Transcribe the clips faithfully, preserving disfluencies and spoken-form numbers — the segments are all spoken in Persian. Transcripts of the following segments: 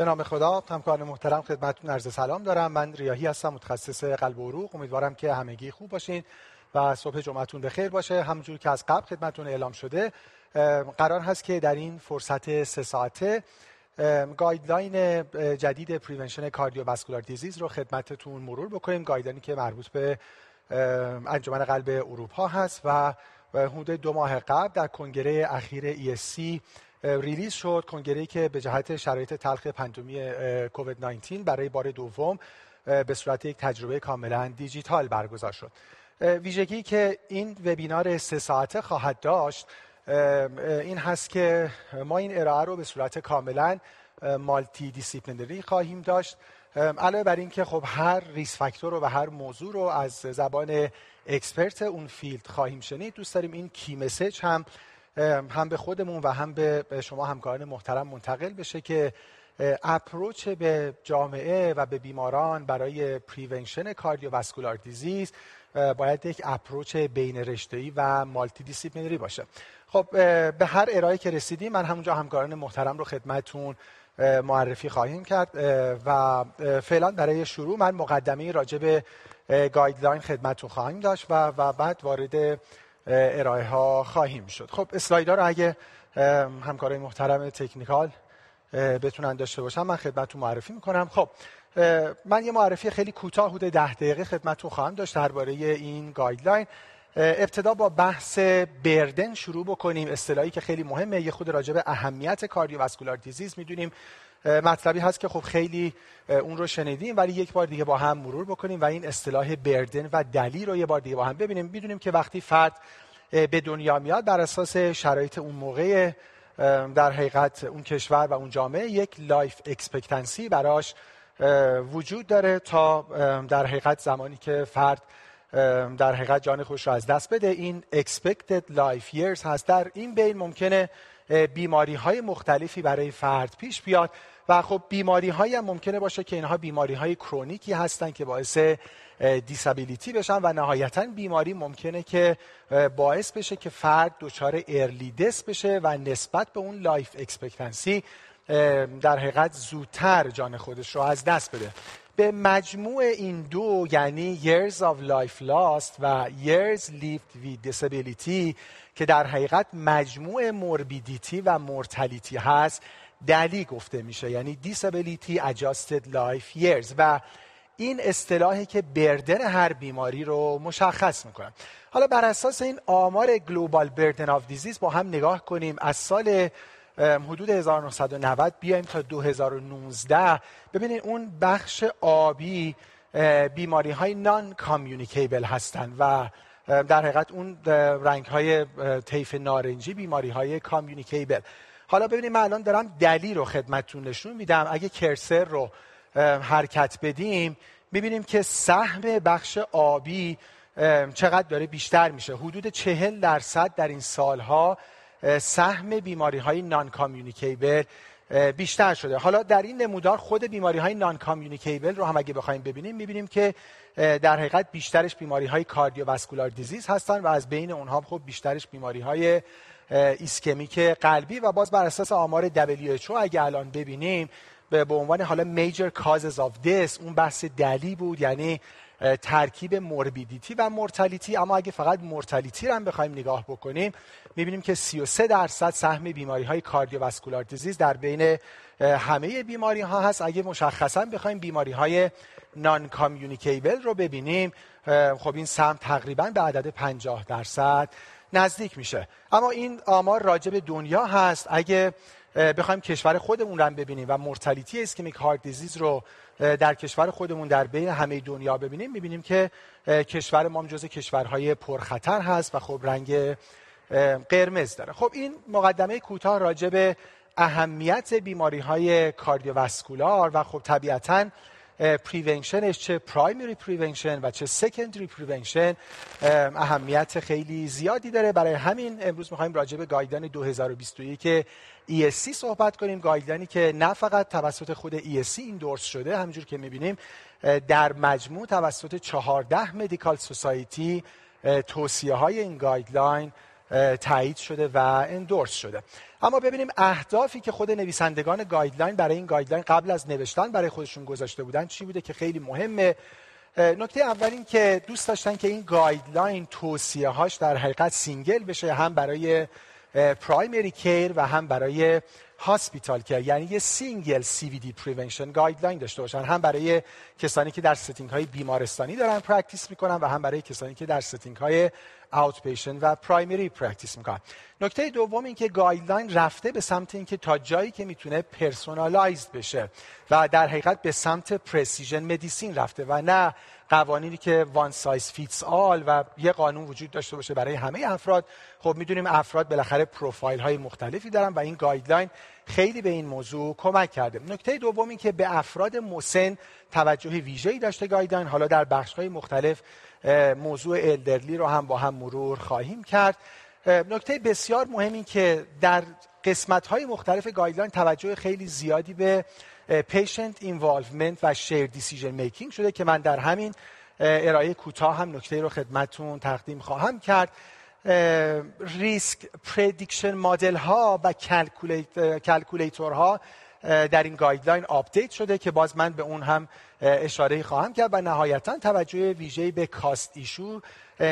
به نام خدا، همکاران محترم خدمتتون عرض سلام دارم. من ریاحی هستم، متخصص قلب و عروق. امیدوارم که همگی خوب باشین و صبح جمعتون بخیر باشه. همونجور که از قبل خدمتتون اعلام شده، قرار هست که در این فرصت سه ساعته گایدلاین جدید پریونشن کاردیوواسکولار دیزیز رو خدمتتون مرور بکنیم. گایدلاینی که مربوط به انجمن قلب اروپا هست و حدود دو ماه قبل در کنگره اخیر ای اس سی ریلیز شد. کنگره‌ای که به جهت شرایط تلخ پاندمی کووید نوزده برای بار دوم به صورت یک تجربه کاملا دیجیتال برگزار شد. ویژگی که این وبینار سه ساعته خواهد داشت این هست که ما این ارائه رو به صورت کاملا مالتی دیسیپلینری خواهیم داشت، علاوه بر این که خب هر ریس فاکتور رو و هر موضوع رو از زبان اکسپرت اون فیلد خواهیم شنید. دوست داریم این کی مسیج هم هم به خودمون و هم به شما همکاران محترم منتقل بشه که اپروچ به جامعه و به بیماران برای پریونشن کاردیوواسکولار دیزیز باید یک اپروچ بین رشته‌ای و مالتی دیسیپلینری باشه. خب به هر ارائه‌ای که رسیدیم من همونجا همکاران محترم رو خدمتتون معرفی خواهیم کرد و فعلا برای شروع من مقدمه راجع به گایدلاین خدمتتون خواهیم داشت و و بعد وارد ارائه ها خواهیم شد. خب اسلایدها رو اگه همکارای محترم تکنیکال بتونن داشته باشم من خدمتتون معرفی میکنم. خب من یه معرفی خیلی کوتاه حدود ده دقیقه خدمتتون خواهم داشت درباره این گایدلاین. ابتدا با بحث بردن شروع بکنیم، اصطلاحی که خیلی مهمه، یه خود راجع به اهمیت کاردیوواسکولار دیزیز. میدونیم مطلبی هست که خب خیلی اون رو شنیدیم، ولی یک بار دیگه با هم مرور بکنیم و این اصطلاح بردن و دلیل رو یه بار دیگه با هم ببینیم. میدونیم که وقتی فرد به دنیا میاد بر اساس شرایط اون موقع در حقیقت اون کشور و اون جامعه یک لایف اکسپکتنسی براش وجود داره تا در حقیقت زمانی که فرد در حقیقت جان خودش رو از دست بده. این expected life years هست. در این بین ممکنه بیماری های مختلفی برای فرد پیش بیاد و خب بیماری هایی هم ممکنه باشه که اینها بیماری های کرونیکی هستن که باعث دیسابیلیتی بشن و نهایتاً بیماری ممکنه که باعث بشه که فرد دچار ارلی دث بشه و نسبت به اون لایف اکسپکتنسی در حقیقت زودتر جان خودش رو از دست بده. به مجموع این دو، یعنی years of life lost و years lived with disability که در حقیقت مجموع موربیدیتی و مورتالیتی هست، دلی گفته میشه، یعنی disability adjusted life years و این اصطلاحی که بردن هر بیماری رو مشخص میکنه. حالا بر اساس این آمار گلوبال بردن آف دیزیز با هم نگاه کنیم. از سال حدود هزار و نهصد و نود بیایم تا دو هزار و نوزده ببینید اون بخش آبی بیماری های نان کامیونیکیبل هستند و در حقیقت اون رنگ های طیف نارنجی بیماری های کامیونیکیبل. حالا ببینید من الان دارم دلیل رو خدمتتون نشون میدم. اگه کرسر رو حرکت بدیم میبینیم که سهم بخش آبی چقدر داره بیشتر میشه. حدود چهل درصد در این سالها سهم بیماری های نان کامیونیکیبل بیشتر شده. حالا در این نمودار خود بیماری های نان کامیونیکیبل رو هم اگه بخوایم ببینیم میبینیم که در حقیقت بیشترش بیماری های کاردیوواسکولار دیزیز هستن و از بین اونها خب بیشترش بیماری های ایسکمیک قلبی و باز بر اساس آمار دبلیو اچ او اگه الان ببینیم به عنوان حالا میجر کازز آف دث اون بحث دلی بود، یعنی ترکیب موربیدیتی و مورتالیتی. اما اگه فقط مورتالیتی رو هم بخوایم نگاه بکنیم می‌بینیم که سی و سه درصد سهم بیماری‌های کاردیوواسکولار دیزیز در بین همه بیماری‌ها هست. اگه مشخصاً بخوایم بیماری‌های نان کامیونیکیبل رو ببینیم خب این سهم تقریباً به عدد پنجاه درصد نزدیک میشه. اما این آمار راجع به دنیا هست. اگه بخوایم کشور خودمون رو هم ببینیم و مورتالیتی اسکمیک هارت دیزیز رو در کشور خودمون در بین همه دنیا ببینیم میبینیم که کشور ما جزو کشورهای پرخطر هست و خب رنگ قرمز داره. خب این مقدمه کوتاه راجع به اهمیت بیماری‌های کاردیوواسکولار و خب طبیعتاً پریونشنش، چه پرایمری پریونشن و چه سکندری پریونشن، اهمیت خیلی زیادی داره. برای همین امروز می‌خوایم راجع به گایدلاین دو هزار و بیست و یک ای اس سی صحبت کنیم. گایدلاینی که نه فقط توسط خود ای اس سی ایندورس شده، همونجور که می‌بینیم در مجموع توسط چهارده مدیکال سوسایتی توصیه‌های این گایدلاین تایید شده و اندورس شده. اما ببینیم اهدافی که خود نویسندگان گایدلاین برای این گایدلاین قبل از نوشتن برای خودشون گذاشته بودن چی بوده که خیلی مهمه. نکته اول این که دوست داشتن که این گایدلاین توصیه‌هاش در حقیقت سینگل بشه، هم برای پرایمری کیر و هم برای هاسپیتال کیر، یعنی یه سینگل سی وی دی پریونشن گایدلاین داشته باشن، هم برای کسانی که در ستینگ های بیمارستانی دارن پرکتیس میکنن و هم برای کسانی که در ستینگ های اوت پیشنت و پرایمری پرکتیس میکنن. نکته دوم این که گایدلاین رفته به سمت اینکه تا جایی که میتونه پرسونالایزد بشه و در حقیقت به سمت پرسیژن مدیسین رفته و نه قوانینی که وان سایز فیتس آل و یه قانون وجود داشته باشه برای همه افراد. خب میدونیم افراد بالاخره پروفایل های مختلفی دارن و این گایدلاین خیلی به این موضوع کمک کرده. نکته دوم این که به افراد مسن توجه ویژه‌ای داشته گایدلاین. حالا در بخش‌های مختلف موضوع الدرلی رو هم با هم مرور خواهیم کرد. نکته بسیار مهم این که در قسمت‌های مختلف گایدلاین توجه خیلی زیادی به پیشنت اینوالومنت و شیر دیسیژن میکینگ شده که من در همین ارائه کوتاه هم نکته رو خدمتتون تقدیم خواهم کرد. ریسک پردیکشن مدل ها و کلکولیتور ها در این گایدلاین آپدیت شده که باز من به اون هم اشاره خواهم کرد. و نهایتا توجه ویژه‌ای به کاست ایشو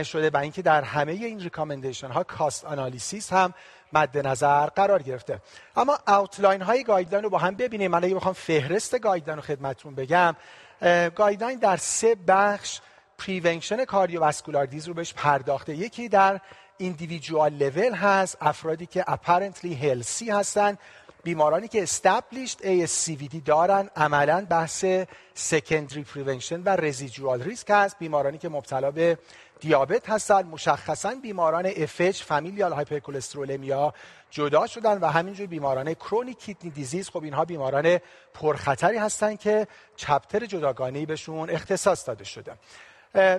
شده و اینکه در همه این ریکامندیشن ها کاست آنالیسیس هم مد نظر قرار گرفته. اما اوتلاین های گایدلاین رو با هم ببینیم. من اگه بخوام فهرست گایدلاین رو خدمتتون بگم، گایدلاین در سه بخش پریونشن کاردیوواسکولار دیز رو بهش پرداخته. یکی در ایندیویدوال لول هست، افرادی که اپرنتلی هلسی هستن، بیمارانی که استابلیشت ای اس سی وی دی دارن، عملاً بحث سکندری پریونشن و رزیدوال ریسک هست، بیمارانی که مبتلا به دیابت هستن، مشخصاً بیماران اف اچ فامیلیال هایپرکلسترولمیا جدا شدن و همینجور بیماران کرونیک کیدنی دیزیز. خب اینها بیماران پرخطری هستن که چپتر جداگانه‌ای بهشون اختصاص داده شده.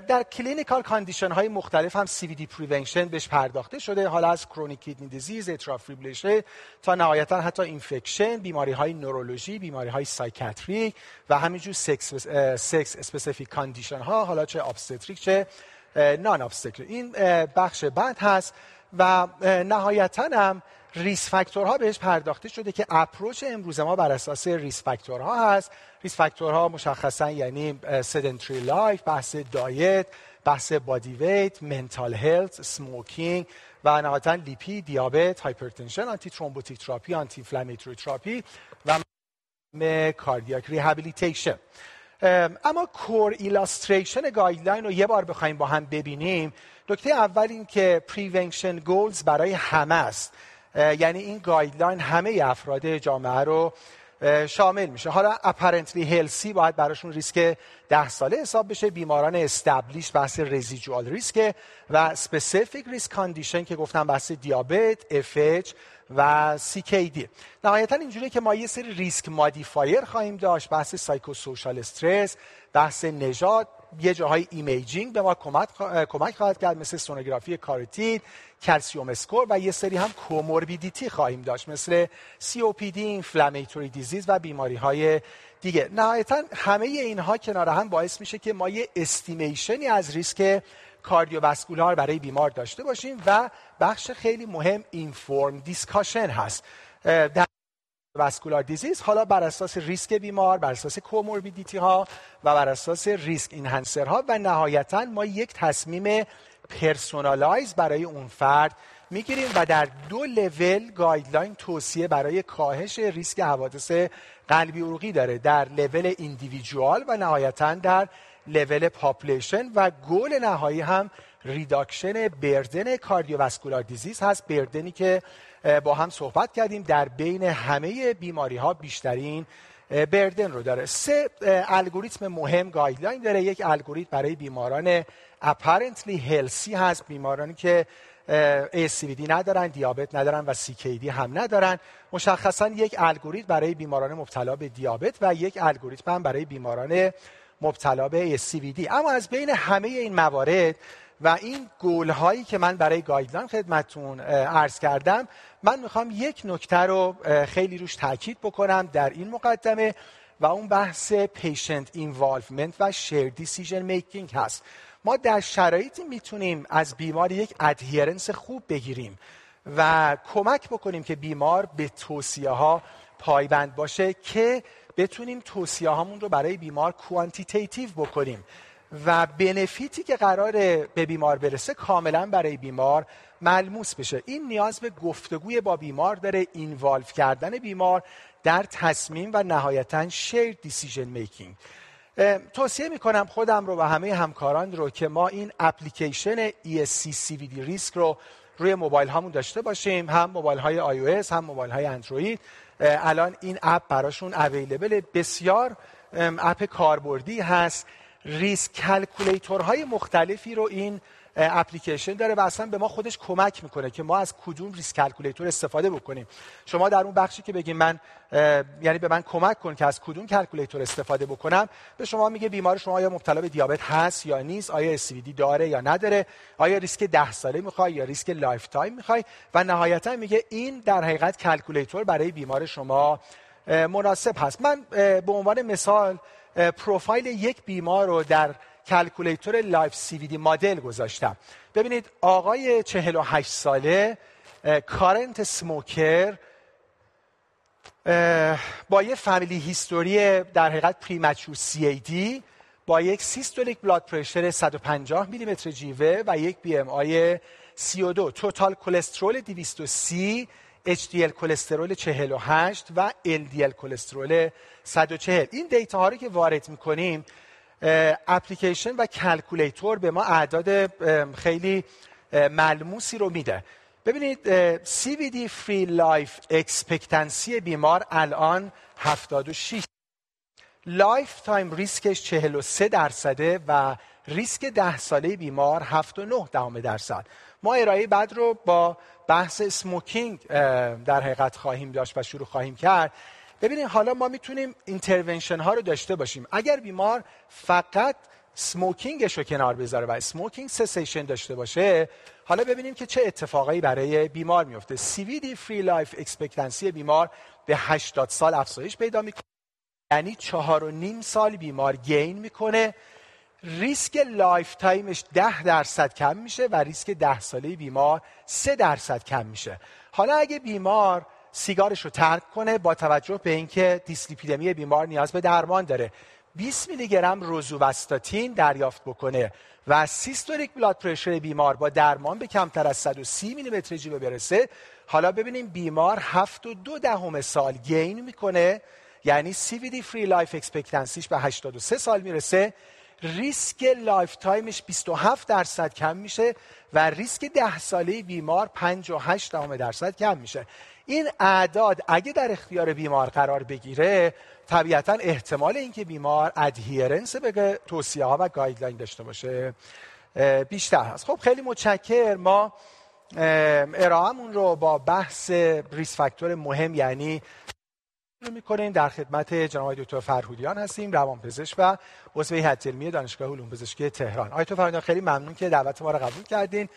در کلینیکال کاندیشن های مختلف هم سی وی دی پریونشن بهش پرداخته شده، حالا از کرونیک کیدنی دیزیز، اتریال فیبریلیشن تا نهایتا حتی اینفکشن، بیماری های نورولوژی، بیماری های سایکیاتریک و همینجور سکس اسپسیفیک کاندیشن ها، حالا چه ابستریک چه نان ابستریک. این بخش بعد هست و نهایتا هم ریس فاکتورها بهش پرداخته شده که اپروچ امروز ما بر اساس ریس فاکتورها هست. ریس فاکتورها مشخصا یعنی سیدنتری لایف، بحث دایت، بحث بادی ویت، منتال هلت، سموکینگ و نهایتاً لیپید، دیابت، هایپرتنشن، آنتی ترومبوتیک تراپی، آنتی انفلاماتوری تراپی و کاردیاک ریهابیلیتیشن. اما کور ایلاستریشن گایدلاین رو یه بار بخوایم با هم ببینیم، نکته اول این که پریونشن گولز برای همه است. یعنی این گایدلاین همه افراد جامعه رو شامل میشه. حالا اپرنتلی هلسی باید براشون ریسک ده ساله حساب بشه، بیماران استابلیش بحث رزیجوال ریسک و اسپسیفیک ریسک کاندیشن که گفتم بحث دیابت، اف اچ و سی کی دی. نهایتا اینجوریه که ما یه سری ریسک مودیفایر خواهیم داشت، بحث سایکوسوشال استرس، بحث نژاد، یه جاهای ایمیجینگ به ما کمک کمک خواهد کرد مثل سونوگرافی کاروتید، کلسیوم اسکور و یه سری هم کوموربیدیتی خواهیم داشت مثل سی او پی دی، اینفلاماتوری دیزیز و بیماری‌های دیگه. نهایتاً همه اینها کنار هم باعث میشه که ما یه استیمیشنی از ریسک کاردیوواسکولار برای بیمار داشته باشیم و بخش خیلی مهم اینفورم دیسکاشن هست. در واسکولار دیزیز حالا بر اساس ریسک بیمار، بر اساس کوموربیدیتی ها و بر اساس ریسک اینهانسر ها و نهایتا ما یک تصمیم پرسونالایز برای اون فرد میگیریم و در دو لول گایدلاین توصیه برای کاهش ریسک حوادث قلبی عروقی داره، در لول ایندیویدوال و نهایتا در لول پاپولیشن و گول نهایی هم ریداکشن بردن کاردیوواسکولار دیزیز هست، بردنی که با هم صحبت کردیم در بین همه بیماری ها بیشترین بردن رو داره. سه الگوریتم مهم گایدلاین داره. یک الگوریتم برای بیماران اپرنتلی هلسی هست، بیمارانی که ای اس سی وی دی ندارن، دیابت ندارن و سی کی دی هم ندارن. مشخصا یک الگوریتم برای بیماران مبتلا به دیابت و یک الگوریتم هم برای بیماران مبتلا به ای اس سی وی دی. اما از بین همه این موارد و این گول هایی که من برای گایدلاین خدمتتون عرض کردم، من میخوام یک نکته رو خیلی روش تاکید بکنم در این مقدمه و اون بحث پیشنت اینوالومنت و شیر دیسیژن میکینگ هست. ما در شرایطی میتونیم از بیمار یک ادهیرنس خوب بگیریم و کمک بکنیم که بیمار به توصیه ها پایبند باشه که بتونیم توصیه هامون رو برای بیمار کوانتیتیتیو بکنیم و بنفیتی که قراره به بیمار برسه کاملا برای بیمار ملموس بشه. این نیاز به گفتگوی با بیمار داره، اینوالو کردن بیمار در تصمیم و نهایتاً شیر دیسیژن میکینگ. توصیه میکنم خودم رو و همه همکاران رو که ما این اپلیکیشن ای اس سی سی وی دی ریسک رو روی موبایل هامون داشته باشیم، هم موبایل های iOS هم موبایل های اندروید. الان این اپ براشون اویلیبل، بسیار اپ کاربردی هست. ریسک کلکولیتورهای مختلفی رو این اپلیکیشن داره و اصلا به ما خودش کمک میکنه که ما از کدوم ریسک کلکولیتور استفاده بکنیم. شما در اون بخشی که بگیم من یعنی به من کمک کن که از کدوم کلکولیتور استفاده بکنم، به شما میگه بیمار شما آیا مبتلا به دیابت هست یا نیست، آیا اس وی دی داره یا نداره، آیا ریسک ده ساله میخوای یا ریسک لایف تایم میخوای، و نهایتا میگه این در حقیقت کلکولیتور برای بیمار شما مناسب هست. من به عنوان مثال پروفایل یک بیمار رو در کلکولیتور لایف سی وی دی مدل گذاشتم. ببینید آقای چهل و هشت ساله کارنت سموکر با یه فامیلی هیستوری در حقیقت پریمچور سی ای دی با یک سیستولیک بلاد پرشر صد و پنجاه میلی متر جیوه و یک بی ام آی سی و دو، توتال کلسترول دویست و سی، اچ دی ال کلسترول چهل و هشت و ال دی ال کلسترول صد و چهل. این دیتا ها رو که وارد می‌کنیم اپلیکیشن و کلکولیتور به ما اعداد خیلی ملموسی رو میده. ببینید سی وی دی free life expectancy بیمار الان هفتاد و شش، لایف تایم ریسکش چهل و سه درصده و ریسک ده ساله بیمار هفت و نه دهم درصد. ما ارائه بعد رو با بحث اسموکینگ در حقیقت خواهیم داشت و شروع خواهیم کرد. ببینید حالا ما میتونیم اینترونشن ها رو داشته باشیم. اگر بیمار فقط اسموکینگش رو کنار بذاره و اسموکینگ سسیشن داشته باشه، حالا ببینیم که چه اتفاقایی برای بیمار میفته. سی وی دی free life expectancy بیمار به هشتاد سال افزایش پیدا میکنه، یعنی چهار و نیم سال بیمار گین میکنه. ریسک لایف تایمش ده درصد کم میشه و ریسک ده ساله بیمار سه درصد کم میشه. حالا اگه بیمار سیگارش رو ترک کنه، با توجه به اینکه دیسلیپیدمی بیمار نیاز به درمان داره، بیست میلی گرم روزوواستاتین دریافت بکنه و سیستولیک بلاد پرشر بیمار با درمان به کمتر از صد و سی میلی متر جیوه برسه، حالا ببینیم بیمار هفت و دو دهم سال گین میکنه، یعنی سی وی دی free life expectancyش به هشتاد و سه سال میرسه، ریسک لایف تایمش بیست و هفت درصد کم میشه و ریسک ده ساله بیمار پنجاه و هشت درصد کم میشه. این اعداد اگه در اختیار بیمار قرار بگیره، طبیعتا احتمال اینکه بیمار ادهیرنس به توصیه ها و گایدلاین داشته باشه بیشتر هست. خب خیلی متشکر. ما ارائه‌مون رو با بحث ریس فاکتور مهم یعنی می‌کنیم. در خدمت جناب دکتر فرهودیان هستیم، روانپزشک و عضو هیئت علمی دانشگاه علوم پزشکی تهران. آقای دکتر فرهودیان خیلی ممنون که دعوت ما رو قبول کردین.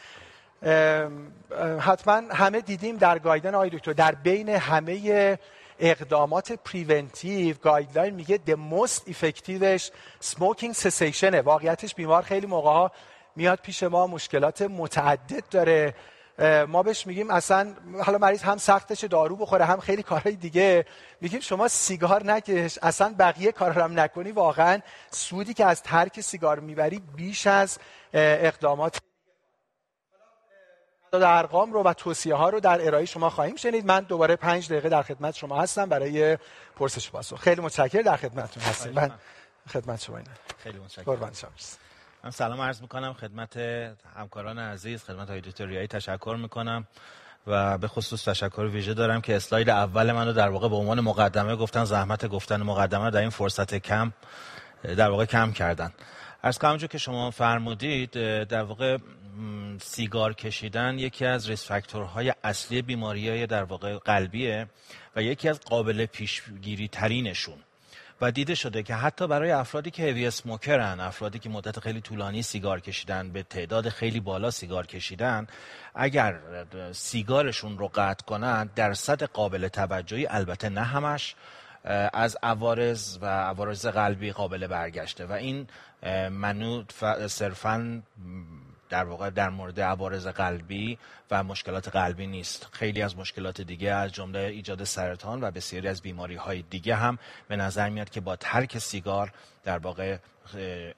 حتما همه دیدیم در گایدلاین آقای دکتر، در بین همه اقدامات پریونتیو گایدلاین میگه the most effectiveش smoking cessationه. واقعیتش بیمار خیلی موقع‌ها میاد پیش ما مشکلات متعدد داره، ما بهش میگیم اصلا حالا مریض هم سختش دارو بخوره هم خیلی کارهای دیگه، میگیم شما سیگار نکش، اصلا بقیه کارا هم نکنی، واقعا سودی که از ترک سیگار میبری بیش از اقدامات. حالا ارقام رو و توصیه ها رو در ارائه شما خواهیم شنید. من دوباره پنج دقیقه در خدمت شما هستم برای پرسش پاسخ. خیلی متشکرم، در خدمتتون هستم. من خدمت شما اینم. خیلی متشکرم. من سلام عرض میکنم خدمت همکاران عزیز، خدمت آقای دکتر ریایی تشکر میکنم و به خصوص تشکر ویژه دارم که اسلاید اول من رو در واقع به عنوان مقدمه گفتن، زحمت گفتن مقدمه در این فرصت کم در واقع کم کردن. عرض کنم جو که شما فرمودید در واقع سیگار کشیدن یکی از ریسک فاکتورهای اصلی بیماری‌های در واقع قلبیه و یکی از قابل پیشگیری ترینشون و دیده شده که حتی برای افرادی که هیوی اسموکرن، افرادی که مدت خیلی طولانی سیگار کشیدن، به تعداد خیلی بالا سیگار کشیدن، اگر سیگارشون رو قطع کنن درصد قابل توجهی، البته نه همش، از عوارض و عوارض قلبی قابل برگشته و این منو صرفاً در واقع در مورد عوارض قلبی و مشکلات قلبی نیست. خیلی از مشکلات دیگه از جمله ایجاد سرطان و بسیاری از بیماری‌های دیگه هم به نظر میاد که با ترک سیگار در واقع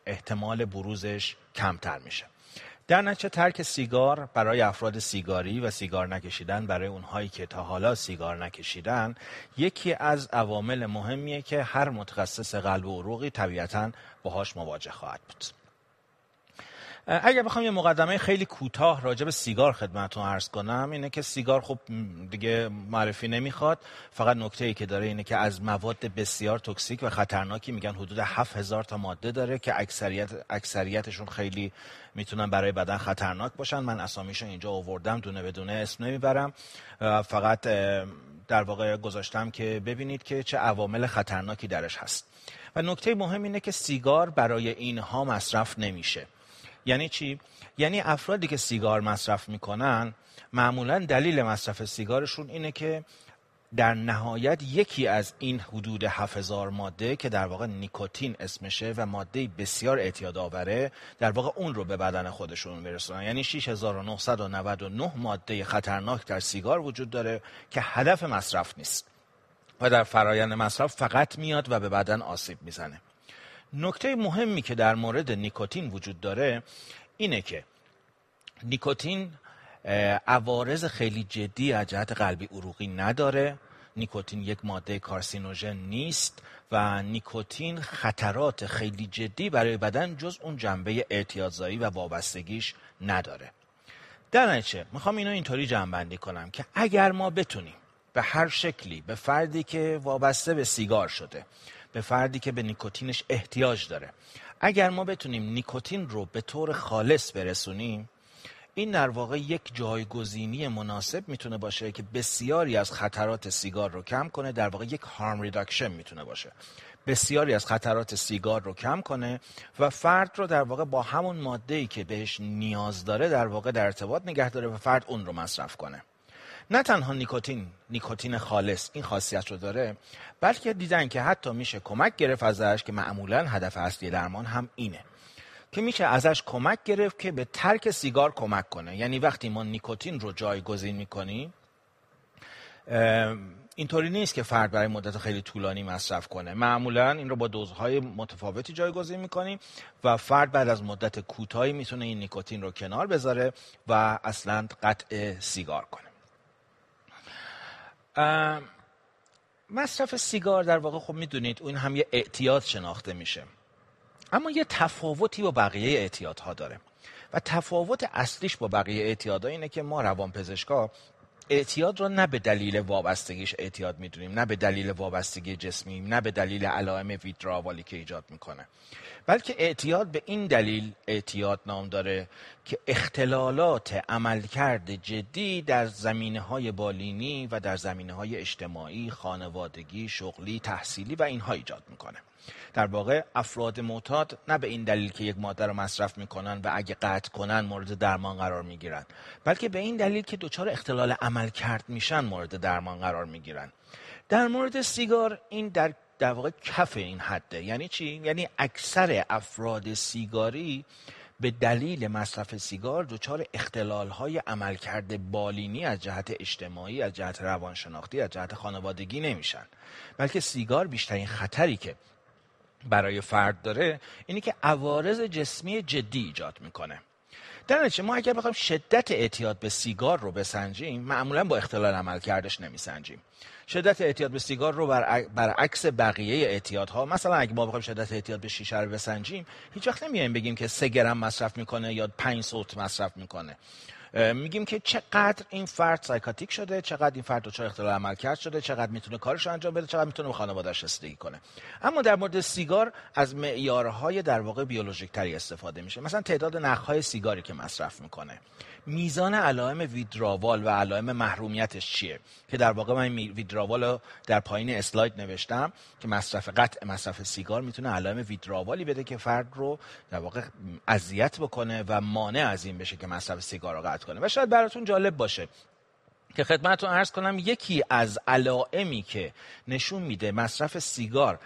احتمال بروزش کمتر میشه. در نتیجه ترک سیگار برای افراد سیگاری و سیگار نکشیدن، برای اونهایی که تا حالا سیگار نکشیدن، یکی از عوامل مهمیه که هر متخصص قلب و عروقی طبیعتاً باهاش مواجه خواهد بود. اگر بخوام یه مقدمه خیلی کوتاه راجع به سیگار خدمتتون عرض کنم، اینه که سیگار خب دیگه معرفی نمیخواد. فقط نکته‌ای که داره اینه که از مواد بسیار توکسیک و خطرناکی، میگن حدود هفت هزار تا ماده داره که اکثریت اکثریتشون خیلی میتونن برای بدن خطرناک باشن. من اسامیشو اینجا آوردم، دونه بدونه اسم نمیبرم، فقط در واقع گذاشتم که ببینید که چه عوامل خطرناکی درش هست. و نکته مهم اینه که سیگار برای اینها مصرف نمیشه. یعنی چی؟ یعنی افرادی که سیگار مصرف میکنن معمولا دلیل مصرف سیگارشون اینه که در نهایت یکی از این حدود هفت هزار ماده که در واقع نیکوتین اسمشه و ماده بسیار اعتیادآوره، در واقع اون رو به بدن خودشون برسونن. یعنی شش هزار و نهصد و نود و نه ماده خطرناک در سیگار وجود داره که هدف مصرف نیست و در فرایند مصرف فقط میاد و به بدن آسیب میزنه. نکته مهمی که در مورد نیکوتین وجود داره اینه که نیکوتین عوارض خیلی جدی از جهت قلبی عروقی نداره. نیکوتین یک ماده کارسینوژن نیست و نیکوتین خطرات خیلی جدی برای بدن جز اون جنبه اعتیادزایی و وابستگیش نداره. در نتیجه میخوام اینو اینطوری جمع‌بندی کنم که اگر ما بتونیم به هر شکلی به فردی که وابسته به سیگار شده، به فردی که به نیکوتینش احتیاج داره، اگر ما بتونیم نیکوتین رو به طور خالص برسونیم، این در واقع یک جایگزینی مناسب میتونه باشه که بسیاری از خطرات سیگار رو کم کنه. در واقع یک هارم ریداکشن میتونه باشه، بسیاری از خطرات سیگار رو کم کنه و فرد رو در واقع با همون ماده‌ای که بهش نیاز داره در واقع در ارتباط نگه داره و فرد اون رو مصرف کنه. نه تنها نیکوتین، نیکوتین خالص این خاصیت رو داره، بلکه دیدن که حتی میشه کمک گرفت ازش، که معمولا هدف اصلی درمان هم اینه که میشه ازش کمک گرفت که به ترک سیگار کمک کنه. یعنی وقتی ما نیکوتین رو جایگزین میکنیم، اینطوری نیست که فرد برای مدت خیلی طولانی مصرف کنه. معمولا این رو با دوزهای متفاوتی جایگزین میکنیم و فرد بعد از مدت کوتاهی میتونه این نیکوتین رو کنار بذاره و اصلا قطع سیگار کنه. مصرف سیگار در واقع خب میدونید اون هم یه اعتیاد شناخته میشه، اما یه تفاوتی با بقیه اعتیادها داره و تفاوت اصلیش با بقیه اعتیادها اینه که ما روانپزشکا اعتیاد رو نه به دلیل وابستگیش اعتیاد میدونیم، نه به دلیل وابستگی جسمی، نه به دلیل علائم ویدراوالی که ایجاد میکنه، بلکه اعتیاد به این دلیل اعتیاد نام داره که اختلالات عملکرد جدی در زمینه‌های بالینی و در زمینه‌های اجتماعی، خانوادگی، شغلی، تحصیلی و اینها ایجاد میکنه. در واقع افراد معتاد نه به این دلیل که یک ماده رو مصرف میکنن و اگه قطع کنن مورد درمان قرار میگیرن، بلکه به این دلیل که دچار اختلال عملکرد میشن مورد درمان قرار میگیرن. در مورد سیگار این در در واقع کف این حده. یعنی چی؟ یعنی اکثر افراد سیگاری به دلیل مصرف سیگار دچار اختلال‌های عملکرد بالینی از جهت اجتماعی، از جهت روانشناختی، از جهت خانوادگی نمیشن، بلکه سیگار بیشترین خطری که برای فرد داره اینی که عوارض جسمی جدی ایجاد میکنه. در نتیجه ما اگر بخوایم شدت اعتیاد به سیگار رو بسنجیم، معمولا با اختلال عملکردش نمیسنجیم. شدت اعتیاد به سیگار رو برعکس بقیه اعتیادها، مثلا اگه ما بخوایم شدت اعتیاد به شیشه رو بسنجیم، هیچ وقت نمیایم بگیم که سه گرم مصرف میکنه یا پنج سوت مصرف میکنه. میگیم که چقدر این فرد سایکاتیک شده، چقدر این فرد دچار اختلال عملکرد شده، چقدر میتونه کارش انجام بده، چقدر میتونه به خانواده‌اش رسیدگی کنه. اما در مورد سیگار از معیارهای در واقع بیولوژیک تری استفاده میشه، مثلا تعداد نخ‌های سیگاری که مصرف میکنه، میزان علائم ویدراوال و علائم محرومیتش چیه، که در واقع من ویدراوال رو در پایین اسلاید نوشتم که مصرف قطع مصرف سیگار میتونه علائم ویدراوالی بده که فرد رو در واقع اذیت بکنه و مانع از این بشه که مصرف سیگار رو قطع کنه. و شاید براتون جالب باشه که خدمتتون عرض کنم یکی از علائمی که نشون میده مصرف سیگار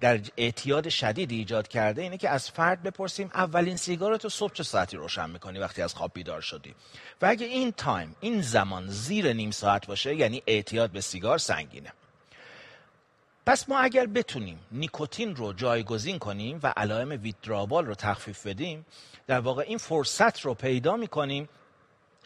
در اعتیاد شدید ایجاد کرده اینه که از فرد بپرسیم اولین سیگارتو صبح چه ساعتی روشن میکنی وقتی از خواب بیدار شدی؟ و اگه این تایم، این زمان زیر نیم ساعت باشه، یعنی اعتیاد به سیگار سنگینه. پس ما اگر بتونیم نیکوتین رو جایگزین کنیم و علائم ویترابال رو تخفیف بدیم، در واقع این فرصت رو پیدا میکنیم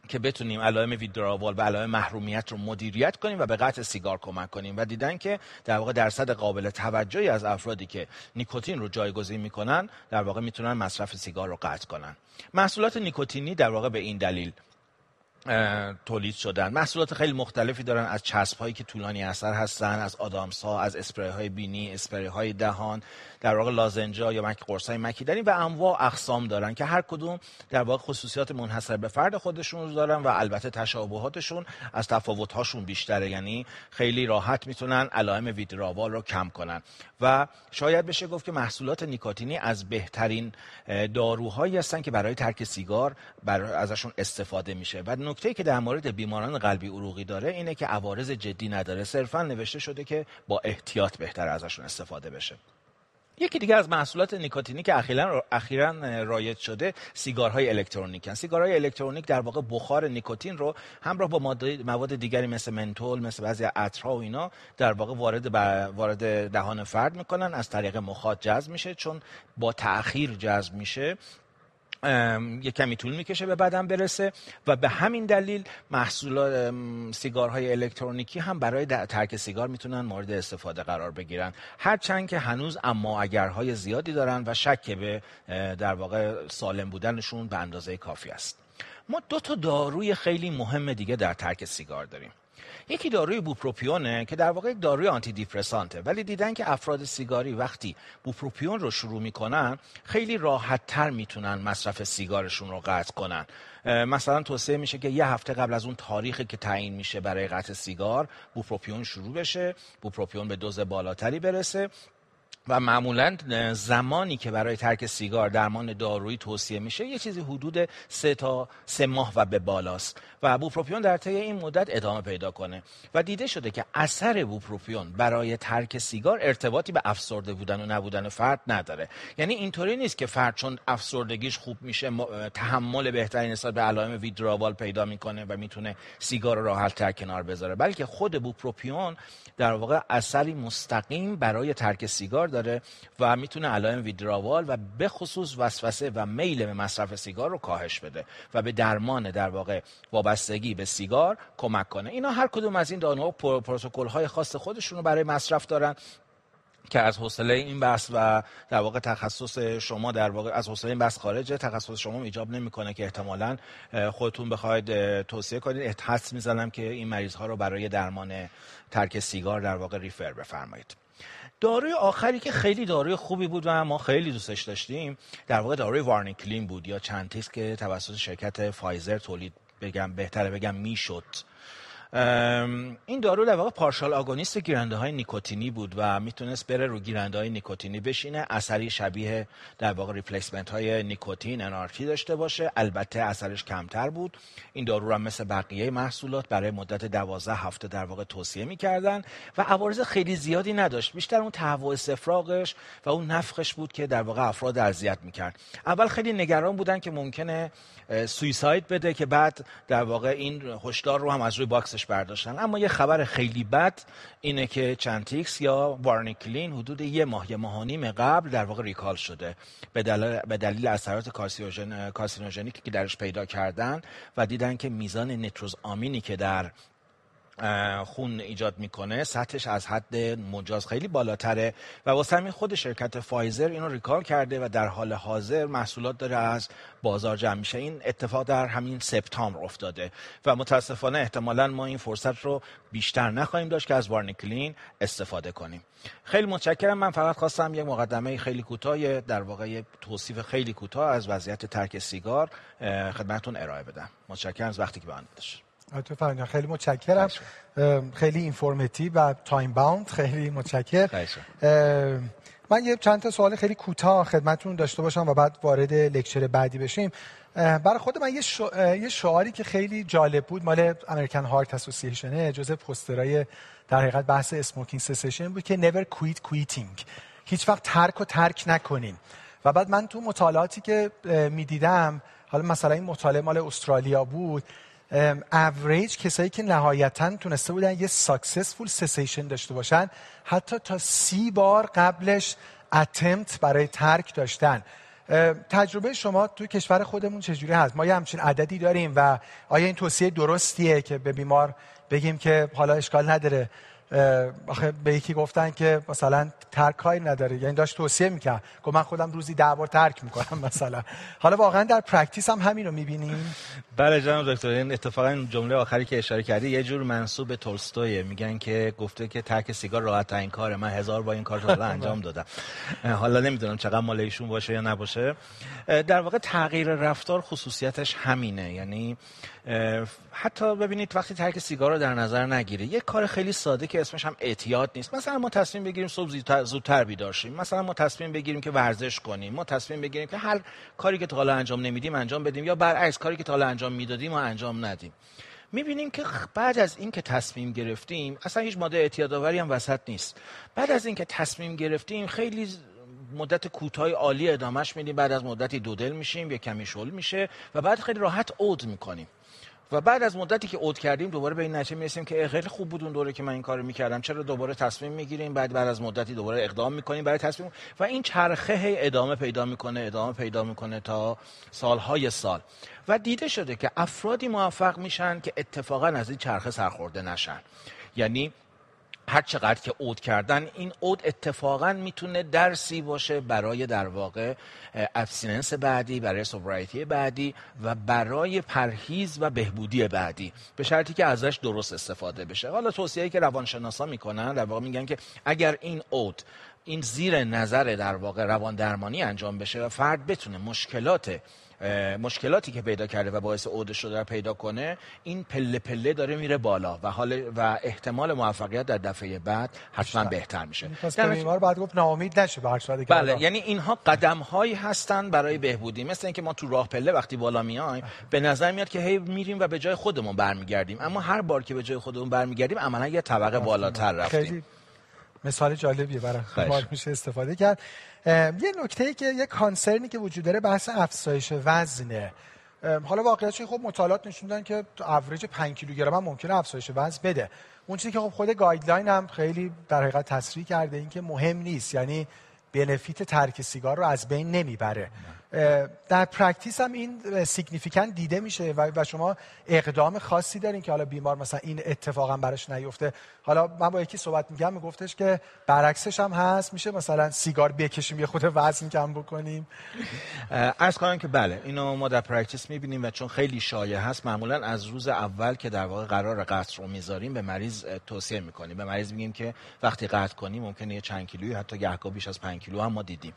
که بتونیم علائم ویترابال و علائم محرومیت رو مدیریت کنیم و به قطع سیگار کمک کنیم. و دیدن که در واقع درصد قابل توجهی از افرادی که نیکوتین رو جایگزین میکنن در واقع میتونن مصرف سیگار رو قطع کنن. محصولات نیکوتینی در واقع به این دلیل تولید شدن. محصولات خیلی مختلفی دارن، از چسب هایی که طولانی اثر هستن، از آدامس ها، از اسپری های بینی، اسپری های دهان، در واقع لازنجا یا مک قرصای مکیدنی و انواع اقسام دارن که هر کدوم در واقع خصوصیات منحصر به فرد خودشون رو دارن و البته تشابهاتشون از تفاوت هاشون بیشتره، یعنی خیلی راحت میتونن علائم ویترابال رو کم کنن. و شاید بشه گفت که محصولات نیکوتینی از بهترین داروهایی هستن که برای ترک سیگار برای ازشون استفاده میشه. و نکته‌ای که در مورد بیماران قلبی عروقی داره اینه که عوارض جدی نداره، صرفاً نوشته شده که با احتیاط بهتر ازشون استفاده بشه. یکی دیگه از محصولات نیکوتینی که اخیراً اخیراً رایج شده سیگارهای الکترونیکن. سیگارهای الکترونیک در واقع بخار نیکوتین رو همراه با مواد دیگری مثل منتول، مثل بعضی عطرها و اینا در واقع وارد وارد دهان فرد میکنن، از طریق مخاط جذب میشه، چون با تأخیر جذب میشه یک کمی طول میکشه به بدن برسه و به همین دلیل محصولات سیگارهای الکترونیکی هم برای ترک سیگار میتونن مورد استفاده قرار بگیرن، هرچند که هنوز اما اگرهای زیادی دارن و شک به در واقع سالم بودنشون به اندازه کافی است. ما دو تا داروی خیلی مهم دیگه در ترک سیگار داریم. یکی داروی بوپروپیونه که در واقع یک داروی آنتی دیپرسانته، ولی دیدن که افراد سیگاری وقتی بوپروپیون رو شروع میکنن خیلی راحت تر میتونن مصرف سیگارشون رو قطع کنن. مثلا توصیه میشه که یه هفته قبل از اون تاریخی که تعیین میشه برای قطع سیگار بوپروپیون شروع بشه، بوپروپیون به دوز بالاتری برسه و معمولاً زمانی که برای ترک سیگار درمان دارویی توصیه میشه یه چیزی حدود سه تا سه ماه و به بالاست و بوپروپیون در طی این مدت ادامه پیدا کنه. و دیده شده که اثر بوپروپیون برای ترک سیگار ارتباطی به افسرده بودن و نبودن فرد نداره، یعنی اینطوری نیست که فرد چون افسردگیش خوب میشه تحمل بهتری نسبت به علائم ویترابال پیدا میکنه و میتونه سیگار رو راحت‌تر کنار بذاره، بلکه خود بوپروپیون در واقع اثری مستقیم برای ترک سیگار داره و میتونه علائم ویترابال و به خصوص وسوسه و میل به مصرف سیگار رو کاهش بده و به درمان در واقع وابستگی به سیگار کمک کنه. اینا هر کدوم از این داروها پروتکل‌های خاص خودشون رو برای مصرف دارن که از حوصله این بحث و در واقع تخصص شما در واقع از حوصله این بحث خارجه، تخصص شما ایجاب نمیکنه که احتمالاً خودتون بخواید توصیه کنید. حدس میزنم که این مریض ها رو برای درمان ترک سیگار در واقع ریفر بفرمایید. داروی آخری که خیلی داروی خوبی بود و ما خیلی دوستش داشتیم در واقع داروی وارنیکلین بود یا چنتیس که توسط شرکت فایزر تولید بگم بهتره بگم میشد. این دارو در واقع پارشال آگونیست گیرنده های نیکوتینی بود و میتونست بره رو گیرنده های نیکوتینی بشینه، اثری شبیه در واقع ریپلیسمنت های نیکوتین انارتی داشته باشه، البته اثرش کمتر بود. این دارو را مثل بقیه محصولات برای مدت دوازده هفته در واقع توصیه میکردن و عوارض خیلی زیادی نداشت، بیشتر اون تهوع استفراغش و اون نفخش بود که در واقع افراد اذیت میکرد. اول خیلی نگران بودن که ممکنه سویساید بده که بعد در واقع این هشدار رو هم از روی باکس برداشتن. اما یه خبر خیلی بد اینه که چنتیکس یا وارنیکلین حدود یه ماه یه ماه و نیم قبل در واقع ریکال شده به دلیل به دلیل اثرات کارسینوژن کارسینوژنیکی که درش پیدا کردن و دیدن که میزان نتروزآمینی که در خون ایجاد میکنه سطحش از حد مجاز خیلی بالاتره و واسه همین خود شرکت فایزر اینو ریکال کرده و در حال حاضر محصولات داره از بازار جمع میشه. این اتفاق در همین سپتامبر افتاده و متاسفانه احتمالاً ما این فرصت رو بیشتر نخواهیم داشت که از وارنیکلین استفاده کنیم. خیلی متشکرم. من فقط خواستم یک مقدمه خیلی کوتاه در واقع توصیف خیلی کوتاه از وضعیت ترک سیگار خدمتتون ارائه بدم. متشکرم از وقتی که به من دادید. اتفاقا خیلی متشکرم، خیلی اینفورماتیو و تایم باوند. خیلی متشکرم. من یه چند تا سوال خیلی کوتاه خدمتتون داشته باشم و بعد وارد لکچر بعدی بشیم. برای خود من یه, شع... یه شعاری که خیلی جالب بود مال امریکن هارت اسوسییشن، جزء پوسترای در حقیقت بحث اسموکینگ سسشن بود که never quit quitting، هیچ وقت ترک و ترک نکنین. و بعد من تو مطالعاتی که میدیدم، حالا مثلا این مطالعه مال استرالیا بود، اوریج کسایی که نهایتاً تونسته بودن یه ساکسسفول سسیشن داشته باشن حتی تا سی بار قبلش اتمپت برای ترک داشتن. تجربه شما تو کشور خودمون چجوری هست؟ ما یه همچین عددی داریم و آیا این توصیه درستیه که به بیمار بگیم که حالا اشکال نداره؟ آخه به یکی گفتن که مثلا ترک کاری نداره، یعنی داشت توصیه میکرد که من خودم روزی ده بار ترک میکنم مثلا. حالا واقعا در پرکتیس هم همین رو میبینیم؟ بله جناب دکتر، این اتفاقا جمله آخری که اشاره کردی یه جور منسوب به تولستوی، میگن که گفته که ترک سیگار راحت ترین کاره، من هزار با این کار رو انجام دادم. حالا نمیدونم چقدر مال ایشون باشه یا نباشه. در واقع تغییر رفتار خصوصیتش همینه، یعنی حتی ببینید وقتی ترک سیگار رو در نظر نگیرید، یه کار خیلی ساده که اسمش هم اعتیاد نیست. مثلا ما تصمیم بگیریم صبح زودتر بیدار شیم، مثلا ما تصمیم بگیریم که ورزش کنیم، ما تصمیم بگیریم که هر کاری که تا حالا انجام نمیدیم انجام بدیم، یا برعکس کاری که تا حالا انجام میدادیم و انجام ندیم. میبینیم که بعد از این که تصمیم گرفتیم، اصلا هیچ ماده اعتیادآوری هم وسط نیست، بعد از این که تصمیم گرفتیم خیلی مدت کوتاهی عالی ادامهش میدیم، بعد از مدتی دودل میشیم یا کمی شل میشه و بعد خیلی راحت عود میکنیم و بعد از مدتی که عود کردیم دوباره به این نتیجه میرسیم که خیلی خوب بود اون دوره که من این کارو میکردم، چرا دوباره تصمیم میگیریم، بعد بعد از مدتی دوباره اقدام میکنیم برای تصمیم، و این چرخه ادامه پیدا میکنه ادامه پیدا میکنه تا سالهای سال. و دیده شده که افرادی موفق میشن که اتفاقا از این چرخه سرخورده نشن، یعنی هر چقدر که عود کردن، این عود اتفاقا میتونه درسی باشه برای در واقع ابستیننس بعدی، برای سوبرایتی بعدی و برای پرهیز و بهبودی بعدی، به شرطی که ازش درست استفاده بشه. حالا توصیه‌ای که روانشناسا میکنن در واقع میگن که اگر این عود این زیر نظر در واقع روان درمانی انجام بشه و فرد بتونه مشکلات مشکلاتی که پیدا کرده و باعث عود شده رو پیدا کنه، این پله پله داره میره بالا و حال و احتمال موفقیت در دفعه بعد حتما بهتر میشه. در بیمار بعد گفت ناامید نشه به هر صورت. بله، یعنی اینها قدم هایی هستن برای بهبودی، مثل اینکه ما تو راه پله وقتی بالا میایم به نظر میاد که هی میریم و به جای خودمون برمیگردیم، اما هر بار که به جای خودمون برمیگردیم عملا یه طبقه بالاتر رفتیم. مثال جالبیه برای بیمار میشه استفاده کرد. یه نکته‌ای که یه کانسرنی که وجود داره بحث افزایش وزنه. حالا واقعیتش خب مطالعات نشون دادن که اوریج پنج کیلوگرم هم ممکنه افزایش وزن بده. اون چیزی که خب خود گایدلاین هم خیلی در حقیقت تصریح کرده این که مهم نیست، یعنی بنفیت ترک سیگار رو از بین نمیبره. در پرکتیس هم این سیگنیفیکانت دیده میشه و شما اقدام خاصی دارین که حالا بیمار مثلا این اتفاقا براش نیفته. حالا من با یکی صحبت میگم میگفتش که برعکسش هم هست، میشه مثلا سیگار بکشیم یه خود وزن کم بکنیم. عرض کنم که بله اینو ما در پرکتیس میبینیم و چون خیلی شایع هست، معمولا از روز اول که در واقع قرار قطع رو میذاریم به مریض توصیه میکنیم، به مریض میگیم که وقتی قطع کنی ممکنه یه چند کیلویی حتی گهگاه بیش از پنج کیلو هم ما دیدیم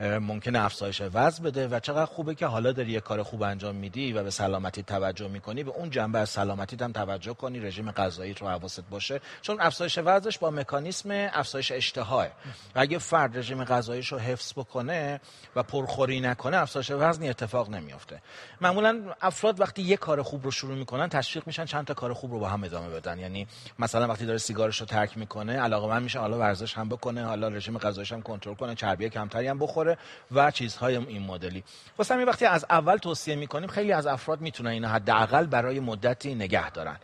ممکنه افزایش وزن بده و چقدر خوبه که حالا داری یه کار خوب انجام میدی و به سلامتی توجه میکنی، به اون جنبه از سلامتیت هم توجه کنی، رژیم غذایی تو حواست باشه، چون افزایش وزنش با مکانیسم افزایش اشتهاه و اگه فرد رژیم غذاییش رو حفظ بکنه و پرخوری نکنه افزایش وزنی اتفاق نمیافته. معمولا افراد وقتی یه کار خوب رو شروع میکنن تشویق میشن چند تا کار خوب رو با هم ادامه بدن، یعنی مثلا وقتی داره سیگارش رو ترک میکنه علاقه‌مند میشه حالا ورزش هم بکنه، حالا رژیم غذاییش هم کنترل کنه، چربی کمتری هم بخوره و چیزهای این مدل. واسه همین وقتی از اول توصیه میکنیم خیلی از افراد میتونن اینو حداقل برای مدتی نگه دارن.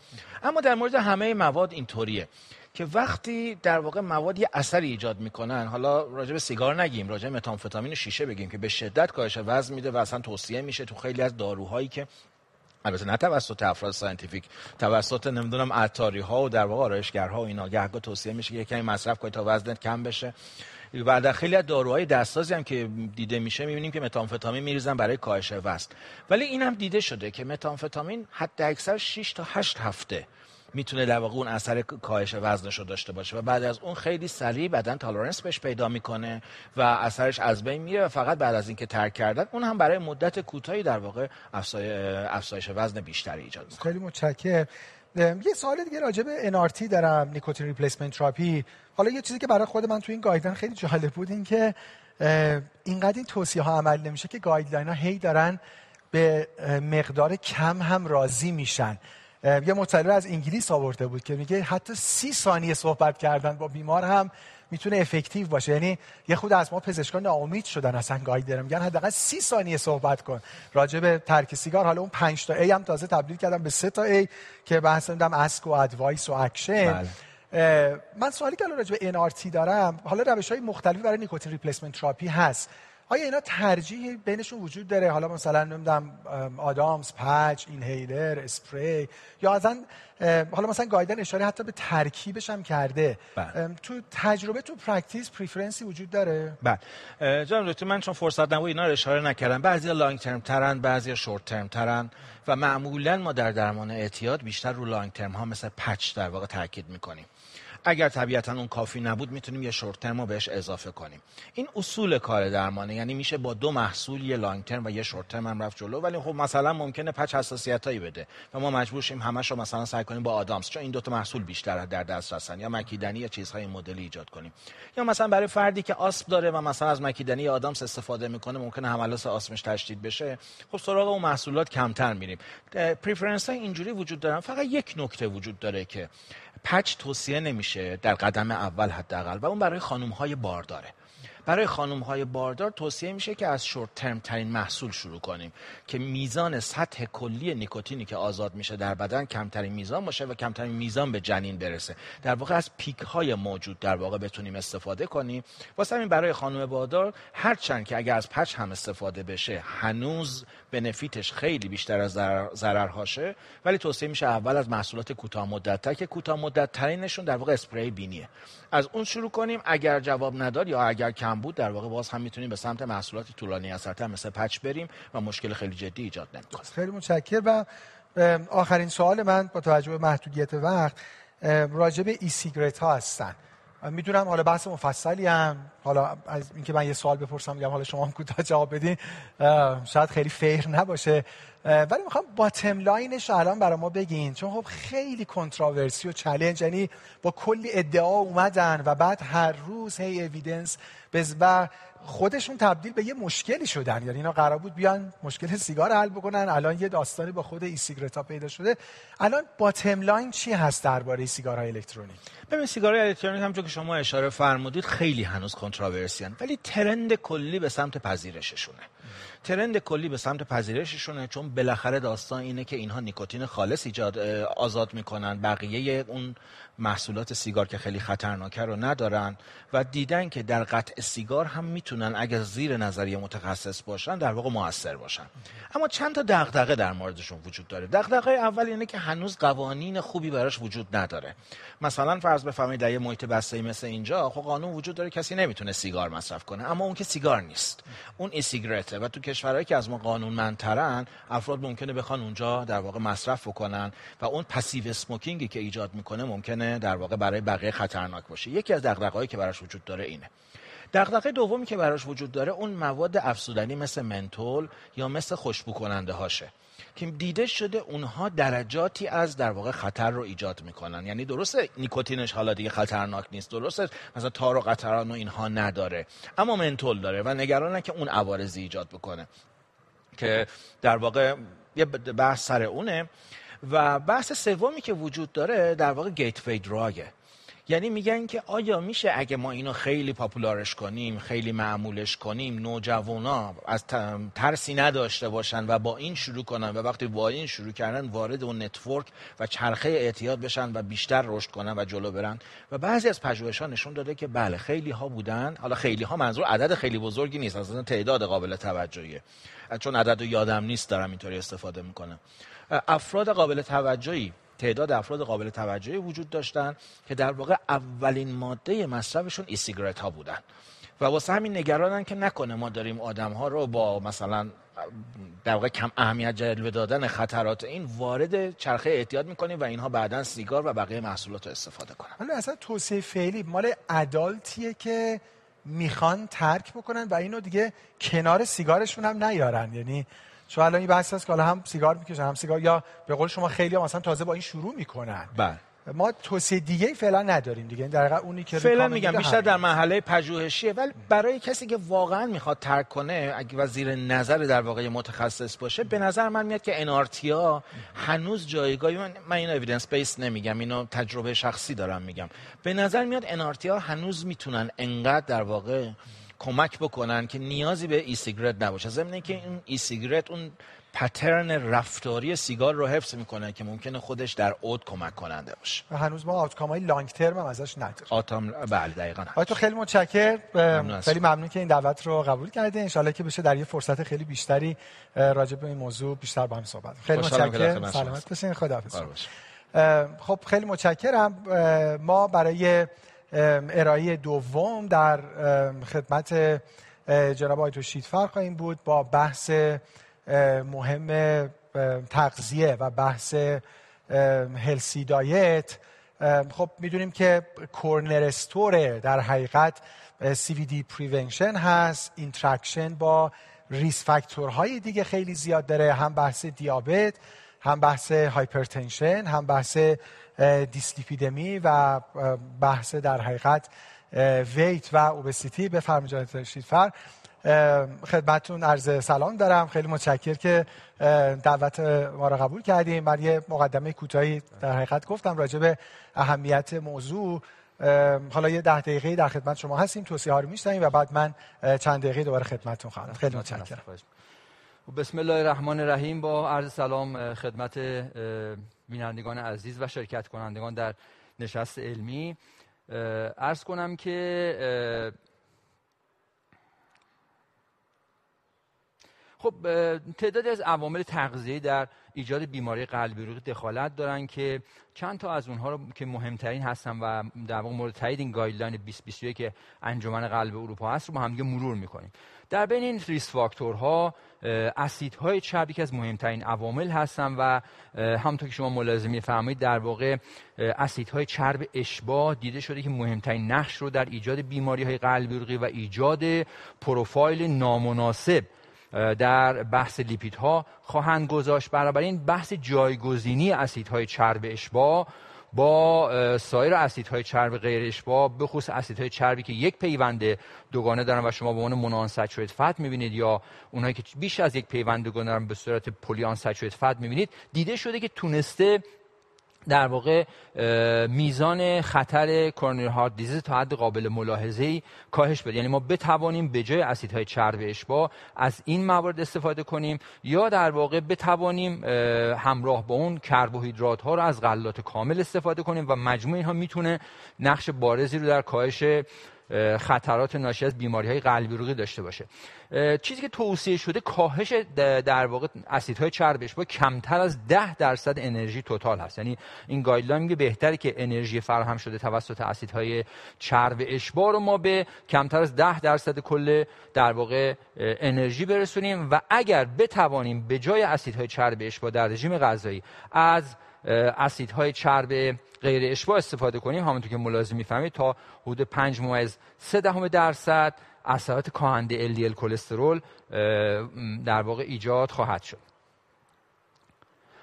اما در مورد همه مواد اینطوریه که وقتی در واقع مواد یه اثری ایجاد میکنن، حالا راجع به سیگار نگیم، راجع به متامفتامین و شیشه بگیم که به شدت کاهش وزن میده و اصلا توصیه میشه تو خیلی از داروهایی که البته نه توسط افراد ساینتیفیک، توسط نمیدونم عطاری‌ها و در واقع آرایشگرها و اینا گهگاه توصیه میشه که یکمی مصرف کنید تا وزنت کم بشه. و در خیلی از داروهای دستسازی هم که دیده میشه میبینیم که متامفتامین میریزن برای کاهش وزن، ولی این هم دیده شده که متامفتامین حداکثر شش تا هشت هفته میتونه در واقع اون اثر کاهش وزنش رو داشته باشه و بعد از اون خیلی سریع بدن تالرنس بهش پیدا میکنه و اثرش از بین میره و فقط بعد از اینکه ترک کردن اون هم برای مدت کوتاهی در واقع افزایش وزن بیشتری ایجاد میکنه. خیلی متشکرم. یه سوال دیگه راجع به ان آر تی دارم، نیکوتین ریپلیسمنت تراپی. حالا یه چیزی که برای خود من تو این گایدلاین خیلی جالب بود این که اینقدر این توصیه ها عمل نمیشه که گایدلاین ها هی دارن به مقدار کم هم راضی میشن. یه مطالعه از انگلیس آورده بود که میگه حتی سی ثانیه صحبت کردن با بیمار هم میتونه افکتیو باشه. یعنی یه خود از ما پزشکان ناامید شدن اصلا گایدلاین میگن حداقل سی ثانیه صحبت کن راجع به ترک سیگار. حالا اون پنج تا ای هم تازه تبدیل کردم به سه تا ای که بحث می‌دم اسک و ادوایس و اکشن. بله. من سوالی که الان راجع به ان آر تی دارم، حالا روش‌های مختلفی برای نیکوتین ریپلیسمنت تراپی هست، آیا اینا ترجیح بینشون وجود داره؟ حالا مثلا نمیدونم آدامز، پچ، اینهیلر، اسپری، یا اصلا حالا مثلا گایدن اشاره حتی به ترکیبش هم کرده. بله. تو تجربه تو پرکتیس پریفرنسی وجود داره؟ بله. جناب دکتر من چون فرصت نبود اینا رو اشاره نکردم. بعضیا لانگ ترم ترن، بعضیا شورت ترم ترن و معمولا ما در درمان اعتیاد بیشتر رو لانگ ترم ها مثل پچ در واقع تاکید می‌کنیم. اگر طبیعتاً اون کافی نبود میتونیم یه شورت ترم رو بهش اضافه کنیم. این اصول کار درمانه، یعنی میشه با دو محصول یه لانگ ترم و یه شورت ترم هم رفت جلو. ولی خب مثلا ممکنه پچ حساسیتایی بده و ما مجبور شیم همشو مثلا سعی کنیم با آدامس چون این دو تا محصول بیشتر در دست هستن، یا مکیدنی یا چیزهای مدلی ایجاد کنیم. یا مثلا برای فردی که آسم داره و مثلا از مکیدنی یا آدامس استفاده میکنه ممکنه حملات آسمش تشدید بشه، خب سراغ اون محصولات کمتر میریم. پریفرنس ها اینجوری وجود دارن. فقط یک نکته وجود داره که پچ توصیه نمیشه در قدم اول حداقل و اون برای خانم‌های بارداره. برای خانم‌های باردار توصیه میشه که از شورت ترم ترین محصول شروع کنیم که میزان سطح کلی نیکوتینی که آزاد میشه در بدن کمترین میزان باشه و کمترین میزان به جنین برسه. در واقع از پیک‌های موجود در واقع بتونیم استفاده کنیم. واسه همین برای خانم باردار هرچند که اگر از پچ هم استفاده بشه هنوز بنفیتش خیلی بیشتر از ضررهاشه، ولی توصیه میشه اول از محصولات کوتاه مدت که کوتاه مدت ترینشون در واقع اسپری بینیه. از اون شروع کنیم. اگر جواب نداد یا اگر کم بود در واقع باز هم میتونیم به سمت محصولات طولانی اثرتر مثل پچ بریم و مشکل خیلی جدی ایجاد نمیکنه. خیلی متشکرم. و آخرین سوال من با توجه به محدودیت وقت راجع به ای سیگرت ها هستن. میدونم حالا بحث مفصلی هم، حالا از اینکه من یه سوال بپرسم میگم حالا شما هم کوتاه جواب بدین شاید خیلی فیر نباشه، ولی میخوام باتم لاینش الان برای ما بگین چون خب خیلی کنتراورسی و چالش، یعنی با کلی ادعا اومدن و بعد هر روز هی اوییدنس و خودشون تبدیل به یه مشکلی شدن. یعنی اینا قرار بود بیان مشکل سیگار حل بکنن، الان یه داستانی با خود ای سیگارتا پیدا شده. الان باتم لاین چی هست درباره سیگارهای الکترونیک؟ ببین سیگارهای الکترونیک همونطور که شما اشاره فرمودید خیلی هنوز کنتراورسیان، ولی ترند کلی به سمت پذیرششونه. ترند کلی به سمت پذیرششونه چون بالاخره داستان اینه که اینها نیکوتین خالص ایجاد آزاد میکنن، بقیه اون محصولات سیگار که خیلی خطرناکه رو ندارن و دیدن که در قطع سیگار هم میتونن اگر زیر نظریه متخصص باشن در واقع موثر باشن. اما چند تا دغدغه در موردشون وجود داره. دغدغه اول اینه که هنوز قوانین خوبی براش وجود نداره. مثلا فرض بفرمایید در یه محیط بسته‌ای مثل اینجا خب قانون وجود داره کسی نمیتونه سیگار مصرف کنه، اما اون که سیگار نیست، اون ای سیگارته و تو کشورهایی که از ما قانونمندترن افراد ممکنه بخوان اونجا در واقع مصرف بکنن و اون پسیو اسموکینگی که ایجاد میکنه ممکنه در واقع برای بقیه خطرناک باشه. یکی از دغدغه‌هایی که براش وجود داره اینه. دغدغه دومی که براش وجود داره اون مواد افسودنی مثل منتول یا مثل خوشبو کننده هاشه که دیده شده اونها درجاتی از در واقع خطر رو ایجاد میکنن. یعنی درسته نیکوتینش حالا دیگه خطرناک نیست، درسته مثلا تار و قطران و اینها نداره، اما منتول داره و نگرانن که اون عوارضی ایجاد بکنه که در واقع یه بحث سر اونه. و بحث سومی که وجود داره در واقع گیتوی دراگه. یعنی میگن که آیا میشه اگه ما اینو خیلی پاپولارش کنیم، خیلی معمولش کنیم، نوجوانا از ترسی نداشته باشن و با این شروع کنن و وقتی با این شروع کردن وارد اون نتورک و چرخه اعتیاد بشن و بیشتر رشد کنن و جلو برن. و بعضی از پژوهش‌ها نشون داده که بله خیلی ها بودن، حالا خیلی ها منظور عدد خیلی بزرگی نیست، اصلا تعداد قابل توجهیه چون عددو یادم نیست دارم اینطوری استفاده میکنم، افراد قابل توجهی تعداد افراد قابل توجهی وجود داشتن که در واقع اولین ماده مصرفشون ای سیگارت ها بودن و واسه همین نگرانن که نکنه ما داریم آدم ها رو با مثلا در واقع کم اهمیت جلوه دادن خطرات این وارد چرخه اعتیاد میکنیم و اینها بعداً سیگار و بقیه محصولات رو استفاده کنن. حالا اصلا توصیه فعلی مال ادالتیه که میخوان ترک بکنن و اینو دیگه کنار سیگارشون هم نیارن. یعنی شما الان این بحث هست که حالا هم سیگار میکشن هم سیگار، یا به قول شما خیلی هم مثلا تازه با این شروع میکنن. بله. ما توصیه دیگه فعلا نداریم دیگه. در واقع اونی که فعلا میگم بیشتر در مرحله پژوهشیه، ولی برای کسی که واقعا میخواد ترک کنه اگه وزیر نظر در واقع متخصص باشه، به نظر من میاد که انارتیا هنوز جایگاهی، من من اینو اوییدنس بیس نمیگم، اینو تجربه شخصی دارم میگم، به نظر میاد انارتیا هنوز میتونن انقدر در واقع کمک بکنن که نیازی به ای سیگارت نباشه. ضمن اینکه این ای سیگارت اون پترن رفتاری سیگار رو حفظ میکنه که ممکنه خودش در عود کمک کننده باشه. هنوز ما آوتکام‌های لانگ ترم هم ازش نداریم. آتام بله دقیقاً. آقا خیلی متشکرم. خیلی ممنون که این دعوت رو قبول کردین. ان شاءالله که بشه در یه فرصت خیلی بیشتری راجع به این موضوع بیشتر با هم صحبت. خیلی متشکرم. سلامت باشین. خداحافظ. خب خیلی متشکرم. ما برای ارائه دوم در خدمت جناب آقای توشید فرق این بود با بحث مهم تغذیه و بحث هلسی دایت. خب میدونیم که کورنر استور در حقیقت سی وی دی پریونشن هست، اینتراکشن با ریس فاکتورهای دیگه خیلی زیاد داره، هم بحث دیابت، هم بحث هایپرتنشن، هم بحث دیسلیپیدمی و بحث در حقیقت ویت و اوبسیتی. بفرمایید جناب توشیدفر. خدمتتون عرض سلام دارم. خیلی متشکرم که دعوت ما را قبول کردیم. من یه مقدمه کوتاهی در حقیقت گفتم راجع به اهمیت موضوع. حالا یه ده دقیقه در خدمت شما هستیم، توصیه ها رو میشنویم و بعد من چند دقیقه دوباره خدمتتون خواهم. خیلی متشکرم. بسم الله الرحمن الرحیم. با عرض سلام خدمت بینندگان عزیز و شرکت کنندگان در نشست علمی عرض کنم که خب تعدادی از عوامل تغذیه‌ای در ایجاد بیماری قلبی عروقی دخالت دارن که چند تا از اونها رو که مهمترین هستن و در واقع مورد تایید این گایدلاین بیست بیست و یک که انجمن قلب اروپا هست رو با هم دیگه مرور می‌کنیم. در بین این ریس فاکتورها اسیدهای چربی یکی از مهمترین عوامل هستن و همونطور که شما ملاحظه می‌فرمایید در واقع اسیدهای چرب اشباع دیده شده که مهمترین نقش رو در ایجاد بیماری‌های قلبی عروقی و ایجاد پروفایل نامناسب در بحث لیپیدها خواهند گذاشت. بنابراین بحث جایگزینی اسیدهای چرب اشباع با سایر اسیدهای چرب غیر اشباع، به خصوص اسیدهای چربی که یک پیوند دوگانه دارن و شما به عنوان مونوانساتچورید فت می‌بینید، یا اونایی که بیش از یک پیوند دوگانه دارن به صورت پلی آنساتچورید فت می‌بینید، دیده شده که تونسته در واقع میزان خطر کورونری هارت دیزیز تا حد قابل ملاحظه‌ای کاهش بده. یعنی ما بتوانیم به جای اسیدهای چرب اشباع از این موارد استفاده کنیم، یا در واقع بتوانیم همراه با اون کربوهیدرات ها رو از غلات کامل استفاده کنیم و مجموع اینها میتونه نقش بارزی رو در کاهش خطرات ناشی از بیماری‌های قلبی عروقی داشته باشه. چیزی که توصیه شده کاهش در واقع اسیدهای چرب اشباع کمتر از ده درصد انرژی توتال هست. یعنی این گایدلاین میگه بهتره که انرژی فراهم شده توسط اسیدهای چرب اشباع رو ما به کمتر از ده درصد کل در واقع انرژی برسونیم و اگر بتوانیم به جای اسیدهای چرب اشباع در رژیم غذایی از اسیدهای چرب غیر اشباع استفاده کنیم، همونطور که ملاحظه می‌فرمایید تا حدود پنج ممیز سه درصد اثرات کاهنده ال دی ال کلسترول در واقع ایجاد خواهد شد.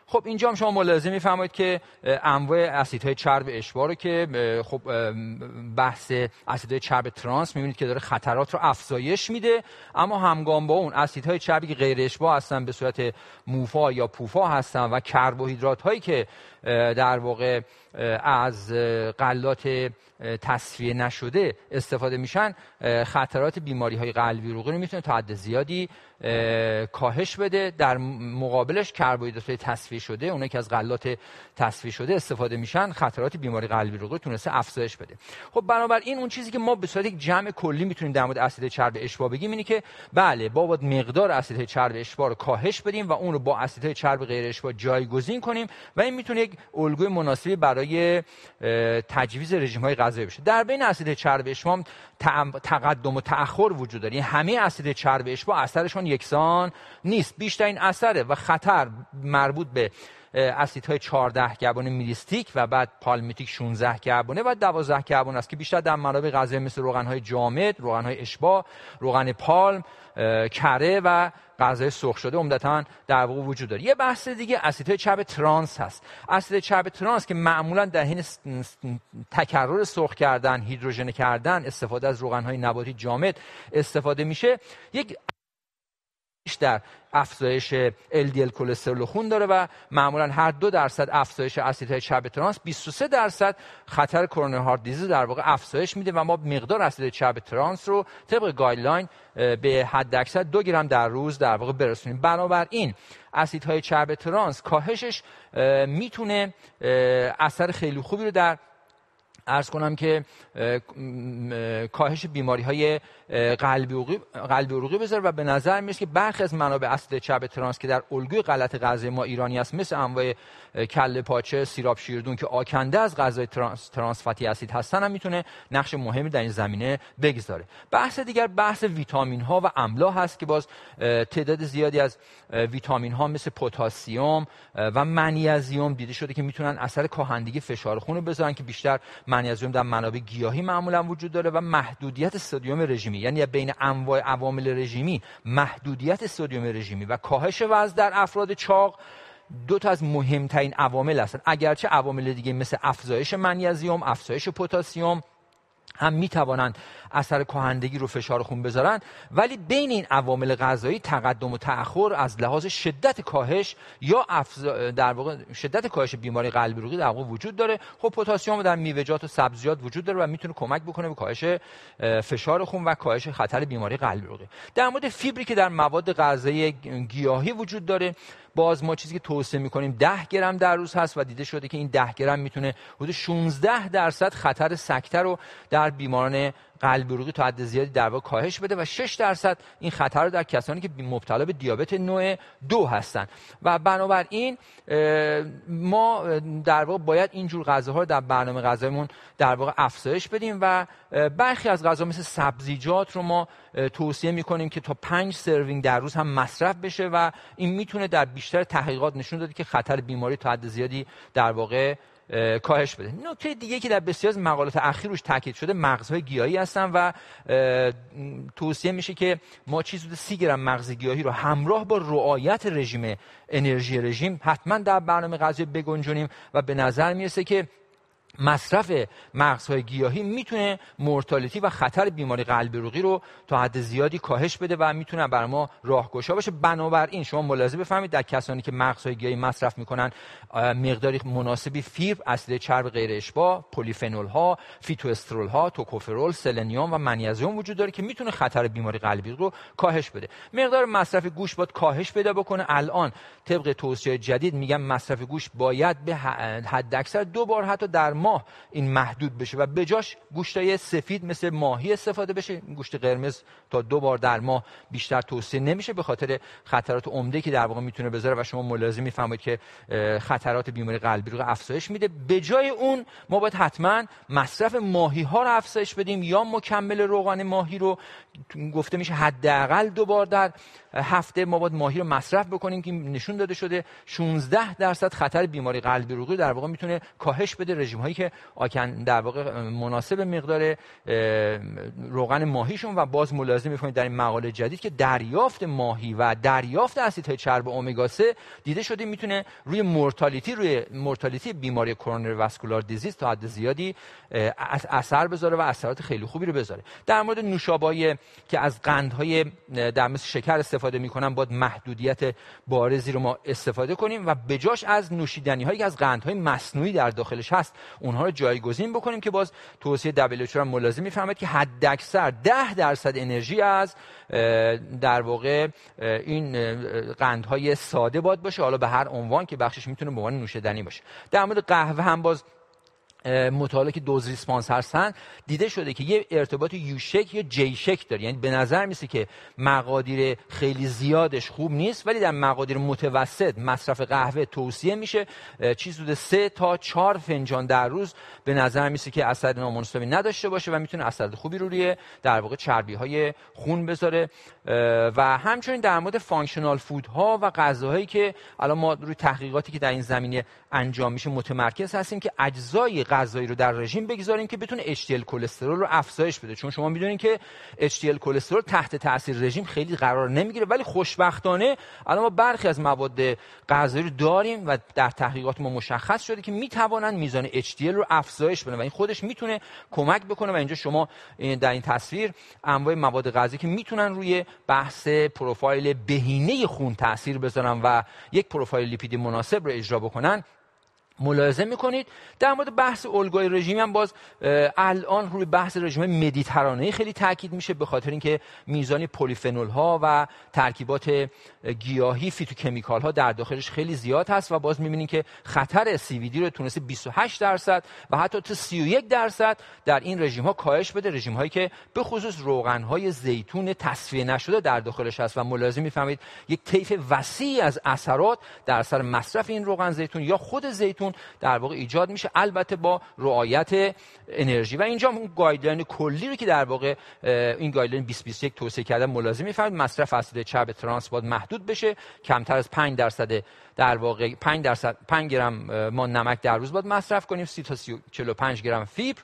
خب اینجا هم شما ملاحظه می‌فرمایید که انواع اسیدهای چرب اشباع رو که خب بحث اسیدهای چرب ترانس می‌بینید که داره خطرات رو افزایش میده، اما همگام با اون اسیدهای چربی که غیر اشباع هستن به صورت موفا یا پوفا هستن و کربوهیدرات هایی که در واقع از غلات تصفیه نشده استفاده میشن، خطرات بیماری‌های قلبی عروقی رو میتونه تا حد زیادی کاهش بده. در مقابلش کربوهیدرات تصفیه شده، اونایی که از غلات تصفیه شده استفاده میشن، خطرات بیماری قلبی عروقی رو تونسته افزایش بده. خب بنابراین اون چیزی که ما به صورت یک جمع کلی میتونیم در مورد اسید چرب اشباع بگیم اینه که بله با باید مقدار اسید چرب اشباع رو کاهش بدیم و اون رو با اسید چرب غیر اشباع جایگزین کنیم و این میتونه یک الگوی مناسبی برای تجویز رژیم‌های غذایی بشه. در بین اسید چرب اشباع تقدم و تأخر وجود داره. یعنی همه اسید چرب اشباع اثرشون یکسان نیست، بیشتر این اثره و خطر مربوط به اسیدهای چهارده کربن میلیستیک و بعد پالمیتیک شانزده کربن و دوازده کربن است که بیشتر در منابع غذایی مثل روغن‌های جامد، روغن‌های اشباع، روغن پالم، کره و غذای سرخ شده عمدتاً در واقع وجود داره. یه بحث دیگه اسیدهای چرب ترانس هست. اسید چرب ترانس که معمولاً در حین تکرر سرخ کردن، هیدروژن کردن، استفاده از روغن‌های نباتی جامد استفاده میشه، یک در افزایش ال دی ال کلسترول خون داره و معمولا هر دو درصد افزایش اسیدهای چرب ترانس بیست و سه درصد خطر کرونری هارت دیزیز در واقع افزایش میده و ما مقدار اسید چرب ترانس رو طبق گایدلاین به حد اکثر دو گرم در روز در واقع برسونیم. بنابراین اسیدهای چرب ترانس کاهشش میتونه اثر خیلی خوبی رو در عرض کنم که کاهش بیماری‌های قلبی عروقی قلبی عروقی بذاره و به نظر میاد که برخی از منابع اسید چرب ترانس که در الگوی غلط غذایی ما ایرانی است، مثل انواع کله پاچه، سیراب شیردون که آکنده از غذای ترانس ترانس فتی اسید هستن، هم میتونه نقش مهمی در این زمینه بگذاره. بحث دیگر بحث ویتامین‌ها و املاح هست که باز تعداد زیادی از ویتامین‌ها مثل پتاسیم و منیزیم دیده شده که میتونن اثر کاهندگی فشار خون رو بذارن که بیشتر منیزیم در منابع گیاهی معمولا وجود داره و محدودیت سدیم رژیمی، یعنی بین انواع عوامل رژیمی محدودیت سدیم رژیمی و کاهش وزن در افراد چاق دو تا از مهمترین عوامل هستند. اگرچه عوامل دیگه مثل افزایش منیزیم، افزایش پتاسیم هم می توانند اثر کاهندگی رو فشار خون بذارن، ولی بین این عوامل غذایی تقدم و تأخر از لحاظ شدت کاهش یا افزا... در واقع شدت کاهش بیماری قلبی عروقی در واقع وجود داره. خب پتاسیم در میوه‌جات و سبزیجات وجود داره و میتونه کمک بکنه به کاهش فشار خون و کاهش خطر بیماری قلبی عروقی. در مورد فیبری که در مواد غذایی گیاهی وجود داره، باز ما چیزی که توصیه می‌کنیم ده گرم در روز هست و دیده شده که این ده گرم میتونه حدود شانزده درصد خطر سکته رو در بیماران قلبی عروقی تا حد زیادی در واقع کاهش بده و شش درصد این خطر رو در کسانی که مبتلا به دیابت نوع دو هستن و بنابراین ما در واقع باید این جور غذاها رو در برنامه غذایمون در واقع افزایش بدیم و برخی از غذا مثل سبزیجات رو ما توصیه می‌کنیم که تا پنج سرینگ در روز هم مصرف بشه و این میتونه در بیشتر تحقیقات نشون داده که خطر بیماری تا حد زیادی در واقع کاهش بده. نکته دیگه که در بسیاری از مقالات اخیر روش تاکید شده مغزهای گیاهی هستن و توصیه میشه که ما چیز حدود سی گرم مغز گیاهی رو همراه با رعایت رژیم انرژی رژیم حتما در برنامه غذایی بگنجونیم و به نظر میرسه که مصرف مغزهای گیاهی میتونه مورتالیتی و خطر بیماری قلبی عروقی رو تا حد زیادی کاهش بده و میتونه برای ما راهگشا باشه. بنابراین شما ملاحظه بفهمید در کسانی که مغزهای گیاهی مصرف میکنن مقداری مناسبی فیبر، اسید چرب غیر اشباع، پلیفنول ها، فیتواسترول ها، توکوفرول، سلنیوم و منیزیم وجود داره که میتونه خطر بیماری قلبی رو کاهش بده. مقدار مصرف گوشت باید کاهش پیدا بکنه. الان طبق توصیه جدید میگم مصرف گوشت باید به حداکثر دو بار حتی در ماه این محدود بشه و بجاش گوشتای سفید مثل ماهی استفاده بشه. گوشت قرمز تا دو بار در ماه بیشتر توصیه نمیشه به خاطر خطرات عمده که در واقع میتونه بذاره و شما ملاحظه میفرمایید که خطرات بیماری قلبی رو افزایش میده. به جای اون ما باید حتما مصرف ماهی ها رو افزایش بدیم یا مکمل روغن ماهی رو، گفته میشه حداقل دو بار در هفته ما باید ماهی رو مصرف بکنیم که نشون داده شده شانزده درصد خطر بیماری قلبی عروقی در واقع میتونه کاهش بده. رژیم هایی که آکن در واقع مناسب مقدار روغن ماهیشون و باز ملاحظه می‌کنید در این مقاله جدید که دریافت ماهی و دریافت اسیدهای چرب امگا سه دیده شده میتونه روی مورتالیتی روی مورتالیتی بیماری کرونری واسکولار دیزیز تا حد زیادی اثر بذاره و اثرات خیلی خوبی رو بذاره. در مورد نوشابه‌ای که از قندهای در مثل شکر استفاده می‌کنن باید محدودیت بارزی رو ما استفاده کنیم و بجاش از نوشیدنی‌هایی که از قندهای مصنوعی در داخلش هست اونها رو جایگزین بکنیم که باز توصیه دبلیو اچ او هم ملازم میفهمد که حداکثر ده درصد انرژی از در واقع این قندهای ساده باید باشه، حالا به هر عنوان که بخشش میتونه به عنوان نوشیدنی باشه. در مورد قهوه هم باز مطالعه که دوز ریسپانس هستن دیده شده که یه ارتباط یو شکل یا جی شکل داره، یعنی به نظر میسه که مقادیر خیلی زیادش خوب نیست، ولی در مقادیر متوسط مصرف قهوه توصیه میشه، چیزی حدود سه تا چهار فنجان در روز به نظر میسه که اثر نامناسبی نداشته باشه و میتونه اثر خوبی رو روی در واقع چربی های خون بذاره. و همچنین در مورد فانکشنال فودها و غذاهایی که الان ما روی تحقیقاتی که در این زمینه انجام میشه متمرکز هستیم که اجزای غذایی رو در رژیم بگذاریم که بتونه اچ تی ال کلسترول رو افزایش بده، چون شما میدونین که اچ تی ال کلسترول تحت تاثیر رژیم خیلی قرار نمیگیره، ولی خوشبختانه الان ما برخی از مواد غذایی رو داریم و در تحقیقات ما مشخص شده که میتوانن میزان اچ تی ال رو افزایش بدن و این خودش میتونه کمک بکنه. و اینجا شما در این تصویر انواع مواد غذایی که میتونن روی بحث پروفایل بهینه خون تاثیر بذارن و یک پروفایل لیپیدی مناسب رو اجرا بکنن ملاحظه میکنید. در مورد بحث الگوی رژیم هم باز الان روی بحث رژیم مدیترانه‌ای خیلی تاکید میشه، به خاطر اینکه میزان پلیفنول ها و ترکیبات گیاهی فیتوکمیکال ها در داخلش خیلی زیاد هست و باز میبینید که خطر سی وی دی رو تونسته بیست و هشت درصد و حتی تا سی و یک درصد در این رژیم ها کاهش بده، رژیم هایی که به خصوص روغن های زیتون تصفیه نشده در داخلش هست و ملاحظه میفهمید یک طیف وسیعی از اثرات در اثر مصرف این روغن زیتون یا خود زیتون در واقع ایجاد میشه، البته با رعایت انرژی. و اینجا اون گایدلاین کلی رو که در واقع این گایدلاین بیست بیست و یک توصیه کرده ملازم می‌فرماید مصرف اسید چرب ترانس باید محدود بشه، کمتر از پنج درصد در واقع پنج درصد پنج گرم ما نمک در روز باید مصرف کنیم، سی تا چهل و پنج گرم فیبر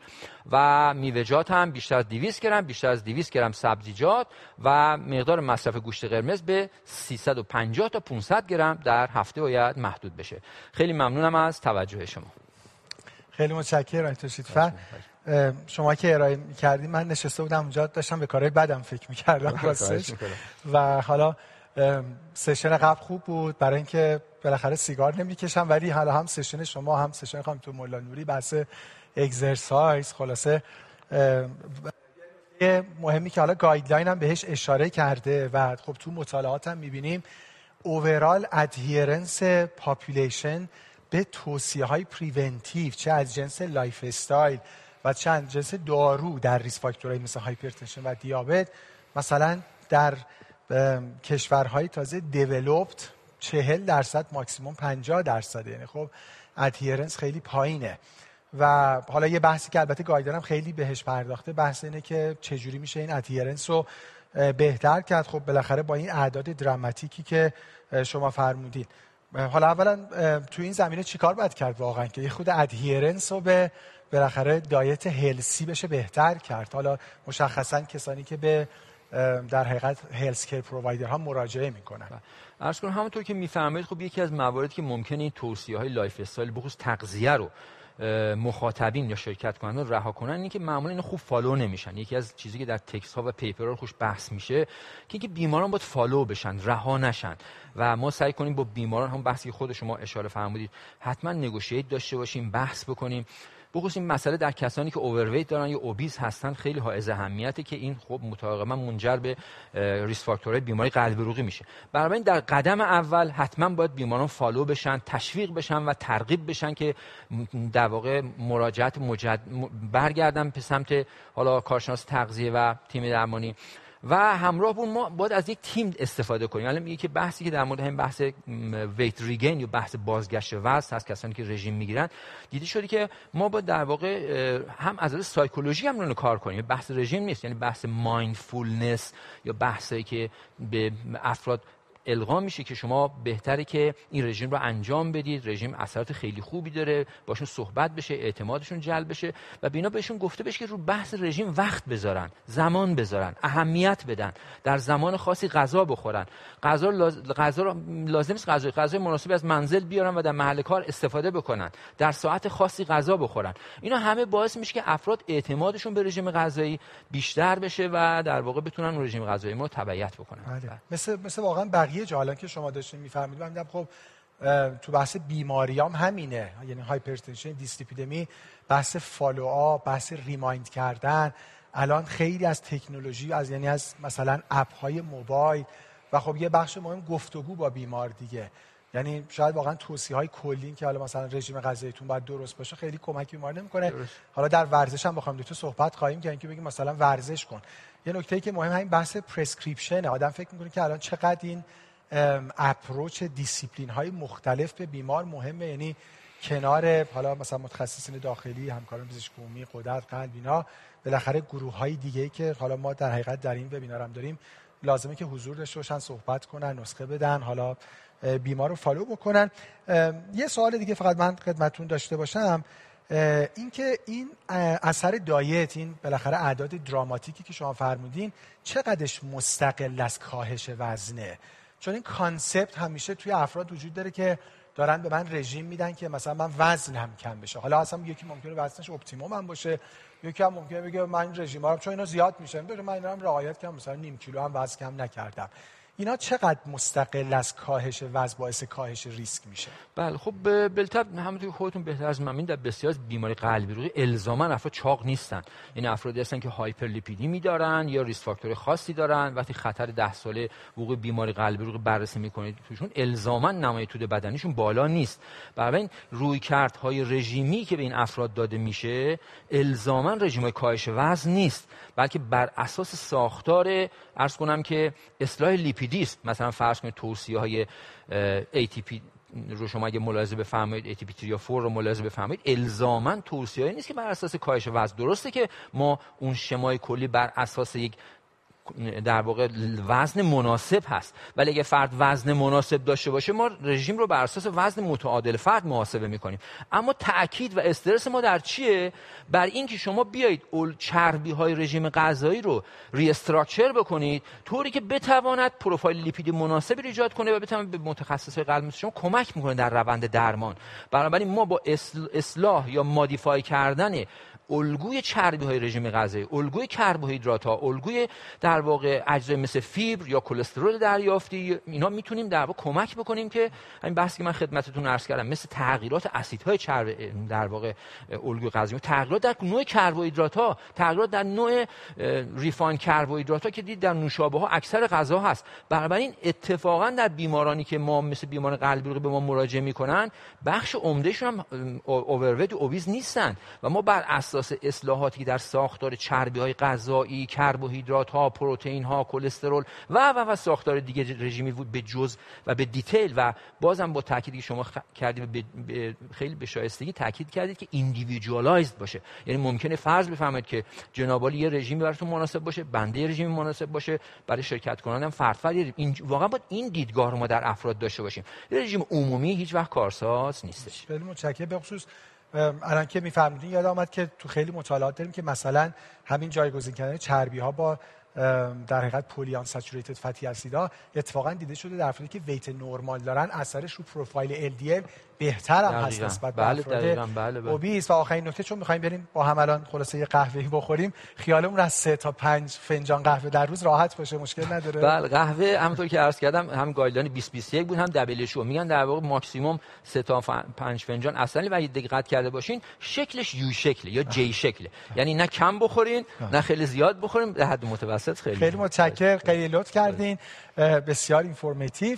و میوه‌جات هم بیشتر از دویست گرم، بیشتر از دویست گرم سبزیجات و مقدار مصرف گوشت قرمز به سیصد و پنجاه تا پانصد گرم در هفته باید محدود بشه. خیلی ممنونم از توجه شما. خیلی متشکرم توشید فر. شما که ارائه کردیم من نشسته بودم اونجا داشتم به کارهای بدم فکر می‌کردم راستش، و حالا سشن قبل خوب بود برای اینکه بالاخره سیگار نمی‌کشم، ولی حالا هم سشن شما هم سشن خانم تو مولا نوری بحث اگزرسایز، خلاصه مهمی که حالا گایدلاین هم بهش اشاره کرده و خب تو مطالعات هم می‌بینیم اوورال ادهرنس پاپولیشن به توصیه‌های پریونتیو چه از جنس لایف استایل و چه از جنس دارو در ریسک فاکتورهای مثل هایپرتنشن و دیابت، مثلا در کشورهای تازه دیولوپد چهل درصد ماکسیموم پنجاه درصده، یعنی خب ادهرنس خیلی پایینه. و حالا یه بحثی که البته گایدلاین خیلی بهش پرداخته بحث اینه که چجوری میشه این ادهرنس رو بهتر کرد، خب بالاخره با این اعداد دراماتیکی که شما فرمودین. حالا اولا تو این زمینه چیکار باید کرد واقعا که خود ادهرنس رو به بالاخره دایت هلسی بشه بهتر کرد؟ حالا مشخصا کسانی که به در حقیقت هلس کیر پرووایدر ها مراجعه میکنن. عرض کنم همونطور که میفهمید خب یکی از مواردی که ممکنه این توصیه های لایف استایل بخصوص تغذیه رو مخاطبین یا شرکت کنندگان رها کنن این که معمولا اینا خوب فالو نمیشن. یکی از چیزی که در تکست ها و پیپرها خوش بحث میشه که که بیماران باید فالو بشن، رها نشن و ما سعی کنیم با بیماران هم بحثی خود شما اشاره فرمودید حتما نگوشییت داشته باشیم، بحث بکنیم. بخصوص این مسئله در کسانی که اوورویت دارن یا اوبیز هستن خیلی حائز اهمیته که این خب متعاقبا منجر به ریسک فاکتورهای بیماری قلب عروقی میشه. بنابراین در قدم اول حتما باید بیماران فالو بشن، تشویق بشن و ترغیب بشن که در واقع مراجعت مجدد برگردن به سمت حالا کارشناس تغذیه و تیم درمانی و همراه با ما باید از یک تیم استفاده کنیم. الان میگه که بحثی که در مورد همین بحث ویت ریگین یا بحث بازگشت وزن هست، کسانی که رژیم میگیرن دیده شده که ما باید در واقع هم از نظر سایکولوژی هم رو کار کنیم. بحث رژیم نیست، یعنی بحث مایندفولنس یا بحثی که به افراد القا میشه که شما بهتره که این رژیم رو انجام بدید، رژیم اثرات خیلی خوبی داره، باشون صحبت بشه، اعتمادشون جلب بشه و بینا بهشون گفته بشه که رو بحث رژیم وقت بذارن، زمان بذارن، اهمیت بدن، در زمان خاصی غذا بخورن، غذا لازم غذا لازم نیست غذا غذای مناسبی از منزل بیارن و در محل کار استفاده بکنن، در ساعت خاصی غذا بخورن. اینا همه باعث میشه که افراد اعتمادشون به رژیم غذایی بیشتر بشه و در واقع بتونن رژیم غذایی ما رو تبعیت بکنن. مثلا مثلا واقعا یه جا الان که شما داشتین میفهمید من دیدم خب تو بحث بیماریام هم همینه، یعنی هایپرتنشن، دیسلیپیدمی، بحث فالوآپ، بحث ریمایند کردن. الان خیلی از تکنولوژی از یعنی از مثلا اپ های موبایل و خب یه بخش مهم گفتگو با بیمار دیگه، یعنی شاید واقعا توصیه‌های کلی که حالا مثلا رژیم غذاییتون باید درست باشه خیلی کمک بیمار نمی‌کنه. حالا در ورزش هم بخوام تو صحبت خواهیم کرد که بگیم مثلا ورزش کن. یه نکته‌ای که مهم همین بحث پرسکریپشنه. آدم فکر می‌کنه که الان چقدر این اپروچ دیسیپلین‌های مختلف به بیمار مهمه، یعنی کنار حالا مثلا متخصصین داخلی، همکاران پزشک عمومی، غدد، قلب، اینا بالاخره گروه‌های دیگه‌ای که حالا ما در حقیقت در این وبینار هم داریم لازمه که حضور داشته باشن، صحبت کنن، نسخه بدن، حالا بیمار رو فالو بکنن. یه سوال دیگه فقط من خدمتتون داشته باشم، این که این اثر دایت، این بالاخره اعداد دراماتیکی که شما فرمودین چقدرش مستقل از کاهش وزنه؟ چون این کانسپت همیشه توی افراد وجود داره که دارن به من رژیم میدن که مثلا من وزن هم کم بشه. حالا اصلا یکی ممکنه وزنش اپتیموم هم باشه، یکی هم ممکنه بگه من رژیم هم چون اینا زیاد میشه بگه من اینا هم رعایت کنم، مثلا نیم کیلو هم وزن کم نکردم. اینا چقدر مستقل از کاهش وزن باعث کاهش ریسک میشه؟ بله خب بالطبع همونطور که خودتون بهتر از من، در بسیار بیماری قلبی عروقی الزاما افراد چاق نیستن. این افرادی هستن که هایپرلیپیدمی دارن یا ریسک فاکتور خاصی دارن. وقتی خطر ده ساله وقوع بیماری قلبی عروقی بررسی میکنید توشون الزاما نمای توده بدنیشون بالا نیست. بنابراین رویکردهای رژیمی که به این افراد داده میشه الزاما رژیمای کاهش وزن نیست، بلکه بر اساس ساختار عرض کنم که اصلاح لیپید دیست. مثلا فرض کنید توصیه‌های ای تی پی رو شما اگه ملاحظه بفرمایید، ای تی پی تری یا چهار رو ملاحظه بفرمایید، الزاماً توصیه‌ای نیست که بر اساس کاهش وزن. درسته که ما اون شمای کلی بر اساس یک در واقع وزن مناسب هست، ولی اگه فرد وزن مناسب داشته باشه ما رژیم رو بر اساس وزن متعادل فرد محاسبه میکنیم. اما تأکید و استرس ما در چیه؟ بر این که شما بیایید اول چربی های رژیم غذایی رو ری استراکچر بکنید طوری که بتواند پروفایل لیپیدی مناسبی رو ایجاد کنه و بتواند به متخصص قلب مثل شما کمک میکنه در روند درمان. بنابراین ما با اصلاح یا مودیفای کردن الگوی چربی‌های رژیم غذایی، الگوی کربوهیدرات‌ها، الگوی در واقع اجزای مثل فیبر یا کلسترول دریافتی، اینا میتونیم در واقع کمک بکنیم که همین بحثی که من خدمتتون عرض کردم، مثل تغییرات اسیدهای چربی در واقع الگوی غذایی، تغییرات در نوع کربوهیدرات‌ها، تغییرات در نوع ریفاین کربوهیدرات‌ها که دید در نوشابه‌ها اکثر غذا هست. بنابراین اتفاقا در بیمارانی که ما مثل بیمار قلبی رو به ما مراجعه می‌کنن، بخش عمده‌شون هم اوورویت و اوبیز نیستن و ما بر اساس اصلاحاتی که در ساختار چربی‌های غذایی، کربوهیدرات‌ها، پروتئین‌ها، کلسترول و و و ساختار دیگه رژیمی بود به جز و به دیتیل و بازم با تأکیدی که شما خ... کردید به... به... خیلی به شایستگی تأکید کردید که ایندیویدوالایزد باشه. یعنی ممکنه فرض بفهمید که جناب عالی یه رژیمی براتون مناسب باشه، بنده رژیم مناسب باشه، برای شرکت کنندم فرد فرد این... واقعا باید این دیدگاه رو ما در افراد داشته باشیم. رژیم عمومی هیچ وقت کارساز نیستش. خیلی متشکرم. به خصوص الان که میفهمیدین یاد آمد که تو خیلی مطالعات داریم که مثلا همین جایگزین کردن چربی ها با در حقیقت پلی آن ساتوریتد فتی اسیدا اتفاقا دیده شده در افرادی که ویت نورمال دارن اثرش رو پروفایل ال دی ال بهتر هم هست نسبت به افراد اوبیز. و آخرین نکته، چون می‌خوایم بریم با هم الان خلاصه یه قهوه‌ای بخوریم، خیالمون از سه تا پنج فنجان قهوه در روز راحت باشه، مشکل نداره. بله قهوه همونطور که عرض کردم هم گایدلاین بیست بیست و یک بود هم دبلیو اچ او میگن در واقع ماکسیمم سه تا پنج فنجان اصلا. و دقت کرده باشین شکلش یو شکله یا جی شکله، یعنی نه کم بخورین نه خیلی زیاد بخورین، در حد متوسط. خیلی خیلی متشکرم، خیلی لطف کردین، بسیار اینفورماتیو.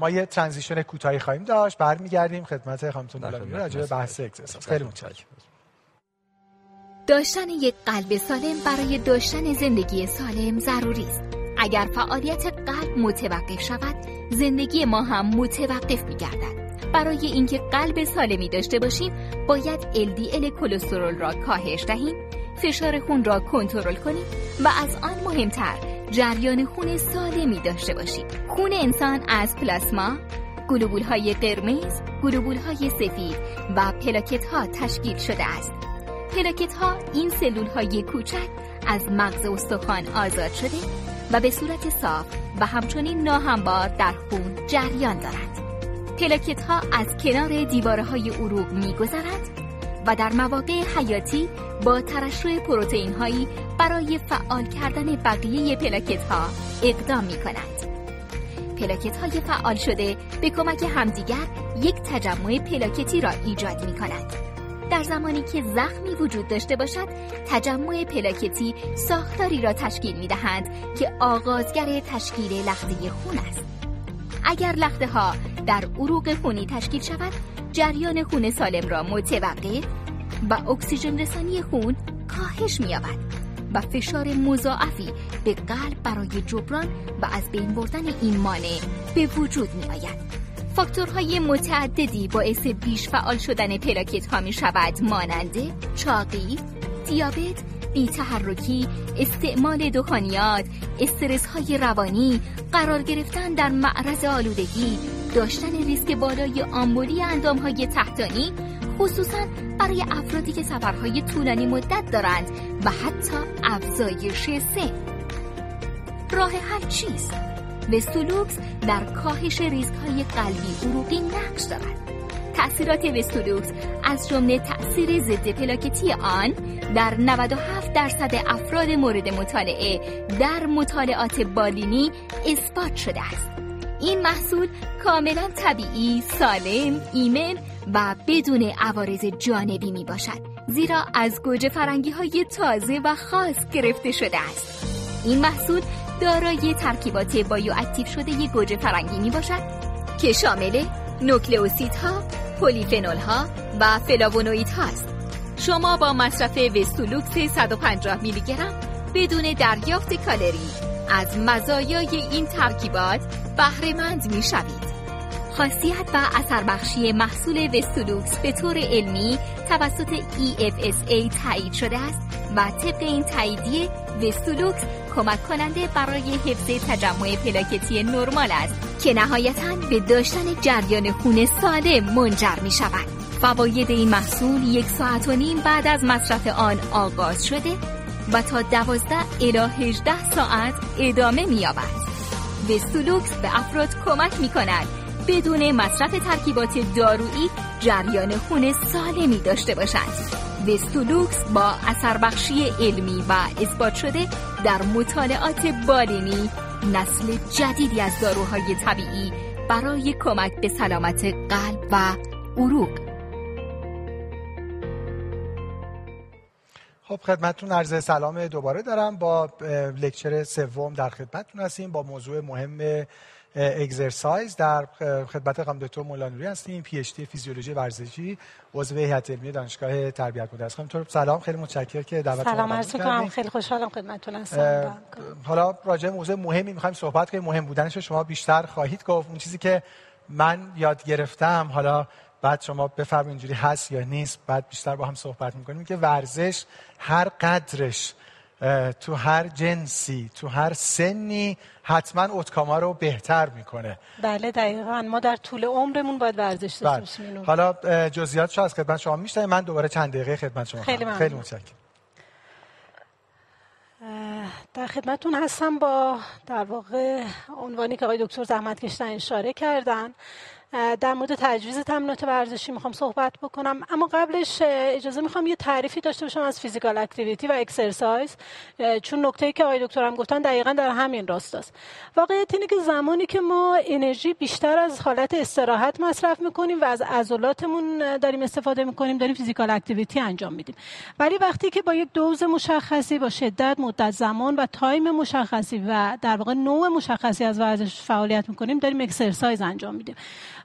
ما یه ترانزیشن کوتاهی خواهیم داشت، برمیگردیم خدمت خانمتون بلامی راجع به بحث اکسس. خیلی متشکرم. داشتن یک قلب سالم برای داشتن زندگی سالم ضروری است. اگر فعالیت قلب متوقف شود زندگی ما هم متوقف می‌گردد. برای اینکه قلب سالمی داشته باشیم باید ال دی ال کلسترول را کاهش دهیم، فشار خون را کنترل کنیم و از آن مهمتر جریان خون سالمی داشته باشید. خون انسان از پلاسما، گلوبول‌های قرمز، گلوبول‌های سفید و پلاکت‌ها تشکیل شده است. پلاکت‌ها این سلول‌های کوچک از مغز استخوان آزاد شده و به صورت صاف و همچنین ناهموار در خون جریان دارند. پلاکت‌ها از کنار دیواره‌های عروق می‌گذرند و در مواقع حیاتی با ترشح پروتئین‌هایی برای فعال کردن بقیه پلاکت‌ها اقدام می‌کنند. پلاکت‌های فعال شده به کمک همدیگر یک تجمع پلاکتی را ایجاد می‌کنند. در زمانی که زخمی وجود داشته باشد، تجمع پلاکتی ساختاری را تشکیل می‌دهند که آغازگر تشکیل لخته خون است. اگر لخته‌ها در عروق خونی تشکیل شود، جریان خون سالم را متوقف و اکسیژن رسانی خون کاهش می‌یابد و فشار مضاعفی به قلب برای جبران و از بین بردن این مانع به وجود می‌آید. فاکتورهای متعددی باعث بیش فعال شدن پلاکت‌ها می‌شود، مانند چاقی، دیابت، بی‌تحرکی، استعمال دخانیات، استرس‌های روانی، قرار گرفتن در معرض آلودگی، داشتن ریسک بالای آمبولی اندام‌های تحتانی، خصوصاً برای افرادی که سفرهای طولانی مدت دارند، و حتی افزایش سن. راه حل چیست؟ وستولوکس در کاهش ریسک‌های قلبی عروقی نقش دارد. تأثیرات وستولوکس از جمله تأثیر ضد پلاکتی آن در نود و هفت درصد افراد مورد مطالعه در مطالعات بالینی اثبات شده است. این محصول کاملا طبیعی، سالم، ایمن و بدون عوارض جانبی می باشد، زیرا از گوجه فرنگی های تازه و خاص گرفته شده است. این محصول دارای ترکیبات بایواکتیو شده ی گوجه فرنگی می باشد که شامل نوکلئوسیدها، پلیفنولها و فلاوونوئیدها است. شما با مصرف وستولوکس صد و پنجاه میلی گرم بدون دریافت کالری از مزایای این ترکیبات بهره‌مند می‌شوید. خاصیت و اثر بخشی محصول وستولوکس به طور علمی توسط ای اف اس ای تایید شده است و طبق این تاییدیه وستولوکس کمک کننده برای حفظ تجمع پلاکتی نرمال است که نهایتاً به داشتن جریان خون سالم منجر می شود. فواید این محصول یک ساعت و نیم بعد از مصرف آن آغاز شده و تا دوازده الی هجده ساعت ادامه می یابد. وستولوکس به افراد کمک می کند بدون مصرف ترکیبات دارویی جریان خون سالمی داشته باشد. وستولوکس با اثربخشی علمی و اثبات شده در مطالعات بالینی نسل جدیدی از داروهای طبیعی برای کمک به سلامت قلب و عروق. خب خدمتتون عرض سلام دوباره دارم. با لکچر سوم در خدمتتون هستیم با موضوع مهم اگزرسایز. در خدمت قم دکتر مولانوری هستیم، پی اچ دی فیزیولوژی ورزشی، عضو هیئت علمی دانشگاه تربیت مدرس. خانم سلام، خیلی متشکرم که دعوت ما رو قبول کردید. خیلی خوشحالم خدمتتون هستم. حالا راجع به موضوع مهمی می‌خوایم صحبت کنیم، مهم بودنش رو شما بیشتر خواهید گفت. اون چیزی که من یاد گرفتم، حالا بعد شما بفرمایید اینجوری هست یا نیست، بعد بیشتر با هم صحبت می‌کنیم، که ورزش هر قدرش تو هر جنسی، تو هر سنی حتما اوتکاما رو بهتر میکنه. بله دقیقاً، ما در طول عمرمون باید ورزش داشته باشیم. حالا جزئیاتش از خدمت شما میشتم. من دوباره چند دقیقه خدمت شما. خیلی ممنون. خیلی متشکرم. در خدمتتون هستم با در واقع عنوانی که آقای دکتر زحمت کشیدن اشاره کردن. در مورد تجویز تمرینات ورزشی میخوام صحبت بکنم، اما قبلش اجازه میخوام یه تعریفی داشته باشم از فیزیکال اکتیویتی و اکسرسایز، چون نکته‌ای که آقای دکترم گفتن دقیقاً در همین راستا. واقعیت اینه که زمانی که ما انرژی بیشتر از حالت استراحت مصرف میکنیم و از عضلاتمون داریم استفاده میکنیم، داریم فیزیکال اکتیویتی انجام میدیم، ولی وقتی که با یک دوز مشخصی، با شدت، مدت زمان و تایم مشخصی و در واقع نوع مشخصی از ورزش فعالیت میکنیم، داریم اکسرسایز انجام میدیم.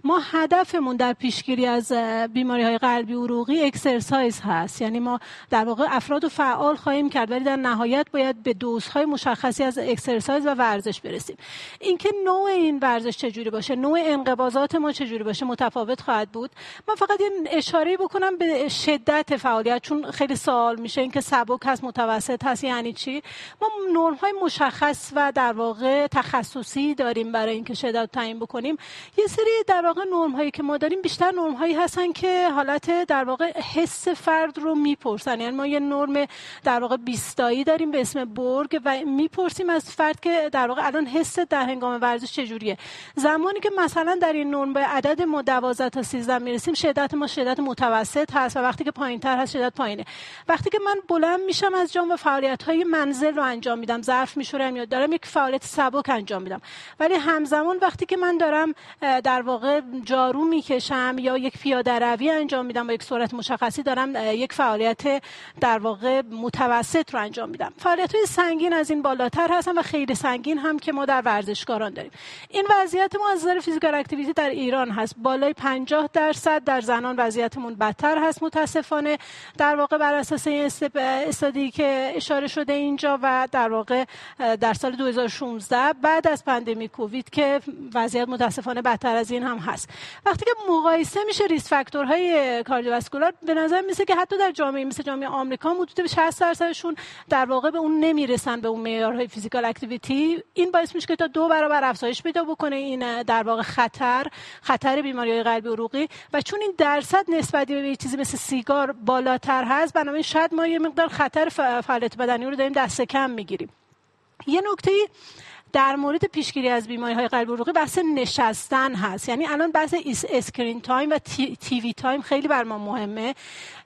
ما هدفمون در پیشگیری از بیماری‌های قلبی عروقی اکسرسایز هست، یعنی ما در واقع افراد رو فعال خواهیم کرد، ولی در نهایت باید به دوزهای مشخصی از اکسرسایز و ورزش برسیم. اینکه نوع این ورزش چجوری باشه، نوع انقباضات ما چجوری باشه، متفاوت خواهد بود. من فقط یه اشاره‌ای بکنم به شدت فعالیت، چون خیلی سوال میشه اینکه سبک هست، متوسط هست، یعنی چی؟ ما نرم‌های مشخص و در واقع تخصصی داریم برای اینکه شدت تعیین بکنیم. یه سری در واقع نرم هایی که ما داریم بیشتر نرم هایی هستن که حالت در واقع حس فرد رو میپرسن، یعنی ما یه نرم در واقع بیستایی داریم به اسم برگ و میپرسیم از فرد که در واقع الان حس در هنگام ورزش چجوریه. زمانی که مثلا در این نرم به عدد ما دوازده تا سیزده میرسیم، شدت ما شدت متوسط هست و وقتی که پایین تر هست شدت پایینه. وقتی که من بلند میشم از جام و فعالیت های منزل رو انجام میدم، ظرف میشورم یا دارم یک فعالیت سبک انجام میدم، ولی همزمان وقتی که من دارم در واقع جارو میکشم یا یک پیاده روی انجام میدم با یک سرعت مشخصی، دارم یک فعالیت در واقع متوسط رو انجام میدم. فعالیت های سنگین از این بالاتر هستن و خیلی سنگین هم که ما در ورزشکاران داریم. این وضعیت ما از نظر فیزیکال اکتیویتی در ایران هست، بالای پنجاه درصد. در زنان وضعیتمون بدتر هست متاسفانه، در واقع بر اساس این استادی که اشاره شده اینجا و در واقع در سال دو هزار و شانزده بعد از پاندمی کووید که وضعیت متاسفانه بدتر از این هم هست. وقتی که مقایسه میشه ریسک فاکتورهای کاردیوواسکولار، به نظر میسه که حتی در جامعه مثل جامعه آمریکا حدود به شصت درصدشون در واقع به اون نمیرسن، به اون معیارهای فیزیکال اکتیویتی. این باعث میشه که تا دو برابر افزایش پیدا بکنه این در واقع خطر خطر بیماریهای قلبی عروقی، و چون این درصد نسبتی به چیزی مثل سیگار بالاتر هست، بنابراین شاید ما یه مقدار خطر فعالیت بدنی رو داریم دست کم میگیریم. یه نکته در مورد پیشگیری از بیماری‌های قلبی عروقی بحث نشستن هست. یعنی الان بحث اسکرین تایم و تی, تی وی تایم خیلی بر ما مهمه.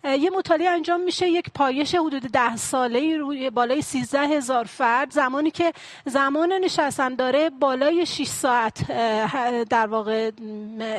یه مطالعه انجام میشه، یک پایش حدود ده ساله‌ای روی بالای سیزده هزار فرد، زمانی که زمان نشستن داره بالای شش ساعت در واقع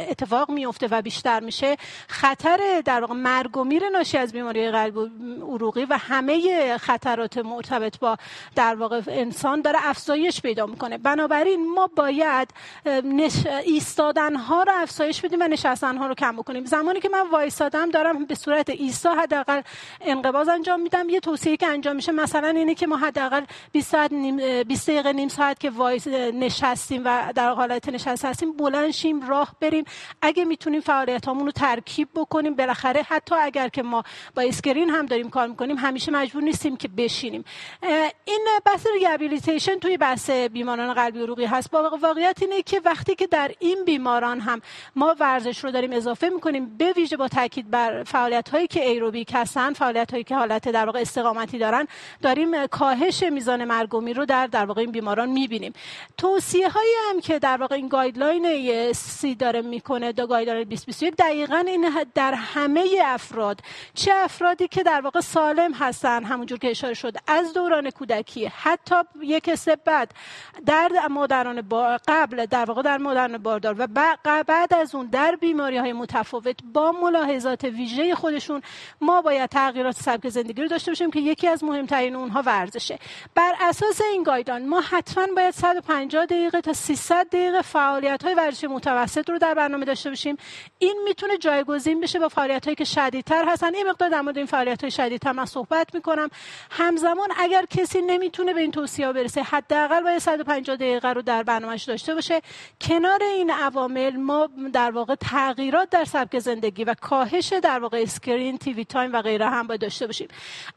اتفاق میفته و بیشتر میشه. خطر در واقع مرگ و میر ناشی از بیماری قلبی عروقی و همه خطرات مرتبط با در واقع انسان داره افزایش پیدا میکنه. بنابراین ما باید نش... ایستادن ها رو افزایش بدیم و نشستن ها رو کم بکنیم. زمانی که من وایسادم دارم به صورت ایستا حداقل انقباض انجام میدم. یه توصیه که انجام میشه مثلا اینه که ما حداقل بیست ساعت نیم بیست دقیقه نیم ساعت که وایس نشستیم و در حالت نشست هستیم بلند شیم، راه بریم، اگه میتونیم فعالیت هامون رو ترکیب بکنیم. بالاخره حتی اگر که ما با اسکرین هم داریم کار میکنیم همیشه مجبور نیستیم که بشینیم. این بحث ریابیلیتیشن توی بحث بیماران قلبی عروقی هست. واقعیت اینه که وقتی که در این بیماران هم ما ورزش رو داریم اضافه میکنیم، به ویژه با تاکید بر فعالیت هایی که ایروبیک هستن، فعالیت هایی که حالت در واقع استقامتی دارن، داریم کاهش میزان مرگ و میر رو در در واقع این بیماران میبینیم. توصیه هایی هم که در واقع این گایدلاین ای اس سی داره میکنه، دو گایدلاین بیست بیست و یک، دقیقاً این در همه افراد، چه افرادی که در واقع سالم هستن همونجور که اشاره شد از دوران کودکی، حتی یک استپ بعد در مادران با قبل در واقع در مادران باردار و بعد از اون در بیماری‌های متفاوت با ملاحظات ویژه خودشون، ما باید تغییرات سبک زندگی رو داشته باشیم که یکی از مهمترین اونها ورزشه. بر اساس این گایدلاین ما حتما باید صد و پنجاه دقیقه تا سیصد دقیقه فعالیت‌های ورزشی متوسط رو در برنامه داشته باشیم. این میتونه جایگزین بشه با فعالیت‌هایی که شدیدتر هستن. این مقدار در مورد این فعالیت‌های شدیدتر من صحبت می‌کنم. همزمان اگر کسی نمیتونه به این توصیه برسه، حداقل باید صد و پنجاه دقیقه رو در برنامه‌اش داشته باشه. کنار این عوامل ما در واقع تغییرات در سبک زندگی و کاهش در واقع اسکرین، تی وی تایم و غیره هم باید داشته باشیم.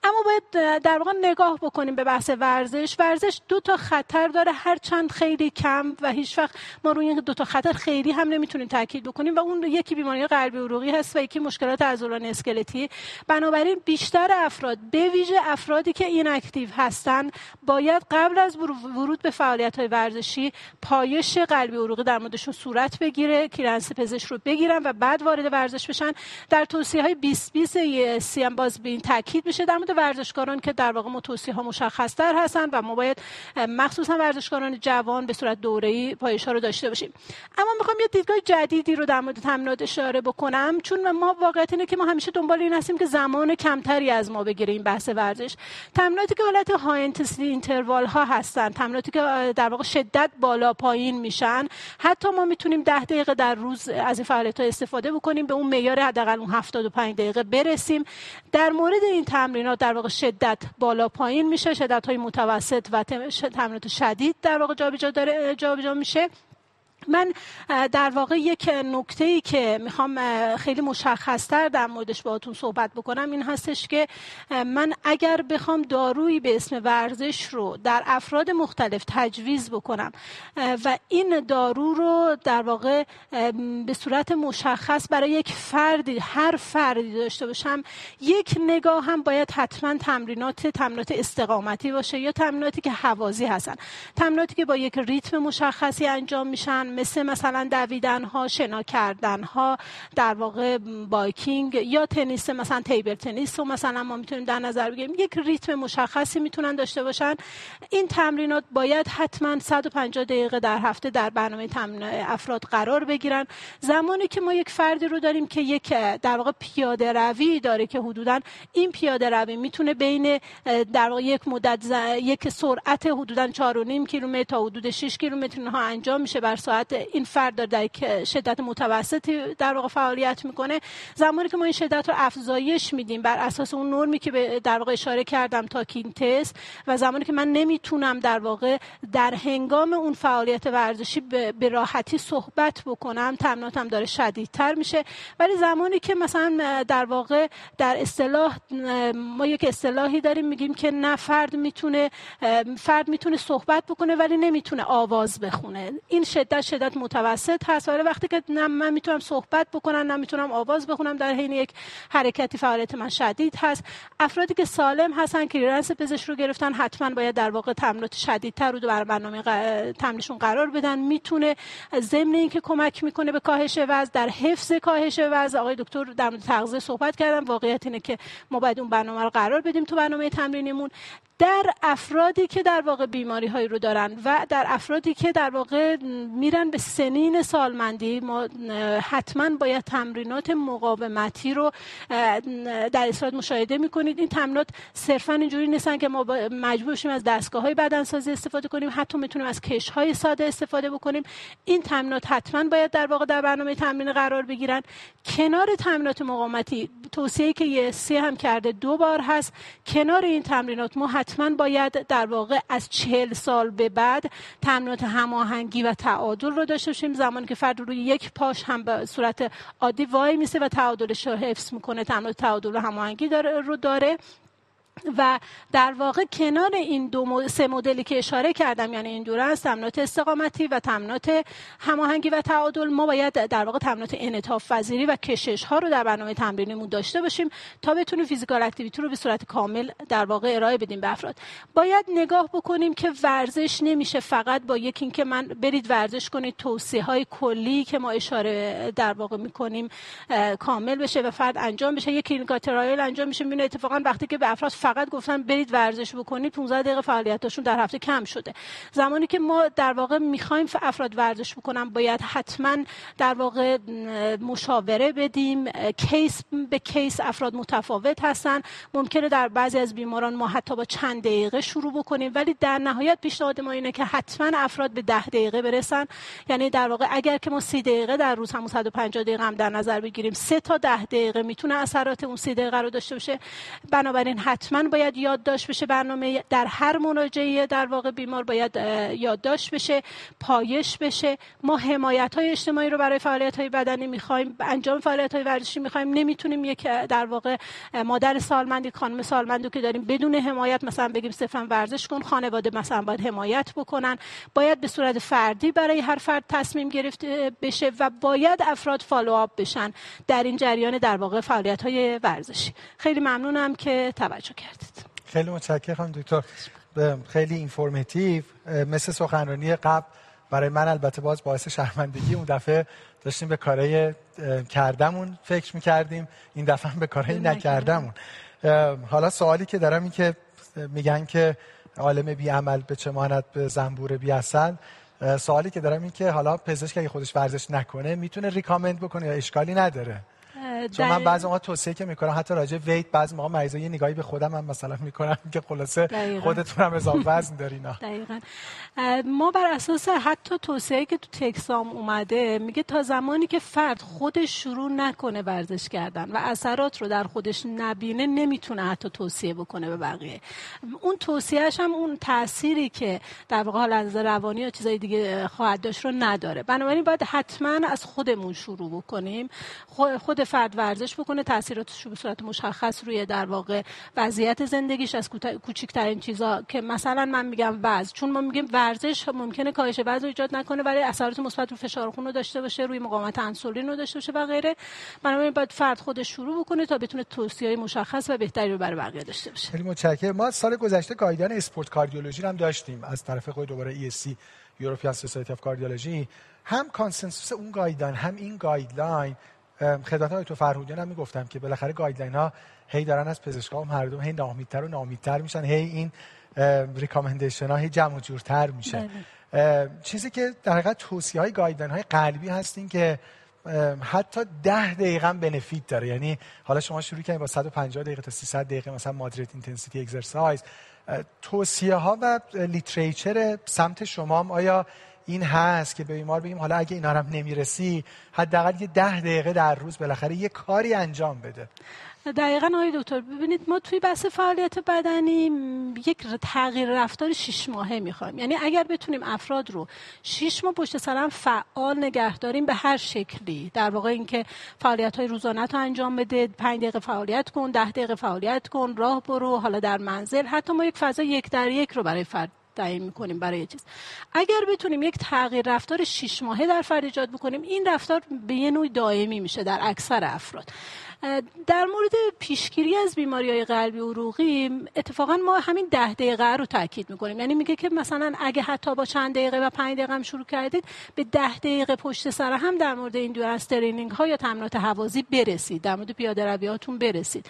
اما باید در واقع نگاه بکنیم به بحث ورزش. ورزش دو تا خطر داره، هر چند خیلی کم و هیچ وقت ما روی این دو تا خطر خیلی هم نمیتونیم تاکید بکنیم و اون یکی بیماری قلبی عروقی هست و یکی مشکلات عضلانی اسکلتی. بنابراین بیشتر افراد، به ویژه افرادی که این اکتیو هستن، باید قبل از ورود به فعالیت‌های ورزشی پایش قلبی عروقی در موردشون صورت بگیره، کلیرنس پزشک رو بگیرن و بعد وارد ورزش بشن. در توصیه‌های بیست بیست ای اس سی هم باز به این تاکید میشه در مورد ورزشکاران که در واقع توصیه‌ها مشخص‌تر هستن و ما باید مخصوصا ورزشکاران جوان به صورت دوره‌ای پایش‌ها رو داشته باشیم. اما می‌خوام یه دیدگاه جدیدی رو در مورد تمرینات اشاره بکنم، چون ما واقعیت اینه که ما همیشه دنبال این هستیم که زمان کمتری از ما بگیره این بحث ورزش. تمریناتی که حالت های اینتنسیتی اینتروال ها هستن، تمریناتی که در واقع شدت بالا پایین میشن، حتی ما میتونیم ده دقیقه در روز از این فعالیت‌ها استفاده بکنیم، به اون معیار حداقل اون هفتاد و پنج دقیقه برسیم. در مورد این تمرینات در واقع شدت بالا پایین میشه، شدت‌های متوسط و تمرینات شدید در واقع جابجا داره جابجا میشه. من در واقع یک نکته‌ای که میخوام خیلی مشخص‌تر در موردش باهاتون صحبت بکنم این هستش که من اگر بخوام دارویی به اسم ورزش رو در افراد مختلف تجویز بکنم و این دارو رو در واقع به صورت مشخص برای یک فردی، هر فردی داشته باشم، یک نگاه هم باید حتما تمرینات تمرینات استقامتی باشه یا تمریناتی که هوازی هستن، تمریناتی که با یک ریتم مشخصی انجام میشن. مثل مثلا دویدن ها، شنا کردن ها، در واقع بایکینگ یا تنیس، مثلا تیبل تنیس رو مثلا ما میتونیم در نظر بگیریم، یک ریتم مشخصی میتونن داشته باشن. این تمرینات باید حتما صد و پنجاه دقیقه در هفته در برنامه تمرین افراد قرار بگیرن. زمانی که ما یک فردی رو داریم که یک در واقع پیاده روی داره که حدوداً این پیاده روی میتونه بین در واقع یک مدت یک سرعت حدوداً چهار و نیم کیلومتر تا حدود شش کیلومتر اینها انجام میشه بر ساعت، این فرد داره در یک شدت متوسطی در واقع فعالیت میکنه. زمانی که ما این شدت رو افزایش میدیم بر اساس اون نرمی که در واقع اشاره کردم تاکین تست، و زمانی که من نمیتونم در واقع در هنگام اون فعالیت ورزشی به راحتی صحبت بکنم، تمریناتم داره شدیدتر میشه. ولی زمانی که مثلا در واقع در اصطلاح ما یک اصطلاحی داریم میگیم که نه فرد میتونه فرد میتونه صحبت بکنه ولی نمیتونه آواز بخونه، این شدت شدت متوسط هست. ولی وقتی که نه من میتونم صحبت بکنم نه میتونم آواز بخونم، در حین یک حرکتی فعالیت من شدید هست. افرادی که سالم هستن، کلیرنس پزشک رو گرفتن، حتما باید در واقع تمرینات شدیدتر رو در برنامه تمرینشون قرار بدن. میتونه ضمن اینکه کمک میکنه به کاهش وزن، در حفظ کاهش وزن، آقای دکتر در مورد تغذیه صحبت کردن، واقعیت اینه که ما باید اون برنامه رو قرار بدیم تو برنامه تمرینمون. در افرادی که در واقع بیماری هایی رو دارن و در افرادی که در واقع میرن به سنین سالمندی، ما حتما باید تمرینات مقاومتی رو در اصلاحات مشاهده میکنید. این تمرینات صرفا اینجوری نیستن که ما مجبور شیم از دستگاه های بدنسازی استفاده کنیم، حتی میتونیم از کش های ساده استفاده بکنیم. این تمرینات حتما باید در واقع در برنامه تمرین قرار بگیرن. کنار تمرینات مقاومتی، توصیه‌ای که E S C هم کرده دو بار هست، کنار این تمرینات ما حتما باید در واقع از چهل سال به بعد تمرینات هماهنگی و تعادل رو داشته باشیم. زمانی که فرد روی یک پاش هم به صورت عادی وای میسه و تعادلش رو حفظ میکنه، تمرینات تعادل و هماهنگی رو داره. و در واقع کنار این دو سه مدلی که اشاره کردم، یعنی این دوره است، تمرینات استقامتی و تمرینات هماهنگی و تعادل، ما باید در واقع تمرینات انعطاف پذیری و کشش ها رو در برنامه تمرینمون داشته باشیم تا بتونیم فیزیکال اکتیویتی رو به صورت کامل در واقع ارائه بدیم به افراد. باید نگاه بکنیم که ورزش نمیشه فقط با یک اینکه من برید ورزش کنید، توصیه های کلی که ما اشاره در واقع میکنیم کامل بشه و فرد انجام بشه. یک کلینیکال ترایل انجام میشه، میبینه اتفاقا وقتی که به افراد فقط گفتن برید ورزش بکنید، پانزده دقیقه فعالیتاشون در هفته کم شده. زمانی که ما در واقع میخوایم افراد ورزش بکنن، باید حتما در واقع مشاوره بدیم. کیس به کیس افراد متفاوت هستن، ممکنه در بعضی از بیماران ما حتی با چند دقیقه شروع بکنیم، ولی در نهایت پیشنهاد ما اینه که حتما افراد به ده دقیقه برسن. یعنی در واقع اگر که ما سی دقیقه در روز، همون صد و پنجاه دقیقه هم در نظر بگیریم، سه تا ده دقیقه میتونه اثرات اون سی دقیقه رو داشته باشه. بنابراین حتما باید یادداشت بشه برنامه، در هر مراجعه در واقع بیمار باید یادداشت بشه، پایش بشه. ما حمایت‌های اجتماعی رو برای فعالیت‌های بدنی می‌خوایم، انجام فعالیت‌های ورزشی می‌خوایم. نمی‌تونیم یک در واقع مادر سالمندی، خانم سالمندی که داریم بدون حمایت مثلا بگیم صرفاً ورزش کن. خانواده مثلا باید حمایت بکنن. باید به صورت فردی برای هر فرد تصمیم گرفته بشه و باید افراد فالوآپ بشن در این جریان در واقع فعالیت‌های ورزشی. خیلی ممنونم که توجه کردید. خیلی متشکرم دکتر، خیلی اینفورماتیو مثل سخنرانی قبل برای من. البته باز باعث شرمندگی، اون دفعه داشتیم به کارهای کردمون فکر میکردیم، این دفعه به کارهای نکردمون. حالا سوالی که دارم این که میگن که عالم بی عمل به چمانت به زنبور بی عسل. سوالی که دارم این که حالا پزشک اگه خودش ورزش نکنه میتونه ریکامند بکنه یا اشکالی نداره؟ چون من بعضی موقع توصیه که میکنم حتی راجع ویت، بعضی موقع مریضا یه نگاهی به خودم هم مثلا میکنم که خلاصه خودتون هم اضافه وزن دارین. دقیقاً ما بر اساس حتی توصیه‌ای که تو تکسام اومده میگه تا زمانی که فرد خودش شروع نکنه ورزش کردن و اثرات رو در خودش نبینه، نمیتونه حتی توصیه بکنه به بقیه. اون توصیه‌اش هم اون تأثیری که در واقع حال از نظر روانی یا چیزای دیگه خواهد داشت رو نداره. بنابراین باید حتما از خودمون شروع بکنیم. خود فرد ورزش بکنه تاثیراتش به صورت مشخص روی در واقع وضعیت زندگیش از کوچکترین چیزا که مثلا من میگم وزن، چون ما میگیم ورزش ممکنه کاهش وزن ایجاد نکنه ولی اثرات مثبت رو فشار خون رو داشته باشه، روی مقاومت انسولین رو داشته باشه و غیره. بنابراین باید فرد خودش شروع بکنه تا بتونه توصیه‌های مشخص و بهتری رو برای بقیه داشته باشه. خیلی متشکرم. ما سال گذشته گایدلاین اسپورت کاردیولوژی هم داشتیم از طرف خود دوباره ای اس سی European Society of Cardiology، هم کانسنسوس اون گایدلاین هم این گایدلاین خدمت های تو فرهودیان هم میگفتم که بالاخره گایدلاین ها هی دارن از پزشکا هم هر دوم هی ناامیدتر و ناامیدتر میشن، هی این ریکامندیشن ها هی جمع و جورتر میشن. چیزی که در حقیقت توصیه های گایدلاین های قلبی هستین که حتی ده دقیقه هم بنفیت داره، یعنی حالا شما شروع کنید با صد و پنجاه دقیقه تا سیصد دقیقه مثلا مادرت اینتنسیتی اگزرسایز، توصیه ها و لیتریچر سمت شما هم آیا این هست که به بیمار بگیم حالا اگه اینا رو هم نمیرسی حداقل یه ده دقیقه در روز بالاخره یه کاری انجام بده؟ دقیقاً آقای دکتر، ببینید ما توی بحث فعالیت بدنی یک تغییر رفتار شش ماهه میخوایم، یعنی اگر بتونیم افراد رو شش ماه پشت سر هم فعال نگه داریم به هر شکلی، در واقع اینکه فعالیت‌های روزانه‌ت رو انجام بده، پنج دقیقه فعالیت کن، ده دقیقه فعالیت کن، راه برو، حالا در منزل، حتی ما یک فضا یک در یک رو برای فرد تعیین می‌کنیم برای چیز. اگر بتونیم یک تغییر رفتار شش ماهه در فرد ایجاد بکنیم، این رفتار به یه نوع دائمی میشه در اکثر افراد. در مورد پیشگیری از بیماری‌های قلبی عروقی اتفاقا ما همین ده دقیقه رو تاکید می‌کنیم، یعنی میگه که مثلا اگه حتی با چند دقیقه و پنج دقیقه هم شروع کردید به ده دقیقه پشت سر هم در مورد این اندورنس ترینینگ ها یا تمرینات هوازی برسید، در مورد پیاده‌روی‌هاتون برسید.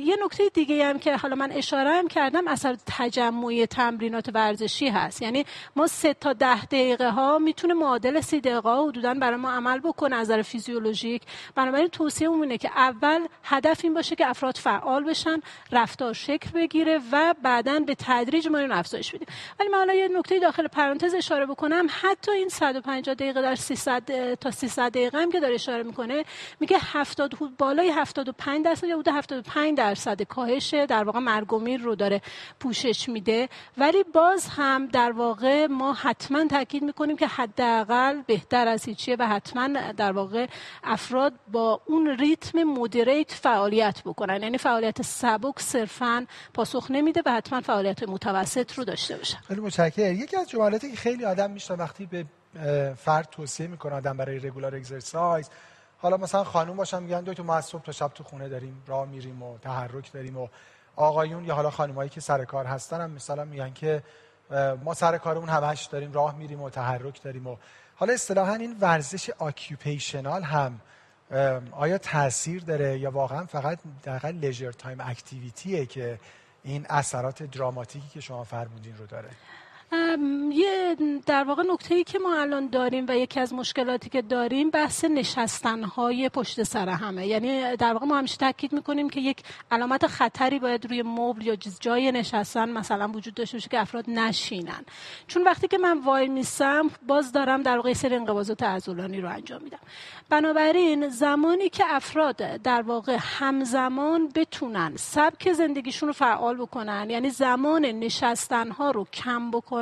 یه نکته دیگه هم که حالا من اشاره هم کردم اثر تجمعی تمرینات ورزشی هست، یعنی ما سه تا ده دقیقه ها میتونه معادل سی دقیقه حدوداً برای ما عمل بکنه از نظر فیزیولوژیک. بنابراین توصیه اینه که اول هدف این باشه که افراد فعال بشن، رفتار شکل بگیره و بعداً به تدریج ما این افزایش بدیم. ولی من حالا یه نکته داخل پرانتز اشاره بکنم، حتی این صد و پنجاه دقیقه در سیصد تا سیصد دقیقه هم که داره اشاره میکنه، میگه هفتاد بالای هفتاد و پنج درصد یا حدود هفتاد و پنج درصد کاهش در واقع مرگ و میر رو داره پوشش میده، ولی باز هم در واقع ما حتما تاکید میکنیم که حداقل بهتر از هیچیه و حتما در واقع افراد با اون ریتم مودریت فعالیت بکنن، یعنی فعالیت سبک صرفاً پاسخ نمیده و حتما فعالیت متوسط رو داشته باشن. خیلی متشکرم. یکی از جملاتی که خیلی آدم میشنه وقتی به فرد توصیه میکنه آدم برای رگولار اگزرسایز، حالا مثلا خانم باشن میگن دکتر ما از صبح تا شب تو خونه داریم راه میریم و تحرک داریم، و آقایون یا حالا خانمایی که سر کار هستن هم مثلا میگن که ما سر کارمون همش داریم راه میریم و تحرک داریم. و حالا اصطلاحاً این ورزش آکیوپیشنال هم آیا تاثیر داره یا واقعا فقط دقیقا لیژر تایم اکتیویتیه که این اثرات دراماتیکی که شما فرمودین رو داره؟ یه در واقع نکته‌ای که ما الان داریم و یکی از مشکلاتی که داریم بحث نشستن‌های پشت سر همه، یعنی در واقع ما همیشه تاکید می‌کنیم که یک علامت خطری باید روی مبل یا جای نشستن مثلا وجود داشته باشه که افراد نشینن، چون وقتی که من وای میسم باز دارم در واقع سری انقباضات عضلانی رو انجام میدم. بنابراین زمانی که افراد در واقع همزمان بتونن سبک زندگیشون رو فعال بکنن، یعنی زمان نشستن‌ها رو کم بکنن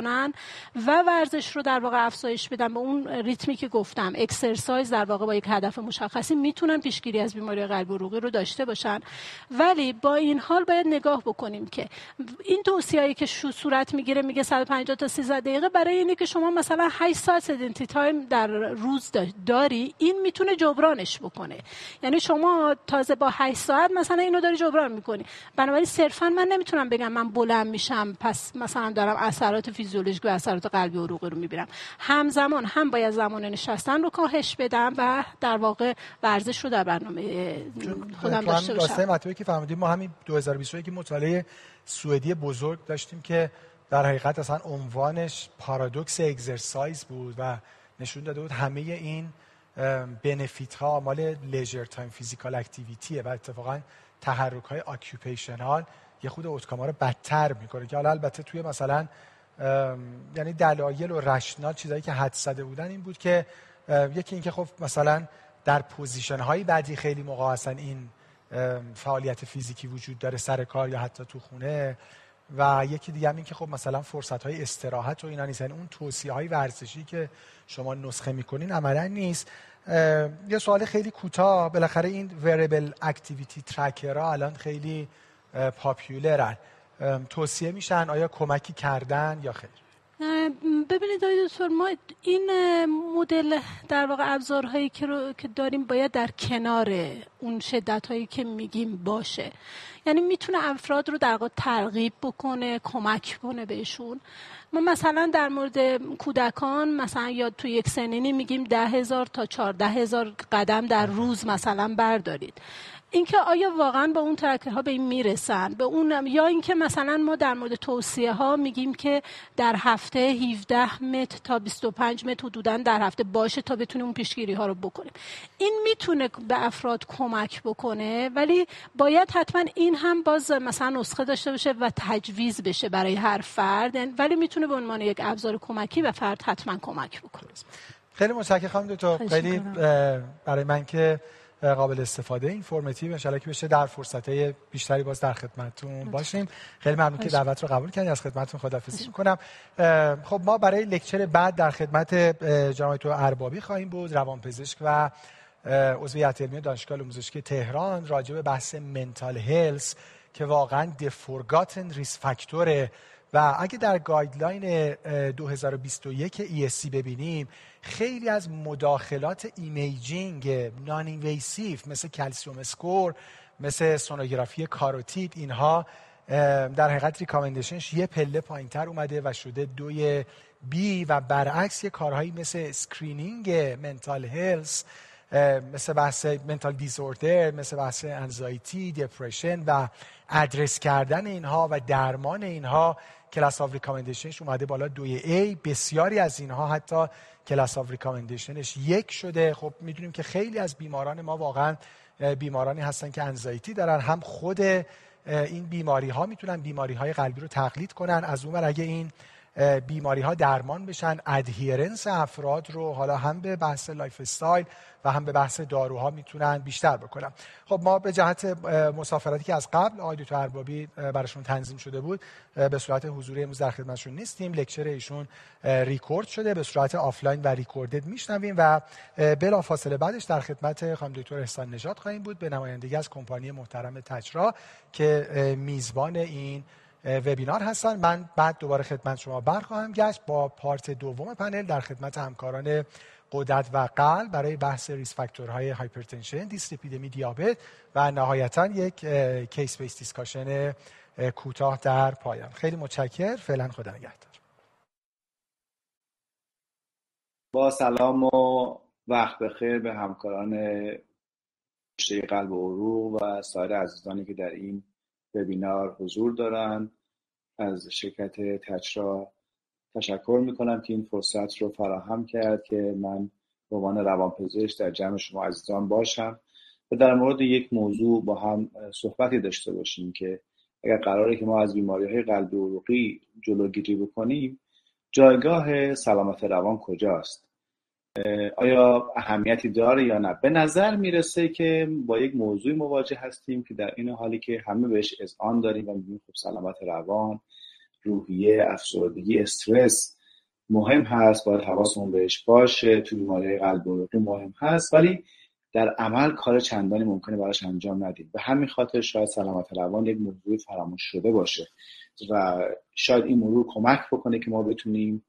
و ورزش رو در واقع افزایش بدن به اون ریتمی که گفتم، اکسرسایز در واقع با یک هدف مشخصی، میتونن پیشگیری از بیماری قلبی عروقی رو داشته باشن. ولی با این حال باید نگاه بکنیم که این توصیه‌ای که شو صورت میگیره میگه صد و پنجاه تا سیصد دقیقه برای اینه که شما مثلا هشت ساعت سدنتی تایم در روز داری، این میتونه جبرانش بکنه، یعنی شما تازه با هشت ساعت مثلا اینو داری جبران میکنی. بنابراین صرفا من نمیتونم بگم من بلند میشم پس مثلا دارم اثرات فیزیولوژیک و اثرات قلبی عروقی رو میبینم. همزمان هم باید زمان نشستن رو کاهش بدم و در واقع ورزش رو در برنامه خودم داشته باشم. راستای مطلبی که فهمیدیم ما همین دو هزار و بیست و یک مطالعه سوئدی بزرگ داشتیم که در حقیقت اصلا عنوانش پارادوکس اگزرسایز بود و نشون داده بود همه این بنفیت ها مال لیژر تایم فیزیکال اکتیویتیه و اتفاقا تحرک های آکیوپیشنال یه خود اوتکام ها رو بدتر میکنه، که حالا البته توی مثلا یعنی دلایل و رشنال چیزایی که حد زده بودن این بود که یکی اینکه خب مثلا در پوزیشن های بعدی خیلی موقع اصلا این فعالیت فیزیکی وجود داره سر کار یا حتی تو خونه، و یکی دیگه هم این که خب مثلا فرصت‌های استراحت و اینا نیست، یعنی اون توصیه‌های ورزشی که شما نسخه می‌کنین عملاً نیست. یه سوال خیلی کوتاه، بالاخره این وریبل اکتیویتی ترکرها الان خیلی پاپیولرن، توصیه میشن؟ آیا کمکی کردن یا خیر؟ ببینید آقای دکتر، ما این مدل در واقع ابزارهایی که رو که داریم باید در کنار اون شدت‌هایی که میگیم باشه، یعنی میتونه افراد رو در واقع ترغیب بکنه، کمک کنه بهشون. ما مثلا در مورد کودکان مثلا یا تو یک سنینی میگیم ده هزار تا چهارده هزار قدم در روز مثلا بردارید. اینکه آیا واقعا با اون ترکرها به این میرسن به اون، یا اینکه مثلا ما در مورد توصیه ها میگیم که در هفته هفده متر تا بیست و پنج متر حدودا در هفته باشه تا بتونیم اون پیشگیری ها رو بکنیم. این میتونه به افراد کمک بکنه، ولی باید حتما این هم باز مثلا نسخه داشته باشه و تجویز بشه برای هر فرد، ولی میتونه به عنوان یک ابزار کمکی و فرد حتما کمک بکنه. خیلی متشکرم دکتر، خیلی برای من که قابل استفاده، اینفورماتیو، ان شاءالله که بشه در فرصت‌های بیشتری باز در خدمتتون باشیم. خیلی ممنون که دعوت رو قبول کردین، از خدمتتون خداحافظی می‌کنم. خب ما برای لکچر بعد در خدمت جناب دکتر اربابی خواهیم بود، روانپزشک و عضو هیئت علمی دانشگاه آموزشی تهران، راجع به بحث منتال هلث که واقعاً دی فورگاتن ریس فاکتوره و اگه در گایدلاین دو هزار و بیست و یک ای اس سی ببینیم، خیلی از مداخلات ایمیجینگ نان اینویسیف مثل کلسیوم اسکور، مثل سونوگرافی کاروتید، اینها در حقیقت ریکامندیشنش یه پله پایینتر اومده و شده دوی بی، و برعکس یه کارهایی مثل اسکرینینگ منتال هلث، مثل بحث منتال دیسوردر، مثل بحث انزایتی، دپرشن و ادرس کردن اینها و درمان اینها، کلاس آف ریکامندیشنش اومده بالا دوی ای، بسیاری از اینها حتی کلاس آف ریکامندیشنش یک شده. خب میدونیم که خیلی از بیماران ما واقعا بیمارانی هستن که انزایتی دارن، هم خود این بیماری ها میتونن بیماری های قلبی رو تقلید کنن، از اون ور اگه این بیماری ها درمان بشن، ادهیرنس افراد رو حالا هم به بحث لایف استایل و هم به بحث داروها میتونن بیشتر بکنن. خب ما به جهت مسافراتی که از قبل آقای دکتر اربابی براشون تنظیم شده بود، به صورت حضوری امروز در خدمتشون نیستیم، لکچر ایشون ریکورد شده، به صورت آفلاین و ریکوردد میشنویم و بلافاصله بعدش در خدمت خانم دکتر احسان نژاد خواهیم بود به نمایندگی از کمپانی محترم تچرا که میزبان این وبینار هستن. من بعد دوباره خدمت شما برخواهم گشت با پارت دوم پنل در خدمت همکاران قدرت و قلب برای بحث ریس فاکتورهای هایپرتنشن، دیسلیپیدمی، دیابت و نهایتا یک کیس بیس دیسکاشن کوتاه در پایان. خیلی متشکرم، فعلا خدا نگهدار. با سلام و وقت بخیر به همکاران رشته قلب و عروق و سایر عزیزانی که در این وبینار حضور دارند. از شرکت تچرا تشکر میکنم که این فرصت رو فراهم کرد که من به عنوان روانپزشک در جمع شما عزیزان باشم و در مورد یک موضوع با هم صحبتی داشته باشیم که اگر قراره که ما از بیماری‌های قلبی و عروقی جلوگیری بکنیم، جایگاه سلامت روان کجاست؟ آیا اهمیتی داره یا نه؟ به نظر میرسه که با یک موضوعی مواجه هستیم که در این حالی که همه بهش اذعان داریم و میگیم خب سلامت روان، روحیه، افسردگی، استرس مهم هست، باید حواسمون بهش باشه، توی بیماری قلب و عروقی مهم هست، ولی در عمل کار چندانی ممکنه براش انجام ندیم. به همین خاطر شاید سلامت روان یک موضوع فراموش شده باشه و شاید این موضوع کمک بکنه که ما بتونیم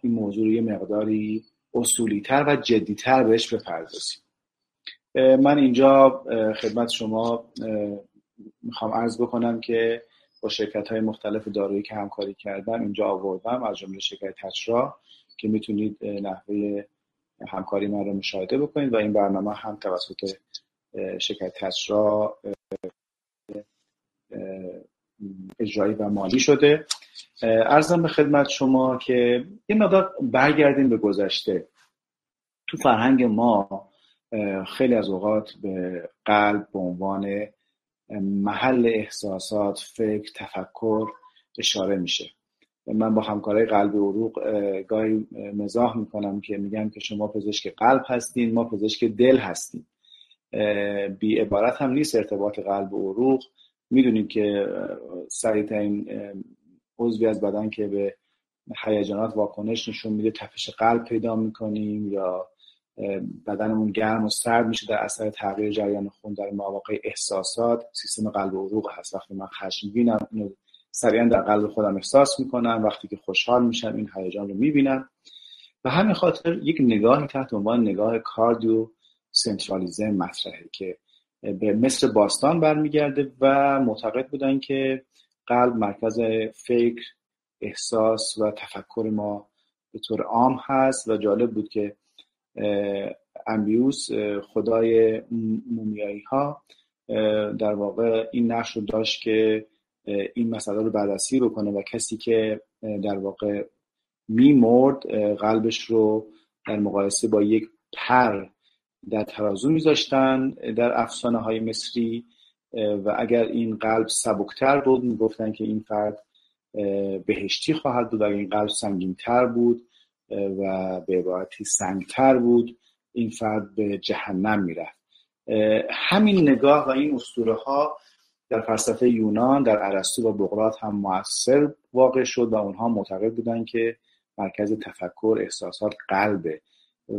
این موضوع رو یه مقداری اصولی‌تر و جدی‌تر بهش بپردازیم. من اینجا خدمت شما میخوام عرض بکنم که با شرکت‌های مختلف دارویی که همکاری کردم اینجا آوردم، از جمله شرکت تچرا که میتونید نحوه همکاری من رو مشاهده بکنید و این برنامه هم توسط شرکت تچرا اجرایی و مالی شده. عرضم به خدمت شما که این مقدار برگردیم به گذشته. تو فرهنگ ما خیلی از اوقات به قلب به عنوان محل احساسات، فکر، تفکر اشاره میشه. من با همکارای قلب و عروق گاهی مزاح میکنم که میگم که شما پزشک قلب هستین، ما پزشک دل هستیم. بی عبارت هم نیست ارتباط قلب و عروق میدونیم که سریع ترین عضوی از بدن که به هیجانات واکنش نشون میده تپش قلب پیدا میکنیم یا بدنمون گرم و سرد میشه در اثر تغییر جریان خون در مواقع احساسات. سیستم قلب و عروق هست، وقتی من خشمگینم اینو سریعا در قلب خودم احساس میکنم، وقتی که خوشحال میشم این هیجان رو میبینم. به همین خاطر یک نگاهی تحت عنوان نگاه کاردیو سنترالیزم مطرحه که به مصر باستان برمیگرده و معتقد بودن که قلب مرکز فکر، احساس و تفکر ما به طور عام هست و جالب بود که انبیوس خدای مومیایی ها در واقع این نقش رو داشت که این مسئله رو بررسی رو کنه و کسی که در واقع میمرد قلبش رو در مقایسه با یک پر در ترازو میذاشتن در افسانه های مصری و اگر این قلب سبکتر بود میگفتن که این فرد بهشتی خواهد بود، اگر این قلب سنگینتر بود و به عبارتی سنگتر بود این فرد به جهنم میرفت. همین نگاه و این اسطوره ها در فلسفه یونان، در ارسطو و بقراط هم مؤثر واقع شد و اونها معتقد بودن که مرکز تفکر، احساسات قلبه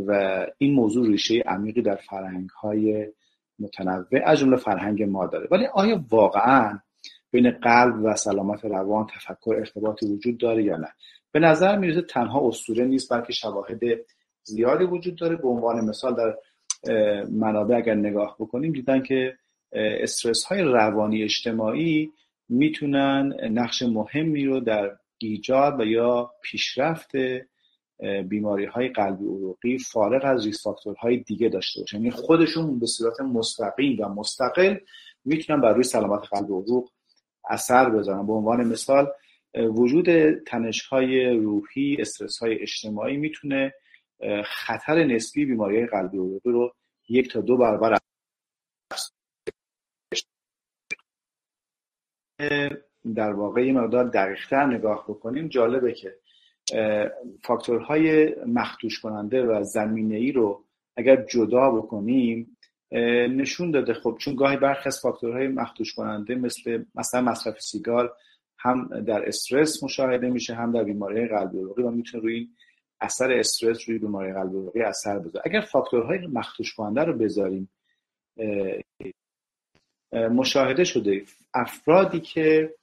و این موضوع ریشه عمیقی در فرهنگ های متنوع از جمله فرهنگ ما داره. ولی آیا واقعا بین قلب و سلامت روان تفکر ارتباطی وجود داره یا نه؟ به نظر میرسه تنها اسطوره نیست بلکه شواهد زیادی وجود داره. به عنوان مثال در منابع اگر نگاه بکنیم دیدن که استرس های روانی اجتماعی میتونن نقش مهمی رو در ایجاد و یا پیشرفت بیماری های قلبی عروقی فارغ از ریسک فاکتورهای دیگه داشته باشن، یعنی خودشون به صورت مستقیم و مستقل میتونن بر روی سلامت قلب و عروق اثر بذارن. به عنوان مثال وجود تنش‌های روحی، استرس‌های اجتماعی میتونه خطر نسبی بیماری‌های قلبی عروقی رو یک تا دو برابر در واقع این مقدار دقیق‌تر نگاه بکنیم جالبه که فاکتورهای مخدوش کننده و زمینه‌ای رو اگر جدا بکنیم نشون داده خب چون گاهی برخی از فاکتورهای مخدوش کننده مثل مثلا مصرف سیگار هم در استرس مشاهده میشه هم در بیماری قلبی عروقی و میتونه روی این اثر استرس روی بیماری قلبی عروقی اثر بذاره. اگر فاکتورهای مخدوش کننده رو بذاریم مشاهده شده افرادی که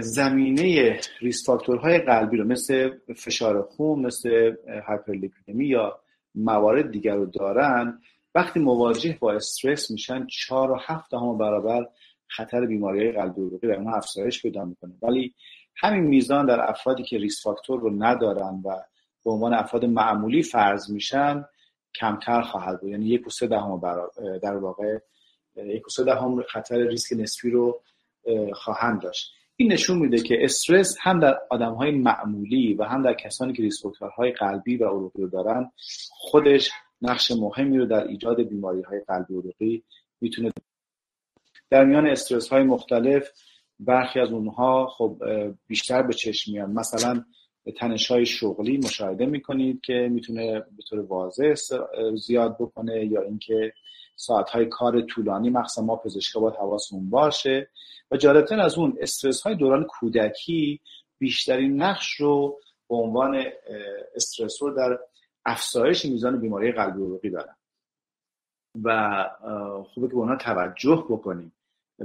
زمینه ریسک فاکتورهای قلبی رو مثل فشار خون، مثل هایپرلیپیدمی یا موارد دیگر رو دارن وقتی مواجه با استرس میشن چهار و هفت دهم برابر خطر بیماری‌های قلبی عروقی در اونها افزایش پیدا میکنه. ولی همین میزان در افرادی که ریسک فاکتور رو ندارن و به عنوان افراد معمولی فرض میشن کمتر خواهد بود، یعنی یک و سه دهم برابر در واقع یک و سه دهم خطر ریسک نسبی رو خواهند داشت. این نشون میده که استرس هم در آدم‌های معمولی و هم در کسانی که ریسک فاکتورهای قلبی و عروقی رو دارن خودش نقش مهمی رو در ایجاد بیماری‌های قلبی عروقی میتونه. در میان استرس‌های مختلف برخی از اونها خب بیشتر به چشم میان، مثلا تنش‌های شغلی مشاهده می‌کنید که میتونه به طور واضح زیاد بکنه یا اینکه ساعت‌های کار طولانی، مخصوصا ما پزشکا باید حواسمون باشه. و جالبتر از اون استرس‌های دوران کودکی بیشترین نقش رو به عنوان استرسور در افزایش میزان بیماری قلبی عروقی دارن و خوبه که به اونها توجه بکنیم.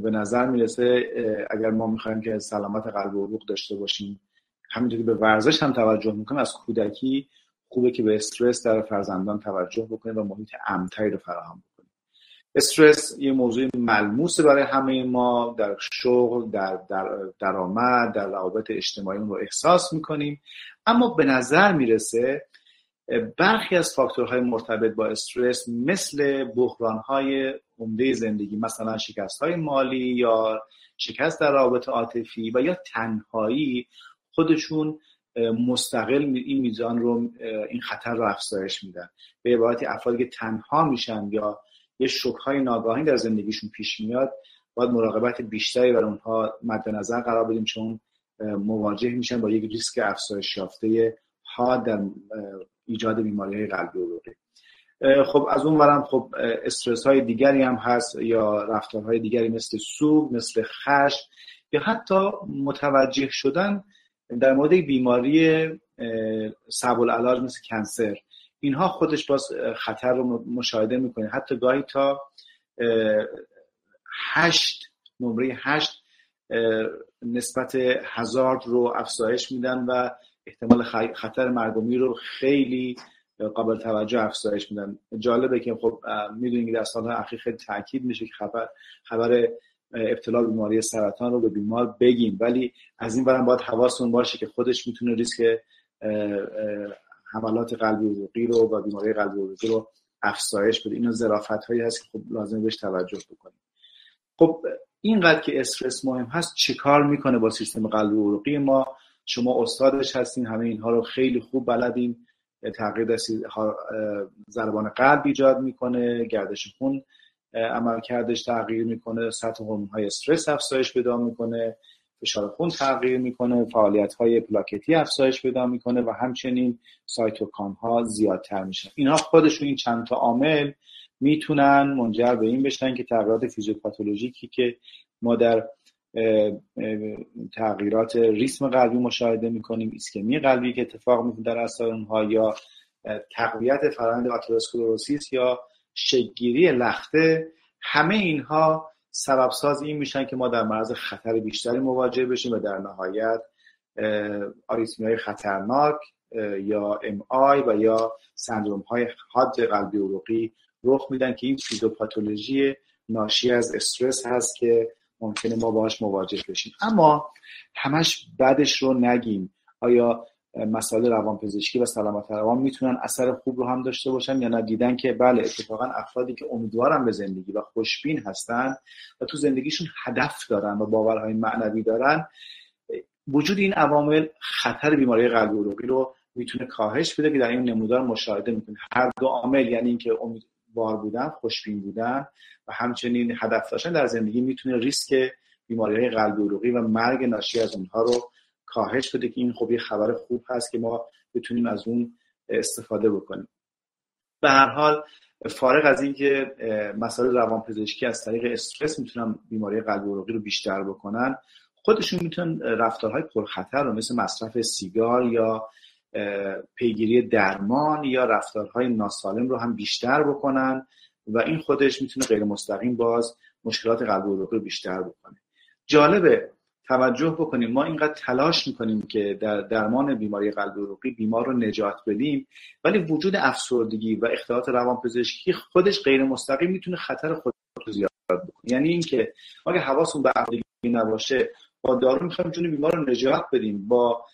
به نظر میرسه اگر ما میخوایم که سلامت قلب و عروق داشته باشیم همینطور که به ورزش هم توجه میکنیم از کودکی خوبه که به استرس در فرزندان توجه بکنیم و محیط امن‌تری رو فراهم بکنیم. استرس یه موضوع ملموسه برای همه ما، در شغل، در درآمد، در روابط اجتماعی اون رو احساس میکنیم، اما به نظر میرسه برخی از فاکتورهای مرتبط با استرس مثل بحران‌های عمده زندگی، مثلا شکست‌های مالی یا شکست در روابط عاطفی و یا تنهایی خودشون مستقل این میزان رو این خطر رو افزایش میدن. به عبارتی افرادی که تنها میشن یا یه شوک‌های ناگهانی در زندگیشون پیش میاد باید مراقبت بیشتری برای اونها مد نظر قرار بدیم چون مواجه میشن با یک ریسک افزایش یافته ها در ایجاد بیماری‌های قلبی عروقی. خب از اون ورم خب استرس های دیگری هم هست یا رفتارهای دیگری مثل سوگ، مثل خشم، یا حتی متوجه شدن در مورد بیماری صعب العلاج مثل کنسر. اینها خودش باز خطر رو مشاهده میکنه، حتی گاهی تا هشت نمره هشت نسبت هزارد رو افزایش میدن و احتمال خطر مرگومی رو خیلی قابل توجه افزایش میدن. جالبه که خب میدونید در سال‌های اخیر خیلی تاکید میشه که خبر خبر ابتلا به بیماری سرطان رو به بیمار بگیم، ولی از این برم باید حواسمون باشه که خودش میتونه ریسک حملات قلبی عروقی رو و بیماری قلبی عروقی رو افزایش بده. اینا ظرافت‌هایی هست که خب لازمه بهش توجه بکنیم. خب اینقدر که استرس مهم هست، چیکار میکنه با سیستم قلبی عروقی ما؟ شما استادش هستین، همه اینها رو خیلی خوب بلدین. تغییر در ضربان قلب ایجاد میکنه، گردش خون عملکردش تغییر میکنه، سطح هورمون‌های استرس افزایش پیدا میکنه، فشار خون تغییر میکنه، فعالیت‌های پلاکتی افزایش پیدا میکنه و همچنین سایتوکاین‌ها زیادتر میشن. اینها خودشون این چند تا عامل میتونن منجر به این بشن که تغییرات فیزیوپاتولوژیکی که ما در تغییرات ریتم قلبی مشاهده میکنیم، ایسکمی قلبی که اتفاق میفته در اثر اونها، یا تقویت فرآیند آتروسکلروسیس یا شکل‌گیری لخته، همه اینها سبب ساز این میشن که ما در معرض خطر بیشتری مواجه بشیم و در نهایت آریتمی‌های خطرناک یا ام آی و یا سندروم‌های حاد قلبی عروقی رخ میدن که این فیزیوپاتولوژی ناشی از استرس هست که ممکنه ما باهاش مواجه بشیم. اما همش بدش رو نگیم. آیا مسائل روانپزشکی و سلامت روان میتونن اثر خوب رو هم داشته باشن یا نه؟ دیدن که بله، اتفاقا افرادی که امیدوارن به زندگی و خوشبین هستن و تو زندگیشون هدف دارن و باورهای معنوی دارن، وجود این عوامل خطر بیماری قلبی عروقی رو میتونه کاهش بده که در این نمودار مشاهده میکنه. هر دو عامل، یعنی اینکه امید بار بودن، خوشبین بودن و همچنین هدف داشتن در زندگی، میتونه ریسک بیماری‌های قلبی عروقی و مرگ ناشی از اونها رو کاهش بده که این خب یه خبر خوب هست که ما بتونیم از اون استفاده بکنیم. به هر حال فارغ از این که مسائل روانپزشکی از طریق استرس میتونن بیماری قلبی عروقی رو بیشتر بکنن، خودشون میتونن رفتارهای پرخطر رو مثل مصرف سیگار یا پیگیری درمان یا رفتارهای ناسالم رو هم بیشتر بکنن و این خودش میتونه غیر مستقیم باز مشکلات قلبی عروقی رو بیشتر بکنه. جالبه توجه بکنیم ما اینقدر تلاش میکنیم که در درمان بیماری قلبی عروقی بیمار رو نجات بدیم، ولی وجود افسردگی و اختلالات روانپزشکی خودش غیر مستقیم میتونه خطر خودش رو زیاد بکنه. یعنی اینکه اگه حواسمون به افسردگی نباشه، با دارو میخوایم جون بیمار رو نجات بدیم، با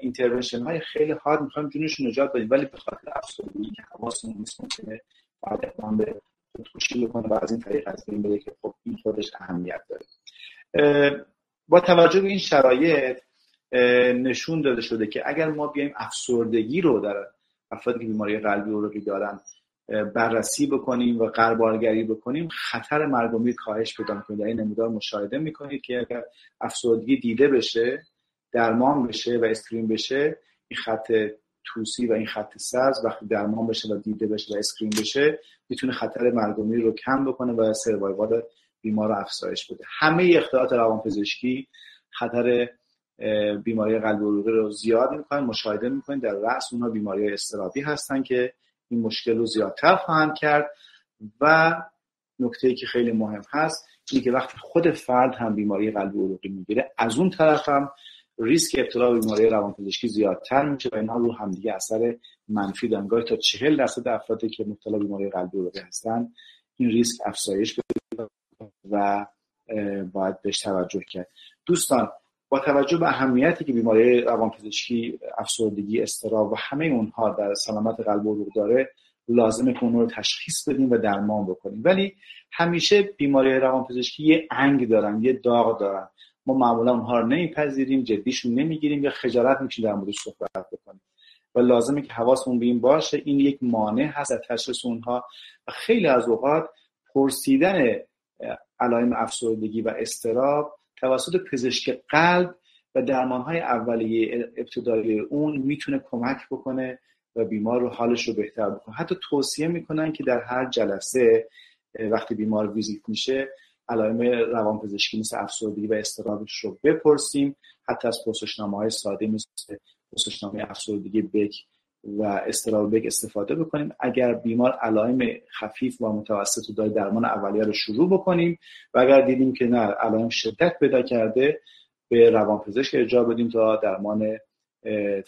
اینترونشن های خیلی هارد میخوایم جونش رو نجات بدیم، ولی به خاطر افسردگی که حواسمون نیست ممکنه بعد اقدام به خودکشی بکنه و از این طریق از بین بره که خب این خودش اهمیت داره. اه با توجه به این شرایط نشون داده شده که اگر ما بیایم افسردگی رو در افرادی که بیماری قلبی عروقی دارن بررسی بکنیم و غربالگری بکنیم، خطر مرگ و میر کاهش پیدا می‌کنه. در این نمودار مشاهده می‌کنید که اگر افسردگی دیده بشه، درمان بشه و اسکرین بشه، این خط توسی و این خط سبز وقتی درمان بشه و دیده بشه و اسکرین بشه، میتونه خطر مرگ و میر رو کم بکنه و سروایوال بیمار رو افزایش بده. همه اختلالات روانپزشکی خطر بیماری قلبی عروقی رو زیاد میکنن. مشاهده میکنن در رأس اونها بیماری اضطرابی هستن که این مشکل رو زیادتر خواهند کرد و نکته‌ای که خیلی مهم هست اینه که وقتی خود فرد هم بیماری قلبی عروقی میگیره، از اون طرف هم ریسک ابتلا به بیماری روانپزشکی زیادتر میشه و اینها رو همدیگه اثر منفی دارن. گاهی تا چهل درصد افرادی که مبتلا به بیماری قلبی عروقی هستن این ریسک افزایش پیدا و باید بهش توجه کرد. دوستان، با توجه به اهمیتی که بیماری روانپزشکی، افسردگی، اضطراب و همه اونها در سلامت قلب و عروق داره، لازمه که اونها رو تشخیص بدیم و درمان بکنیم. ولی همیشه بیماری روانپزشکی یه انگ دارن، یه داغ دارن، ما معمولا اونها رو نمیپذیریم، جدیشون نمیگیریم یا خجالت میکشیم در موردش صحبت بکنیم و لازمه که حواسمون به این باشه. این یک مانع هست از تشخیص اونها و خیلی از اوقات پرسیدن علائم افسردگی و اضطراب توسط پزشک قلب و درمان‌های اولیه ابتدایی اون میتونه کمک بکنه و بیمار رو حالش رو بهتر بکنه. حتی توصیه میکنن که در هر جلسه وقتی بیمار ویزیت میشه علائم روانپزشکی مثل افسردگی و اضطرابش رو بپرسیم، حتی از پرسشنامه‌های ساده مثل پرسشنامه افسردگی بک و اضطراب بک استفاده بکنیم. اگر بیمار علائم خفیف و متوسط رو داره درمان اولیه رو شروع بکنیم و اگر دیدیم که نه علائم شدت پیدا کرده به روانپزشک ارجاع بدیم تا درمان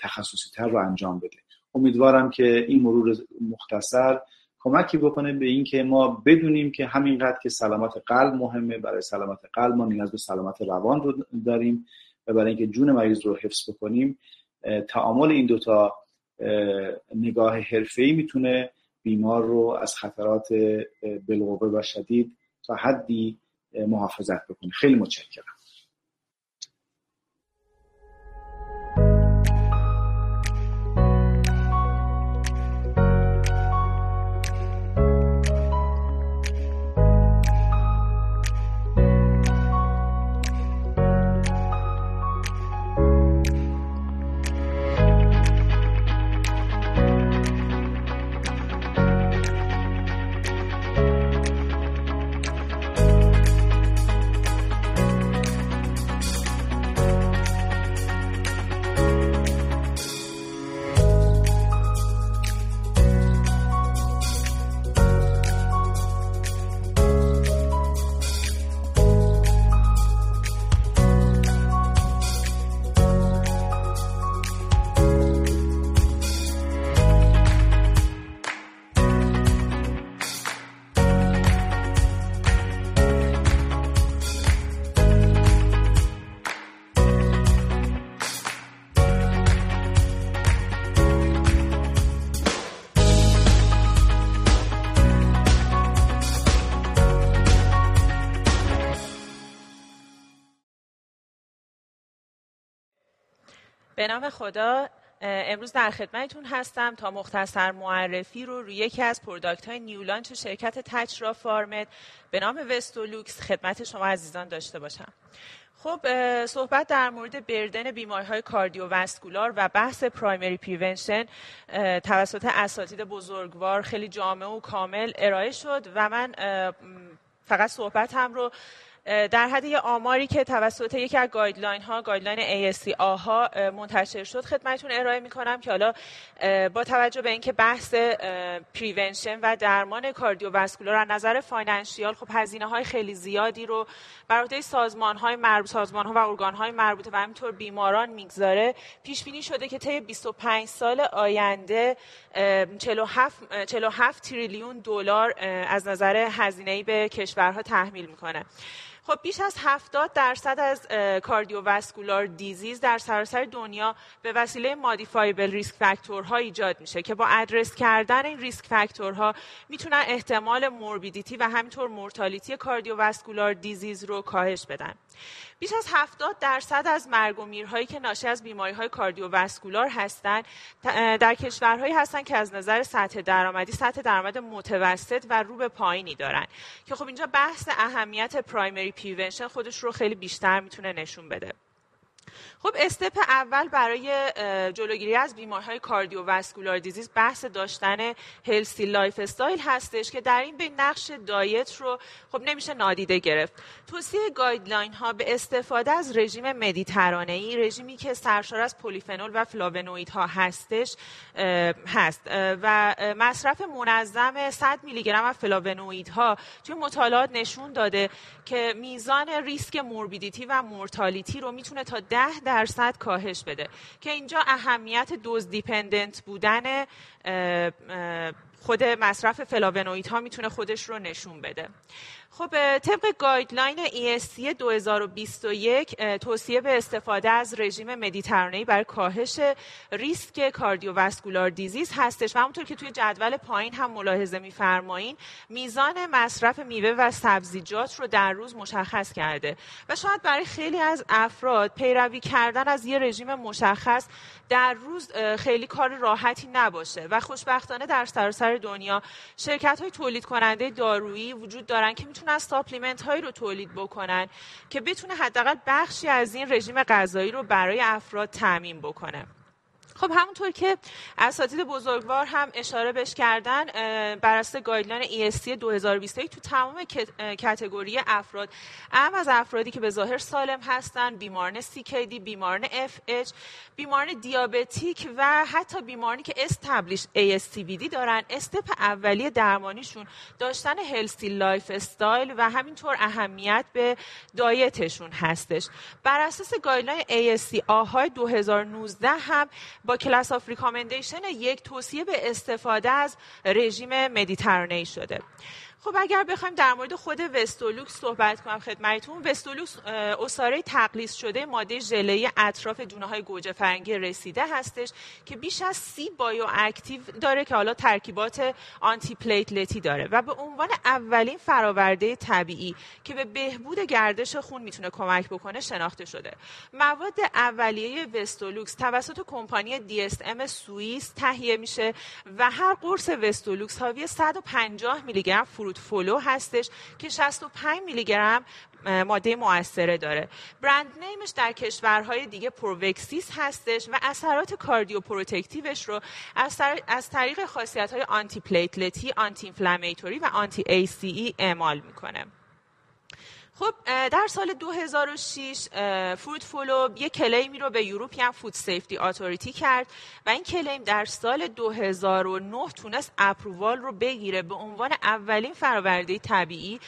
تخصصی تر رو انجام بده. امیدوارم که این مرور مختصر کمکی بکنه به این که ما بدونیم که همینقدر که سلامت قلب مهمه، برای سلامت قلب ما نیاز به سلامت روان رو داریم و برای اینکه جون مریض رو حفظ بکنیم تعامل این دوتا نگاه حرفه‌ای میتونه بیمار رو از خطرات بالقوه و شدید تا حدی محافظت بکنه. خیلی متشکرم. به نام خدا، امروز در خدمتتون هستم تا مختصر معرفی رو روی یکی از پروداکت های نیولانچ شرکت تچرا فارما به نام وستولوکس خدمت شما عزیزان داشته باشم. خب صحبت در مورد بردن بیماری‌های کاردیوواسکولار و بحث پرایمری پریونشن توسط اساتید بزرگوار خیلی جامع و کامل ارائه شد و من فقط صحبتم رو در حد یه آماری که توسط یکی از گایدلاین ها، گایدلاین ای اس سی آها منتشر شد خدمتتون ارائه میکنم که حالا با توجه به اینکه بحث پریونشن و درمان کاردیوواسکولار از نظر فاینانشیال خب هزینه های خیلی زیادی رو بر عهده سازمان های مربوط سازمان ها و ارگان های مربوطه و همینطور بیماران میگذاره، پیش بینی شده که طی بیست و پنج سال آینده چهل و هفت تریلیون دلار از نظر هزینه ای به کشورها تحمیل میکنه. خب بیش از هفتاد درصد از کاردیوواسکولار دیزیز در سراسر دنیا به وسیله مودیفایبل ریسک فاکتورها ایجاد میشه که با ادرس کردن این ریسک فاکتورها میتونن احتمال موربیدیتی و همینطور مورتالیتی کاردیوواسکولار دیزیز رو کاهش بدن. بیش از هفتاد درصد از مرگ و میرهایی که ناشی از بیماری‌های کاردیوواسکولار هستند در کشورهایی هستند که از نظر سطح درآمدی سطح درآمد متوسط و رو به پایینی دارن که خب اینجا بحث اهمیت پرایمری پریونشن خودش رو خیلی بیشتر میتونه نشون بده. خب استپ اول برای جلوگیری از بیماری‌های کاردیوواسکولار دیزیز بحث داشتن هلسی لایف استایل هستش که در این بین نقش دایت رو خب نمیشه نادیده گرفت. توصیه گایدلاین ها به استفاده از رژیم مدیترانه‌ای، رژیمی که سرشار از پلیفنول و فلاونوئیدها هستش هست و مصرف منظم صد میلی گرم از فلاونوئیدها توی مطالعات نشون داده که میزان ریسک موربیدیتی و مورتالیتی رو میتونه تا ده درصد کاهش بده که اینجا اهمیت دوز دیپندنت بودن خود مصرف فلاونوئیدها میتونه خودش رو نشون بده. خب طبق گایدلاین ای اس سی دو هزار و بیست و یک توصیه به استفاده از رژیم مدیترانه‌ای برای کاهش ریسک کاردیوواسکولار دیزیز هستش و همونطور که توی جدول پایین هم ملاحظه می‌فرمایین میزان مصرف میوه و سبزیجات رو در روز مشخص کرده و شاید برای خیلی از افراد پیروی کردن از یه رژیم مشخص در روز خیلی کار راحتی نباشه و خوشبختانه در سراسر دنیا شرکت‌های تولید کننده دارویی وجود دارن که میتونن ساپلیمنت هایی رو تولید بکنن که بتونه حداقل بخشی از این رژیم غذایی رو برای افراد تامین بکنه. خب همونطور که اساتید بزرگوار هم اشاره بهش کردن، بر اساس گایدلاین ای اس سی دو هزار و بیست و یک تو تمام کاتگوری افراد، اهم از افرادی که به ظاهر سالم هستن، بیماران سی کی دی، بیماران اف اچ، بیماران دیابتیک و حتی بیمارانی که استبلیش ای اس سی وی دی دارن، استپ اولیه درمانیشون داشتن هلسی لایف استایل و همینطور اهمیت به دایتشون هستش. بر اساس گایدلاین ای اس سی آها دو هزار و نوزده هم با کلاس آف ریکامندیشن یک توصیه به استفاده از رژیم مدیترانه‌ای شده. خب اگر بخوایم در مورد خود وستولوکس صحبت کنم خدمتتون، وستولوکس عصاره تقلیص شده ماده ژله اطراف دونه‌های گوجه فرنگی رسیده هستش که بیش از سی بایو اکتیو داره که حالا ترکیبات آنتی پلیتلتی داره و به عنوان اولین فراورده طبیعی که به بهبود گردش خون میتونه کمک بکنه شناخته شده. مواد اولیه وستولوکس توسط کمپانی دی اس ام سوئیس تهیه میشه و هر قرص وستولوکس حاوی صد و پنجاه میلی گرم فلو هستش که شصت و پنج میلی گرم ماده مؤثره داره. برند نیمش در کشورهای دیگه پرووکسیس هستش و اثرات کاردیو پروتکتیوش رو از طریق خاصیت‌های آنتی پلیتلتی، آنتی اینفلاماتوری و آنتی ای سی ای اعمال میکنه. خب در سال دو هزار و شش فروتفلو یک کلیمی رو به یوروپیان فود سیفتی اتوریتی کرد و این کلیم در سال دو هزار و نه تونست اپرووال رو بگیره به عنوان اولین فراورده طبیعی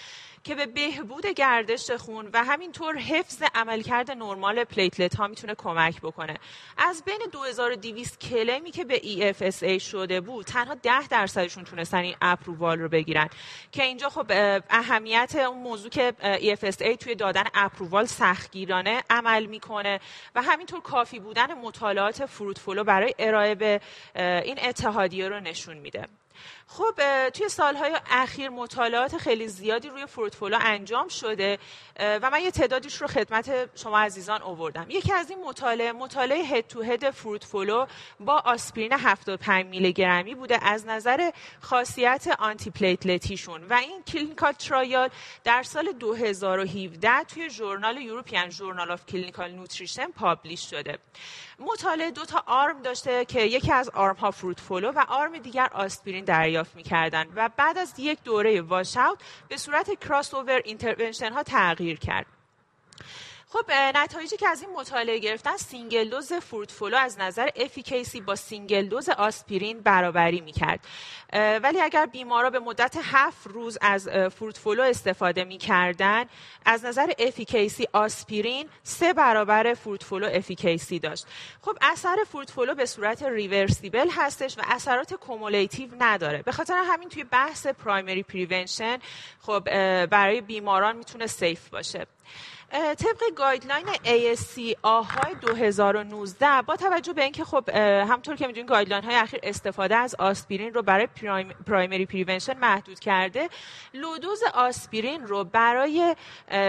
که به بهبود گردش خون و همینطور حفظ عملکرد نرمال پلیتلت ها میتونه کمک بکنه. از بین دو هزار و دویست کلیمی که به ای اف اس ای شده بود تنها ده درصدشون تونستن این اپرووال رو بگیرن که اینجا خب اهمیت اون موضوع که ای اف اس ای توی دادن اپرووال سختگیرانه عمل میکنه و همینطور کافی بودن مطالعات فروتفلو برای ارائه به این اتحادیه رو نشون میده. خب توی سالهای اخیر مطالعات خیلی زیادی روی فروتفلو انجام شده و من یه تعدادیش رو خدمت شما عزیزان آوردم. یکی از این مطالعه مطالعه هد تو هد فروتفلو با آسپرین هفتاد و پنج میلی گرمی بوده از نظر خاصیت آنتی پلیتلتیشون و این کلینیکال ترایال در سال دو هزار و هفده توی ژورنال یوروپیان ژورنال آف کلینیکال نوتریشن پابلیش شده. مطالعه دو تا آرم داشته که یکی از آرم ها فروتفلو و آرم دیگر آسپرین دریافت می‌کردن و بعد از یک دوره واش اوت به صورت کراس اوور اینترونشن ها تغییر کرد. خب نتایجی که از این مطالعه گرفتن، سینگل دوز فروتفلو از نظر افیکیسی با سینگل دوز آسپرین برابری میکرد، ولی اگر بیمارا به مدت هفت روز از فروتفلو استفاده میکردن، از نظر افیکیسی آسپرین سه برابر فروتفلو افیکیسی داشت. خب اثر فروتفلو به صورت ریورسیبل هستش و اثرات کومولتیو نداره. به خاطر همین توی بحث پرایمری پریونشن خب برای بیماران میتونه سیف باشه. طبق گایدلاین ای اس سی آهای دو هزار و نوزده با توجه به اینکه خب همونطور که میدونید گایدلاین های اخیر استفاده از آسپرین رو برای پرایم، پرایمری پریونشن محدود کرده، لودوز آسپرین رو برای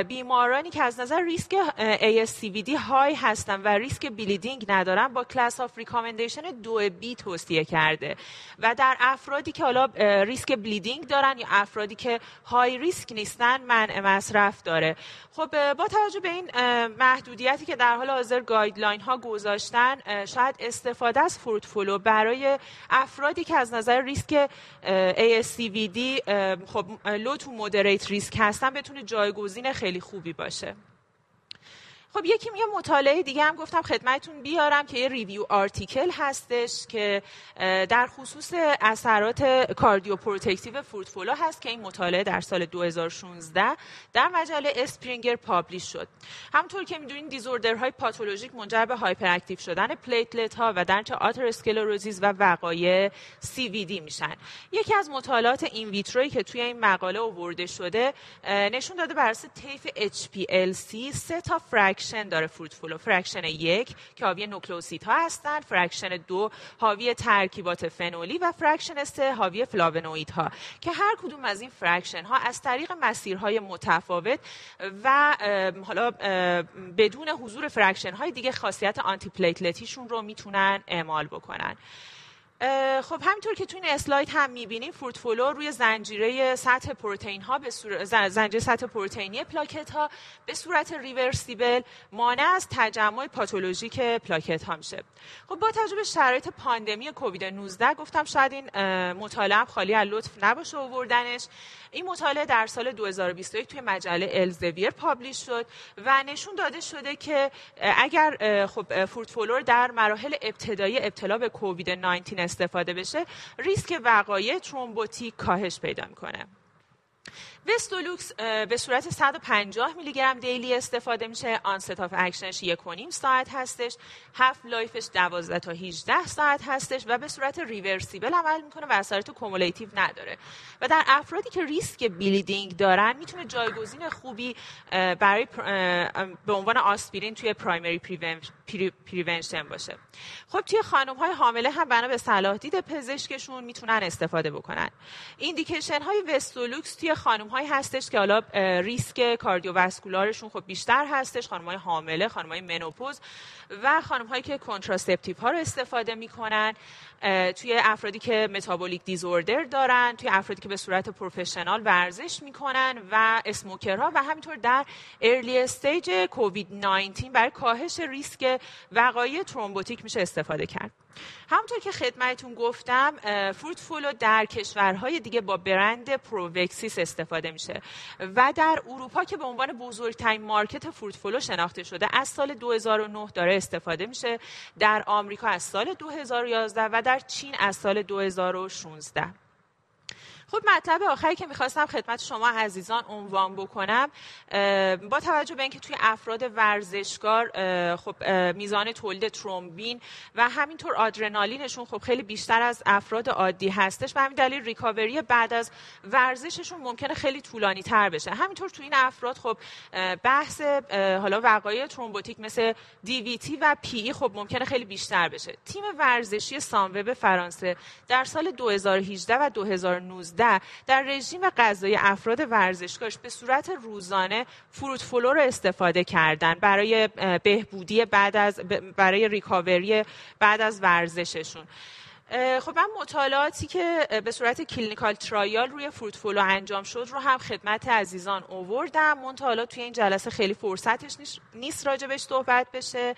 بیمارانی که از نظر ریسک ای اس سی وی دی های هستن و ریسک بلیدینگ ندارن با کلاس آف ریکامندیشن دو بی توصیه کرده و در افرادی که حالا ریسک بلیدینگ دارن یا افرادی که های ریسک نیستن منع مصرف داره. خب با توجه به این محدودیتی که در حال حاضر گایدلاین ها گذاشتن، شاید استفاده از فروتفلو برای افرادی که از نظر ریسک ای اس سی وی دی خب لو تو مودریت ریسک هستن بتونه جایگزین خیلی خوبی باشه. خب یکی یه مطالعه دیگه هم گفتم خدمتتون بیارم که یه ریویو آرتیکل هستش که در خصوص اثرات کاردیو پروتکتیو فروتفلو هست که این مطالعه در سال دو هزار و شانزده در مجله اسپرینگر پابلیش شد. همونطور که می‌دونید دیزوردرهای پاتولوژیک منجر به هایپراکتیو شدن پلیتلت ها و در نتیجه آتروسکلروزیس و وقایع سی وی دی میشن. یکی از مطالعات این ویترویی که توی این مقاله آورده شده نشون داده بر اساس طیف اچ پی ال سی سه تا فرکشن داره فروتفلو. فرکشن یک که حاوی نوکلئوسیدها هستند، فرکشن دو حاوی ترکیبات فنولی و فرکشن سه حاوی فلاونوئیدها که هر کدوم از این فرکشن ها از طریق مسیرهای متفاوت و حالا بدون حضور فرکشن های دیگه خاصیت آنتی پلیتلتیشون رو میتونن اعمال بکنن. خب همینطور که توی این اسلاید هم می‌بینیم، فروتفلو روی زنجیره سطح پروتئین ها به صورت زنجیره سطح پروتئینی پلاکت ها به صورت ریورسیبل مانع از تجمع پاتولوژیک پلاکت ها میشه. خب با توجه به شرایط پاندمی کووید نوزده گفتم شاید این مطالعه خالی از لطف نباشه آوردنش. این مطالعه در سال دو هزار و بیست و یک توی مجله الزویر پابلیش شد و نشون داده شده که اگر خب فروتفلو در مراحل ابتدایی ابتلا به کووید نوزده استفاده بشه، ریسک وقایع ترومبوتیک کاهش پیدا میکنه. وستولوکس به صورت صد و پنجاه میلی گرم دیلی استفاده میشه، آن ست آف اکشنش یک و نیم ساعت هستش، هفت لایفش دوازده تا هجده ساعت هستش و به صورت ریورسیبل عمل میکنه و اثرات کومولتیو نداره و در افرادی که ریسک بلیدینگ دارن میتونه جایگزین خوبی برای به عنوان آسپرین توی پرایمری پریونشن باشه. خب توی خانم های حامله هم بنا به صلاح دید پزشکشون میتونن استفاده بکنن. ایندیکیشن های وستولوکس توی خانم هایی هستش که حالا ریسک کاردیوواسکولارشون خب بیشتر هستش، خانم‌های حامله، خانم‌های منوپوز و خانم‌هایی که کنتراسپتیو ها رو استفاده میکنن، توی افرادی که متابولیک دیزوردر دارن، توی افرادی که به صورت پروفشنال ورزش میکنن و اسموکرها و همینطور در ارلی استیج کووید نوزده برای کاهش ریسک وقایع ترومبوتیک میشه استفاده کرد. همونطور که خدمتتون گفتم فروتفلو در کشورهای دیگه با برند پرووکسیس استفاده میشه و در اروپا که به عنوان بزرگترین مارکت فروتفلو شناخته شده از سال دو هزار و نه داره استفاده میشه، در آمریکا از سال دو هزار و یازده و در چین از سال دو هزار و شانزده. خب مطلب آخری که میخواستم خدمت شما عزیزان عنوان بکنم، با توجه به اینکه توی افراد ورزشکار خب میزان تولید ترومبین و همینطور آدرنالینشون خب خیلی بیشتر از افراد عادی هستش و همین دلیل ریکاوری بعد از ورزششون ممکنه خیلی طولانی تر بشه. همینطور توی این افراد خب بحث حالا وقایع ترومبوتیک مثل دی وی تی و پی ای خب ممکنه خیلی بیشتر بشه. تیم ورزشی سانوب فرانسه در سال دو هزار و هجده و دو هزار و نوزده در رژیم غذایی افراد ورزشکار به صورت روزانه فروتفلو رو استفاده کردن برای بهبودی بعد از برای ریکاوری بعد از ورزششون. خب من مطالعاتی که به صورت کلینیکال ترایال روی فروتفلو انجام شد رو هم خدمت عزیزان آوردم، منتها توی این جلسه خیلی فرصتش نیست راجبش صحبت بشه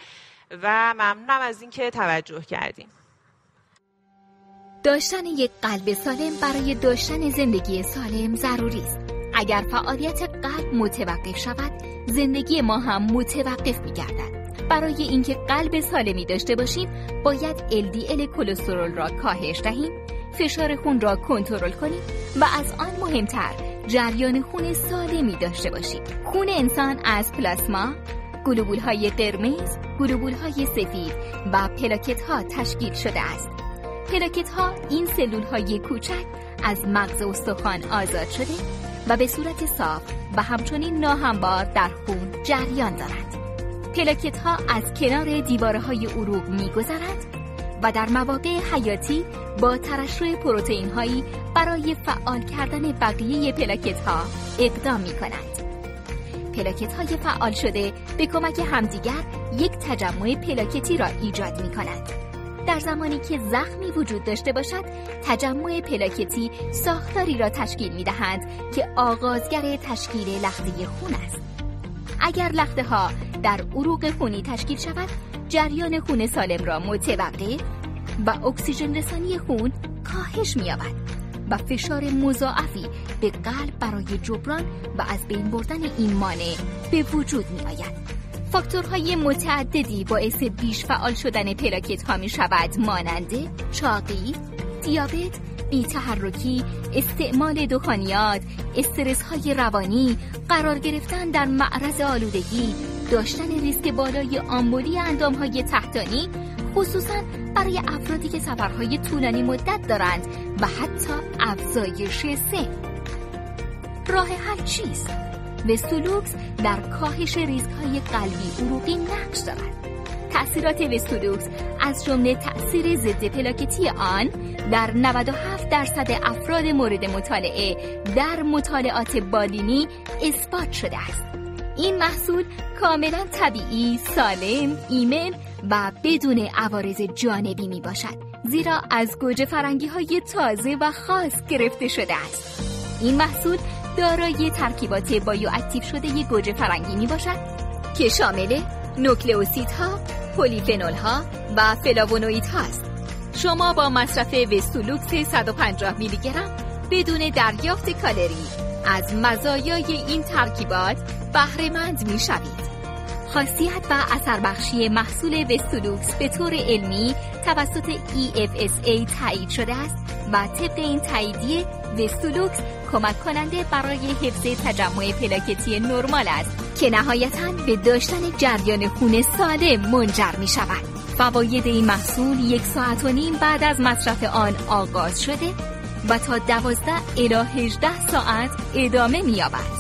و ممنونم از اینکه توجه کردین. داشتن یک قلب سالم برای داشتن زندگی سالم ضروری است. اگر فعالیت قلب متوقف شود، زندگی ما هم متوقف می‌گردد. برای اینکه قلب سالمی داشته باشیم، باید ال دی ال کلسترول را کاهش دهیم، فشار خون را کنترل کنیم و از آن مهمتر، جریان خون سالمی داشته باشیم. خون انسان از پلاسما، گلوبول‌های قرمز، گلوبول‌های سفید و پلاکت‌ها تشکیل شده است. پلاکت ها این سلول های کوچک از مغز استخوان آزاد شده و به صورت صاف و همچنین ناهموار در خون جریان دارند. پلاکت ها از کنار دیواره های عروق می گذرند و در مواقع حیاتی با ترشح پروتئین هایی برای فعال کردن بقیه پلاکت ها اقدام می کنند. پلاکت های فعال شده به کمک همدیگر یک تجمع پلاکتی را ایجاد می کنند. در زمانی که زخمی وجود داشته باشد، تجمع پلاکتی ساختاری را تشکیل می‌دهند که آغازگر تشکیل لخته خون است. اگر لخته ها در عروق خونی تشکیل شود، جریان خون سالم را متوقف و اکسیژن رسانی خون کاهش می‌یابد و فشار مضاعفی به قلب برای جبران و از بین بردن این مانع به وجود می‌آید. فاکتورهای متعددی باعث بیش فعال شدن پلاکت ها می شود، مانند چاقی، دیابت، بی‌تحرکی، استعمال دخانیات، استرس های روانی، قرار گرفتن در معرض آلودگی، داشتن ریسک بالای آمبولی اندام های تحتانی، خصوصا برای افرادی که سفرهای طولانی مدت دارند و حتی افزایش سن. راه حل چیست؟ وستولوکس در کاهش ریسک‌های قلبی عروقی نقش دارد. تأثیرات وستولوکس از جمله تأثیر ضد پلاکتی آن در نود و هفت درصد افراد مورد مطالعه در مطالعات بالینی اثبات شده است. این محصول کاملا طبیعی، سالم، ایمن و بدون عوارض جانبی می باشد. زیرا از گوجه فرنگی های تازه و خاص گرفته شده است. این محصول دارای ترکیبات بایواکتیو شده ی گوجه فرنگی می باشد که شامل نوکلئوسیدها، پلیفنولها و فلاوونوئیدها است. شما با مصرف وستولوکس صد و پنجاه میلی گرم بدون دریافت کالری از مزایای این ترکیبات بهره مند می شوید. خاصیت و اثر بخشی محصول وستولوکس به طور علمی توسط ای اف اس ای تایید شده است و طبق این تاییدیه وستولوکس کمک کننده برای حفظ تجمع پلاکتی نرمال است که نهایتاً به داشتن جریان خون سالم منجر می شود. فواید این محصول یک ساعت و نیم بعد از مصرف آن آغاز شده و تا دوازده الی هجده ساعت ادامه می یابد.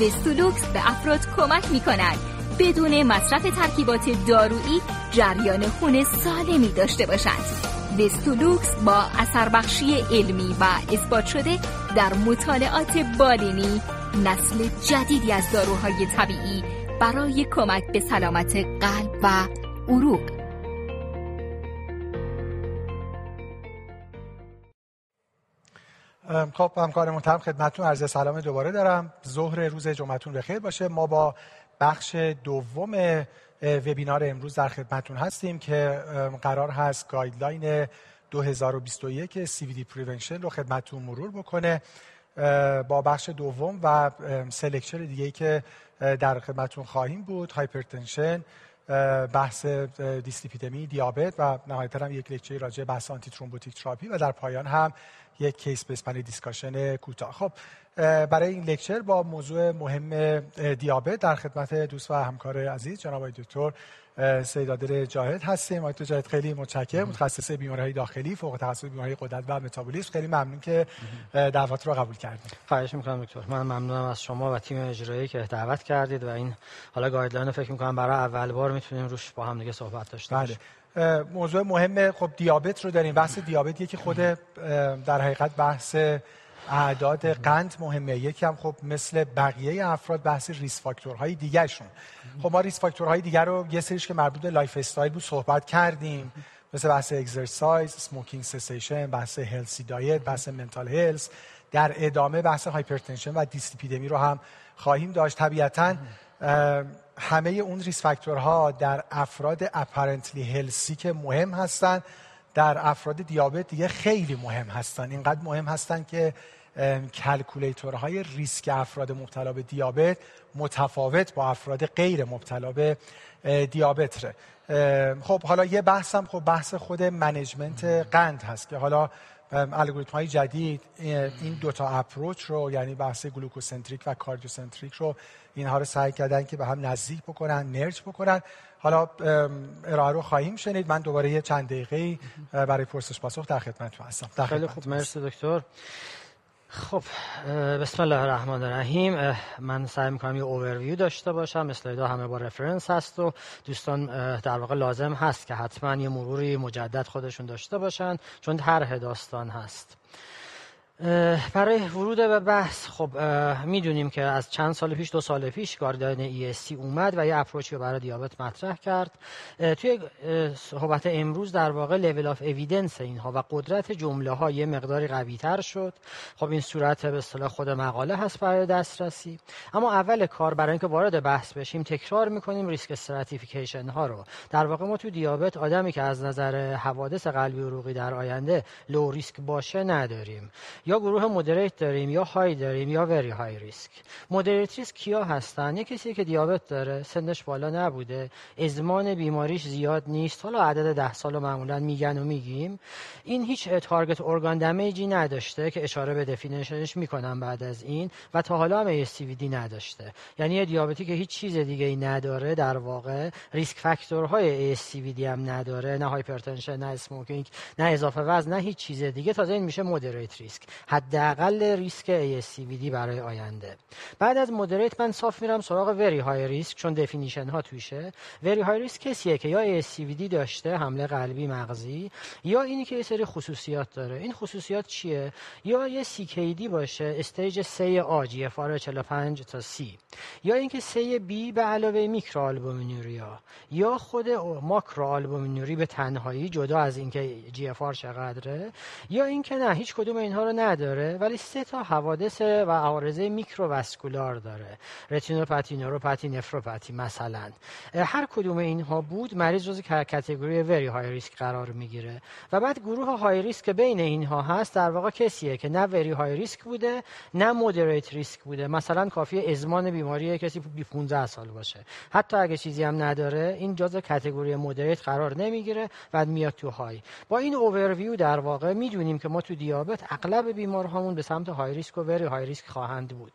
وستولوکس به افراد کمک می کند بدون مصرف ترکیبات دارویی جریان خون سالمی داشته باشند. وستولوکس با اثربخشی علمی و اثبات شده در مطالعات بالینی نسل جدیدی از داروهای طبیعی برای کمک به سلامت قلب و عروق. خب همکار محترم خدمتتون عرض سلام دوباره دارم. ظهر روز جمعتون بخیر باشه. ما با بخش دوم وبینار امروز در خدمتتون هستیم که قرار هست گایدلاین دو هزار و بیست و یک سی وی دی پریونشن رو خدمتتون مرور بکنه با بخش دوم و سه لکچر دیگه‌ای که در خدمتتون خواهیم بود، هایپرتنشن، بحث دیسلیپیدمی، دیابت و نهایتاً هم یک لکچر راجع به بحث آنتی ترومبوتیک تراپی و در پایان هم یک کیس بیس پنل دیسکاشن کوتاه. خب برای این لکچر با موضوع مهم دیابت در خدمت دوست و همکار عزیز جناب دکتر سید عادل جاهد هستیم. آقای دکتر جاهد خیلی متشکرم، متخصص بیماری‌های داخلی، فوق تخصص بیماری‌های غدد و متابولیسم. خیلی ممنون که دعوت رو قبول کردید. خواهش می‌کنم دکتر. من ممنونم از شما و تیم اجرایی که دعوت کردید و این حالا گایدلاین رو فکر می‌کنم برای اول بار می‌تونیم روش با هم دیگه صحبت داشته باشیم. موضوع مهم خب دیابت رو داریم. بحث دیابت یکی خود در حقیقت بحث اعداد قند مهمه، یکی هم خب مثل بقیه افراد بحث ریسک فاکتورهای دیگه شون. خب ما ریسک فاکتورهای دیگر رو یه سریش که مربوط به لایف استایل بود صحبت کردیم، مثل بحث اکسرسایز، اسموکینگ سسیشن، بحث هلسی دایت، بحث منتال هلس، در ادامه بحث هایپرتنشن و دیسلیپیدمی رو هم خواهیم داشت. طبیعتاً همه اون ریس فاکتورها در افراد اپرنتلی هلسی که مهم هستن، در افراد دیابت دیگه خیلی مهم هستن. اینقدر مهم هستن که کلکولیتورهای ریسک افراد مبتلا به دیابت متفاوت با افراد غیر مبتلا به دیابت. خب حالا یه بحثم خب بحث خود منیجمنت قند هست که حالا الگوریتم‌های جدید این دوتا اپروچ رو، یعنی بحث گلوکوسنتریک و کاردیوسنتریک رو، اینها رو سعی کردن که به هم نزدیک بکنن، مرج بکنن. حالا ارائه رو خواهیم شنید. من دوباره یه چند دقیقه‌ای برای پرسش پاسخ در خدمتتون هستم. خیلی خوب، مرسی دکتر. خب بسم الله الرحمن الرحیم. من سعی میکنم یه اوورویو داشته باشم. اسلایدها همه با رفرنس هست و دوستان در واقع لازم هست که حتما یه مروری مجدد خودشون داشته باشن چون طرح داستان هست. برای ورود به بحث، خب میدونیم که از چند سال پیش، دو سال پیش، گایدلاین ای اس سی اومد و یه اپروچی برای دیابت مطرح کرد. توی صحبت امروز در واقع لول آف اوییدنس اینها و قدرت جمله ها یه مقداری قوی تر شد. خب این صورت به اصطلاح خود مقاله هست برای دسترسی. اما اول کار برای اینکه وارد بحث بشیم تکرار میکنیم ریسک استراتیفیکیشن ها رو. در واقع ما تو دیابت آدمی که از نظر حوادث قلبی عروقی در آینده لو ریسک باشه نداریم. یا گروه مودریت داریم، یا های داریم، یا وری های ریسک. مودریت ریسک کیا هستن؟ یه کسی که دیابت داره، سنش بالا نبوده، ازمان بیماریش زیاد نیست، حالا عدد ده سالو معمولا میگن و میگیم. این هیچ تارگت ارگان دمیجی نداشته که اشاره به دفینیشنش میکنم بعد از این و تا حالا هم ای اس سی وی دی نداشته. یعنی یه دیابتی که هیچ چیز دیگه ای نداره، در واقع ریسک فاکتورهای ای اس سی وی دی هم نداره، نه هایپرتنشن، نه اسموکینگ، نه اضافه وزن، نه هیچ چیز دیگه، تازه این میشه مودریت ریسک. حداقل ریسک ای اس سی وی دی برای آینده. بعد از مودریت من صاف میرم سراغ وری های ریسک، چون دفینیشن ها توشه. وری های ریسک کسیه که یا ای اس سی وی دی داشته، حمله قلبی مغزی، یا اینی که یه سری خصوصیات داره. این خصوصیات چیه؟ یا یه سی کی دی باشه، استیج سه آ، جی اف آر چهل و پنج تا سی، یا اینکه سه بی به علاوه میکروآلبومینوریا یا خود ماکروآلبومینوری به تنهایی، جدا از اینکه جی اف آر چقدره، یا اینکه نه هیچ کدوم اینها رو نداره ولی سه تا حوادث و عارضه میکروواسکولار داره، رتینوپاتی، نوروپاتی، نفروپاتی مثلا. هر کدوم اینها بود مریض جزو کاتگوری وری های ریسک قرار میگیره. و بعد گروه های ریسک بین اینها هست در واقع کسیه که نه وری های ریسک بوده نه مودریت ریسک بوده. مثلا کافیه ازمان بیماری کسی بی پانزده سال باشه، حتی اگه چیزی هم نداره این جزو کاتگوری مودریت قرار نمیگیره و میاد تو های. با این اوورویو در واقع میدونیم که ما تو دیابت اغلب بیمارهامون به سمت های ریسک و وری های ریسک خواهند بود.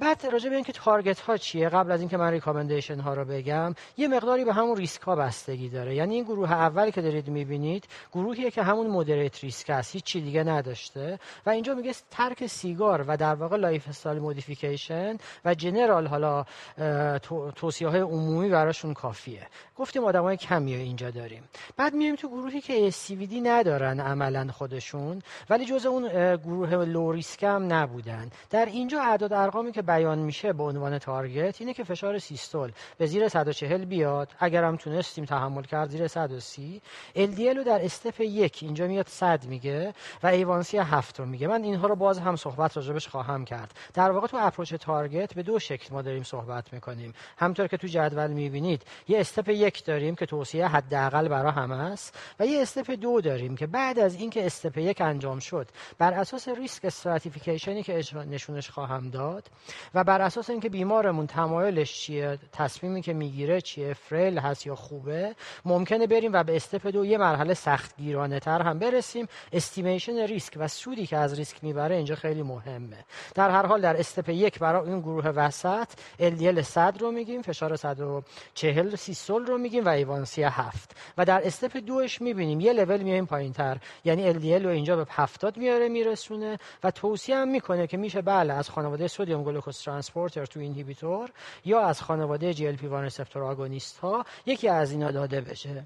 بعد راجع به اینکه تارگت ها چیه، قبل از اینکه من ریکامندیشن ها رو بگم، یه مقداری به همون ریسک ها بستگی داره. یعنی این گروه اولی که دارید میبینید گروهیه که همون مودریت ریسک است، هیچ چیز دیگه نداشته و اینجا میگه ترک سیگار و در واقع لایف استایل مودیفیکیشن و جنرال حالا توصیه های عمومی براشون کافیه. گفتیم آدمای کمی اینجا داریم. بعد میایم تو گروهی که ای اس سی وی دی ندارن عملا خودشون ولی جزء اون گروه لو ریسک هم نبودن. در اینجا اعداد ارقامی که بیان میشه به عنوان تارگت اینه که فشار سیستول به زیر صد و چهل بیاد، اگر هم تونستیم تحمل کرد زیر صد و سی، ال دی ال رو در استپ یک اینجا میاد صد میگه و ایوانسی هفت رو میگه. من اینها رو باز هم صحبت راجبش خواهم کرد. در واقع تو اپروچ تارگت به دو شکل ما داریم صحبت میکنیم. همونطور که تو جدول میبینید یه استپ یک داریم که توصیه حداقل برای همه است و یه استپ دو داریم که بعد از اینکه استپ یک انجام شد بر اساس ریسک استراتیفیکیشنی که نشونش خواهم داد و بر اساس اینکه بیمارمون تمایلش چیه، تصمیمی که میگیره چیه، فریل هست یا خوبه، ممکنه بریم و به استپ دو یه مرحله سختگیرانه تر هم برسیم. استیمیشن ریسک و سودی که از ریسک میبره اینجا خیلی مهمه. در هر حال در استپ یک برای این گروه وسط ال دی ال صد رو میگیم، فشار صد و چهل سیستول رو میگیم و ایوانسی هفت. و در استپ دوش میبینیم یه لول میایم پایینتر، یعنی ال دی ال رو اینجا به هفتاد میاره میرسونه و توصیه هم میکنه که میشه بله از خانواده سدیم گلوکوز ترانسپورتر تو اینهیبیتور یا از خانواده جی ال پی وان ریسپتور آگونیست ها یکی از اینا داده بشه.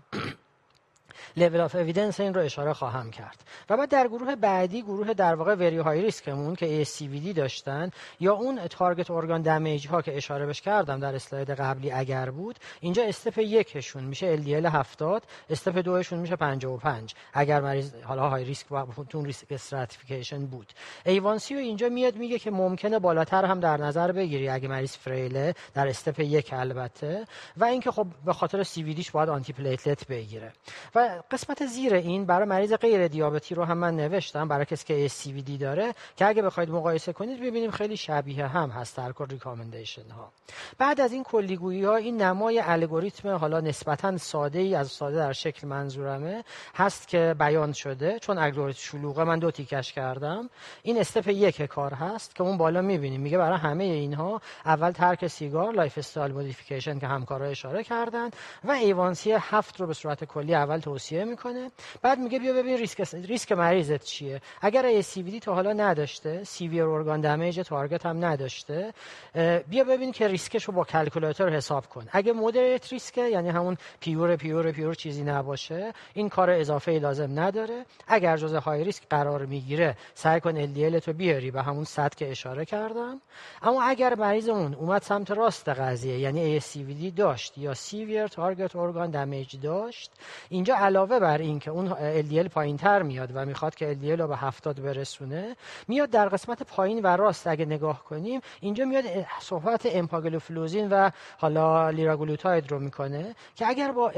لیول آف اویدنس این رو اشاره خواهم کرد. و بعد در گروه بعدی، گروه در واقع وری های ریسکمون که ای اس سی وی دی داشتن یا اون تارگت ارگان دمیج ها که اشاره بهش کردم در اسلاید قبلی اگر بود، اینجا استپ یکشون میشه ال دی ال هفتاد، استپ دوشون میشه پنجاه و پنج اگر مریض حالا های ریسک و تون ریسک استراتیفیکیشن بود. ایوانسی اینجا میاد میگه که ممکنه بالاتر هم در نظر بگیری اگه مریض فریله در استپ یک البته، و اینکه خب به خاطر سی وی دیش باید آنتی پلیتلت بگیره. و قسمت زیر این برای مریض غیر دیابتی رو هم من نوشتم برای کسی که ای اس سی وی دی داره که اگه بخواید مقایسه کنید ببینیم خیلی شبیه هم هست ترکر ریکامندیشن ها. بعد از این کلیگویی ها این نمای الگوریتم حالا نسبتا ساده ای از ساده در شکل منظورمه هست که بیان شده، چون الگوریتم شلوغه من دو تیکش کردم. این استپ یک کار هست که اون بالا میبینیم میگه برای همه اینها اول ترک سیگار، لایف استایل مودیفیکیشن که همکارا اشاره کردن و ایوانسی هفت رو به صورت کلی اول توصیه میکنه. بعد میگه بیا ببین ریسک ریسک مریضت چیه. اگر ای اس سی وی دی تا حالا نداشته، سیویر ارگان دمیج تارگت هم نداشته، بیا ببین که ریسکش رو با کلکولاتور حساب کن. اگه مودریت ریسک، یعنی همون پیور پیور پیور چیزی نباشه، این کار اضافه لازم نداره. اگر جزء های ریسک قرار میگیره سعی کن ال دی ال تو بیاری به همون صد که اشاره کردم. اما اگر مریضمون اومد سمت راست قضیه، یعنی ای اس سی وی دی داشت یا سیویر تارگت ارگان دمیج داشت، اینجا علاوه بر این که اون ال دی ال پایین‌تر میاد و میخواد که ال دی ال رو به هفتاد برسونه، میاد در قسمت پایین و راست اگه نگاه کنیم اینجا میاد صحبت امپاگلوفلوزین و حالا لیراگلوتاید رو میکنه که اگر با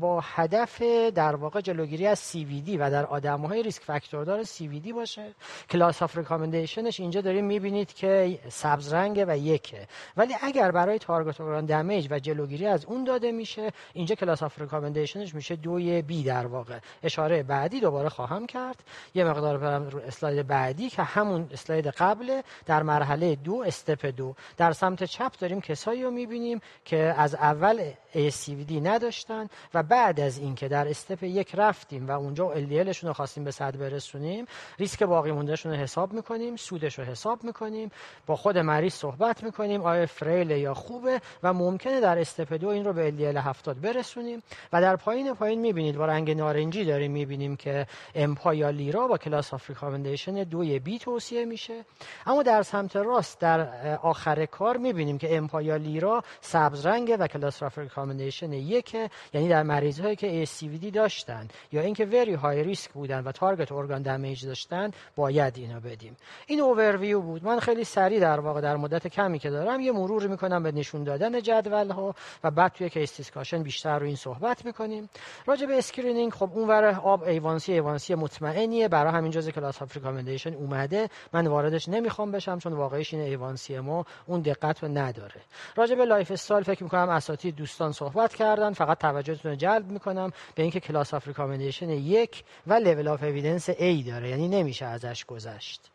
با هدف در واقع جلوگیری از سی وی دی و در آدم‌های ریسک فاکتوردار سی وی دی باشه، کلاس آف ریکامندیشنش اینجا داریم میبینید که سبز رنگه و یکه. ولی اگر برای تارگت اورگان دمیج و جلوگیری از اون داده میشه، اینجا کلاس آف ریکامندیشنش میشه دوی بی. در واقع اشاره بعدی دوباره خواهم کرد. یه مقدار برم رو اسلاید بعدی که همون اسلاید قبل، در مرحله دو استپ دو در سمت چپ داریم کسایی رو میبینیم که از اول ای اس سی وی دی نداشتن و بعد از اینکه در استپ یک رفتیم و اونجا ال دی الشون رو خواستیم به صد برسونیم، ریسک باقی موندهشون رو حساب میکنیم، سودش رو حساب میکنیم، با خود مریض صحبت میکنیم آیا فریله یا خوبه و ممکنه در استپ دو این رو به ال دی ال هفتاد برسونیم. و در پایین پایین میبینید با رنگ نارنجی داریم میبینیم که امپا یا لیرا با کلاس آف ریکامندیشن دوی بی توصیه میشه، اما در سمت راست در آخر کار میبینیم که امپا یا لیرا سبز رنگه و کلاس آف ریکامندیشن یکه، یعنی در مریض هایی که ای اس سی وی دی داشتن یا اینکه وری های ریسک بودن و تارگت ارگان دمیج داشتن باید اینا بدیم. این اوورویو بود. من خیلی سریع در واقع در مدت کمی که دارم یه مرور میکنم به نشون دادن جدول ها و بعد توی کیس دیسکاشن بیشتر رو این صحبت میکنیم. راجع به اسکرینینگ، خب اونور آب ایوانسی ایوانسی مطمئنیه، برای همین جزء کلاس آف ریکامندیشن اومده، من واردش نمیخوام بشم چون واقعیش این ایوانسی ما اون دقت رو نداره. راجع به لایف استایل فکر میکنم اساتید دوستان صحبت کردن، فقط توجهتون رو جلب میکنم به اینکه کلاس آف ریکامندیشن یک و لول آف اوییدنس ای داره، یعنی نمیشه ازش گذشت.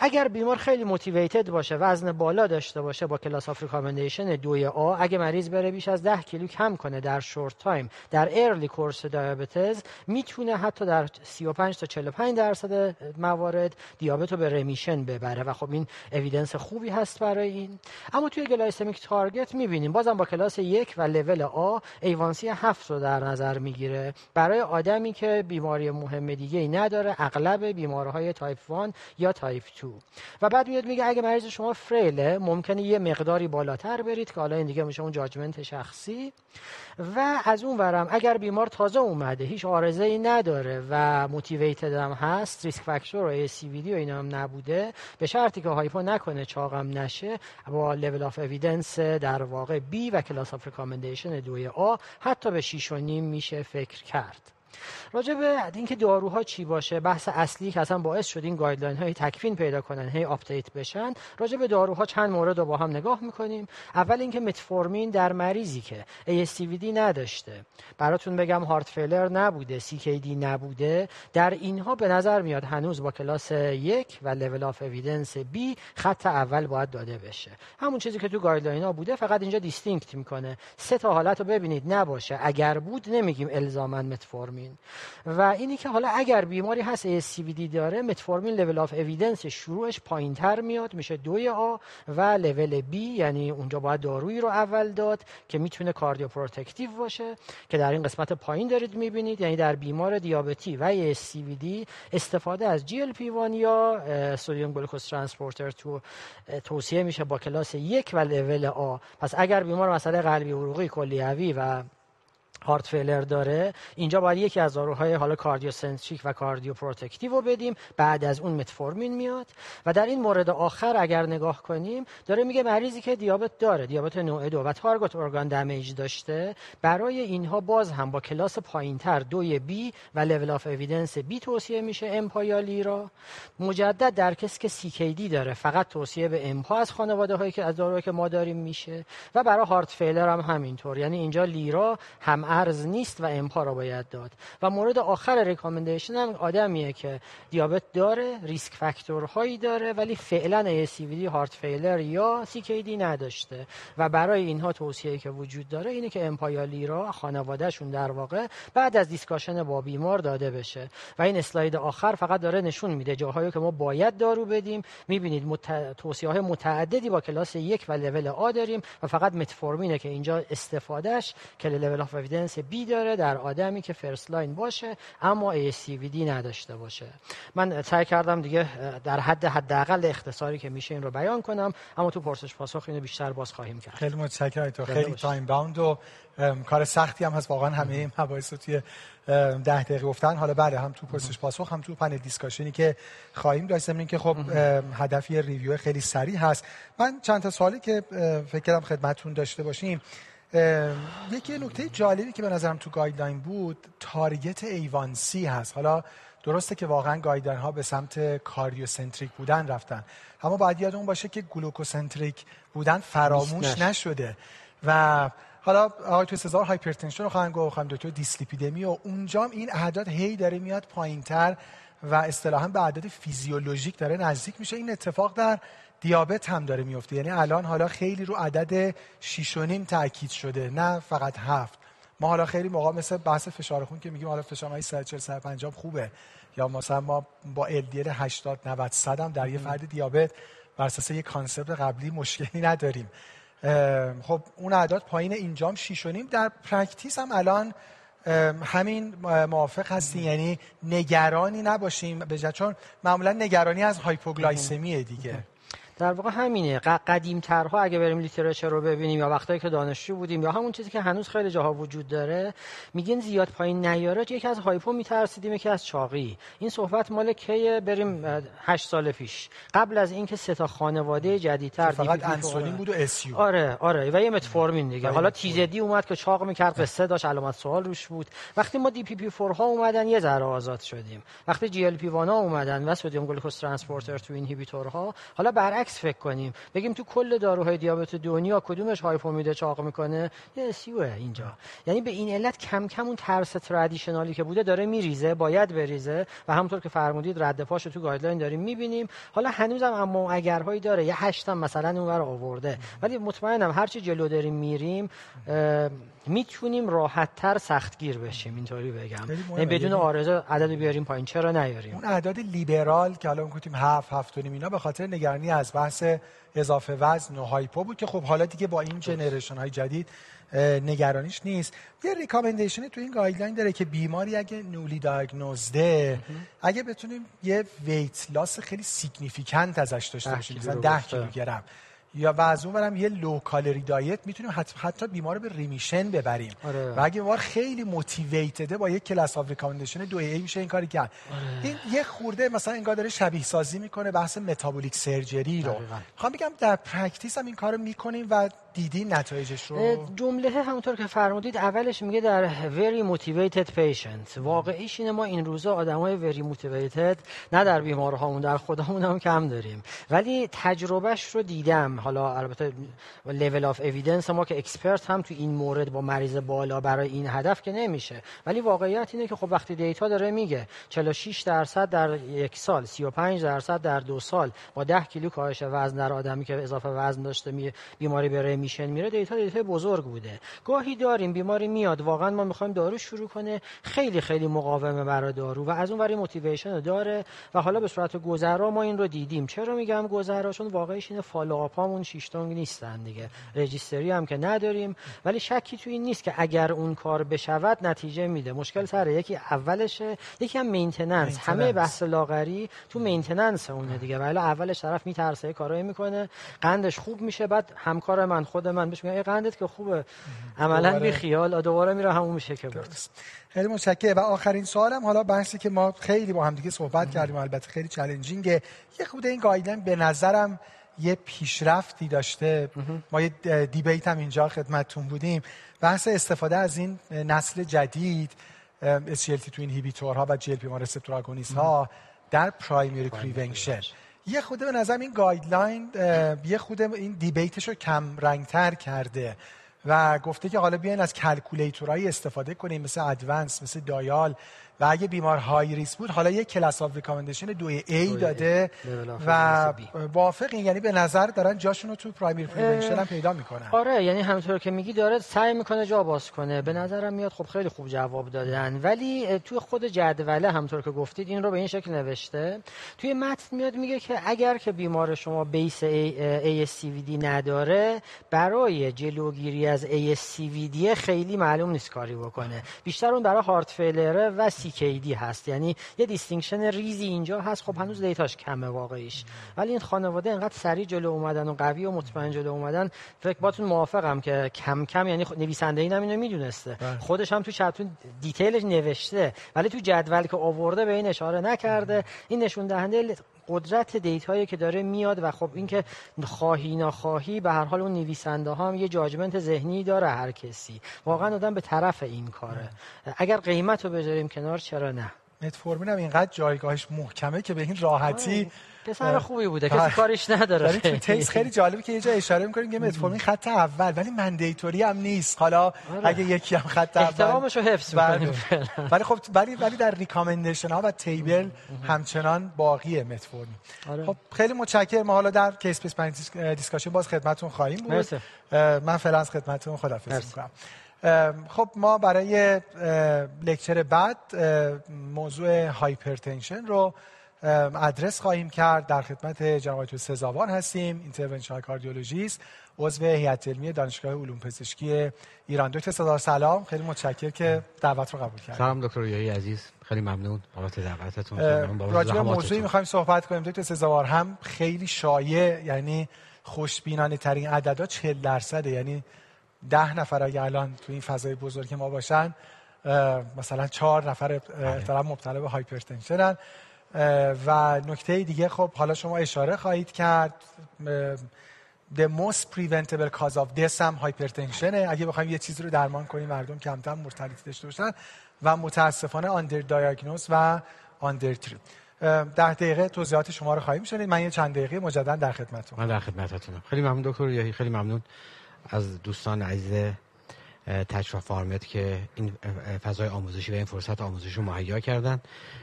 اگر بیمار خیلی موتیویتد باشه، وزن بالا داشته باشه، با کلاس آف ریکامندیشن دوی آ، اگه مریض بره بیش از ده کیلو کم کنه در شورت تایم در ارلی کورس دیابتز، میتونه حتی در سی و پنج تا چهل و پنج درصد موارد دیابت رو به رمیشن ببره و خب این اویدنس خوبی هست برای این. اما توی گلایسمیک تارگت میبینیم بازم با کلاس یک و لول آ ایوانسی هفت رو در نظر میگیره برای آدمی که بیماری مهم دیگه ای نداره، اغلب بیمارهای تایپ یک یا تایپ دو. و بعد میاد میگه اگه مریض شما فریله ممکنه یه مقداری بالاتر برید که حالا این دیگه میشه اون جاجمنت شخصی. و از اون ورم اگر بیمار تازه اومده، هیچ عارضه‌ای نداره و موتیویتد هم هست، ریسک فاکتور و ای سی وی دی و اینا هم نبوده، به شرطی که هایپو نکنه، چاقم نشه، با لول آف اوییدنس در واقع بی و کلاس آف ریکامندیشن دوی آ حتی به شش و نیم میشه فکر کرد. راجع به اینکه داروها چی باشه، بحث اصلی که اصلا باعث شد این گایدلاین های تکوین پیدا کنن، هی آپدیت بشن، راجع به داروها چند مورد رو با هم نگاه میکنیم. اول اینکه متفورمین در مریضی که ای اس سی وی دی نداشته، براتون بگم هارت فیلر نبوده، سی کی دی نبوده، در اینها به نظر میاد هنوز با کلاس یک و لول آف اوییدنس بی خط اول باید داده بشه، همون چیزی که تو گایدلاین ها بوده، فقط اینجا دیستینکت میکنه، سه تا حالت رو ببینید نباشه، اگر بود نمیگیم الزاما متفورمین. و اینی که حالا اگر بیماری هست ای اس سی وی دی داره، متفورمین لول آف اوییدنس شروعش پایین تر میاد، میشه دوی آ و لول بی، یعنی اونجا باید دارویی رو اول داد که میتونه کاردیو پروتکتیو باشه که در این قسمت پایین دارید میبینید، یعنی در بیمار دیابتی و ای اس سی وی دی استفاده از جی ال پی وان یا سدیم گلوکوز ترانسپورتر تو توصیه میشه با کلاس یک و لول آ. پس اگر بیمار مسئله قلبی عروقی کلیوی و هارت فیلر داره، اینجا باید یکی از داروهای حالا کاردیو سنتریک و کاردیو پروتکتیو رو بدیم، بعد از اون متفورمین میاد. و در این مورد آخر اگر نگاه کنیم، داره میگه مریضی که دیابت داره، دیابت نوع دو و تارگت ارگان دمیج داشته، برای اینها باز هم با کلاس پایینتر دوی بی و لول آف اوییدنس بی توصیه میشه امپا یا لیرا. مجدد در کسی که سی کی دی داره، فقط توصیه به امپا از خانواده هایی که از داروهایی که ما داریم میشه. و برای هارت فیلر هم همینطور، یعنی اینجا لیرا هم عرض نیست و امپا را باید داد. و مورد آخر ریکامندیشن هم آدمیه که دیابت داره، ریسک فاکتورهایی داره، ولی فعلا ای اس سی وی دی، هارت فیلر یا سی کی دی نداشته و برای اینها توصیه‌ای که وجود داره اینه که امپا یا لیرا خانوادهشون در واقع بعد از دیسکاشن با بیمار داده بشه. و این اسلاید آخر فقط داره نشون میده جاهایی که ما باید دارو بدیم. میبینید مت... توصیه‌های متعددی با کلاس یک و لول آ داریم و فقط متفورمینه که اینجا استفادهش که لول آف اوییدنس بی داره در آدمی که فرست لاین باشه اما ای اس سی وی دی نداشته باشه. من سعی کردم دیگه در حد حداقل اختصاری که میشه این رو بیان کنم، اما تو پرسش پاسخ اینو بیشتر باز خواهیم کرد. خیلی متشکرم. تو خیلی تایم باوند و کار سختی هم هست واقعا، همه این حوادث رو توی ده دقیقه گفتن. حالا بله، هم تو پرسش پاسخ هم تو پنل دیسکاشنی که خواهیم داشت، همین که خب هدفی ریویو خیلی سریع هست. من چند تا سوالی که فکر کردم خدمتتون داشته باشیم، یکی نکته جالبی که به نظرم تو گایدلاین بود تارگت ایوانسی هست. حالا درسته که واقعا گایدلاین ها به سمت کاردیوسنتریک بودن رفتن، اما باید یادمون باشه که گلوکوسنتریک بودن فراموش نشده. و حالا آقای تو سزار هایپرتنشن رو خواهند گفت، خواهند دکتر دیسلیپیدمی و اونجام این اعداد هی داره میاد پایینتر و اصطلاحاً به اعداد فیزیولوژیک داره نزدیک میشه. این اتفاق در دیابت هم داره میفته. یعنی الان حالا خیلی رو عدد شش و نیم تاکید شده، نه فقط هفت. ما حالا خیلی موقع مثل بحث فشار خون که میگیم حالا فشار من صد و چهل صد و پنجاه خوبه، یا مثلا ما با ال دی ال هشتاد نود صد هم در یه فرد دیابت بر اساس یه کانسپت قبلی مشکلی نداریم. خب اون اعداد پایین، اینجام شش و نیم. در پرکتیس هم الان همین موافق هستیم، یعنی نگرانی نباشیم بجا، چون معمولا نگرانی از هایپوگلایسمیه دیگه. در واقع همینه. قدیم‌ترها اگه بریم لیترچر رو ببینیم، یا وقتایی که دانشجو بودیم، یا همون چیزی که هنوز خیلی جاها وجود داره، میگن زیاد پایین نیاره، یکی از هایپو میترسیدیم، یکی از چاقی. این صحبت مال کی؟ بریم هشت سال پیش، قبل از اینکه سه تا خانواده جدیدتر فقط انسولین بود و اس یو. آره آره و یه متفورمین دیگه. حالا تیزدی اومد که چاق میکرد، قصه داشت، علامت سوال روش بود. وقتی ما دی پی پی چهار ها اومدن یه ذره آزاد شدیم. وقتی جی ال پی یک ها اومدن و سدیم گلوکوز ترانسپورتر تو اینهیبیتورها، حالا فکر کنیم بگیم تو کل داروهای دیابت دنیا کدومش هایپو میده، چاق میکنه، یه سیوه اینجا. یعنی به این علت کم کم اون ترس ترادیشنالی که بوده داره میریزه، باید بریزه، و همونطور که فرمودید رد پاشو تو گایدلاین داریم میبینیم. حالا هنوزم اما اگرهایی داره، یه هشت هم مثلا اونور آورده، ولی مطمئنم هرچی جلو داریم میریم میتونیم راحت‌تر سختگیر بشیم، اینطوری بگم. یعنی بدون آرزو عددو بیاریم پایین، چرا نیاریم؟ اون اعداد لیبرال که الان گفتیم هفت هفت و نیم اینا به خاطر نگرانی از بحث اضافه وزن و هایپو بود که خب حالا دیگه با این جنریشن های جدید نگرانیش نیست. یه ریکامندیشنی تو این گایدلاین داره که بیماری اگه نولی دایگنوزده، اگه بتونیم یه ویت لاس خیلی سیگنیفیکانت ازش داشته باشیم، مثلا ده کیلوگرم، یا و از اون برم یه لو کالری دایت، میتونیم حتی, حتی بیمار رو به ریمیشن ببریم. آره. و اگه بیمار خیلی موتیویتده با یک کلاس آف ریکامندیشن دو ای میشه این کاری کرد. آره. این یه خورده مثلا انگار داره شبیه سازی میکنه بحث متابولیک سرجری رو. میخوام بگم در پرکتیس هم این کارو میکنیم و دیدی نتایجش رو. جمله همونطور که فرمودید اولش میگه در very motivated patient. واقعیش اینه ما این روزا آدمای very motivated نه در بیمارهامون، در خودمون هم کم داریم. ولی تجربهش رو دیدم. حالا البته level of evidence ما که اکسپرت هم تو این مورد با مریض بالا برای این هدف که نمیشه، ولی واقعیت اینه که خب وقتی دیتا داره میگه چهل و شش درصد در یک سال، سی و پنج درصد در دو سال با ده کیلو کاهش وزن در آدمی که اضافه وزن داشته بیماری برای میشن میره، دیتا دیتا بزرگ بوده. گاهی داریم بیماری میاد واقعا ما میخوایم دارو شروع کنه، خیلی خیلی مقاومه برای دارو و از اون وری موتیویشن داره و حالا به صورت گذرا ما این رو دیدیم. چرا میگم گذرا؟ چون واقعیش اینه فالوآپامون شیشتونگ نیستن دیگه، رجیستری هم که نداریم، ولی شکی تو این نیست که اگر اون کار بشود نتیجه میده. مشکل سر یکی اولشه، یکی هم مینتیننس. همه بحث لاغری تو مینتیننس اونه دیگه. ولی اولش طرف میترسه، کارایی میکنه، قندش خوب میشه، بعد همکار من خود من بهش میگم قندت که خوبه، عملا بی خیال دوباره میره همون میشه که بود. خیلی متشکرم. و آخرین سوالم، حالا بحثی که ما خیلی با هم دیگه صحبت کردیم، البته خیلی چالنجینگه، یه خود این گایدلاین به نظرم یه پیشرفتی داشته. ما یه دیبیت هم اینجا خدمتتون بودیم، بحث استفاده از این نسل جدید اس سی ال تی تو این هیبیتورها و جی ال پی وان ریسپتور آگونیست ها در پرایمری پریونشن. یه خوده به نظرم این گایدلاین یه خوده این دیبیتش رو کم رنگتر کرده و گفته که حالا بیاین از کلکولیتورایی استفاده کنیم، مثل ادوانس، مثل دایال، و اگه بیمار های ریس بود حالا یک کلاس آف ریکامندیشن دو ای داده و موافقین. یعنی به نظر دارن جاشون رو تو پرایمری پریونشن هم پیدا میکنن. آره، یعنی همونطور که میگی داره سعی میکنه جا باز کنه. به نظرم میاد خب خیلی خوب جواب دادن، ولی توی خود جدوله همونطور که گفتید این رو به این شکل نوشته. توی متن میاد میگه که اگر که بیمار شما بیس ای اس سی وی دی نداره، برای جلوگیری از ای اس سی وی دی خیلی معلوم نیست کاری بکنه. بیشتر اون برای هارت فیلر و سی کی دی هست. یعنی یه دیستینکشن ریزی اینجا هست. خب هنوز دیتاش کمه واقعیش، ولی این خانواده انقدر سریع جلو اومدن و قوی و مطمئن جلو اومدن. فکر باتون موافقم که کم کم، یعنی نویسنده اینم اینو میدونسته، خودش هم تو چتون دیتیلش نوشته، ولی تو جدول که آورده به این اشاره نکرده. این نشون دهنده قدرت دیتایی که داره میاد و خب این که خواهی نخواهی به هر حال اون نویسنده ها هم یه جاجمنت ذهنی داره هر کسی. واقعا آدم به طرف این کاره. اگر قیمت رو بذاریم کنار، چرا نه؟ متفورمین هم اینقدر جایگاهش محکمه که به این راحتی آه. پسر خوبی بوده کسی کارش نداره. ولی تو تیس خیلی جالبه که یه جا اشاره می‌کنیم که متفورمین خط اول ولی مندیتوری هم نیست. حالا اگه یکی هم خط اول احترامشو حفظ می‌کنیم. ولی خب ولی ولی در ریکامندیشن ها و تیبل همچنان باقیه متفورمین. خب خیلی متشکرم. حالا در کیس بیست و پنج دیسکشن باز خدمتتون خواهیم بود. من فعلا از خدمتتون خداحافظی می‌کنم. خب ما برای لکچر بعد موضوع هایپرتنشن رو ادرس خواهیم کرد. در خدمت جناب آقای سزاوار هستیم، اینترونشنال کاردیولوژیست، عضو هیئت علمی دانشگاه علوم پزشکی ایران. دکتر سزاوار سلام، خیلی متشکرم که دعوت رو قبول کردید. سلام دکتر یحیی عزیز، خیلی ممنون بابت دعوتتون. راجع به موضوعی می‌خوایم صحبت کنیم دکتر سزاوار، هم خیلی شایع یعنی خوشبینانه ترین عددا چهل درصد، یعنی ده نفر اگه الان تو این فضای بزرگ که ما باشن مثلا چهار نفر احتمالاً مبتلا به هایپرتنشنن. و نکته دیگه خب حالا شما اشاره خواهید کرد the most preventable cause of death هم هایپرتنشنه. اگه بخوایم یه چیزی رو درمان کنیم مردم کمتر مرتلیتی داشته باشن و متاسفانه آندر دایگنوز و آندر تریت. ده دقیقه توضیحات شما رو خواهیم شنید. من یه چند دقیقه مجددا در خدمتتونم. من در خدمتتونم. خیلی ممنون دکتر یحیی، خیلی ممنون از دوستان عزیز تچرا فارمت که این فضای آموزشی و این فرصت آموزشی رو مهیا کردن.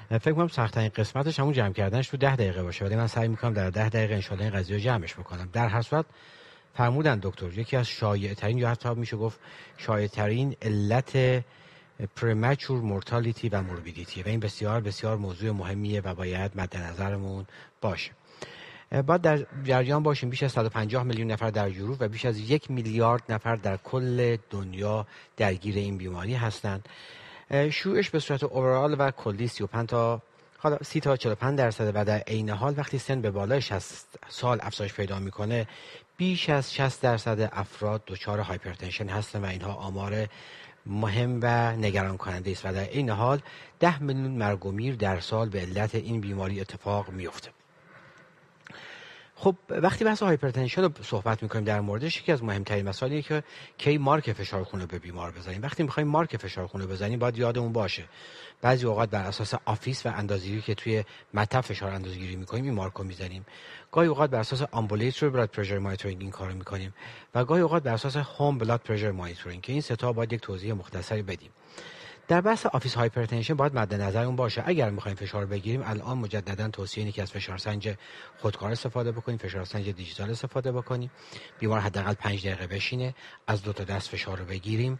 فکر کنم سخت‌ترین قسمتش همون جمع کردنش تو ده دقیقه باشه، ولی من سعی می‌کنم در ده دقیقه ان شاءالله این قضیه رو جمعش بکنم. در هر صورت فرمودن دکتر یکی از شایع‌ترین یا حتی میشه گفت شایع‌ترین علت premature mortality و morbidity و این بسیار بسیار موضوع مهمیه و باید مد نظرمون باشه. باید در جریان باشیم بیش از صد و پنجاه میلیون نفر در یورو و بیش از یک میلیارد نفر در کل دنیا درگیر این بیماری هستند. شیوعش به صورت اوورال و کلی سی و پنج تا حالا سی تا چهل و پنج درصد و در عین حال وقتی سن به بالای شصت سال افزایش پیدا میکنه بیش از شصت درصد افراد دچار هایپرتنشن هستند و اینها آمار مهم و نگران کننده است و در عین حال ده میلیون مرگ و میر در سال به علت این بیماری اتفاق میفته. خب وقتی بحث هایپرتنشن رو صحبت می‌کنیم در موردش یکی از مهمترین مسائلیه که کی مارک فشار خون رو به بیمار بزنیم. وقتی می‌خوایم مارک فشار خون رو بزنیم باید یادمون باشه بعضی اوقات بر اساس آفیس و اندازه‌گیری که توی متف فشار اندازه‌گیری می‌کنیم این مارک رو می‌زنیم. گاهی اوقات بر اساس آمبولیتور بلاد پرشر مانیتورینگ این کارو می‌کنیم و گاهی اوقات بر اساس هوم بلاد پرشر مانیتورینگ که این سه تا باید یک توضیح مختصری بدیم. در بحث آفیس هایپرتنشن باید مد نظر اون باشه اگر می‌خوایم فشار بگیریم الان مجددا توصیه اینه که از فشارسنج خودکار استفاده بکنیم، فشارسنج دیجیتال استفاده بکنیم، بیمار حداقل پنج دقیقه بشینه، از دو تا دست فشار رو بگیریم،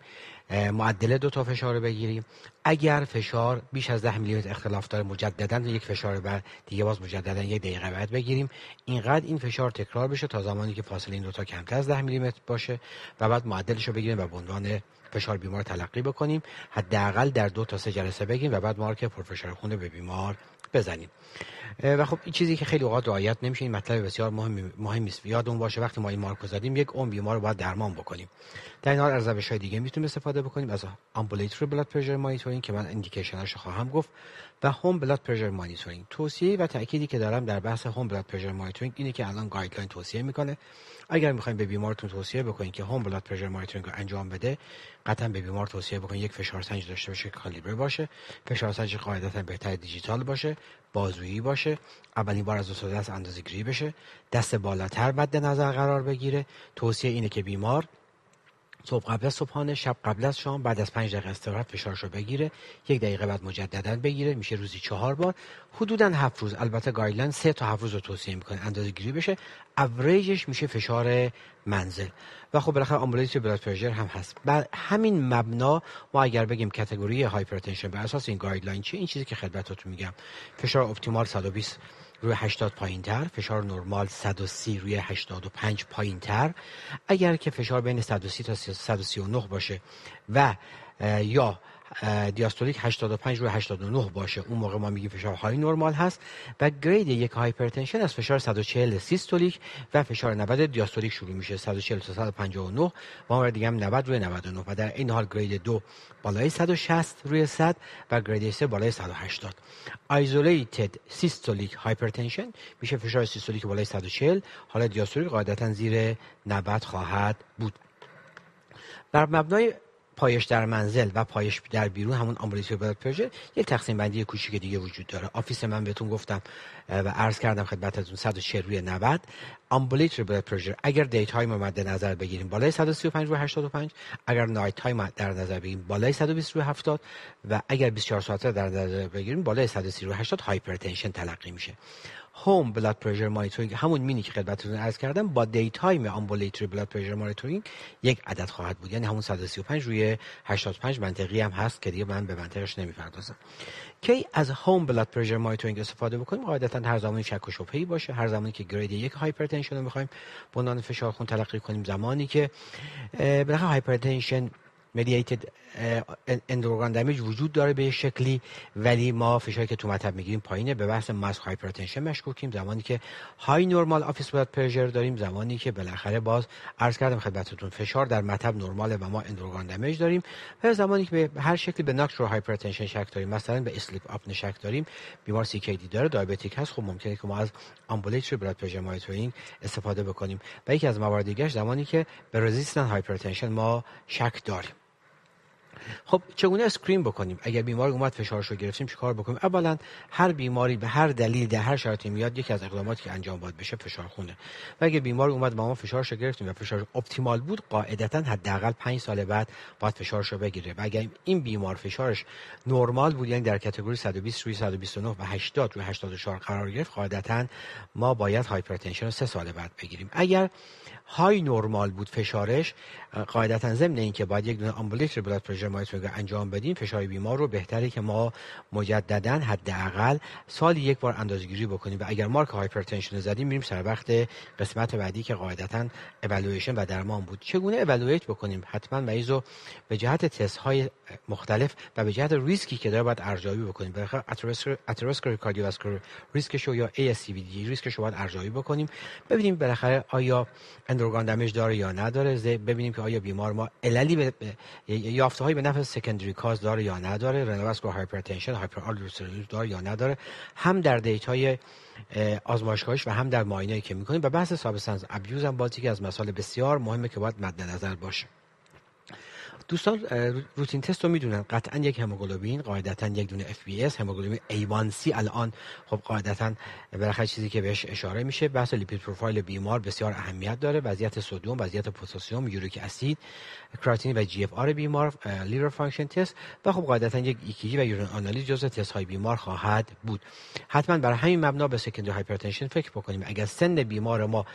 معدل دو تا فشار رو بگیریم. اگر فشار بیش از ده میلیمتر اختلاف داره مجددا یک فشار بعد دیگه باز مجددا یک دقیقه بعد بگیریم. اینقدر این فشار تکرار بشه تا زمانی که فاصله این دو تا کمتر از ده میلیمتر باشه و بعد معدلش رو بگیریم و به عنوان فشار بیمار تلقی بکنیم. حداقل در دو تا سه جلسه بگیم و بعد مارک پرفشار خون به بیمار بزنیم. و خب این چیزی که خیلی اوقات رعایت نمیشه، این مطلب بسیار مهم مهم است. یادمون باشه وقتی ما این مارک رو زدیم یک عمر بیمار رو باید درمان بکنیم. در این حال از روش‌های دیگه میتونیم استفاده بکنیم از آمبولیتور بلاد پرشر مانیتورینگ که من ایندیکیشن‌هاش خواهم گفت و هوم بلاد پرشر مانیتورینگ. توصیه و تأکیدی که دارم در بحث هوم بلاد پرشر مانیتورینگ اینه که الان گایدلاین توصیه میکنه اگر میخوایم به بیمارتون توصیه بکنین که هوم بلاد پرشر مانیتورینگ رو انجام بده قطعا به بیمار توصیه بکنین یک فشارسنج داشته باشه کالیبر باشه، فشارسنج قاعدتا بهتر دیجیتال باشه، بازویی باشه، اولین بار از دو تا دست اندازه‌گیری بشه، دست بالاتر مد نظر قرار بگیره. توصیه اینه که بیمار صبح قبل از صبحانه، شب قبل از شام، بعد از پنج دقیقه استراحت فشارشو بگیره، یک دقیقه بعد مجددا بگیره، میشه روزی چهار بار، حدوداً هفت روز. البته گایدلاین سه تا هفت روز رو توصیه میکنه اندازه‌گیری بشه، اوریجش میشه فشار منزل. و خب بالاخره آمبولیتور بلاد پرشر هم هست. بر همین مبنا ما اگر بگیم کاتگوری هایپرتنشن بر اساس این گایدلاین چی، این چیزی که خدمتتون میگم، فشار اپتیمال صد و بیست روی هشتاد پایین‌تر، فشار نرمال صد و سی روی هشتاد و پنج پایین‌تر. اگر که فشار بین صد و سی تا صد و سی و نه باشه و یا دیاستولیک هشتاد و پنج روی هشتاد و نه باشه اون موقع ما میگیم فشار های نرمال هست و گرید یک هایپرتنشن از فشار صد و چهل سیستولیک و فشار نود دیاستولیک شروع میشه، صد و چهل تا صد و پنجاه و نه و ما دیگه هم نود روی نود و نه و در این حال گرید دو بالای صد و شصت روی صد و گرید سه بالای صد و هشتاد. آیزولیتد سیستولیک هایپرتنشن میشه فشار سیستولیک بالای صد و چهل، حالا دیاستولیک قاعدتا زیر نود خواهد بود. بر مبنای پایش در منزل و پایش در بیرون، همون آمبولیتوری بلاد پرشر، یه تقسیم بندی کوچیک دیگه وجود داره. آفیس من بهتون گفتم و عرض کردم خدمتتون صد و چهل روی نود آمبولیتوری بلاد پرشر اگر دیت های ما مد نظر بگیریم بالای صد و سی و پنج روی هشتاد و پنج، اگر نایت های ما در نظر بگیریم بالای صد و بیست روی هفتاد و اگر بیست و چهار ساعته در نظر بگیریم بالای صد و سی روی هشتاد هایپرتنشن تلقی میشه. هوم بلاد پرشر مانیتورینگ همون مینی که خدمتتون عرض کردم با دی تایم آمبولیتوری بلاد پرشر مانیتورینگ یک عدد خواهد بود، یعنی همون صد و سی و پنج روی هشتاد و پنج منطقی هم هست که دیگه من به منطقش نمیپردازم. کی از هوم بلاد پرشر مانیتورینگ استفاده بکنیم؟ قاعدتاً هر زمانی شک و شبهه‌ای باشه، هر زمانی که گرید یک هایپرتنشن رو می‌خوایم به عنوان فشار خون تلقی کنیم، زمانی که به خاطر هایپرتنشن mediated اندورگان دمیج وجود داره به شکلی ولی ما فشاری که تو مطب میگیریم پایینه، به بحث ماسک هایپرتنشن مشکوکیم، زمانی که های نورمال آفیس بلاد پرشر داریم، زمانی که بالاخره باز عرض کردم خدمتتون فشار در مطب نرماله و ما اندورگان دمیج داریم، و زمانی که به هر شکلی به ناکچور هایپرتنشن شک داریم، مثلا به اسلیپ آپنه شک داریم، بیمار سی کی دی داره، دیابتیک هست، خب ممکنه که ما از آمبولیتوری بلاد پرشر مانیتورینگ استفاده بکنیم. و یکی از موارد دیگه زمانی که به رزیستنت هایپرتنشن ما شک داریم. خب چگونه اسکرین بکنیم؟ اگر بیماری اومد فشارش رو گرفتیم چیکار بکنیم؟ اولا هر بیماری به هر دلیل در هر شرایطی میاد، یکی از اقداماتی که انجام باید بشه فشار خونه. و اگر بیماری اومد ما فشارش رو گرفتیم و فشارش اپتیمال بود، قاعدتا حداقل پنج سال بعد باید فشارش رو بگیره. و اگر این بیمار فشارش نرمال بود، یعنی در کاتگوری صد و بیست روی صد و بیست و نه و هشتاد روی هشتاد و چهار قرار گرفت، قاعدتا ما باید هایپرتنشن رو سه سال بعد بگیریم. اگر های نرمال بود فشارش، قاعدتا ضمن اینکه باید یک دونه آمبولیتوری بلاد پرشر مانیتورینگ انجام بدیم، فشار بیمار رو بهتره که ما مجددا حداقل سالی یک بار اندازه‌گیری بکنیم. و اگر مارک هایپرتنشن رو زدیم میریم سر وقت قسمت بعدی که قاعدتا اِوالویشن و درمان بود. چگونه اِوالویت بکنیم؟ حتما مریض رو به جهت تست‌های مختلف و به جهت ریسکی که داره باید ارزیابی بکنیم. به خاطر اتروسکلروز کاردیوواسکولار ریسکش یا ای اس سی وی دی ریسکش رو باید ارزیابی بکنیم، ببینیم بالاخره آیا اندورگان دمیج داره یا نداره، ببینیم که آیا بیمار ما عللی به یافته‌های به نفع سکندری کاز داره یا نداره، رنوواسکولار هایپرتنشن هایپرالدوستریلیز داره یا نداره، هم در دیتای آزمایشگاهیش و هم در معاینه‌ای که می‌کنیم. و بحث سابستنس ابیوز هم باز یکی از مسائل بسیار مهمه که باید مد نظر باشه. دوستان روتین تست رو میدونن، قطعا یک هموگلوبین، قاعدتا یک دونه اف بی اس، هموگلوبین ای وان سی الان خب قاعدتا بالاخره چیزی که بهش اشاره میشه. بحث لیپید پروفایل بیمار بسیار اهمیت داره، وضعیت سدیم، وضعیت پتاسیم، یوریک اسید، کراتینین و جی اف آر بیمار، لیور فانکشن تست و خب قاعدتا یک ایکیجی و یورین آنالیز جزء تست های بیمار خواهد بود. حتما برای همین مبنا به سکندری هایپرتنشن فکر بکنیم. اگر سن بیمار ما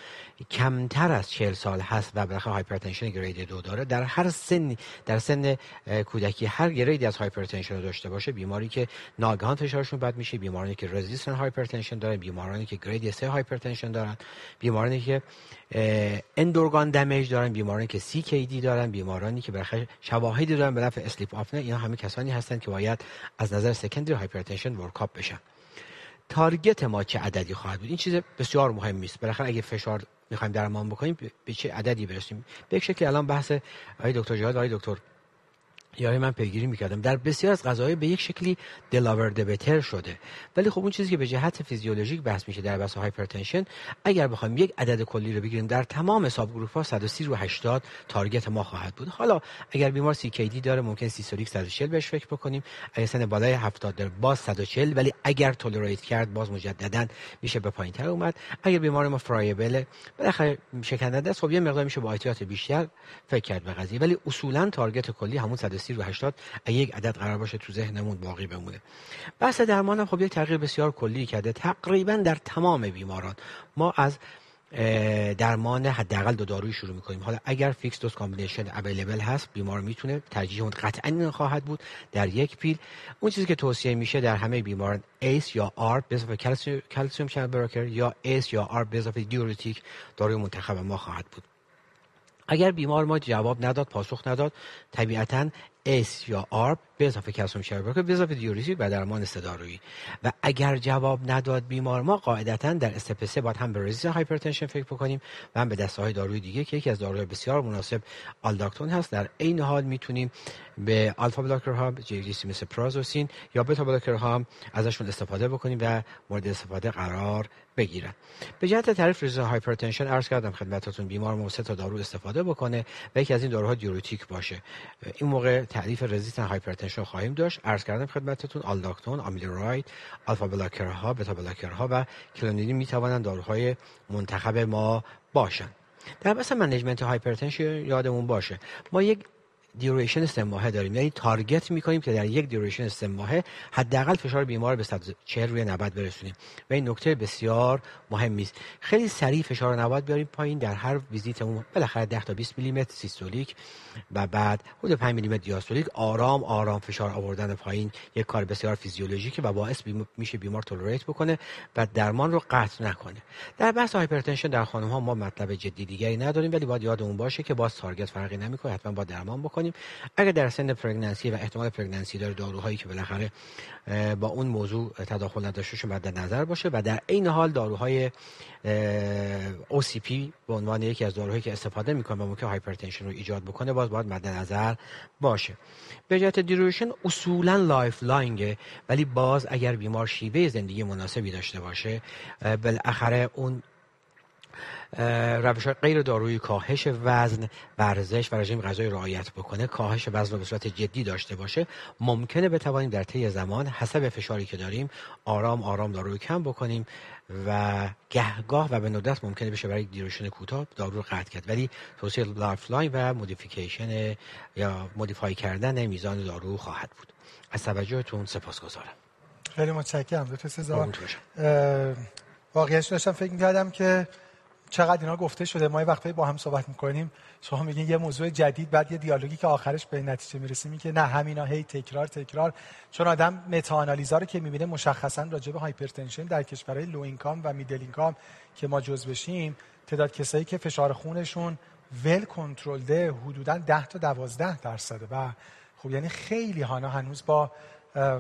کمتر از چهل سال هست و بالاخره هایپرتنشن گرید دو داره، در هر سنی، در سن کودکی هر گریدی از هایپرتنشن رو داشته باشه، بیماری که ناگهان فشارشون بد میشه، بیمارانی که رزیستنت هایپرتنشن دارن، بیمارانی که گرید سه هایپرتنشن دارن، بیمارانی که اندورگان دمیج دارن، بیمارانی که سی کی دی دارن، بیمارانی که برخلاف شواهدی دارن به نفع اسلیپ آپنه، اینا همه کسانی هستند که باید از نظر سکندری هایپرتنشن ورکاپ بشن. تارگت ما چه عددی خواهد بود؟ این چیز بسیار مهمی است. بالاخره اگه فشار میخوایم درمان بکنیم به چه عددی برسیم؟ به یک شکلی الان بحث آقای دکتر جهاد، آقای دکتر یاری من پیگیری میکردم، در بسیار از قضایا به یک شکلی دلاورده بهتر شده، ولی خب اون چیزی که به جهت فیزیولوژیک بحث میشه در بحث هایپرتنشن، اگر بخوایم یک عدد کلی رو بگیریم در تمام ساب گروپ ها صد و سی روی هشتاد تارگت ما خواهد بود. حالا اگر بیمار سی کی دی داره ممکن سیستولیک صد و چهل بهش فکر بکنیم، اگر سن بالای هفتاد داره باز صد و چهل، ولی اگر تولریت کرد باز مجددا میشه به پایینتر اومد. اگر بیمار ما فرایبل بالاخره شکننده است، خب یه مقدار میشه با احتیاط بیشتر فکر کرد به قضیه، ولی اصولا تارگت کلی همون صد و سی روی هشتاد اگه یک عدد قرار باشه تو ذهنمون باقی بمونه. بحث درمان هم خب یک تغییر بسیار کلی کرده. تقریبا در تمام بیماران ما از درمان حداقل دو دارویی شروع می‌کنیم. حالا اگر فیکس دوز کامبینیشن اویلیبل هست، بیمار میتونه ترجیح اون قطعاً خواهد بود در یک پیل. اون چیزی که توصیه میشه در همه بیماران ایس یا آر به اضافه کلسیم چنل بروکر یا ایس یا آر به اضافه دیورتیک داروی منتخب ما خواهد بود. اگر بیمار ما جواب نداد، پاسخ نداد، طبیعتاً اس یا آر به اضافه کلسیم شرباک به اضافه دیوریتیک و درمان استدارویی. و اگر جواب نداد بیمار ما، قاعدتاً در استپ سه باید هم به رزیست هایپرتنشن فکر بکنیم و هم به دسته‌های دارویی دیگه که یکی از داروهای بسیار مناسب آلداکتون هست. در این حال میتونیم به آلفا بلاکرها جیریسی مثل پرازوسین یا بتا بلاکرها هم ازشون استفاده بکنیم و مورد استفاده قرار بگیرن. به جهت تعریف رزیست هایپرتنشن عرض کردم خدمتتون بیمار ما سه تا دارو استفاده بکنه و یکی از این داروها دیوریتیک باشه. این موقع تعریف رزیست هایپرتنشن خواهیم داشت. عرض کردم خدمتتون آلداکتون، آمیلوراید، آلفا بلاکرها، بتا بلاکرها و کلونیدین میتوانند داروهای منتخب ما باشن. در بحث منیجمنت هایپرتنشن یادمون باشه ما یک دیوریشن سه ماهه داریم، یعنی تارگت میکنیم که در یک دیوریشن سه ماهه حداقل فشار بیمار به صد و چهل روی نود برسونیم و این نکته بسیار مهمی است. خیلی سریع فشار نود بیاریم پایین در هر ویزیتمون، بالاخره ده تا بیست میلی متر سیستولیک و بعد حدود پنج میلی متر دیاستولیک آرام آرام فشار آوردن پایین یک کار بسیار فیزیولوژیکه و باعث بیم... میشه بیمار تولریت بکنه و درمان رو قطع نکنه. در بحث هایپرتنشن در خانم ها ما مطلب جدی دیگری نداریم، ولی باید یادمون باشه که باز تارگت فرقی نمیکنه، حتما با درمان بکنیم. اگر در سن پرگننسی و احتمال پرگننسی داره داروهایی که بالاخره با اون موضوع تداخل نداشتهشون باید در نظر باشه و در این حال داروهای او سی پی به عنوان یکی از داروهایی که استفاده میکنه و ممکن هایپرتنشن رو ایجاد بکنه باز باید مد نظر باشه. به جهت دیوریشن اصولا لایف لاینگه، ولی باز اگر بیمار شیوه زندگی مناسبی داشته باشه بالاخره اون روش‌های غیر دارویی کاهش وزن، ورزش و رژیم غذایی رعایت بکنه، کاهش وزن رو به صورت جدی داشته باشه، ممکنه بتوانیم در طی زمان حسب فشاری که داریم آرام آرام دارویی کم بکنیم و گهگاه و به ندرت ممکنه بشه برای دیوریشن کوتاه دارو رو قطع کرد، ولی توصیه لایف لاین و مودیفیکیشن یا مودیفای کردن میزان دارو خواهد بود. از توجهتون سپاسگزارم. خیلی متشکرم دکتر سزا. واقعیش داشتم فکر می‌کردم که چقدر اینا گفته شده، ما یه وقتایی با هم صحبت میکنیم شما میگین یه موضوع جدید بعد یه دیالوگی که آخرش به نتیجه میرسیم این که نه همینا هی تکرار تکرار، چون آدم متا آنالیزا رو که میبینه مشخصا راجع به هایپرتنشن در کشورهای لو اینکام و میدل اینکام که ما جزو بشیم تعداد کسایی که فشار خونشون ول کنترلده حدودا ده تا دوازده درصده و خب یعنی خیلی هانا هنوز با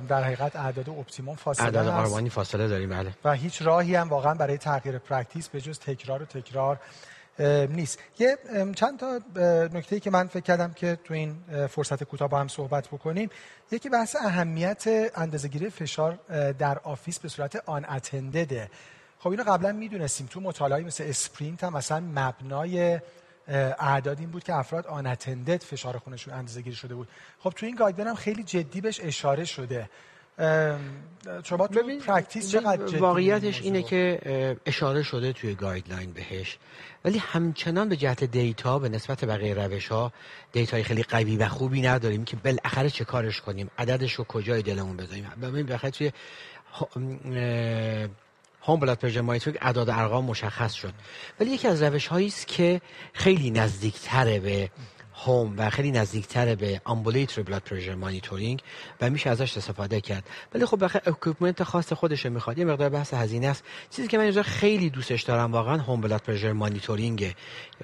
در حقیقت اعداد اپتیموم فاصله داریم، اعداد آرمانی فاصله داریم. بله و هیچ راهی هم واقعا برای تغییر پرکتیس به جز تکرار و تکرار نیست. یه چند تا نکته‌ای که من فکر کردم که تو این فرصت کوتاه با هم صحبت بکنیم، یکی بحث اهمیت اندازه‌گیری فشار در آفیس به صورت آن اتندد. خب اینو قبلا میدونستیم، تو مطالعاتی مثل اسپرینت هم مثلا مبنای اعداد این بود که افراد آن اتندد فشار خونشون اندازه‌گیری شده بود. خب تو این گایدلاین هم خیلی جدی بهش اشاره شده. شما تو پرکتیس چقدر جدی؟ واقعیتش اینه که اشاره شده توی گایدلاین بهش، ولی همچنان به جهت دیتا به نسبت بقیه روش‌ها دیتای خیلی قوی و خوبی نداریم که بالاخره چه کارش کنیم، عددش رو کجای دلمون بذاریم. ببین بخاطر توی هم بلاد پرژر مایتریک اعداد ارقام مشخص شد، ولی یکی از روش‌هایی است که خیلی نزدیک‌تره به هوم و خیلی نزدیک‌تره به امبولیتری بلاد پرژر مانیتورینگ و میشه ازش استفاده کرد، ولی خب بخاطر اکویپمنت خاص خودشه میخواد. یه مقدار بحث هزینه است. چیزی که من اینجا خیلی دوستش دارم واقعا هوم بلاد پرژر مانیتورینگ،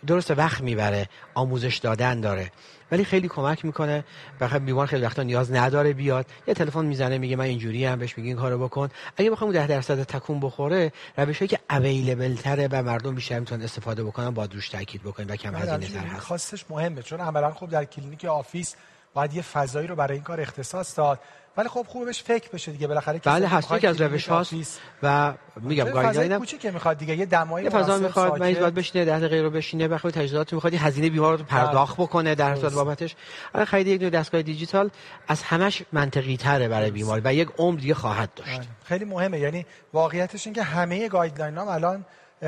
درسته وقت میبره، آموزش دادن داره، ولی خیلی کمک میکنه. بخاطر بیمار خیلی وقتا نیاز نداره بیاد، یه تلفن میزنه میگه من اینجوری ام، بهش میگه این کارو بکن. اگه بخوام ده درصد تکون بخوره، روشی که اویلیبل تره و مردم بیشتر میتونن استفاده بکنن با روش تاکید بکنیم و کم هزینه تر هست. خاصش مهمه چون عملاً خب در کلینیک آفیس باید یه فضایی رو برای این کار اختصاص داد، ولی خب خوب بهش فکر بشه دیگه بالاخره. بله هست که از روش هاست و میگم گایدلاین کوچیکه میخواد دیگه، یه دمای فضا میخواد، مریض باید بشینه، ده دقیقه رو بشینه، بخواد تجهیزات میخواد، هزینه بیمار رو پرداخت بکنه در صورت بابتش. الان خرید یک نوع دستگاه دیجیتال از همش منطقی تره برای بیمار و یک عمر دیگه خواهد داشت. خیلی مهمه، یعنی واقعیتش این که همه گایدلاینام الان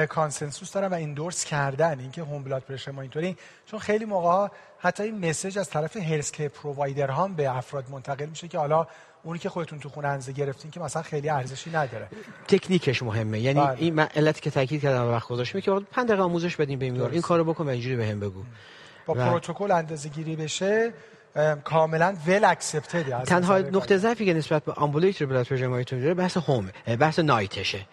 کانسنسوس دارن و اندورس کردن اینکه هوم بلاد پرشر مانیتورینگ، چون خیلی موقعا حتی این مسیج از طرف هلث کیر پرووایدر ها به افراد منتقل میشه که حالا اونی که خودتون تو خونه اندازه گرفتین که مثلا خیلی ارزشی نداره. تکنیکش مهمه، یعنی بارد. این علتی که تاکید کردم وقت گذاشتم که پنج دقیقه آموزش بدیم به بیمار، این کارو بکن و اینجوری بهم به بگو، با و... پروتکل اندازه‌گیری بشه کاملا ویل اکسپتد. تنها نقطه ضعفی که نسبت به امبولیتری بلاد پرشر مانیتورینگ داره بحث هوم، بحث نایتشه.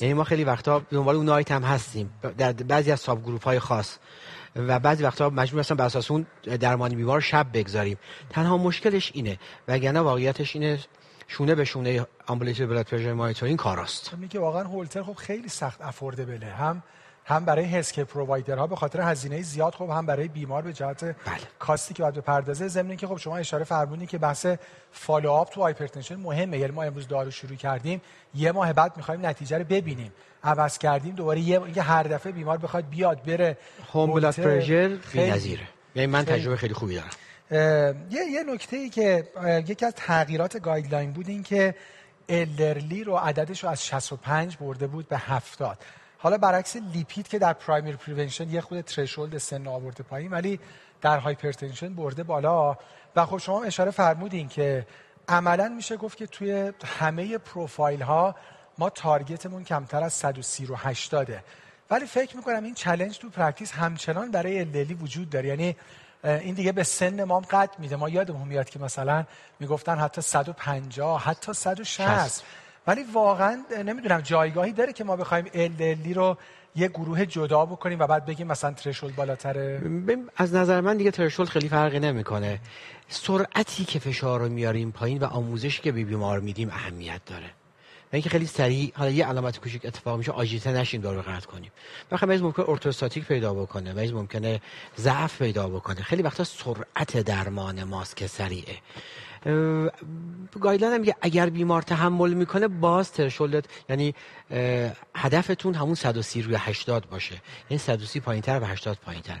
یعنی ما خیلی وقتا دنبال اون نایت هم هستیم در بعضی از ساب گروپ های خاص و بعضی وقتا مجبور هستن بر اساس اون درمان بیمار شب بگذاریم. تنها مشکلش اینه، وگرنه واقعیتش اینه شونه به شونه آمبولیتوری بلاد پرشر مانیتورینگ کاراست. میگه که واقعا هولتر خب خیلی سخت افوردبله، هم هم برای هسک پرووایدرها به خاطر هزینه زیاد، خب هم برای بیمار به جهت بله. کاستی که باید بپردازه. ضمن که خب شما اشاره فرمودین که بحث فالوآپ تو هایپرتنشن مهمه، یعنی ما امروز دارو شروع کردیم، یه ماه بعد می‌خوایم نتیجه رو ببینیم، عوض کردیم دوباره یه اینکه هر دفعه بیمار بخواد بیاد بره هوم بلاد پرشر بی‌نظیره. یعنی من خیلی. تجربه خیلی خوبی دارم. یه یه نکته‌ای که یکی از تغییرات گایدلاین بود این که الدرلی رو عددش رو از شصت و پنج برده بود به هفتاد. حالا برعکس لیپید که در پرایمری پریونشن یه خود ترشولد سن آورده پایین، ولی در هایپرتنشن برده بالا. و خب شما اشاره فرمودین که عملاً میشه گفت که توی همه پروفایل ها ما تارگتمون کمتر از صد و سی و هشتاد، ولی فکر میکنم این چالش تو پرکتیس همچنان برای الدرلی وجود داره. یعنی این دیگه به سن ما هم قد میده. ما یادم میاد که مثلا میگفتن حتی صد و پنجاه، حتی صد و شصت، ولی واقعا نمیدونم جایگاهی داره که ما بخوایم الدلی رو یه گروه جدا بکنیم و بعد بگیم مثلا ترشولد بالاتره؟ از نظر من دیگه ترشولد خیلی فرقی نمیکنه. سرعتی که فشار رو میاریم پایین و آموزشی که به بیمار میدیم اهمیت داره. اینکه خیلی سریع حالا یه علامت کوچیک اتفاق میشه، آجیته نشیم، دارو قطع کنیم. بخاطر مریض ممکنه ارتوستاتیک پیدا بکنه، مریض ممکنه ضعف پیدا بکنه. خیلی وقتا سرعت درمان ماست که سریعه. گایدلاین میگه اگر بیمار تحمل میکنه باز ترشولد، یعنی هدفتون همون صد و سی روی هشتاد باشه، یعنی صد و سی پایینتر و هشتاد پایینتر.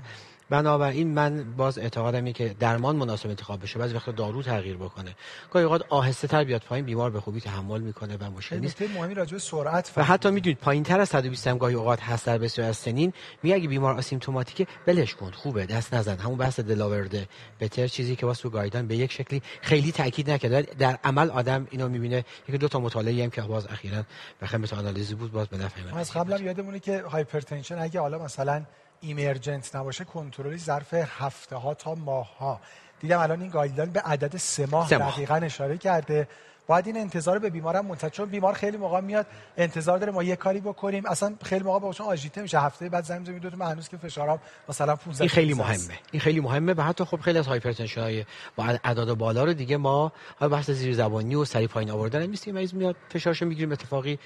بنابراین من باز اعتقادم اینه که درمان مناسب انتخاب بشه، بعضی وقتا دارو تغییر بکنه، گاهی اوقات آهسته تر بیاد پایین، بیمار به خوبی تحمل میکنه و مشکل نیست. نکته مهمی راجع به سرعت و حتی میدونید پایینتر از صد و بیست هم گاهی اوقات هست در بسیاری از سنین. میگه اگه بیمار آسیمتوماتیکه بلش کن، خوبه، دست نزن. همون بحث دلاورده بهتر، چیزی که واسه تو گایدلاین به یک شکلی خیلی تاکید نکرده، در عمل آدم اینو میبینه. یک دو تا مطالعه هم که باز اخیراً بخاطر متا آنالیز بود باز به نفع ما. از قبلا یادمونه که هایپرتنشن اگه حالا مثلا ایمرجنت نباشه کنترلی ظرف هفته ها تا ماه ها. دیدم الان این گایدلاین به عدد سه ماه دقیقاً اشاره کرده. باید این انتظار به بیمارم منتج، چون بیمار خیلی موقع میاد انتظار داره ما یه کاری بکنیم، اصلا خیلی موقع باهاشون آژیته میشه، هفته بعد زمزمه میدوت من هنوز که فشارم مثلا پانزده. این خیلی مهمه، این خیلی مهمه. و حتی خب خیلی از هایپرتنشن های با اعداد بالا رو دیگه ما بحث زیرزبانی و سری پایین آوردن نیست، مریض میاد فشارش میگیریم اتفاقی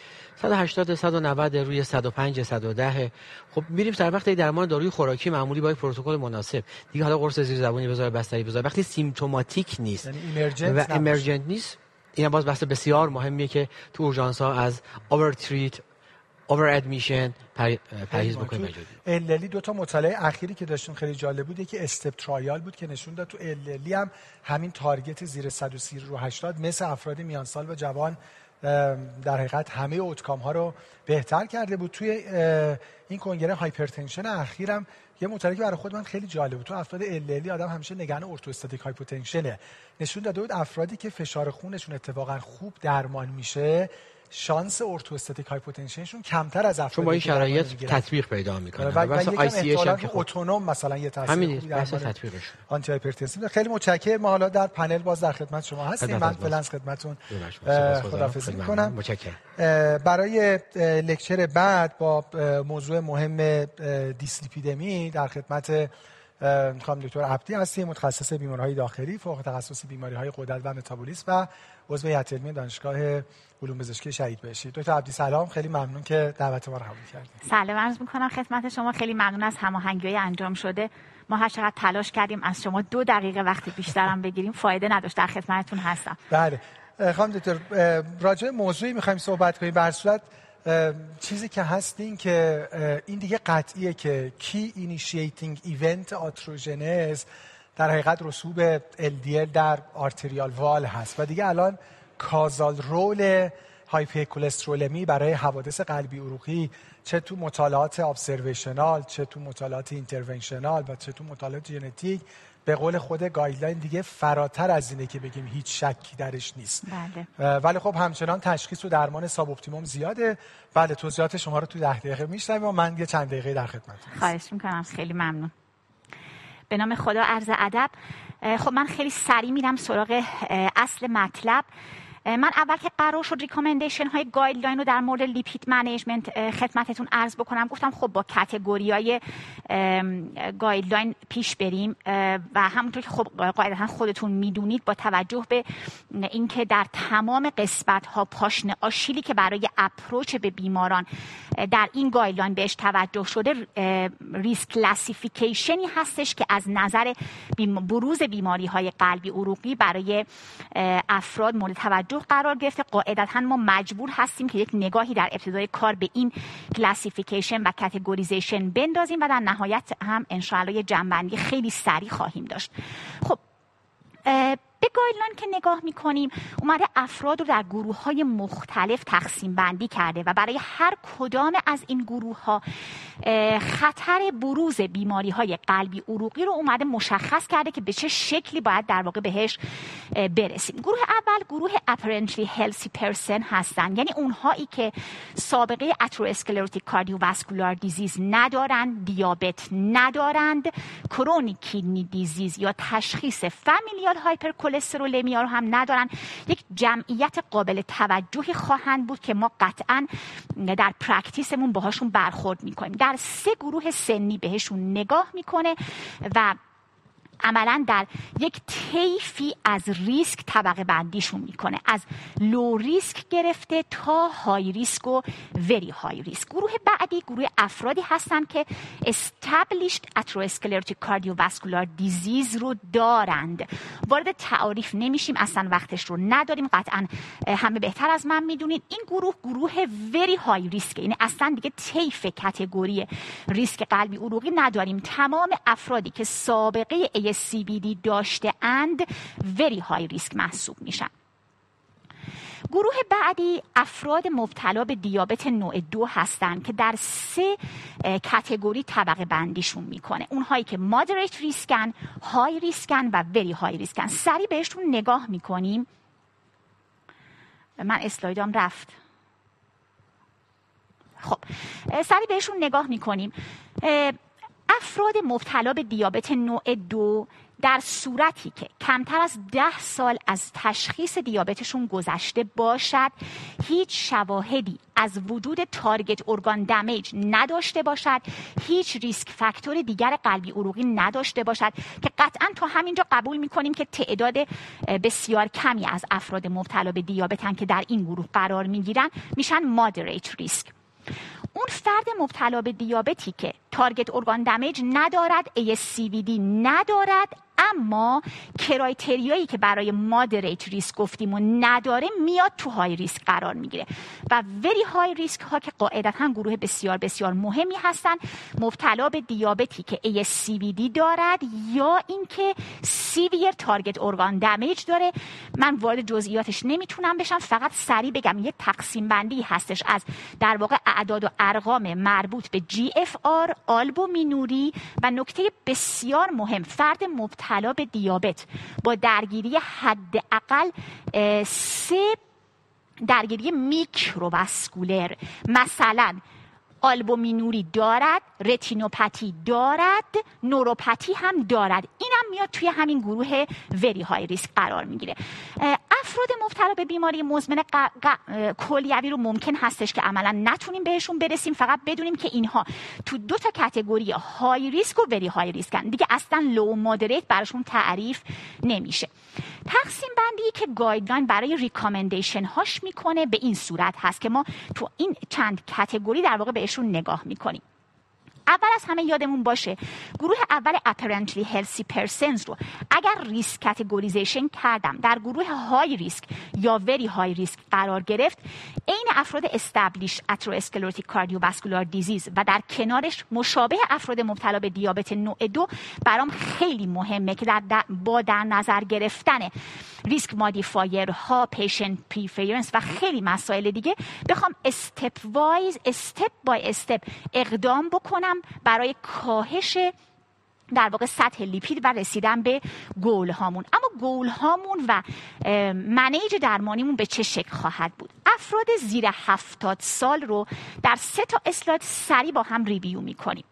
صد و هشتاد صد و نود روی صد و پنج صد و ده. خب میریم سر وقت درمان داروی خوراکی معمولی با پروتکل مناسب دیگه. حالا قرص زیرزبانی بذار، بستری بذار، وقتی سیمپتوماتیک نیست و ایمرجنت نیست. این باز بحث بسیار مهمیه که تو اورژانس ها از اوور تریت، اوور ادمیشن پرهیز بکنیم. اللی دو تا مطالعه اخیری که داشتیم خیلی جالب بود، یکی استپ ترایال بود که نشون داد تو اللی هم همین تارگت زیر صد و سی رو هشتاد مثل افراد میان سال و جوان در حقیقت همه اوتکام ها رو بهتر کرده بود. توی این کنگره هایپرتنشن اخیرم یه مطالعه که برای خود من خیلی جالب بود، تو افراد اللی آدم همیشه نگران ارتوستاتیک هایپوتنشنه، نشون داده بود افرادی که فشار خونشون اتفاقا خوب درمان میشه شانس ارتوستاتیک هایپوتنشنشون کمتر از افراد با این شرایط تطبیق پیدا میکنه. واسه آی سی اچ هم که اتونوم مثلا یه تاثیر در تطبیقش آنتی هایپرتنسیو. خیلی متشکرم. ما حالا در پنل باز در خدمت شما هستیم. من فلنس خدمتتون خداحافظی میکنم. متشکرم. برای لکچر بعد با موضوع مهم دیسلیپیدمی در خدمت خانم دکتر عبدی هستیم، متخصص بیماری‌های داخلی، فوق تخصص بیماری‌های غدد و متابولیسم و عضو هیئت علمی دانشگاه علوم پزشکی شهید بهشتی. دکتر عبدی سلام، خیلی ممنون که دعوت ما رو قبول کردید. سلام عرض می‌کنم خدمت شما، خیلی ممنون از هماهنگی‌های انجام شده. ما هر چقدر تلاش کردیم از شما دو دقیقه وقت بیشترم بگیریم فایده نداشت، در خدمتتون هستم. بله خانم دکتر، راجع به موضوعی می‌خوایم صحبت کنیم. به هر صورت چیزی که هست این که این دیگه قطعیه که کی اینیشیتینگ ایونت آتروژنز در حقیقت رسوب ال دی ال در آرتریال وال هست و دیگه الان کازال رول هایپرکلسترولمی برای حوادث قلبی عروقی چه تو مطالعات ابزرویشنال، چه تو مطالعات اینترونشنال و چه تو مطالعات ژنتیک به قول خود گایدلاین دیگه فراتر از اینه که بگیم هیچ شکی درش نیست. بله. ولی خب همچنان تشخیص و درمان ساب اپتیموم زیاده. بله توضیحات شما رو تو ده دقیقه میشنویم و من یه چند دقیقه در خدمتتونم. خواهش میکنم، خیلی ممنون. به نام خدا، عرض ادب. خب من خیلی سریع میرم سراغ اصل مطلب. من اول که قرار شد ریکامندیشن های گایدلاین رو در مورد لیپید منیجمنت خدمتتون عرض بکنم، گفتم خب با کاتگوری های گایدلاین پیش بریم و همونطور که خب قاعدتا خودتون میدونید با توجه به اینکه در تمام قسمت ها پاشنه آشیلی که برای اپروچ به بیماران در این گایدلاین بهش توجه شده ریسک کلاسیفیکیشنی هستش که از نظر بروز بیماری های قلبی عروقی برای افراد مورد توجه قرار گرفته. قاعدتا ما مجبور هستیم که یک نگاهی در ابتدای کار به این کلاسیفیکیشن و کاتگوریزیشن بندازیم و در نهایت هم انشاءالله یه جنبندی خیلی سریع خواهیم داشت. خب به گایدلاین که نگاه میکنیم اومده افراد رو در گروه های مختلف تقسیم بندی کرده و برای هر کدام از این گروه ها خطر بروز بیماری های قلبی عروقی رو اومده مشخص کرده که به چه شکلی باید در واقع بهش برسیم. گروه اول گروه apparently healthy person هستن، یعنی اونهایی که سابقه اترواسکلروتیک کاردیوواسکولار دیزیز ندارند، دیابت ندارند، کرونیک کیدنی دیزیز یا تشخیص فامیلیال هایپر کلسترولمیا رو هم ندارن. یک جمعیت قابل توجهی خواهند بود که ما قطعا در پرکتیسمون باهاشون برخورد میکنیم. در سه گروه سنی بهشون نگاه میکنه و عملا در یک طیفی از ریسک طبقه بندیشون میکنه، از لو ریسک گرفته تا های ریسک و وری های ریسک. گروه بعدی گروه افرادی هستن که استابلیشد اترواسکلروتیک کاردیوواسکولار دیزیز رو دارند. وارد تعاریف نمیشیم، اصلا وقتش رو نداریم، قطعا همه بهتر از من میدونید. این گروه گروه وری های ریسک، یعنی اصلا دیگه طیف کاتگوری ریسک قلبی عروقی نداریم. تمام افرادی که سابقه سی بی دی داشته اند very high risk محسوب میشن. گروه بعدی افراد مبتلا به دیابت نوع دو هستند که در سه کاتگوری طبقه بندیشون میکنه. اونهایی که moderate ریسکن، high ریسکن و very high ریسکن. سریع بهشون نگاه میکنیم. من اسلایدام رفت. خب سریع بهشون نگاه میکنیم. افراد مبتلا به دیابت نوع دو در صورتی که کمتر از ده سال از تشخیص دیابتشون گذشته باشد، هیچ شواهدی از وجود تارگت ارگان دمیج نداشته باشد، هیچ ریسک فاکتور دیگر قلبی عروقی نداشته باشد، که قطعا تا همینجا قبول میکنیم که تعداد بسیار کمی از افراد مبتلا به دیابتن که در این گروه قرار میگیرن، میشن مادریت ریسک. اون فرد مبتلا به دیابتی که تارگت ارگان دمیج ندارد، ای اس سی وی دی ندارد، اما کرایتریایی که برای مادریت ریسک گفتیم و نداره، میاد تو های ریسک قرار میگیره. و وری های ریسک ها که قاعدتا گروه بسیار بسیار مهمی هستند، مبتلا به دیابتی که ای اس سی وی دی دارد یا اینکه سیویر تارگت ارگان دمیج داره. من وارد جزئیاتش نمیتونم بشم، فقط سریع بگم یک تقسیم بندی هستش از در واقع اعداد و ارقام مربوط به جی اف آر، آلبومینوری و نکته بسیار مهم، فرد مبتلا حالا به دیابت با درگیری حداقل سه درگیری میکروواسکولر، مثلا آلبومینوری دارد، رتینوپاتی دارد، نوروپاتی هم دارد، اینم میاد توی همین گروه وری های ریسک قرار میگیره. افراد مبتلا به بیماری مزمن کلیوی رو ممکن هستش که عملا نتونیم بهشون برسیم، فقط بدونیم که اینها تو دو تا کاتگوری های ریسک و وری های ریسک هستن، دیگه اصلا لو مودریت براشون تعریف نمیشه. تقسیم بندی که گایدلاین برای ریکامندیشن هاش میکنه به این صورت هست که ما تو این چند کاتگوری در واقع بهشون نگاه میکنیم. اول از همه یادمون باشه گروه اول apparently healthy persons رو اگر ریسک کاتگوریزیشن کردم در گروه های ریسک یا very high risk قرار گرفت، این افراد استابلیش اترواسکلروتیک کاردیوواسکولار دیزیز و در کنارش مشابه افراد مبتلا به دیابت نوع دو، برام خیلی مهمه که در در با در نظر گرفتن ریسک مودیفایر ها، پیشنت پریفرنس و خیلی مسائل دیگه بخوام استپ وایز، استپ بای استپ اقدام بکنم برای کاهش در واقع سطح لیپید و رسیدن به گول هامون. اما گول هامون و منیج درمانیمون به چه شکل خواهد بود؟ افراد زیر هفتاد سال رو در سه تا اسلاید سری با هم ریویو میکنیم.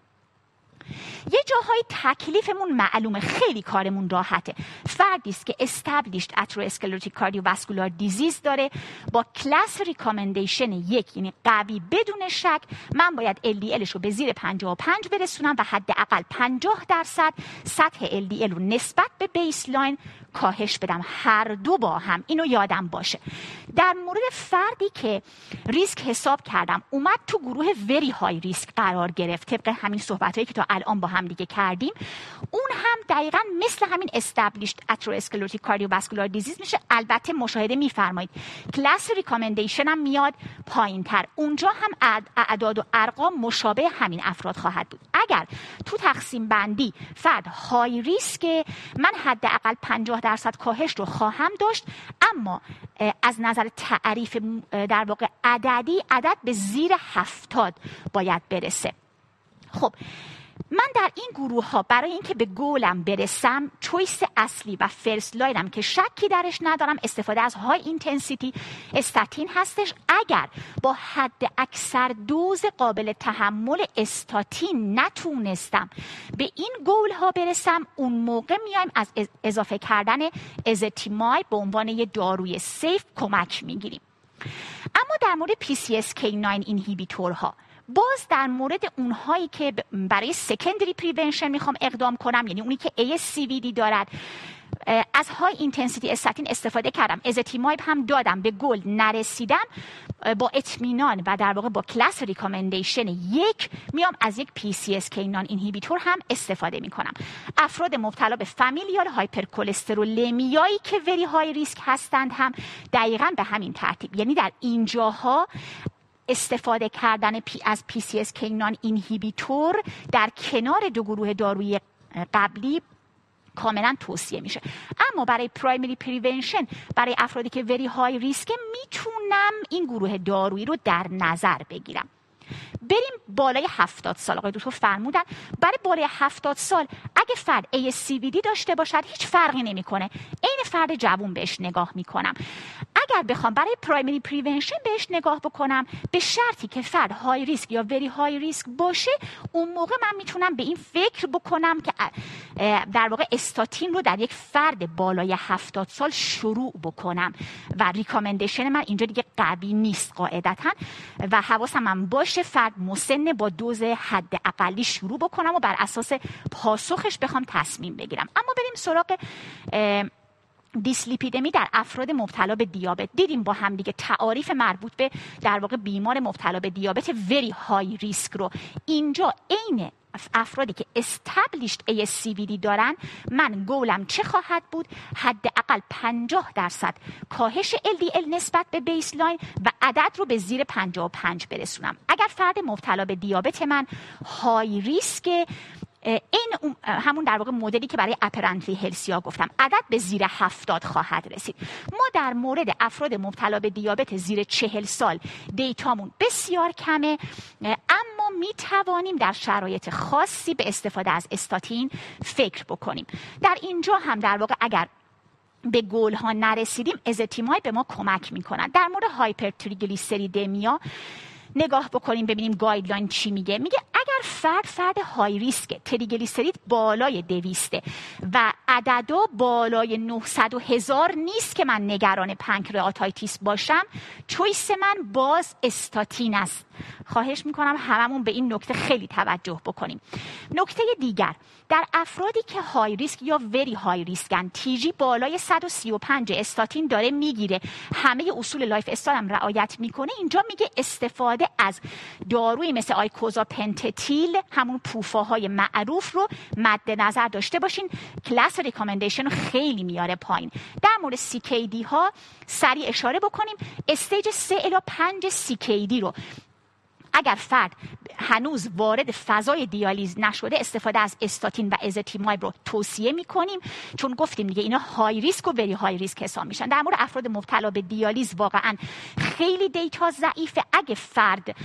یه جاهای تکلیفمون معلومه، خیلی کارمون راحته. فردی است که استابلیشد اترواسکلروتیک کاردیوواسکولار دیزیز داره، با کلاس ریکامندیشن یک، یعنی قوی بدون شک، من باید ال دی الش رو به زیر پنجاه و پنج برسونم و حداقل پنجاه درصد سطح ال دی ال رو نسبت به بیسلاین کاهش بدم، هر دو با هم. اینو یادم باشه. در مورد فردی که ریسک حساب کردم اومد تو گروه وری های ریسک قرار گرفت، طبق همین صحبتایی که تا الان با هم دیگه کردیم، اون هم دقیقاً مثل همین استابلیشد اترواسکلروتیک کاردیوواسکولار دیزیز میشه. البته مشاهده میفرمایید کلاس ریکامندیشن هم میاد پایینتر، اونجا هم اعداد و ارقام مشابه همین افراد خواهد بود. اگر تو تقسیم بندی فرد های ریسک، من حداقل پنجاه درصد کاهش رو خواهم داشت، اما از نظر تعریف در واقع عددی، عدد به زیر هفتاد باید برسه. خب من در این گروه ها برای اینکه به گولم برسم، چویس اصلی و فرست لایدم که شکی درش ندارم استفاده از های اینتنسیتی استاتین هستش. اگر با حد اکثر دوز قابل تحمل استاتین نتونستم به این گول ها برسم، اون موقع میایم از اضافه کردن ازتیمای به عنوان یه داروی سیف کمک میگیریم. اما در مورد پی سی اس کی نه اینهیبیتورها، باز در مورد اونهایی که برای سکندری پریونشن میخوام اقدام کنم، یعنی اونی که ای اس سی وی دی دارد، از های اینتنسیتی استاتین استفاده کردم، ازتیمایب هم دادم، به گل نرسیدم، با اطمینان و در واقع با کلاس ریکامندیشن یک میام از یک پی سی اس کی نه اینهیبیتور هم استفاده میکنم. افراد مبتلا به فامیلیال هایپرکلسترولمیایی که وری های ریسک هستند هم دقیقاً به همین ترتیب، یعنی در اینجاها استفاده کردن پی از پی سی اس کی نه اینهیبیتور در کنار دو گروه دارویی قبلی کاملا توصیه میشه. اما برای پرایمری پریونشن، برای افرادی که وری های ریسک، میتونم این گروه دارویی رو در نظر بگیرم. بریم بالای هفتاد سال. آقای دکتر فرمودن برای بالای هفتاد سال اگه فرد ای اس سی وی دی داشته باشد هیچ فرقی نمیکنه، عین فرد جوون بهش نگاه میکنم. اگر بخوام برای پرایمری پریونشن بهش نگاه بکنم، به شرطی که فرد های ریسک یا وری های ریسک باشه، اون موقع من میتونم به این فکر بکنم که در واقع استاتین رو در یک فرد بالای هفتاد سال شروع بکنم و ریکامندیشن من اینجا دیگه قوی نیست قاعدتا، و حواسم هم باشه فرد مسن با دوز حد اقلی شروع بکنم و بر اساس پاسخش بخوام تصمیم بگیرم. اما بریم سراغ دیسلیپیدمی در افراد مبتلا به دیابت. دیدیم با هم دیگه تعاریف مربوط به در واقع بیمار مبتلا به دیابت وری های ریسک رو. اینجا عین افرادی که استابلیشد ای اس سی وی دی دارن، من گولم چه خواهد بود؟ حداقل پنجاه درصد کاهش ال دی ال نسبت به بیسلاین و عدد رو به زیر پنجاه و پنج برسونم. اگر فرد مبتلا به دیابت من های ریسک، این همون در واقع مدلی که برای اپرنتلی هلسیا گفتم، عدد به زیر هفتاد خواهد رسید. ما در مورد افراد مبتلا به دیابت زیر چهل سال دیتامون بسیار کمه، اما می توانیم در شرایط خاصی به استفاده از استاتین فکر بکنیم. در اینجا هم در واقع اگر به گول ها نرسیدیم، ازتیمای به ما کمک می کنن. در مورد هایپرتریگلیسریدمیا نگاه بکنیم ببینیم گایدلاین چی میگه. میگه اگر فرد فرد های ریسک، تریگلیسرید بالای دویسته و عددا بالای نهصد و هزار نیست که من نگران پانکرئاتایتیس باشم، چویس من باز استاتین است. خواهش میکنم هممون به این نکته خیلی توجه بکنیم. نکته دیگر، در افرادی که های ریسک یا وری های ریسکن، تیجی بالای صد و سی و پنج استاتین داره میگیره، همه اصول لایف استایل هم رعایت میکنه، اینجا میگه استفاده از داروی مثل آیکوزاپنتتیل، همون پوفاهای معروف رو مد نظر داشته باشین. کلاس ریکامندیشن رو خیلی میاره پایین. در مورد سی کی دی ها سریع اشاره بکنیم. استیج سه الی پنج سی کی دی رو اگر فرد هنوز وارد فضای دیالیز نشده، استفاده از استاتین و ازتیمایب رو توصیه میکنیم، چون گفتیم دیگه اینا های ریسک و وری های ریسک حساب میشن. در مورد افراد مبتلا به دیالیز واقعا خیلی دیتا ضعیفه. اگه فرد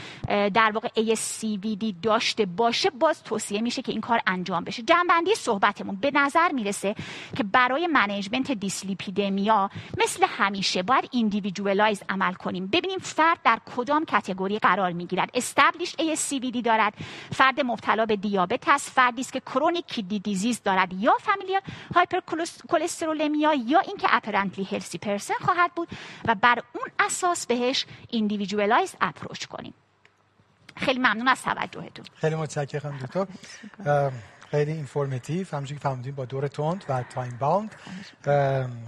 در واقع ای اس سی وی دی داشته باشه باز توصیه میشه که این کار انجام بشه. جنبندی صحبتمون به نظر میرسه که برای منیجمنت دیسلیپیدمیا مثل همیشه باید ایندیویدوالایز عمل کنیم، ببینیم فرد در کدام کاتگوری قرار میگیرد. استابلیش ای اس سی وی دی دارد، فرد مبتلا به دیابت است، فردی است که کرونیک کیدنی دیزیز دارد یا فامیلیال هایپرکلسترولمیا یا اینکه اپرنتلی هلسی پرسن خواهد بود و بر اون اساس بهش ایندیویدوالایز اپروچ کنیم. خیلی ممنون از توجهتون. خیلی متشکرم دکتر. خیلی اینفورماتیو، همونجوری که فهمیدیم با دور تند و تایم باوند.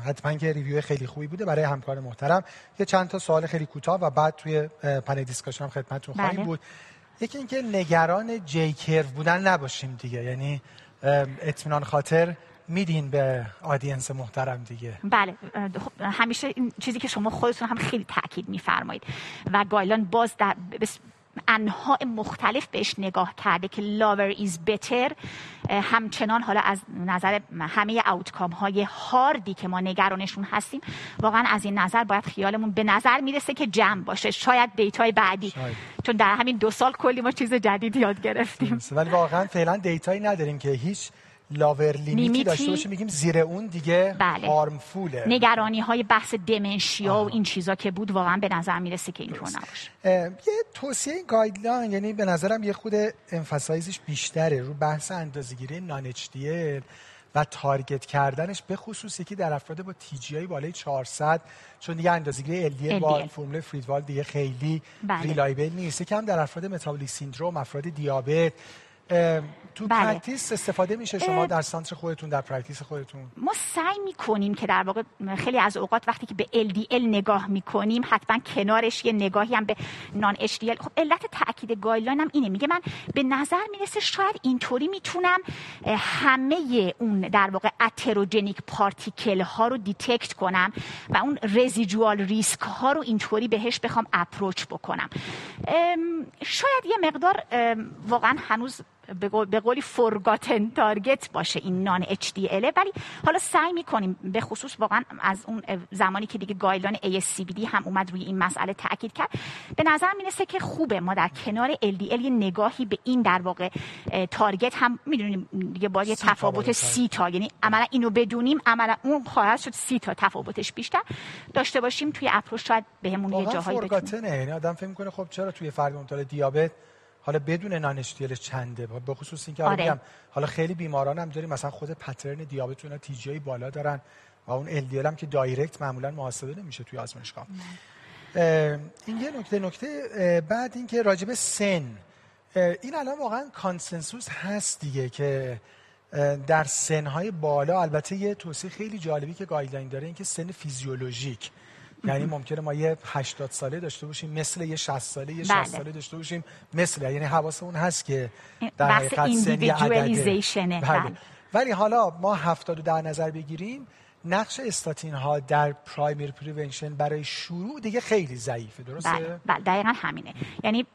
حتما که ریویو خیلی خوبی بوده برای همکار محترم. یه چند تا سوال خیلی کوتاه و بعد توی پنل دیسکشن هم خدمتتون خواهیم بود. یکی اینکه نگران جی کرو بودن نباشیم دیگه، یعنی اطمینان خاطر میدین به آدینس محترم دیگه. بله، همیشه این چیزی که شما خودتون هم خیلی تاکید میفرمایید و گایلان باز در انواع مختلف بهش نگاه کرده که لاور ایز بتر همچنان حالا از نظر همه آوتکام های هاردی که ما نگرانشون هستیم واقعا از این نظر باید خیالمون به نظر میرسه که جمع باشه. شاید دیتای بعدی شاید. چون در همین دو سال کلی ما چیز جدید یاد گرفتیم ولی واقعا فعلا دیتایی نداریم که هیچ لاور لیمیتی داشته باشه میگیم زیر اون دیگه بله. هارمفوله. نگرانی های بحث دمنشیا آه. و این چیزا که بود واقعا به نظر میرسه که اینطور نباشه. یه توصیه گایدلاین، یعنی به نظرم یه خود امفاسایزش بیشتره رو بحث اندازه‌گیری نان اچ دی ال و تارگت کردنش، به خصوص یکی در افراد با تی جی آی بالای چهارصد، چون دیگه اندازه‌گیری ال دی ال با فرمول فریدوال دیگه خیلی بله. ریلایبل نیست. یکم در افراد متابولیک سیندروم، افراد دیابت تو بله. پرکتیس استفاده میشه شما در سانتر خودتون در پرکتیس خودتون؟ ما سعی میکنیم که در واقع خیلی از اوقات وقتی که به ال دی ال نگاه میکنیم حتما کنارش یه نگاهی هم به نان اچ دی ال. خب علت تاکید گایدلاین هم اینه، میگه من به نظر میرسه شاید اینطوری میتونم همه اون در واقع اتروجنیک پارتیکل ها رو دیتکت کنم و اون رزیجوال ریسک ها رو اینطوری بهش بخوام اپروچ بکنم. شاید یه مقدار واقعا هنوز به قولی فورگاتن تارگت باشه این نان اچ دی ال، ولی حالا سعی میکنیم به خصوص واقعا از اون زمانی که دیگه گایدلاین ای اس سی وی دی هم اومد روی این مسئله تاکید کرد، به نظر میرسه که خوبه ما در کنار ال دی ال یه نگاهی به این در واقع تارگت هم میدونیم دیگه با یه تفاوت سی تا، یعنی عملا اینو بدونیم عملا اون خواهد شد سی تا تفاوتش بیشتر داشته باشیم توی اپروچ شاید بهمون یه جاهایی بتونه. یعنی آدم فکر میکنه خب چرا توی فرد مبتلا دیابت حالا بدون نان اچ دی ال چنده، به خصوص اینکه آره. میگم حالا خیلی بیماران هم داریم مثلا خود پترن دیابت اونها تی جی آی بالا دارن و اون ال دی ال هم که دایرکت معمولا محاسبه نمیشه توی آزمایشگاه. این یه نکته نکته بعد اینکه راجب سن، این الان واقعا کانسنسوس هست دیگه که در سنهای بالا، البته یه توصیه خیلی جالبی که گایدلاین داره اینکه سن فیزیولوژیک، یعنی ممکنه ما یه هشتاد ساله داشته باشیم مثل یه شصت ساله، یه شصت ساله داشته باشیم مثل، یعنی حواسمون هست که در حقیقت سن یه عدده. بله. ولی حالا ما هفتاد رو در نظر بگیریم، نقش استاتین ها در پرایمری پریونشن برای شروع دیگه خیلی ضعیفه، درسته؟ بله, بله دقیقا همینه. یعنی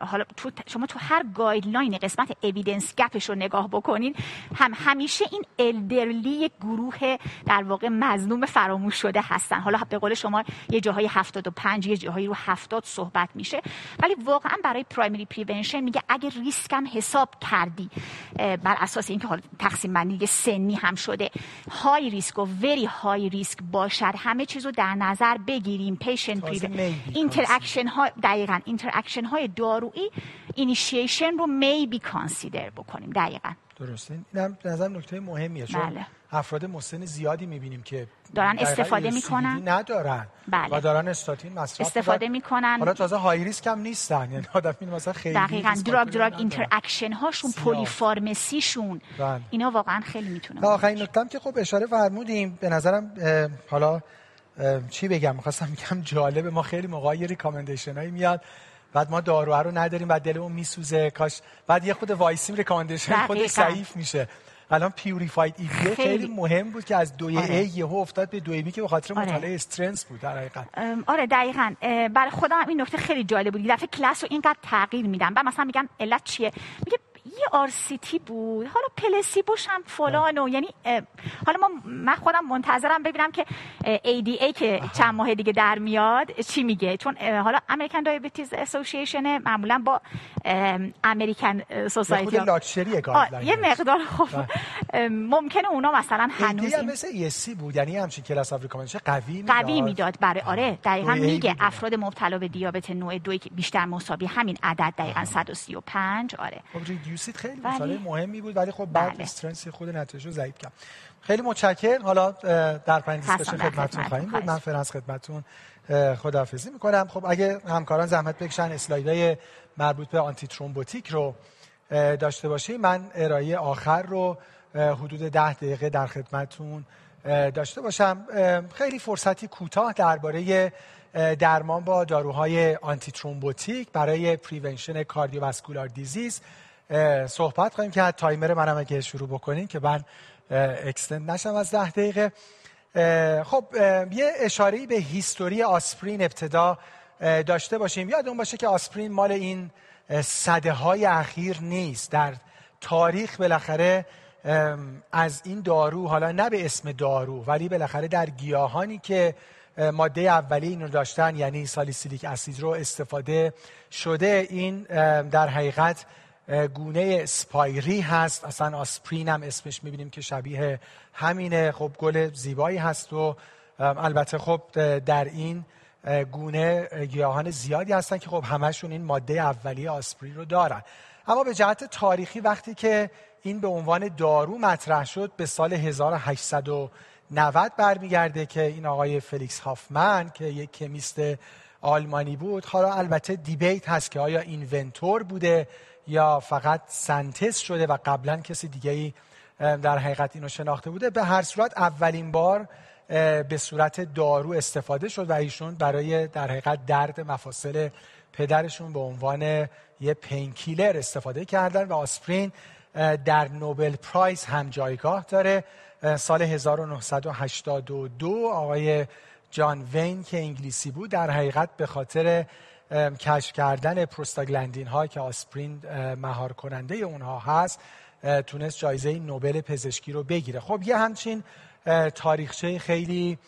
حالا تو شما تو هر گایدلاین قسمت اوییدنس گپش رو نگاه بکنین هم همیشه این الدرلی گروه در واقع مظلوم فراموش شده هستن. حالا به قول شما یه جاهای هفتاد و پنج یه جاهایی رو هفتاد صحبت میشه، ولی واقعا برای پرایمری پریونشن میگه اگه ریسکم حساب کردی بر اساس اینکه حالا تقسیم بندی سنی هم شده، های ریسک و وری های ریسک باشد، همه چیزو در نظر بگیریم. پیشنت پریو اینتراکشن ها، دقیقاً اینتراکشن های دارویی اینیشیشن رو می بی کانسیدر بکنیم. دقیقاً درسته، اینم به نظر نکته مهمیه چون بله. افراد مسن زیادی میبینیم که دارن استفاده میکنن ندارن بله. و دارن استاتین مصرف استفاده میکنن، حالا تازه های ریسک هم نیستن، یعنی آدم این مثلا خیلی دقیقاً دراگ دراگ اینتراکشن هاشون سیاه. پولیفارمسی شون بله. اینا واقعا خیلی میتونه. آخرین نکته که خب اشاره فرمودیم به نظرم حالا چی بگم، می‌خواستم بگم جالب ما خیلی موقعی ریکامندیشن هایی میاد بعد ما داروها رو نداریم بعد دلمون میسوزه کاش، بعد یه خود وایسیم ریکامندیشن خود ضعیف میشه. الان پیوریفاید ای خیلی. خیلی مهم بود که از دوی آره. ای یهو افتاد به دوی بی که به خاطر مطالعه آره. استرنس بود در حقیقت. آره دقیقاً. برای خودم این نکته خیلی جالب بود، یه دفعه کلاس رو اینقدر تغییر میدم بعد مثلا میگم علت چیه، میگه یه آرسیتی بود، حالا پلسیبوش هم فلانو، یعنی حالا ما من خودم منتظرم ببینم که ای دی ای که چند ماه دیگه در میاد چی میگه، چون حالا امریکن دیابتیز اسوسییشن معمولا با امریکن سوسایتی یه مقدار خب ممکنه اونا مثلا هنوز این مثل ای اس سی بود، یعنی همچین کلاس اف ریکامندیشن قوی قوی میداد برای آره دقیقاً میگه افراد مبتلا به دیابت نوع دو که بیشتر مساوی همین عدد دقیقاً صد و سی و پنج آره ریدیوسید خیلی مسئله مهمی بود، ولی خب بعد استرنس خود نتیجه رو ضعیف کرد. خیلی متشکرم. حالا در پایین دیسکشن خدمتتون خواهیم بود. من فرانس خدمتتون خداحافظی میکنم. خب اگه همکاران زحمت بکشن اسلایدهای مربوط به آنتی ترومبوتیک رو داشته باشی، من ارائه آخر رو حدود ده دقیقه در خدمتتون داشته باشم. خیلی فرصتی کوتاه درباره درمان با داروهای آنتی ترومبوتیک برای پریونشن کاردیوواسکولار دیزیز صحبت کنیم که تایمر منم اگه شروع بکنیم که من اکستند نشم از ده دقیقه. خب یه اشاره‌ای به هیستوری آسپرین ابتدا داشته باشیم. یادمون باشه که آسپرین مال این سده های اخیر نیست. در تاریخ بالاخره از این دارو، حالا نه به اسم دارو ولی بالاخره در گیاهانی که ماده اولیه این رو داشتن یعنی سالیسیلیک اسید رو استفاده شده، این در حقیقت گونه اسپایری هست. اصلا آسپرین هم اسمش میبینیم که شبیه همینه. خب گل زیبایی هست و البته خب در این گونه گیاهان زیادی هستن که خب همشون این ماده اولیه آسپرین رو دارن. اما به جهت تاریخی وقتی که این به عنوان دارو مطرح شد به سال هزار و هشتصد و نود برمیگرده که این آقای فلیکس هافمن که یک کمیست آلمانی بود، حالا البته دیبیت هست که آیا اینونتور بوده یا فقط سنتز شده و قبلا کسی دیگه‌ای در حقیقت اینو شناخته بوده، به هر صورت اولین بار به صورت دارو استفاده شد و ایشون برای در حقیقت درد مفاصل پدرشون به عنوان یه پینکیلر استفاده کردن و آسپرین در نوبل پرایز هم جایگاه داره. سال هزار و نهصد و هشتاد و دو آقای جان وین که انگلیسی بود در حقیقت به خاطر کشف کردن پروستاگلاندین ها که آسپرین مهار کننده اونها هست تونست جایزه نوبل پزشکی رو بگیره. خب یه همچین تاریخچه خیلی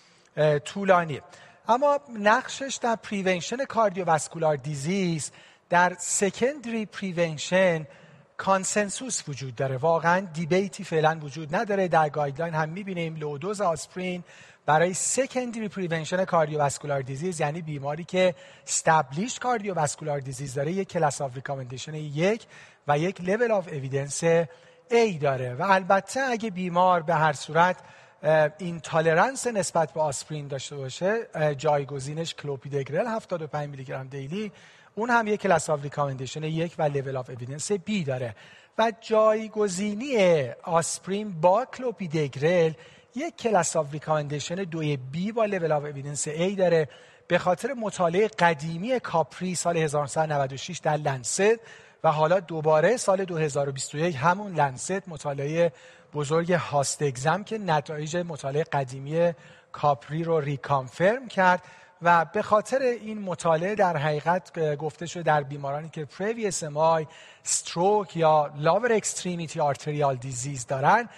طولانی. اما نقشش در پریونشن کاردیوواسکولار دیزیز، در سکندری پریونشن کانسنسوس وجود داره. واقعا دیبیتی فعلا وجود نداره. در گایدلاین هم میبینیم لودوز آسپرین برای سکندری پریونشن کاردیوواسکولار دیزیز، یعنی بیماری که استابلیش کاردیوواسکولار دیزیز داره، یک کلاس آف ریکامندیشن یک و یک لیول آف اویدنس ای داره. و البته اگه بیمار به هر صورت این تالرنس نسبت به آسپرین داشته باشه، جایگزینش کلوپیدگرل هفتاد و پنج میلی گرم دیلی، اون هم یک کلاس آف ریکامندیشن یک و لیول آف اویدنس بی داره. و جایگزینی آسپرین با کلوپیدگرل یک کلاس آف ریکامندیشن دو بی با لیول آف اویدنس ای داره. به خاطر مطالعه قدیمی کاپری سال هزار و نهصد و نود و شش در لنست و حالا دوباره سال دو هزار و بیست و یک همون لنست مطالعه بزرگ هاست اگزم که نتایج مطالعه قدیمی کاپری رو ریکانفرم کرد و به خاطر این مطالعه در حقیقت گفته شده در بیمارانی که پریویس امای، استروک یا لاور اکستریمیتی آرتریال دیزیز دارن،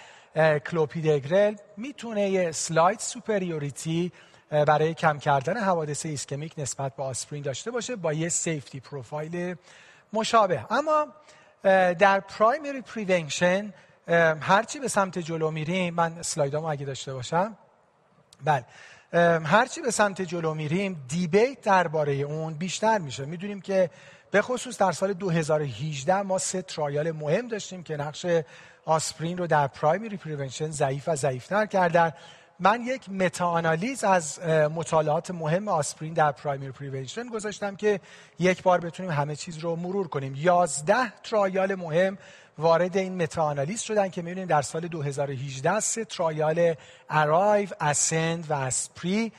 کلوپیدگرل میتونه یه سلایت سوپریوریتی برای کم کردن حوادث ایسکمیک نسبت به آسپرین داشته باشه با یه سیفتی پروفایل مشابه. اما در پرایمری پریونشن هرچی به سمت جلو میریم، من اسلایدامو اگه داشته باشم، بله، هرچی به سمت جلو میریم دیبیت درباره اون بیشتر میشه. میدونیم که به خصوص در سال دو هزار و هجده ما سه ترایال مهم داشتیم که نقش آسپرین رو در پرایمری پریونشن ضعیف و ضعیفتر کردن. من یک متاآنالیز از مطالعات مهم آسپرین در پرایمری پریونشن گذاشتم که یک بار بتونیم همه چیز رو مرور کنیم. یازده ترایال مهم وارد این متاآنالیز شدن که می‌بینیم در سال دو هزار و هجده سه ترایال ارایو، اسند و اسپری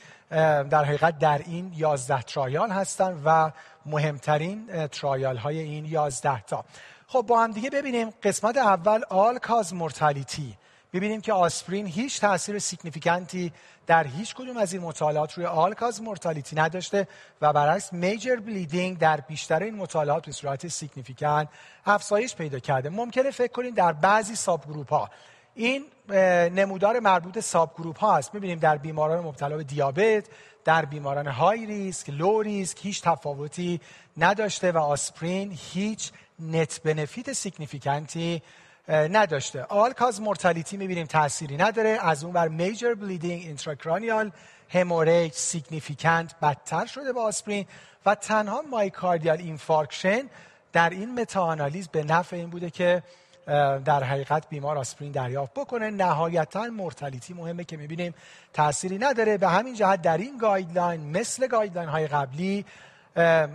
در حقیقت در این یازده ترایال هستن و مهمترین ترایال های این یازده تا. خب با هم دیگه ببینیم. قسمت اول آل کاز مورتالیتی، ببینیم که آسپرین هیچ تاثیر سیگنیفیکنتی در هیچ کدوم از این مطالعات روی آل کاز مورتالیتی نداشته و برعکس میجر بلیدینگ در بیشتر این مطالعات به صورت سیگنیفیکانت افزایش پیدا کرده. ممکنه فکر کنین در بعضی ساب گروپ ها این نمودار مربوط به ساب گروپ ها است. می‌بینیم در بیماران مبتلا به دیابت، در بیماران های ریسک، لو ریسک هیچ تفاوتی نداشته و آسپرین هیچ نت بنفیت سیگنیفیکنتی نداشته. آل کاز مورتالیتی می‌بینیم تأثیری نداره. از اون بر میجر بلیدینگ، اینتراکرانیال هموریج سیگنیفیکنت بدتر شده با آسپرین و تنها مایوکاردیال اینفارکشن در این متاآنالیز به نفع این بوده که در حقیقت بیمار آسپرین دریافت بکنه. نهایتاً مورتالیتی مهمه که می‌بینیم تأثیری نداره. به همین جهت در این گایدلاین مثل گایدلاین‌های قبلی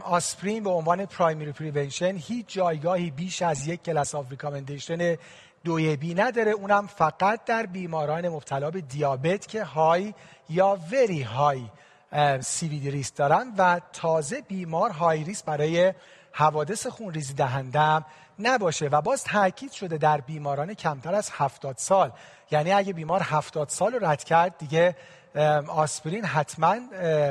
آسپرین به عنوان پرایمری پریونشن هیچ جایگاهی بیش از یک کلاس آف ریکامندیشن دویه بی نداره، اونم فقط در بیماران مبتلا به دیابت که های یا وری های سی وی دی ریسک دارن و تازه بیمار های ریسک برای حوادث خونریزی دهنده نباشه و باز تاکید شده در بیماران کمتر از هفتاد سال، یعنی اگه بیمار هفتاد سال رو رد کرد دیگه آسپرین حتما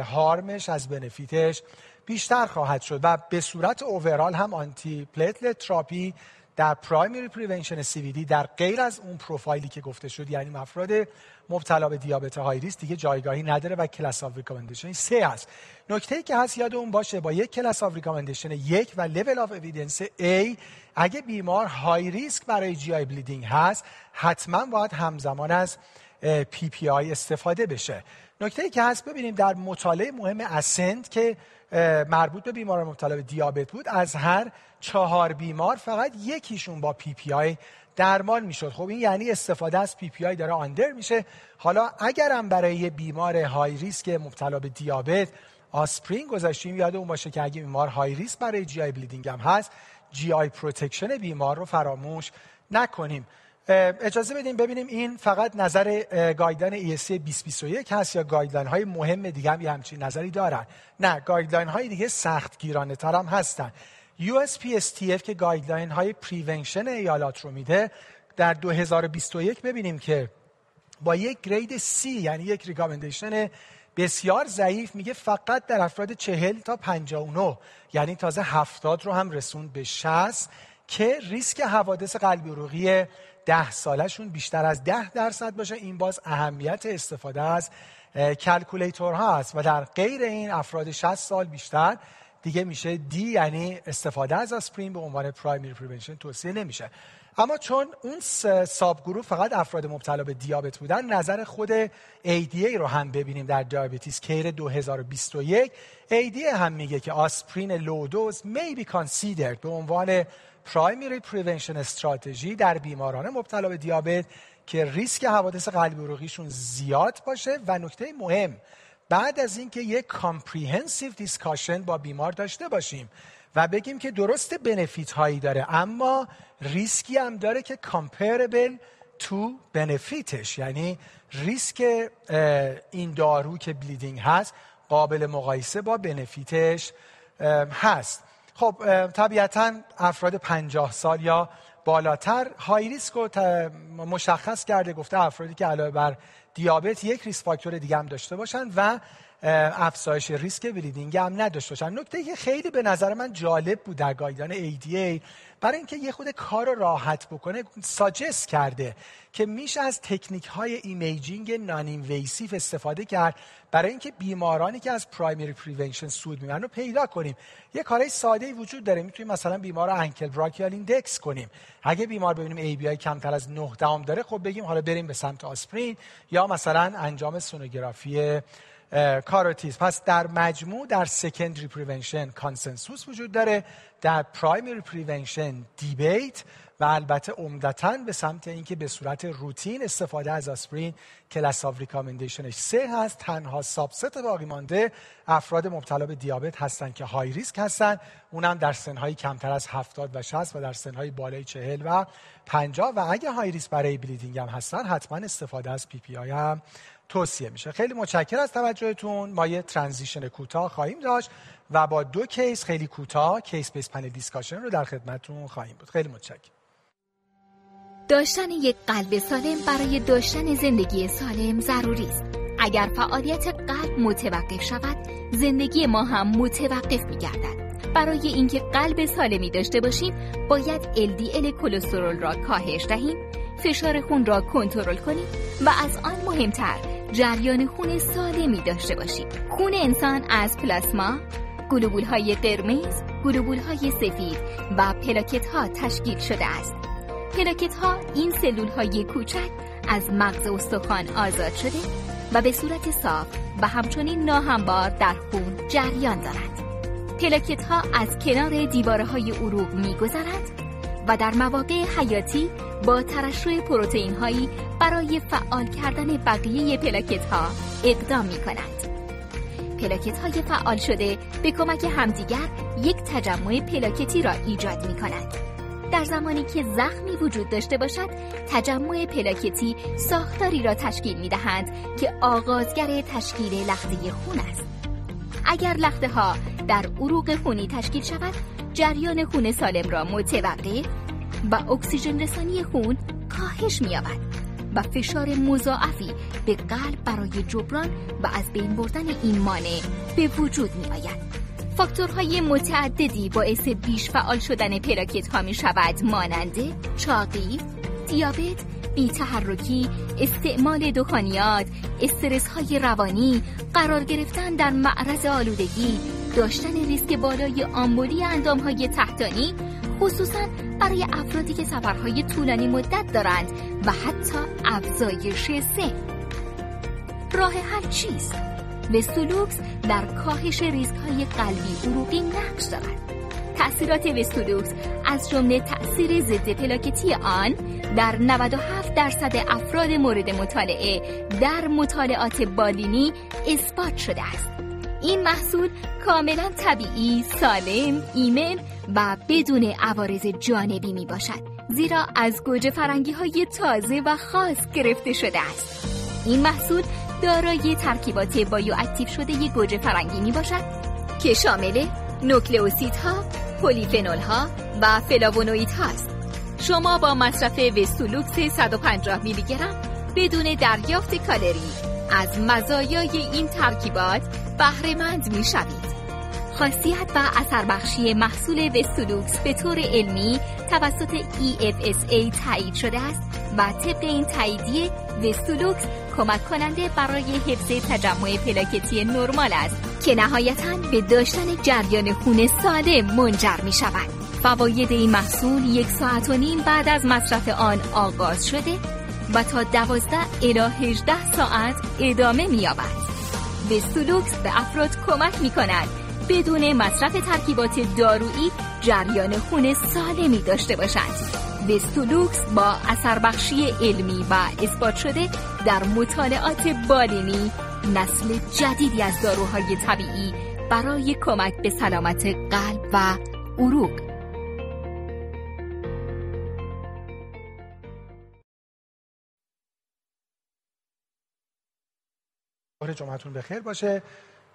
هارمش از بنفیتش بیشتر خواهد شد و به صورت اوورال هم آنتی پلیتلت تراپی در پرایمری پریونشن سی وی دی در غیر از اون پروفایلی که گفته شد، یعنی افراد مبتلا به دیابت های ریسک دیگه جایگاهی نداره و کلاس آف ریکامندیشن سه است. نکته‌ای که هست یاد اون باشه با یک کلاس آف ریکامندیشن یک و لول آف اوییدنس A اگه بیمار های ریسک برای جی آی بلیدینگ هست حتما باید همزمان از پی پی آی استفاده بشه. نکته‌ای که هست ببینیم در مطالعه مهم اسنت که مربوط به بیماران مبتلا به دیابت بود، از هر چهار بیمار فقط یکیشون با پی پی آی درمان میشد. خب این یعنی استفاده از پی پی آی داره آندر میشه. حالا اگرم برای یه بیمار های ریسک مبتلا به دیابت آسپرین گذاشتیم، یاد اون باشه که اگه بیمار های ریسک برای جی آی بلیدینگ هم هست جی آی پروتکشن بیمار رو فراموش نکنیم. اجازه بدیم ببینیم این فقط نظر گایدلاین ای اس سی دو هزار و بیست و یک هست یا گایدلاین های مهم دیگه هم یه همچین نظری دارن؟ نه، گایدلاین های دیگه سخت گیرانه تر هم هستن. یو اس پی اس تی اف که گایدلاین های پریونشن ایالات رو میده در دو هزار و بیست و یک ببینیم که با یک گرید C یعنی یک ریکامندیشن بسیار ضعیف میگه فقط در افراد چهل تا پنجاه و نه یعنی تازه هفتاد رو هم رسون به شصت که ریسک حوادث قلبی عروقی ده سالشون بیشتر از ده درصد باشه. این باز اهمیت استفاده از کلکولیتورها است و در غیر این افراد شصت سال بیشتر دیگه میشه دی، یعنی استفاده از آسپرین به عنوان پرایمری پریونشن توصیه نمیشه. اما چون اون ساب گروه فقط افراد مبتلا به دیابت بودن، نظر خود ای دی ای رو هم ببینیم در دیابتیس کیر دو هزار و بیست و یک. ای دی ای هم میگه که آسپرین لو دوز می بی کانسیدرد به عنوان پرایمری پریونشن استراتژی در بیماران مبتلا به دیابت که ریسک حوادث قلبی عروقیشون زیاد باشه. و نکته مهم، بعد از اینکه یک کامپریهنسیو دیسکاشن با بیمار داشته باشیم و بگیم که درست بنفیت هایی داره اما ریسکی هم داره که کامپیربل تو بنفیتش، یعنی ریسک این دارو که بلیدینگ هست قابل مقایسه با بنفیتش هست. خب طبیعتاً افراد پنجاه سال یا بالاتر های ریسک رو مشخص کرده، گفته افرادی که علاوه بر دیابت یک ریسک فاکتور دیگه هم داشته باشن و افزایش ریسک بلیدینگ هم نداشته باشن. نکته که خیلی به نظر من جالب بود در گایدلاین ای دی ای برای اینکه یه خود کار رو راحت بکنه ساجست کرده که میشه از تکنیک های ایمیجینگ نان اینویسیو استفاده کرد برای اینکه بیمارانی که از پرایمری پریونشن سود میبرن رو پیدا کنیم. یه کارای ساده‌ای وجود داره، میتونیم مثلا بیمار رو انکل براکیال ایندکس کنیم. اگه بیمار ببینیم ای بی آی کمتر از نه دهم داره، خب بگیم حالا بریم به سمت آسپرین یا مثلا انجام سونوگرافی کاروتیز. پس در مجموع در سکندری پریونشن کانسنسوس وجود داره، در پرایمری پریونشن دیبیت و البته عمدتاً به سمت اینکه به صورت روتین استفاده از آسپرین کلاس آف ریکامندیشنش سه هست. تنها سابست باقی مانده افراد مبتلا به دیابت هستن که های ریسک هستن، اونم در سنهای کمتر از هفتاد و شصت و در سنهای بالای چهل و پنجاه. و اگه های ریسک برای بلیدینگ هم هستن حتما استفاده از پی پی آی هم توصیه میشه. خیلی متشکرم از توجهتون. ما یه ترانزیشن کوتاه خواهیم داشت و با دو کیس خیلی کوتاه کیس بیس پنل دیسکاشن رو در خدمتتون خواهیم بود. خیلی متشکرم. داشتن یک قلب سالم برای داشتن زندگی سالم ضروری است. اگر فعالیت قلب متوقف شود، زندگی ما هم متوقف می‌گردد. برای اینکه قلب سالمی داشته باشیم، باید ال دی ال کلسترول را کاهش دهیم، فشار خون را کنترل کنیم و از آن مهمتر، جریان خون سالمی داشته باشیم. خون انسان از پلاسما، گلوبول‌های قرمز، گلوبول‌های سفید و پلاکت‌ها تشکیل شده است. پلاکت‌ها این سلول‌های کوچک از مغز استخوان آزاد شده و به صورت صاف و همچنین ناهموار در خون جریان دارند. پلاکت‌ها از کنار دیواره‌های عروق می‌گذرند و در مواقع حیاتی با ترشح پروتئین‌هایی برای فعال کردن بقیه پلاکت‌ها اقدام می‌کنند. پلاکت‌های فعال شده به کمک همدیگر یک تجمع پلاکتی را ایجاد می‌کنند. در زمانی که زخمی وجود داشته باشد، تجمع پلاکتی ساختاری را تشکیل می‌دهند که آغازگر تشکیل لخته خون است. اگر لخته‌ها در عروق خونی تشکیل شود، جریان خون سالم را متوقف و اکسیژن رسانی خون کاهش می‌یابد و فشار مضاعفی به قلب برای جبران و از بین بردن این مانع به وجود می آید. فاکتورهای متعددی باعث بیش فعال شدن پلاکت ها می شود، مانند چاقی، دیابت، بی‌تحرکی، استعمال دخانیات، استرس های روانی، قرار گرفتن در معرض آلودگی، داشتن ریسک بالای آمبولی اندام های تحتانی، خصوصا برای افرادی که سفرهای طولانی مدت دارند و حتی افزایش سن. راه حل چیست؟ وستولوکس در کاهش ریسک‌های قلبی عروقی نقش دارد. تأثیرات وستولوکس از جمله تأثیر ضد پلاکتی آن در نود و هفت درصد افراد مورد مطالعه در مطالعات بالینی اثبات شده است. این محصول کاملا طبیعی، سالم، ایمن و بدون عوارض جانبی می باشد، زیرا از گوجه فرنگی های تازه و خاص گرفته شده است. این محصول دارای ترکیبات بایواکتیو شده ی گوجه فرنگی می باشد که شامل نوکلئوسیدها، پلیفنولها و فلاوونوئیدها است. شما با مصرف وستولوکس صد و پنجاه میلی گرم بدون دریافت کالری از مزایای این ترکیبات بهره مند می شوید. خاصیت و اثر بخشی محصول وستولوکس به طور علمی توسط ای اف اس ای تایید شده است و طبق این تاییدیه وستولوکس کمک کننده برای حفظ تجمع پلاکتی نرمال است که نهایتاً به داشتن جریان خون سالم منجر می شود. فواید این محصول یک ساعت و نیم بعد از مصرف آن آغاز شده و تا دوازده الی هجده ساعت ادامه می یابد. وستولوکس به افراد کمک می کند بدون مصرف ترکیبات دارویی جریان خون سالمی داشته باشند. وستولوکس با اثربخشی علمی و اثبات شده در مطالعات بالینی نسل جدیدی از داروهای طبیعی برای کمک به سلامت قلب و عروق. جمعتون بخیر باشه.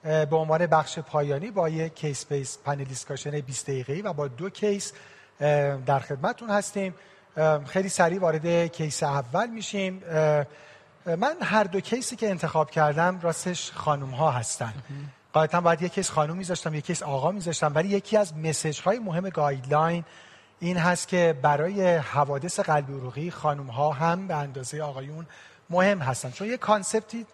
به عنوان بخش پایانی با یک کیس بیس پنل دیسکاشن بیست دقیقه‌ای و با دو کیس در خدمتون هستیم. خیلی سریع وارد کیس اول میشیم. من هر دو کیسی که انتخاب کردم راستش خانم ها هستن. قاعدتا باید یک کیس خانم میذاشتم، یک کیس آقا میذاشتم، ولی یکی از مسیج های مهم گایدلاین این هست که برای حوادث قلبی عروقی خانم ها هم به اندازه آقایون مهم هستن، چون یک کانسپتی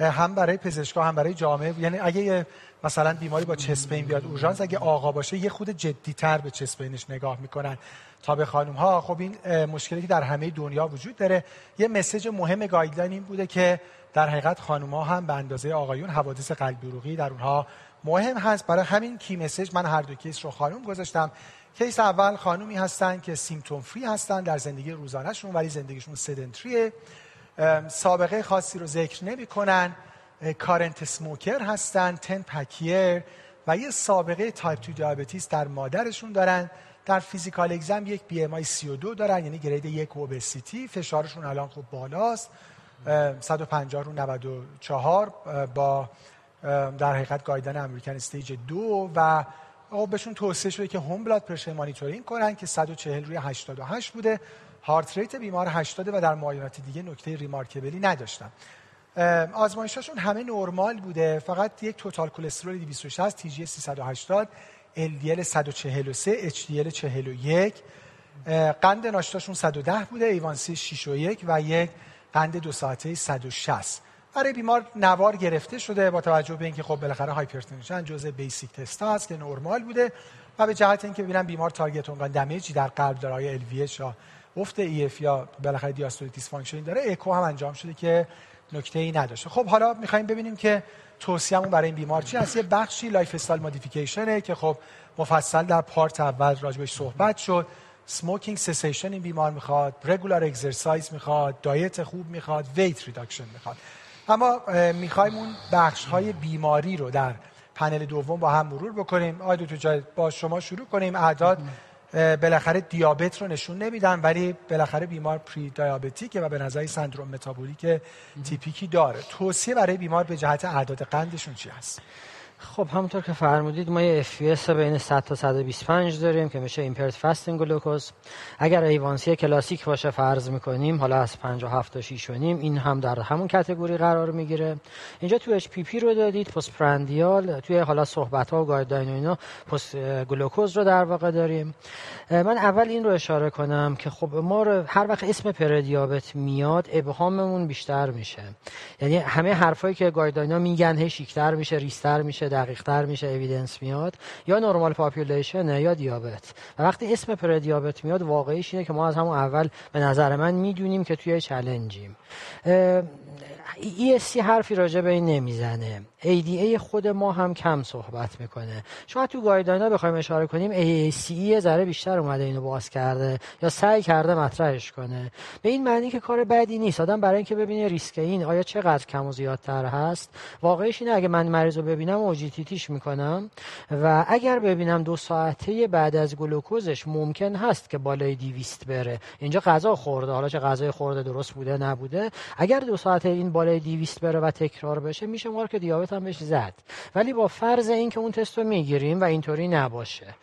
هم برای پزشکا هم برای جامعه، یعنی اگه مثلا بیماری با چست پین بیاد اورژانس، اگه آقا باشه یه خود جدی‌تر به چست پینش نگاه میکنن تا به خانم‌ها. خب این مشکلی که در همه دنیا وجود داره. یه مسیج مهم گایدلاین این بوده که در حقیقت خانم‌ها هم به اندازه آقایون حوادث قلبی عروقی در اونها مهم هست. برای همین کی مسیج من هر دو کیس رو خانم گذاشتم. کیس اول خانمی هستن که سیمپتوم فری هستن در زندگی روزانه‌شون، ولی زندگیشون سدنتریه، سابقه خاصی رو ذکر نمی کنن، کارنت سموکر هستن، تن پکیر و یه سابقه تایپ دو دیابتیس در مادرشون دارن. در فیزیکال اگزم یک بی ام آی سی و دو دارن، یعنی گرید یک اوبسیتی. فشارشون الان خوب بالاست، صد و پنجاه رو نود و چهار با در حقیقت گایدن امریکن استیج دو و بهشون توصیه شده که هوم بلاد پرشر مانیتورینگ کنن که صد و چهل روی هشتاد و هشت بوده. هارت ریت بیمار هشتاد و در معاینات دیگه نکته ریمارکبلی نداشتم. آزمایشاشون همه نرمال بوده، فقط یک توتال کلسترول دویست و شصت، تی جی سیصد و هشتاد، ال دی ال صد و چهل و سه، اچ دی ال چهل و یک، قند ناشتاشون صد و ده بوده، ایوانسی شش و یک و یک قند دو ساعته صد و شصت. برای بیمار نوار گرفته شده با توجه به اینکه خب بالاخره هایپرتنشن جزء بیسیک تست هست که نرمال بوده و به جهت اینکه ببینم بیمار تارگت اونقدر دمیجی در قلب داره، ال وی اچ یا افت ای اف یا بالاخره دیاستولیت دیسفانکشن داره، اکو هم انجام شده که نکته‌ای نداشته. خب حالا می‌خوایم ببینیم که توصیه‌مون برای این بیمار چی هست. یه بخشی لایف استایل مودیفیکیشنه که خب مفصل در پارت اول راجعش صحبت شد. اسموکینگ سسیشن این بیمار می‌خواد، رگولار اکسرسایز می‌خواد، دایت خوب می‌خواد، ویت ریداکشن می‌خواد. اما می‌خوایم اون بخش‌های بیماری رو در پنل دوم با هم مرور بکنیم. آید تو جای با شما شروع کنیم. اعداد بالاخره دیابت رو نشون نمیدن، ولی بالاخره بیمار پری دیابتیکه و به نظر سندرم متابولیک تیپیکی داره. توصیه برای بیمار به جهت اعداد قندشون چی هست؟ خب همونطور که فرمودید ما یه اف پی اس بین صد تا صد و بیست و پنج داریم که میشه ایمپرد فاستینگ گلوکوز. اگر ایوانسی کلاسیک باشه فرض میکنیم حالا از پنجاه و هفت تا شش و نیم، این هم در همون کاتگوری قرار میگیره. اینجا تو اچ پی پی رو دادید، پست پرندیال، توی حالا صحبت ها و گایدلاین و اینا پست گلوکوز رو در واقع داریم. من اول این رو اشاره کنم که خب ما رو هر وقت اسم پردیابت میاد ابهاممون بیشتر میشه، یعنی همه حرفایی که گایدلاین ها میگن هی شیک‌تر میشه، ریستر میشه، دقیق‌تر میشه، اوییدنس میاد، یا نورمال پاپولیشن یا دیابت. و وقتی اسم پردیابت میاد واقعیش اینه که ما از همون اول به نظر من میدونیم که توی چالنجیم. ای اس سی حرفی راجع به این نمیزنه. ای دی ای خود ما هم کم صحبت میکنه. شاید تو گایدلاین‌ها بخوایم اشاره کنیم ای ای سی یه ذره بیشتر اومده اینو باز کرده یا سعی کرده مطرحش کنه. به این معنی که کار بدی نیست. آدم برای اینکه ببینه ریسک این آیا چقدر کم و زیادتر هست، واقعیش اینه اگه من مریض رو ببینم اوجیتیتیش میکنم و اگر ببینم دو ساعته بعد از گلوکوزش ممکن هست که بالای دویست بره. اینجا غذا خورده، حالا چه غذای خورده درست بوده نبوده، اگر دو ساعته این بالای دویست بره و تکرار بشه میشه مارک دیابت هم بهش زد، ولی با فرض اینکه اون تست رو میگیریم و اینطوری نباشه.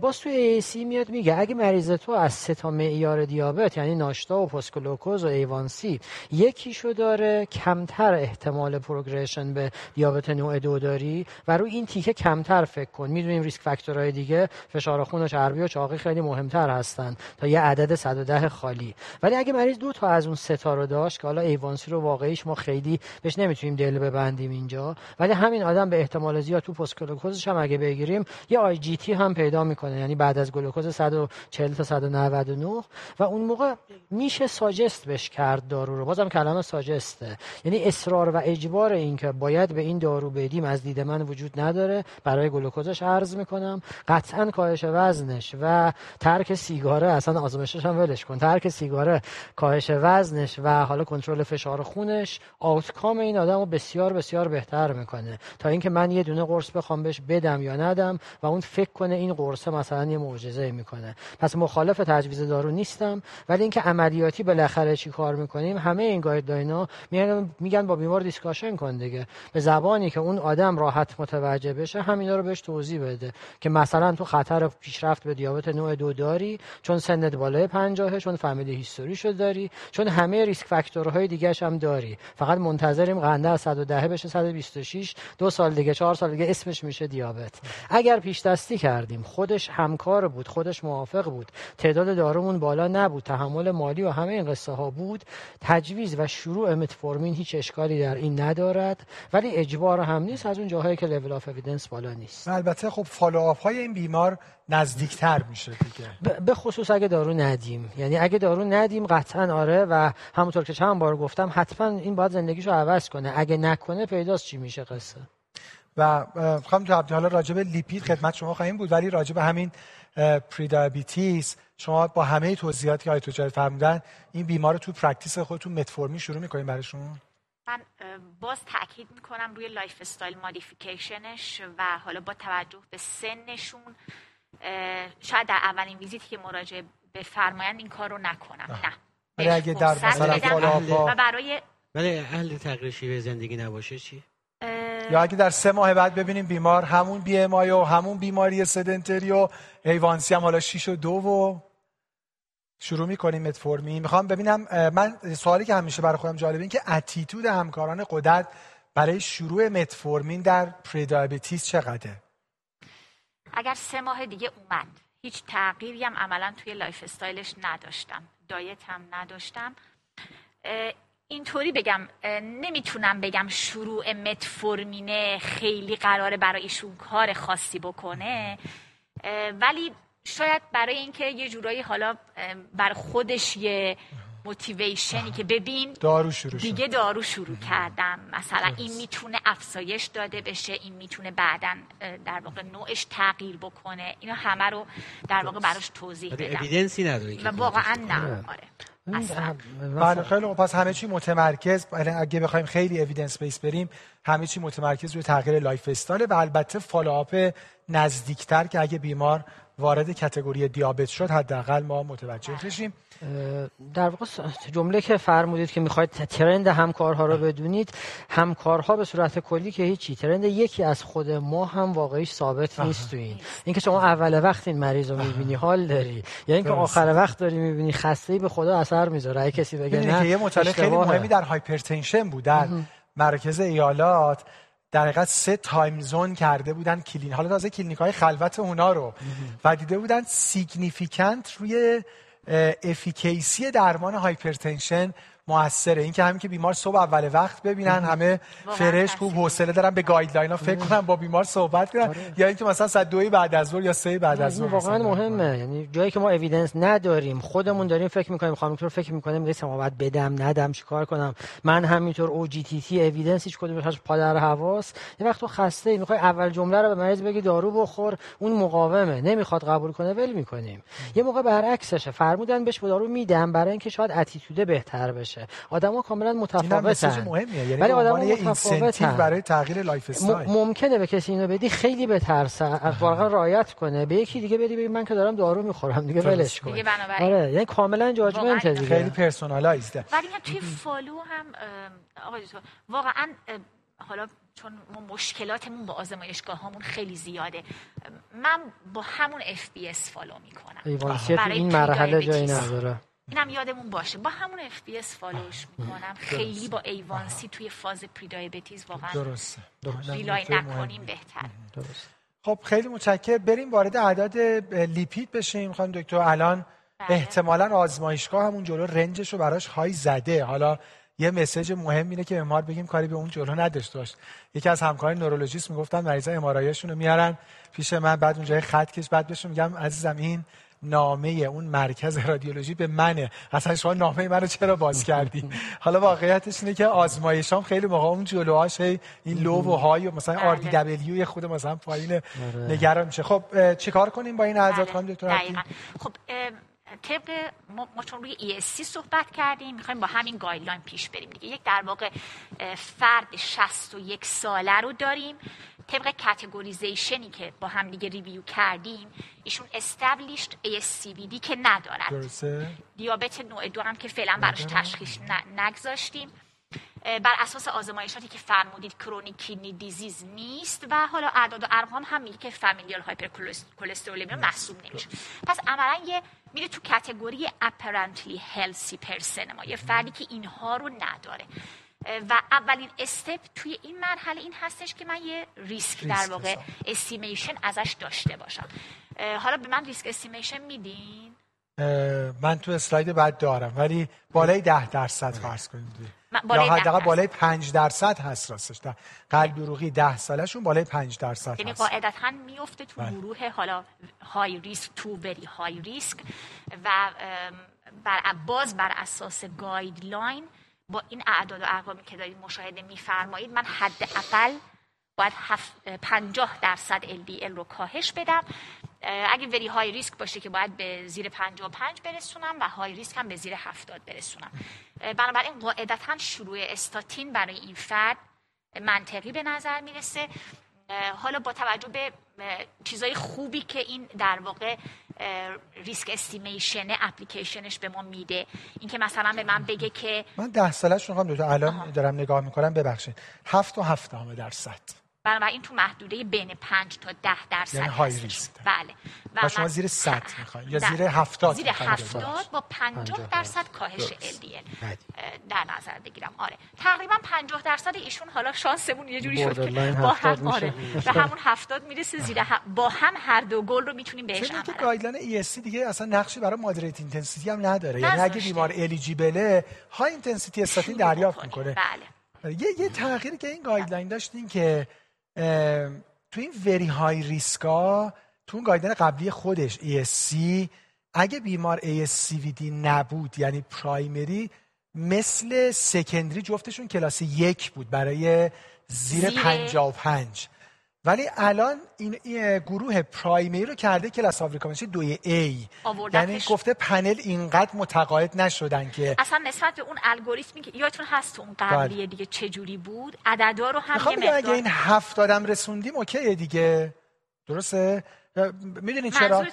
باز توی ای ای سی میاد میگه اگه مریض تو از سه تا معیار دیابت یعنی ناشتا و پست گلوکوز و ایوانسی یکیشو داره، کمتر احتمال پروگرشن به دیابت نوع دو داری و روی این تیکه کمتر فکر کن. میدونیم ریسک فاکتورهای دیگه فشار خون و چربی و چاقی خیلی مهمتر هستن تا یه عدد صد و ده خالی، ولی اگه مریض دو تا از اون سه تا رو داشت که حالا ایوانسی رو واقعیش ما خیلی بهش نمیتونیم دل ببندیم اینجا، ولی همین آدم به احتمال زیاد تو پست گلوکوزش هم اگه بگیریم یه آی جی تی هم پیدا میکنه، یعنی بعد از گلوکوز صد و چهل تا صد و نود و نه و اون موقع میشه ساجست بهش کرد دارو رو. بازم کلمه ساجسته، یعنی اصرار و اجبار این که باید به این دارو بدیم از دید من وجود نداره. برای گلوکوزش عرض میکنم قطعا کاهش وزنش و ترک سیگاره، اصلا آزمایشش هم ولش کن، ترک سیگاره، کاهش وزنش و حالا کنترل فشار خونش، آوتکام این آدمو بسیار بسیار بهتر میکنه تا اینکه من یه دونه قرص بخوام بهش بدم یا ندم و اون فکر کنه این قرص مثلا یه معجزه میکنه. پس مخالف تجویز دارو نیستم، ولی اینکه عملیاتی بالاخره چی کار میکنیم، همه این گایدلاینا میگن با بیمار دیسکاشن کن دیگه، به زبانی که اون آدم راحت متوجه بشه همینا رو بهش توضیح بده که مثلا تو خطر پیشرفت به دیابت نوع دو داری چون سنت بالای پنجاهه، چون فامیلی هیستوری شو داری، چون همه ریسک فاکتورهای دیگه اش هم داری، فقط منتظریم قنده از صد و ده بشه صد و بیست شش، دو سال دیگه چهار سال دیگه اسمش میشه دیابت. اگر پیش دستی کردیم، خودش همکار بود، خودش موافق بود، تعداد دارومون بالا نبود، تحمل مالی و همه این قصه ها بود، تجویز و شروع متفورمین هیچ اشکالی در این ندارد، ولی اجبار هم نیست، از اون جاهایی که لول آف اوییدنس بالا نیست. البته خب فالوآپ های این بیمار نزدیکتر میشه دیگه، به خصوص اگه دارو ندیم، یعنی اگه دارو ندیم قطعا آره. و همونطور که چند بار گفتم حتما این باید زندگیشو عوض کنه، اگه نکنه پیداست چی میشه قصه. و خواهم تو عبدالله حالا راجب لیپید خدمت شما خواهیم بود، ولی راجب همین پری دیابتیس شما با همه توضیحاتی که آیت وجاهد فرمودن این بیمار رو تو پرکتیس خودتون متفورمین شروع میکنیم براشون؟ من باز تاکید میکنم روی لایف استایل مودیفیکیشنش و حالا با توجه به سنشون شاید در اولین ویزیتی که مراجعه بفرمایند این کار رو نکنم. نه اگه در مثلا برای ولی اهل تغییر شیوه زندگی نباشه چی؟ یا اگه در سه ماه بعد ببینیم بیمار همون بی ام آی و همون بیماری سدنتری و ایوانسی هم حالا شیش و دو و شروع می‌کنیم متفورمین. میخوام ببینم، من سوالی که همیشه برای خودم جالبه این که اتیتود همکاران قدرت برای شروع متفورمین در پردیابتیس چقدره؟ اگر سه ماه دیگه اومد، هیچ تغییری هم عملاً توی لایف استایلش نداشتم، دایت هم نداشتم، اینطوری بگم نمیتونم بگم شروع متفورمینه خیلی قراره برای ایشون کار خاصی بکنه، ولی شاید برای اینکه یه جورایی حالا بر خودش یه موتیویشنی که ببین دارو شروع دیگه دارو شروع کردم، مثلا این میتونه افزایش داده بشه، این میتونه بعداً در واقع نوعش تغییر بکنه، اینا همه رو در واقع براش توضیح بدم. اوییدنسی نداری و واقعاً نه. آره بله خیلی خوب، پس همه چی متمرکز، اگه بخوایم خیلی اوییدنس بیس بریم، همه چی متمرکز روی تغییر لایف استایل و البته فالوآپ نزدیکتر که اگه بیمار وارد کاتگوری دیابت شد حداقل ما متوجه بشیم. در واقع جمله که فرمودید که میخواید ترند همکارها رو بدونید، همکارها به صورت کلی که هیچی، ترند یکی از خود ما هم واقعیش ثابت نیست. تو این اینکه شما اول وقت این مریض رو میبینی حال داری، یعنی که آخر وقت داری میبینی خسته‌ای، به خدا اثر میذاره. اگه کسی بگه نه، یه مطالعه خیلی مهمی در هایپرتنشن بود در مرکز ایالات، در حقیقت سه تایم زون کرده بودن کلین، حالا تازه کلینیک‌های خلوت اونا رو، و دیده بودن سیگنیفیکنت روی افیکیسی درمان هایپرتنشن موثره. این که همین که بیمار صبح اول وقت ببینن، همه فرش خوب حوصله دارن به گایدلاین ها فکر کنن، با بیمار صحبت کنن، یا اینکه مثلا ساعت دو بعد از ظهر یا سه بعد از ظهر. واقعا مهمه، یعنی جایی که ما اوییدنس نداریم، خودمون داریم فکر می‌کنیم، خانم دکتر فکر می‌کنه میگه شما باید بدم ندم چیکار کنم، من همینطور او جی تی تی اوییدنس هیچ کدومش پادر حواس. یه وقت تو خسته ای میخوای اول جمله رو به مریض بگی دارو بخور، اون مقاومه، نمیخواد قبول کنه، ول می‌کنیم. یه موقع برعکسشه، فرمودن بهش دارو میدم برای اینکه شاید اتیتود بهتر بشه. آدما کاملا متفاوتن، ولی آدما متفاوتن برای تغییر لایف استایل. ممکنه به کسی اینو بدی خیلی بترسه، واقعا رعایت کنه، به یکی دیگه بدی ببین من که دارم دارو میخورم دیگه ولش کن. آره یعنی کاملا جاجمنت دیگه، خیلی پرسونالایزده. ولی توی فالو هم آقای دکتر واقعا حالا چون ما مشکلاتمون با آزمایشگاهامون خیلی زیاده، من با همون اف بی اس فالو میکنم برای این مرحله جایی نداره. اینم یادمون باشه با همون اف بی اس فالوش میکنم، خیلی با ایوانسی توی فاز پری دیابتیس واقعا درسته ریلای نکنیم بهتر. درست. خب خیلی متشکرم، بریم وارد اعداد لیپید بشیم خانم دکتر. الان احتمالاً آزمایشگاه همون جلو رنجش رو براش های زده، حالا یه مسیج مهم اینه که بیمار بگیم کاری به اون جلو نداشته باشه. یکی از همکاران نورولوژیست میگفتن مریضا ام آر آی شون رو میارن پیش من، بعد اونجای خط کش، بعد بهشون میگم عزیزم این نامه اون مرکز رادیولوژی به منه، اصلا شما نامه منو چرا باز کردی؟ حالا واقعیتش اینه که آزمایشام خیلی موقع اون جلوهاش این لو و های و مثلا آر دی دبلیو خود مثلا پایین نگران میشه. خب چیکار کنیم با این اعداد خانم دکتر؟ خب طبق ما چون روی ای اس سی صحبت کردیم، میخوایم با همین گایدلاین پیش بریم دیگه. یک در واقع فرد شصت و یک ساله رو داریم، طبق کاتگوریزیشنی که با هم دیگه ریویو کردیم، ایشون استابلیشد ای اس سی وی دی که ندارد. درسته. دیابت نوع دو هم که فعلا براش تشخیص نگذاشتیم. بر اساس آزمایشاتی که فرمودید کرونیک کیدنی دیزیز نیست، و حالا اعداد و ارقام هم میگه که فامیلیال هایپرکولسترولمی محسوب نمیشه. پس عملاً یه میره تو کاتگوری اپرنتلی هلسی پرسن ما، یه فردی که اینها رو نداره. و اولین استپ توی این مرحله این هستش که من یه ریسک در واقع استیمیشن ازش داشته باشم. حالا به من ریسک استیمیشن میدین؟ من تو اسلاید بعد دارم، ولی بالای ده درصد فرض کنید، یا حداقل بالای پنج درصد هست. راستش در قلب عروقی ده سالشون بالای پنج درصد هست، یعنی قاعدتاً میفته تو گروه حالا های ریسک تو بری های ریسک، و بر باز بر اساس گایدلاین با این اعداد و ارقامی که دارید مشاهده می‌فرمایید، من حداقل باید پنجاه درصد ال دی ال رو کاهش بدم. اگه وری های ریسک باشه که باید به زیر پنجاه و پنج برسونم، و های ریسک هم به زیر هفتاد برسونم. بنابراین قاعدتاً شروع استاتین برای این فرد منطقی به نظر میرسه. حالا با توجه به چیزای خوبی که این در واقع ریسک استیمیشن اپلیکیشنش به ما میده، اینکه مثلا به من بگه که من ده سالشون خواهم دوتا الان آها. دارم نگاه میکنم، ببخشید هفت و هفت همه درصد بنابراین تو محدوده بین پنج تا ده درصد یعنی های ریسک. بله. و شما زیر صد میخواین یا زیر هفتاد؟ زیر هفتاد با پنجاه درصد کاهش ال دی ال در نظر بگیرم. آره تقریبا پنجاه درصد ایشون، حالا شانسمون یه جوری شد که با هم آره به همون هفتاد میرسه، زیر با هم هر دو گل رو میتونیم بهش عمل کنیم. تو گایدلاین ای اس سی دیگه اصلا نقشی برای مادریت اینتنسیتی هم نداره، یعنی اگه بیمار الیجیبل های اینتنسیتی استاتین دریافت میکنه. بله. یه یه تغییری که این گایدلاین داشت این که تو این وری های ریسکا تو اون گایدلاین قبلی خودش ای اس سی اگه بیمار ای اس سی وی دی نبود یعنی پرایمری مثل سکندری جفتشون کلاس یک بود برای زیر پنجاه و پنج، ولی الان این گروه پرایمری رو کرده کلاس آوریکامنشی دوی ای، یعنی گفته پنل اینقدر متقاعد نشدن که اصلا نسبت به اون الگوریتمی که یادتون هست اون قبلیه دیگه چجوری بود، عددا رو هم یه مقدار اگه این هفتاد هم رسوندیم اوکیه دیگه، درسته؟ میدونید چرا؟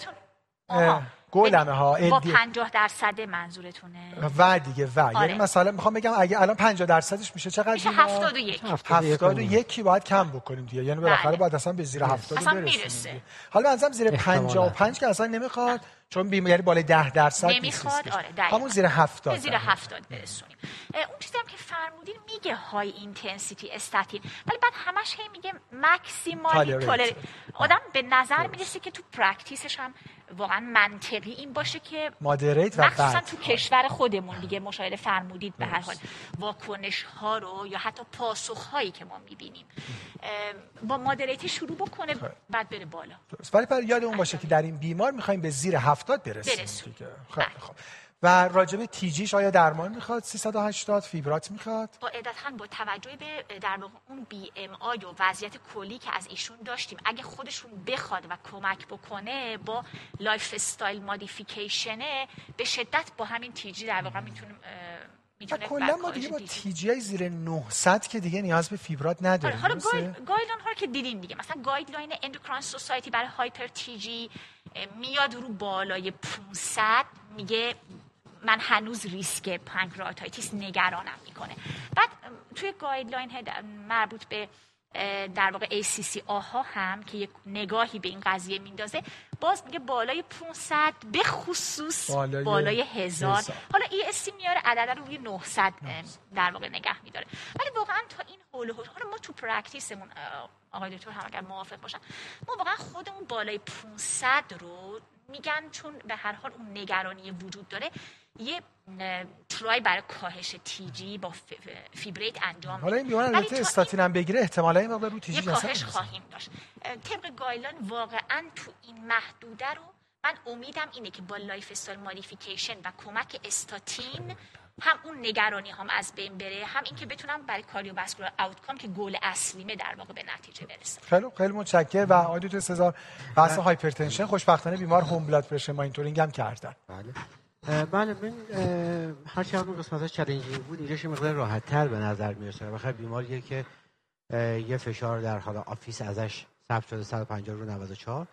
گولمه ها با پنجاه درصد منظورتونه و دیگه و آره. یعنی مثلا میخوام بگم اگه الان پنجاه درصدش میشه چقدر؟ میشه هفتاد و یک. هفتاد و یک باید کم بکنیم دیگه، یعنی بالاخره باید اصلا به زیر هفتاد برسیم. حالا منظورم زیر پنجاه و پنج که اصلا نمیخواد چون بیماری یعنی بالای ده درصد نمیخواد. آره همون زیر هفتاد زیر هفتاد برسونیم. اون چیزی هم که فرمودین میگه های اینتنسیتی استاتین، ولی بعد همش هی میگه ماکسیمالی تولر. آدم به نظر میرسه که تو پرکتیسش هم واقعا منطقی این باشه که مادریت و مخصوصا تو کشور خودمون دیگه مشاهده فرمودید به هر حال واکنش ها رو یا حتی پاسخ هایی که ما میبینیم با مادریت شروع بکنه بعد بره بالا. ولی پر یادمون باشه که در این بیمار میخوایم به زیر هفتاد برسیم. برسیم. خب خب. و راجب تیجیش آیا درمان میخواد سیصد و هشتاد فیبرات میخواد؟ قاعدتاً با توجه به در واقع اون بی ام آی و وضعیت کلی که از ایشون داشتیم اگه خودشون بخواد و کمک بکنه با لایف استایل مودیفیکیشن به شدت با همین تیجی در واقع میتونیم میتونه. کلا ما دیگه با تیجی زیر نهصد که دیگه نیاز به فیبرات نداریم. حالا گایدلاین ها که دیدیم دیگه مثلا گایدلاین اندوکراین سوسایتی برای هایپر تیجی میاد رو بالای پانصد میگه من هنوز ریسک پانکراتایتیس نگرانم میکنه. بعد توی گایدلاین مربوط به در واقع ای سی سی آها هم که یک نگاهی به این قضیه میندازه باز میگه بالای پانصد به خصوص بالای, بالای هزار. حالا ای اس سی میاره عدد رو روی نهصد در واقع نگه میداره، ولی واقعا تا این حول و حوش ما تو پرکتیسمون آقای دکتر هم اگر موافق باشن ما واقعا خودمون بالای پانصد رو میگن چون به هر حال اون نگرانی وجود داره یه ترای برای کاهش تیجی با فیبریت انجام. حالا این بیمار البته استاتین هم بگیره احتمالا این مقدار رو تیجی یه کاهش خواهیم داشت. طبق گایدلاین واقعا تو این محدوده رو من امیدم اینه که با لایف استایل مودیفیکیشن و کمک استاتین هم اون نگرانی هم از بین بره، هم این که بتونم برای کاردیوواسکولار آوتکام که گل اصلیمه در واقع به نتیجه برسم. خیلی خیلی متشکرم. و آقای دکتر سزار بحث هایپرتنشن خوشبختانه بیمار هوم بلاد پرشر مانیتورینگ هم کردن. بله. بله من هر چقدر اون قسمتاش چالنجینگ بود اینجاش مقدار راحت‌تر به نظر میرسه. بخیر بیماریه که یه فشار در حال آفیس ازش ثبت شده صد و پنجاه رو نود و چهار،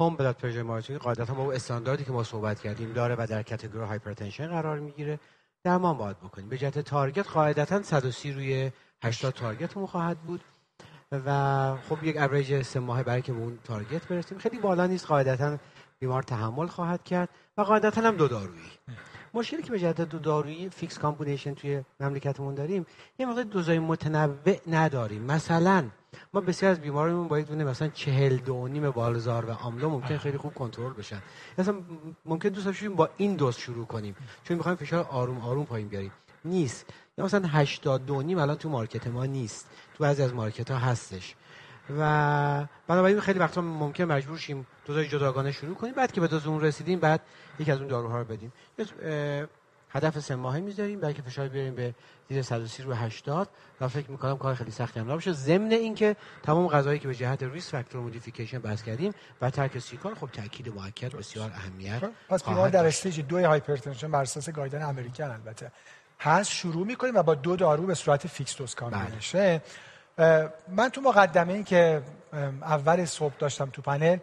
هوم بلاد پرشر مانیتورینگ قاعدتاً با اون استانداردی که ما صحبت کردیم داره و در کاتگوری هایپرتنشن قرار میگیره. درمان باید بکنیم. به جهت تارگت قاعدتاً صد و سی روی هشتاد تارگتمون خواهد بود و خب یک اوریج سه ماهه برای که به اون تارگت برسیم خیلی بالا نیست، قاعدتاً بیمار تحمل خواهد کرد و قاعدتاً هم دو دارویی. مشکلی که به جهت دو دارویی فیکس کامبینیشن توی مملکتمون داریم یه مقدار دوزای متنوع نداریم. مثلا ما بسیار از بیمارمون با یک دونه مثلا چهل و دو و نیم بالزار و آملا ممکن خیلی خوب کنترل بشن، مثلا ممکن دوست داشتیم با این دوز شروع کنیم چون می‌خوایم فشار آروم آروم پایین بیاریم، نیست. یا مثلا هشتاد و دو و نیم الان تو مارکت ما نیست، تو بعضی از مارکت‌ها هستش و بنابراین خیلی وقتا ممکن مجبور شیم دوزای جداگانه شروع کنیم، بعد که به دوز اون رسیدیم بعد یک از اون داروها رو بدیم. هدف سه ماهه می‌ذاریم برای که فشار بیاریم به زیر صد و سی روی هشتاد و فکر می‌کنم کار خیلی سختی هم نباشه، ضمن اینکه تمام غذاهایی که به جهت ریس فاکتور مودیفیکیشن بحث کردیم و ترک سیگار خب تاکید موکد بسیار اهمیت. پس بیمار در استیج دو هایپرتنشن بر اساس گایدلاین آمریکن البته هست شروع می‌کنیم و با دو دارو به صورت فیکس دوز کامبینیشن. من تو مقدمه این که اول صبح داشتم تو پنل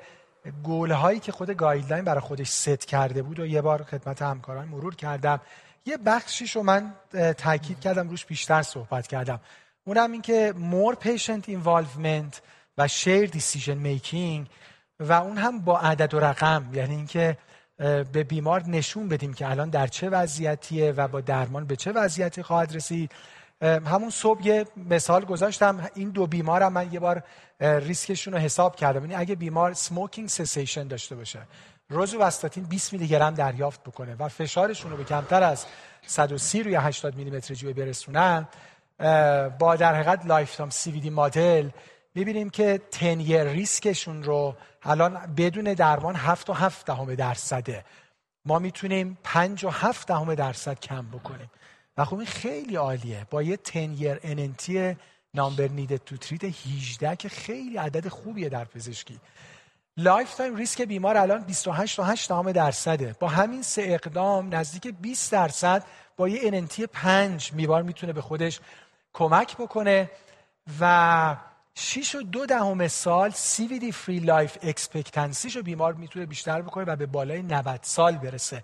گل‌هایی که خود گایدلاین برای خودش ست کرده بود و یه بار خدمت همکاران مرور کردم، یه بخشیشو من تاکید کردم روش بیشتر صحبت کردم. اونم این که more patient involvement و shared decision making، و اون هم با عدد و رقم، یعنی اینکه به بیمار نشون بدیم که الان در چه وضعیتیه و با درمان به چه وضعیتی خواهد رسید. همون صبح یه مثال گذاشتم، این دو بیمارم من یه بار ریسکشون رو حساب کردم. یعنی اگه بیمار smoking cessation داشته باشه، روزوستاتین بیست میلی گرم دریافت بکنه و فشارشون رو به کمتر از صد و سی روی هشتاد میلی متر جوی برسونن، با در حقیقت لایف تایم سی وی دی مدل می‌بینیم که تنیر ریسکشون رو الان بدون درمان هفت و هفت دهم درصده. ما میتونیم پنج و هفت دهم درصد کم بکنیم و خب این خیلی عالیه، با یه تنیر ان ان تی نامبر نیدد تو تریت هجده که خیلی عدد خوبیه در پزشکی. لایف تایم ریسک بیمار الان بیست و هشت و هشت دهم درصده، با همین سه اقدام نزدیک بیست درصد با یه ان ان تی پنج بیمار میتونه به خودش کمک بکنه. و شش و دو دهم سال سی وی دی free life expectancyشو بیمار میتونه بیشتر بکنه و به بالای نود سال برسه.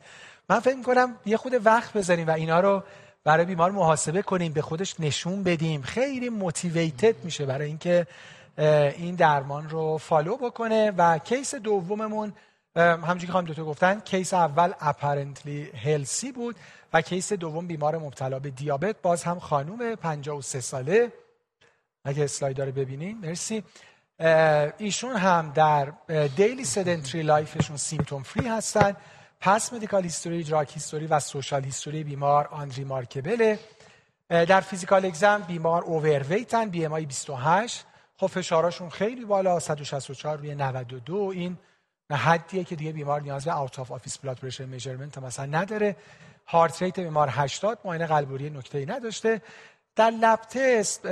من فکر میکنم یه خود وقت بذاریم و اینا رو برای بیمار محاسبه کنیم، به خودش نشون بدیم، خیلی موتیویتد میشه برای اینکه این درمان رو فالو بکنه. و کیس دوممون همونجوری که خانم دکتر گفتن، کیس اول apparently healthy بود و کیس دوم بیمار مبتلا به دیابت، باز هم خانم پنجاه و سه ساله، اگه اسلایدار رو ببینین مرسی، ایشون هم در دیلی سدنتری لایفشون سیمتوم فری هستن. پس مدیکال هیستوری، دراگ هیستوری و سوشال هیستوری بیمار آن ریمارکبله. در فیزیکال اگزم بیمار اوورویتن، بی ام آی بیست و هشت، خب فشاراشون خیلی بالا صد و شصت و چهار روی نود و دو، این حدیه که دیگه بیمار نیاز به اوت آف آفیس بلاد پرشر میجرمنت مثلا نداره. هارت ریت بیمار هشتاد، معاینه قلبوری نکته‌ای نداشته. در لب تست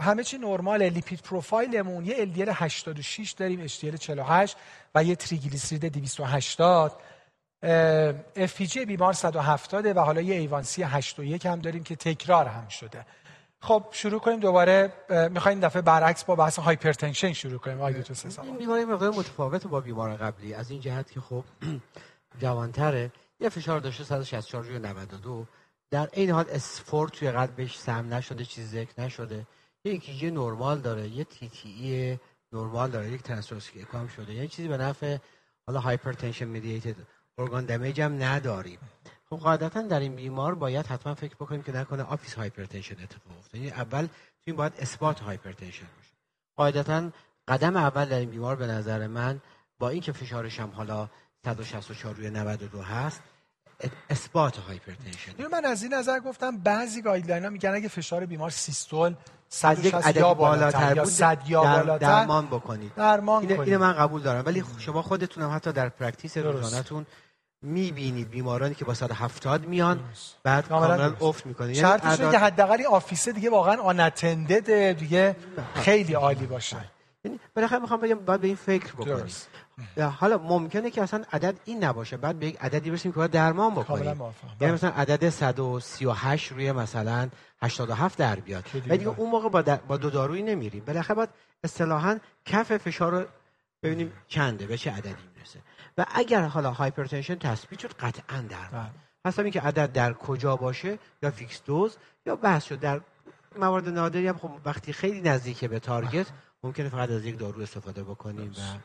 همه چی نرماله. لیپید پروفایلمون یه ال دی ال هشتاد و شش داریم، اچ دی ال چهل و هشت و یه تریگلیسیرید دویست و هشتاد. اف پی جی بیمار صد و هفتاد و حالا یه ایوانسی هشت و یک هم داریم که تکرار هم شده. خب شروع کنیم دوباره، می‌خوایم این دفعه برعکس با بحث هایپرتنشن شروع کنیم. آیدو تو سه سال بیماری مقدار متفاوت با بیمار قبلی، از این جهت که خب جوان‌تره، یه فشار داشته صد و شصت و چهار روی نود و دو، در این حال اسفور توی قلبش سم نشده، چیز ذکر نشده، یکی یه نرمال داره، یه تی تی ای نرمال داره، یک تنسوسکی کم شده، یعنی چیزی به نفع حالا هایپرتنشن مدییتد ارگان دمیج هم نداریم. خب قاعدتاً در این بیمار باید حتما فکر بکنیم که نکنه آفیس هایپرتنشن اتفاق افتاده، یعنی اول توی باید اثبات هایپرتنشن باشه. قاعدتاً قدم اول در این بیمار به نظر من، با اینکه فشارش هم حالا صد و شصت و چهار روی نود و دو هست، اثبات هایپرتنشن. من از این نظر گفتم بعضی گایدلاین‌ها میگن اگه فشار بیمار سیستول صد و شصت یا بالاتر بود، صد یا بالاتر درمان بکنید. درمان اینه, اینه من قبول دارم، ولی شما خودتونم حتی در پرکتیس روزانه‌تون میبینید بیمارانی که با صد و هفتاد میان درست. بعد کاملا افت میکنه. شرطش اینه که حداقل آفیسه دیگه واقعا آناتندد دیگه خیلی عالی باشه. یعنی بالاخره میخوام بگم باید به این فکر بکنید. حالا ممکنه که اصلا عدد این نباشه، بعد به یک عددی برسیم که باید درمان بکنیم، یعنی مثلا عدد صد و سی و هشت روی مثلا هشتاد و هفت در بیاد، ولی دیگه اون موقع با, در... با دو دارویی نمیریم. بالاخره باید اصطلاحاً کف فشار رو ببینیم چنده، به چه عددی میرسه، و اگر حالا هایپرتنشن تثبیت شد قطعاً درمان. مثلا اینکه عدد در کجا باشه، یا فیکس دوز، یا بحث شد در موارد نادری هم خب وقتی خیلی نزدیک به تارگت ممکنه فقط از یک دارو استفاده بکنیم. و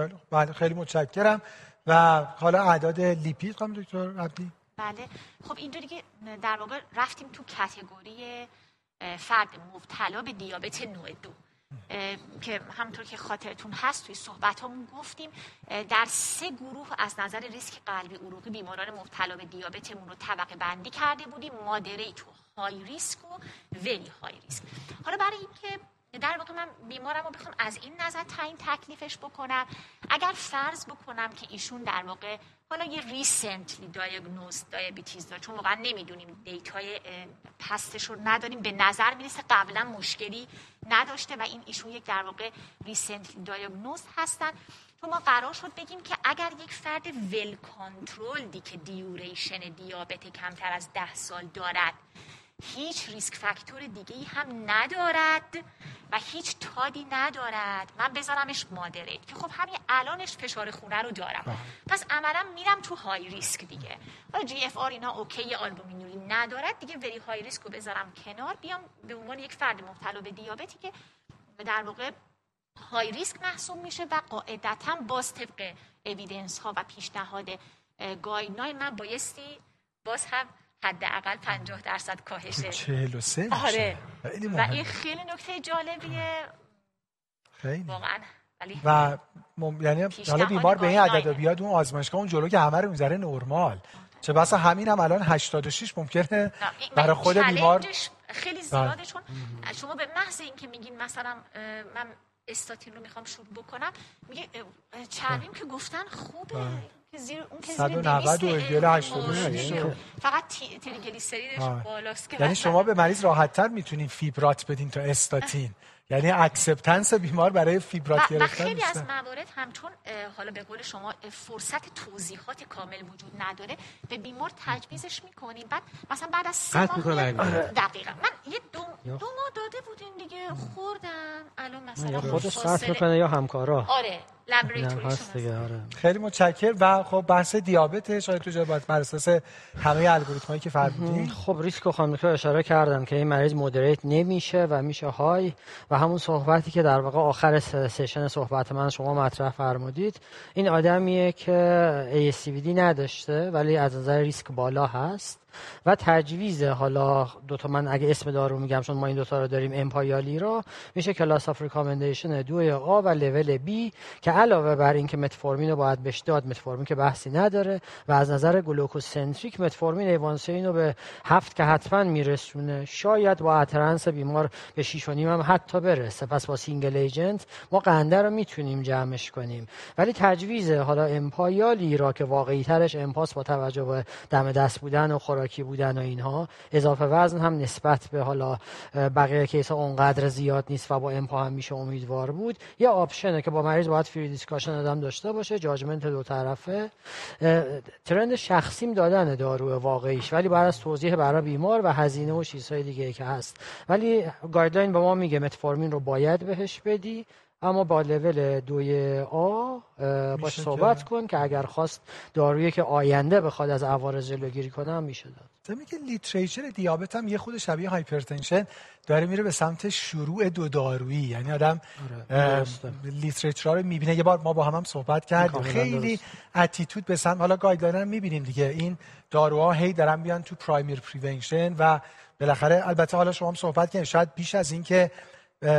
خیلی بله، خیلی متشکرم. و حالا اعداد لیپید خانم دکتر عبدی. بله خب اینجوری که در واقع رفتیم تو کاتگوری فرد مبتلا به دیابت نوع دو که همونطور که خاطرتون هست توی صحبتامون گفتیم در سه گروه از نظر ریسک قلبی عروقی بیماران مبتلا به دیابتمون رو طبقه بندی کرده بودیم، مادریت و های ریسک و ولی های ریسک. حالا برای اینکه در واقع من بیمارم رو بخوام از این نظر تعیین تکلیفش بکنم، اگر فرض بکنم که ایشون در واقع حالا یه ریسنتلی دایگنوز دیابتیز داره، چون واقعا نمیدونیم، دیتای پستش رو نداریم، به نظر میرسه قبلا مشکلی نداشته و این ایشون یک در واقع ریسنتلی دایگنوز هستن، تو ما قرار شد بگیم که اگر یک فرد ویل کانترولدی که دیوریشن دیابت کمتر از ده سال دارد هیچ ریسک فاکتور دیگه‌ای هم ندارد و هیچ تادی ندارد، من بذارمش مادرید که خب همین الانش فشار خونه رو دارم آه. پس عملا میرم تو های ریسک دیگه. حالا جی اف آر اینا اوکی، آلبومینوری ندارد دیگه، وری های ریسک رو بذارم کنار، بیام به عنوان یک فرد مبتلا به دیابتی که در واقع های ریسک محسوب میشه و قاعدتاً باز طبق اویدنس ها و پیشنهاد گایدلاین من بایستی باز هم حداقل پنجاه درصد کاهشه. چهل و سه آره. و این خیلی نکته جالبیه خیلی واقعا. ولی و مم... یعنی حالا بیمار به این عدد بیاد اون آزمایشگاه اون جلو که همه رو میذاره نرمال، چه بسا همین هم الان هشتاد و شش ممکنه برای خود بیمار خیلی زیاده. چون شما به محض اینکه میگین مثلا من استاتین رو میخوام شروع بکنم، میگه چربیم که گفتن خوبه که زیر اون که زیر دویست و هشتاد و هشت فقط تریگلیسیریدش بالاست، یعنی شما به مریض راحت‌تر میتونین فیبرات بدین تا استاتین، یعنی اکسپتنس بیمار برای فیبرات گرفتن. خیلی از موارد همچون حالا به قول شما فرصت توضیحات کامل وجود نداره، به بیمار تجویزش میکنیم، بعد مثلا بعد از سه ماه دقیقاً من یه دو دو ماه داده بودین دیگه خوردن، الان مثلا خودش صرف میکنه یا همکارا. آره آره. خیلی متشکرم. و خب بحث دیابت شاید تو جا باید بر اساس همه الگوریتمایی که فرمودین. خب ریسک رو خانم دکتر اشاره کردم که این مریض مودریت نمیشه و میشه های، و همون صحبتی که در واقع آخر سشن صحبت من شما مطرح فرمودید، این آدمیه که ای اس سی وی دی نداشته ولی از نظر ریسک بالا هست و تجویز، حالا دوتا من اگه اسم دارو میگم چون ما این دوتا رو داریم، امپایالی را میشه کلاس آف ریکامندیشن دوی آ و لیول بی که علاوه بر این که متفورمین رو باید بهش داد، متفورمین که بحثی نداره، و از نظر گلوکوسنتریک متفورمین ایوانسین رو به هفت که حتما میرسونه، شاید با اترنس بیمار به شیش و نیم هم حتی برسه. پس با سینگل ایجنت ما قنده رو میتونیم جمعش کنیم، ولی تجویز حالا امپایالی را که واقعی ترش امپاس با توجه به دم دست بودن و خوراکی بودن و اینها، اضافه وزن هم نسبت به حالا بقیه کیسا اونقدر زیاد نیست و با امپا هم میشه امیدوار بود، یه آپشنه که با مریض باید فری دیسکاشن آدم داشته باشه، جاجمنت دو طرفه. ترند شخصیم دادن داروی واقعیش، ولی باید از توضیح برای بیمار و هزینه و چیزهای دیگه که هست، ولی گایدلاین به ما میگه متفورمین رو باید بهش بدی، اما با لول دوی آ باش صحبت کن که اگر خواست دارویی که آینده بخواد از عوارض جلوگیری کنه هم میشه داد. زمین که لیتریچر دیابت هم یه خود شبیه هایپرتنشن داره میره به سمت شروع دو دارویی، یعنی آدم لیتریچر رو میبینه. یه بار ما با هم هم صحبت کردیم خیلی اتیتود به سمت، حالا گایدلاین هم میبینیم دیگه، این داروها هی دارن بیان تو پرایمری پریونشن و بالاخره البته حالا شما هم صحبت کردین شاید بیش از این که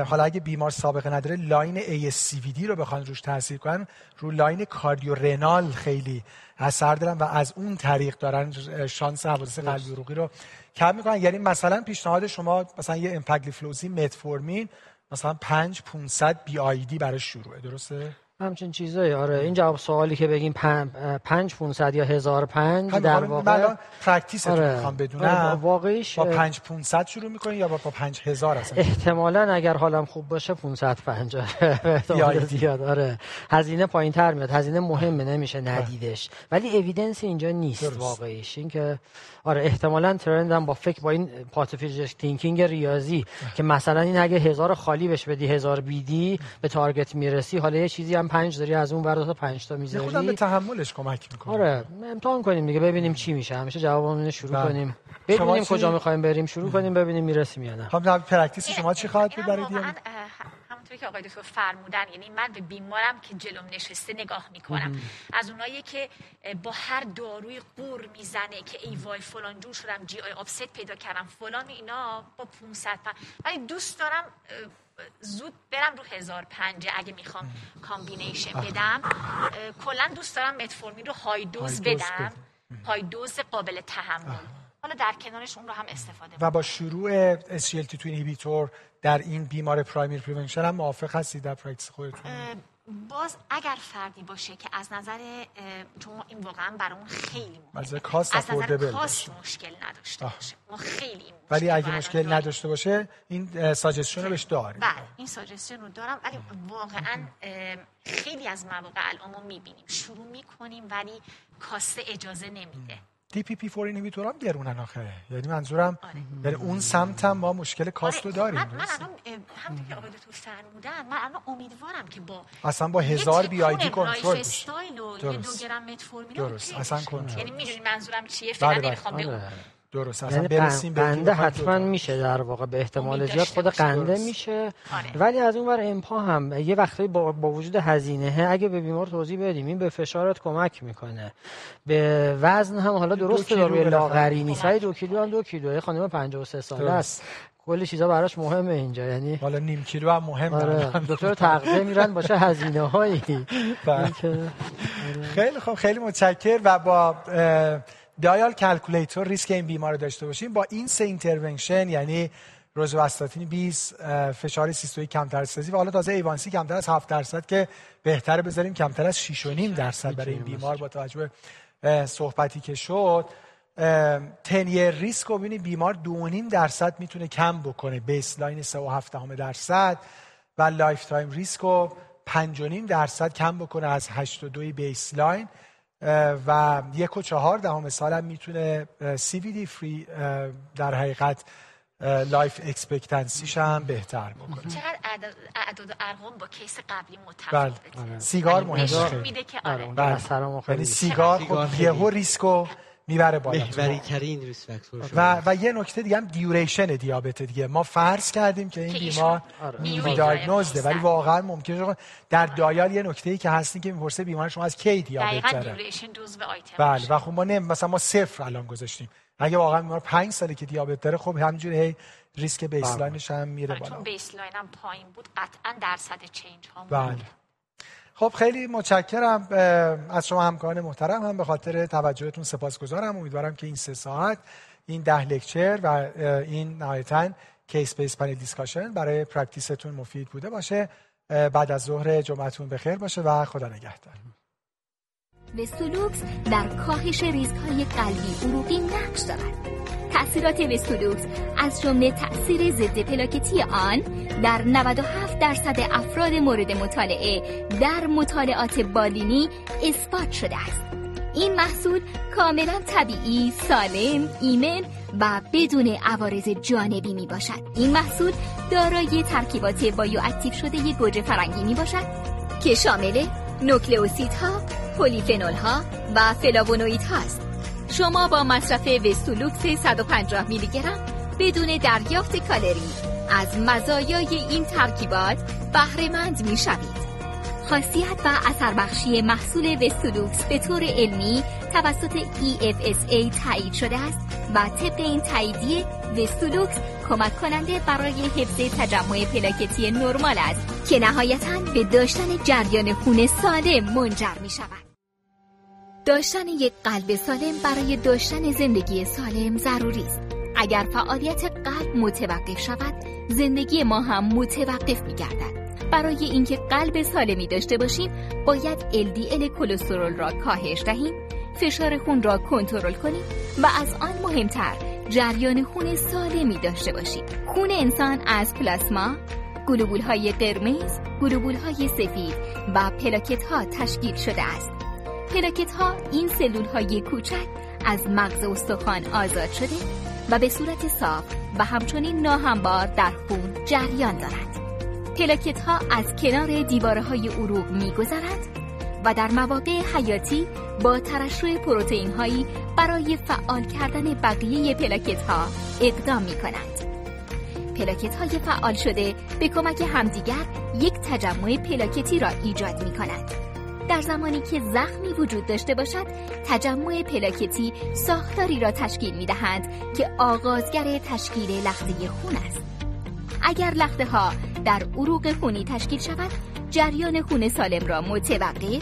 حالا اگه بیمار سابقه نداره لاین ای اس سی وی دی رو بخوان روش تاثیر کنن، رو لاین کاردیو رنال خیلی اثر دارن و از اون طریق دارن شانس حوادث قلبی عروقی رو کم میکنن. یعنی مثلا پیشنهاد شما مثلا یه امپاگلیفلوزین متفورمین مثلا پنج هزار و پانصد بی آی دی برای شروعه، درسته؟ همچین چیزایی. آره این جواب سوالی که بگیم پنج هزار و پانصد یا هزار و پنج در واقع من الان پرکتیستون آره. میخوام بدونم واقعیش با پنج هزار و پانصد شروع میکنین یا با پنج هزار؟ اصلا احتمالاً اگر حالم خوب باشه پانصد و پنجاه احتمال زیاد. آره هزینه پایینتر میاد، هزینه مهمه نمیشه ندیدش، ولی اوییدنس اینجا نیست درست. واقعیش این که آره احتمالاً ترندم با فکر با این پاتوفیژیک تینکینگ ریاضی آه. که مثلا این اگه هزار خالی بهش بدی هزار بیدی به تارگت میرسی، حالا یه چیزی هم پنج داری از اون ور تا پنج تا میذاری، خودم به تحملش کمک میکنم. آره امتحان کنیم دیگه ببینیم چی میشه، همیشه جوابمون شروع بره. کنیم ببینیم کجا میخوایم بریم شروع کنیم ببینیم میرسیم یا نه. خب پرکتیس شما چی خواهد بود برای دیابت؟ همونطوری که آقای دکتر فرمودن، یعنی من به بیمارم که جلوم نشسته نگاه میکنم، از اونایی که با هر داروی قور میزنه که ای وای فلان جور شدم، جی آی آپست پیدا کردم فلان، اینا با پانصد تا، ولی دوست دارم زود برم رو هزار و پنج اگه میخوام کامبینیشن بدم. کلا دوست دارم متفورمین رو های دوز بدم، های دوز قابل تحمل، حالا در کنارش اون رو هم استفاده بدم. و با شروع اس جی ال تی تو اینهیبیتور در این بیمار پرایمری پریونشن هم موافق هستید در پرکتیس خودتون؟ باز اگر فردی باشه که از نظر چون این واقعا برامون خیلی مهمه، از نظر کاست مشکل نداشته باشه ما خیلی، ولی اگه مشکل نداشته باشه این ساجستشن رو بهش داریم. بله این ساجستشن رو دارم، ولی واقعا خیلی از مواقع الان ما میبینیم شروع میکنیم ولی کاسته اجازه نمیده، دی پی پی فور اینهیبیتور هم گرونن آخه، یعنی منظورم در اون سمت هم ما مشکل کاست رو داریم. من الان همونطور که آقای دکتر فرمودن، من الان امیدوارم که با اصلا با هزار بی آی دی کنترل بشه. درست. درست. اصلا کنترل. یعنی میدونید منظورم چیه؟ فعلا نمیخوام بگم. درست. اصلا برسیم به قنده حتما میشه در واقع به احتمال زیاد خود قنده میشه. ولی از اون ور امپا هم یه وقتایی با وجود هزینه اگه به بیمار توضیح بدیم این به فشارت کمک میکنه. به وزن هم حالا درست داروی لاغری نیست، ولی دو کیلو هم دو کیلوه. خانم پنجاه و سه ساله است. کلی چیزا براش مهمه اینجا، یعنی حالا نیم کیلو هم مهم داره. دکتر تغذیه میرن باشه هزینه‌هایی. خیلی خوب، خیلی متشکرم. و با دایال کلکولیتور ریسک این بیمار رو داشته باشیم. با این سه اینترونشن، یعنی روزواستاتین بیست، فشار سیستولیک کمتر سازی و حالا تازه ایوانسی کمتر از هفت درصد که بهتره بذاریم کمتر از شش و نیم درصد برای این بیمار با توجه به صحبتی که شد، تنیر ریسک رو ببینید بیمار دو و نیم درصد میتونه کم بکنه، بیسلاین سه و هفت دهم درصد، و لایف تایم ریسک رو پنج و نیم درصد کم بکنه از هشت و دو بیسلاین، و یک و چهار دهم سال هم میتونه سی وی دی فری در حقیقت لایف اکسپکتنسیش هم بهتر بکنه. چقدر اعداد و ارقام با کیس قبلی متفاوته. سیگار مهمه میده که آره، یعنی سیگار خب یهو ریسکو میبره بالا. بهترین ترین ریسک فاکتور شده. و و یه نکته دیگه هم دیوریشن دیابت دیگه. ما فرض کردیم که این بیمار نیوی دایگنوزده، ولی واقعا ممکنه در دایال یه نکته‌ای که هستین که میپرسه بیمار شما از کی دیابت داره. دقیقاً دیوریشن دوز و آیتم. بله، و خب ما نه مثلا ما صفر الان گذاشتیم. اگه واقعا بیمار پنج ساله که دیابت داره، خب همینجوری هی ریسک بیسلاینش هم میره بالا. چون بیسلاین هم پایین بود، قطعاً درصد چنج ها. بله. خب خیلی متشکرم از شما همکاران محترم، هم به خاطر توجهتون سپاسگزارم. امیدوارم که این سه ساعت، این ده لکچر و این نهایتاً کیس بیس پنل دیسکاشن برای پرکتیستون مفید بوده باشه. بعد از ظهر جمعتون بخیر باشه و خدا نگهدار. وستولوکس در کاهش ریسک‌های قلبی عروقی نقش دارد. تأثیرات وستولوکس از جمله تأثیر ضد پلاکتی آن در نود و هفت درصد افراد مورد مطالعه در مطالعات بالینی اثبات شده است. این محصول کاملا طبیعی، سالم، ایمن و بدون عوارض جانبی می باشد. این محصول دارای ترکیبات بایواکتیو شده ی گوجه فرنگی می باشد که شامل نوکلئوسیدها، پلیفنول‌ها و فلاوونوئید هاست. شما با مصرف وستولوکس صد و پنجاه میلی گرم بدون دریافت کالری از مزایای این ترکیبات بهره‌مند می‌شوید. خاصیت و اثر بخشی محصول وستولوکس به طور علمی توسط ای اف اس ای تایید شده است و طبق این تاییدیه وستولوکس کمک کننده برای حفظ تجمع پلاکتی نرمال است که نهایتاً به داشتن جریان خون سالم منجر می‌شود. داشتن یک قلب سالم برای داشتن زندگی سالم ضروری است. اگر فعالیت قلب متوقف شود، زندگی ما هم متوقف می‌گردد. برای اینکه قلب سالمی داشته باشیم، باید ال دی ال کلسترول را کاهش دهیم، فشار خون را کنترل کنیم و از آن مهمتر، جریان خون سالمی داشته باشیم. خون انسان از پلاسما، گلوبول‌های قرمز، گلوبول‌های سفید و پلاکت‌ها تشکیل شده است. پلاکت‌ها این سلول‌های کوچک از مغز استخوان آزاد شده و به صورت صاف و همچنین ناهموار در خون جریان دارند. پلاکت‌ها از کنار دیواره‌های عروق می‌گذرند و در مواقع حیاتی با ترشح پروتئین‌هایی برای فعال کردن بقیه پلاکت‌ها اقدام می‌کنند. پلاکت‌های فعال شده به کمک همدیگر یک تجمع پلاکتی را ایجاد می‌کنند. در زمانی که زخمی وجود داشته باشد، تجمع پلاکتی ساختاری را تشکیل می‌دهند که آغازگر تشکیل لخته خون است. اگر لخته‌ها در عروق خونی تشکیل شود، جریان خون سالم را متوقف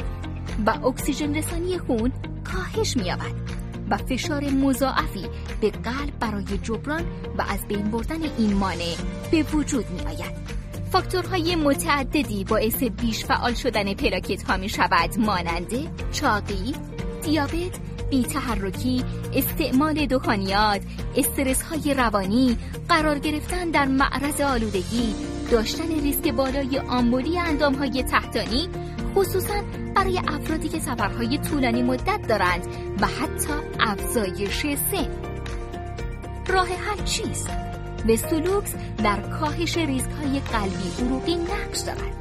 و اکسیژن رسانی خون کاهش می‌یابد و فشار مضاعفی به قلب برای جبران و از بین بردن این مانع به وجود می‌آید. فاکتورهای متعددی باعث بیش فعال شدن پلاکت ها می شود، مانند چاقی، دیابت، بی‌تحرکی، استعمال دخانیات، استرس های روانی، قرار گرفتن در معرض آلودگی، داشتن ریسک بالای آمبولی اندام های تحتانی، خصوصا برای افرادی که سفرهای طولانی مدت دارند و حتی افزایش سن. راه حل چیست؟ وستولوکس در کاهش ریسک‌های قلبی عروقی نقش دارد.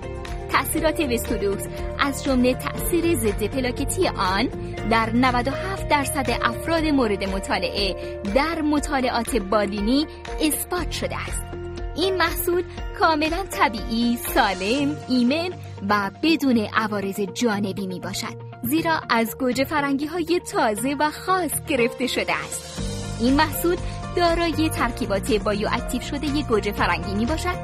تأثیرات وستولوکس از جمله تأثیر ضد پلاکتی آن در نود و هفت درصد افراد مورد مطالعه در مطالعات بالینی اثبات شده است. این محصول کاملا طبیعی، سالم، ایمن و بدون عوارض جانبی می باشد، زیرا از گوجه فرنگی های تازه و خاص گرفته شده است. این محصول دارای ترکیبات بایواکتیو شده ی گوجه فرنگی می باشد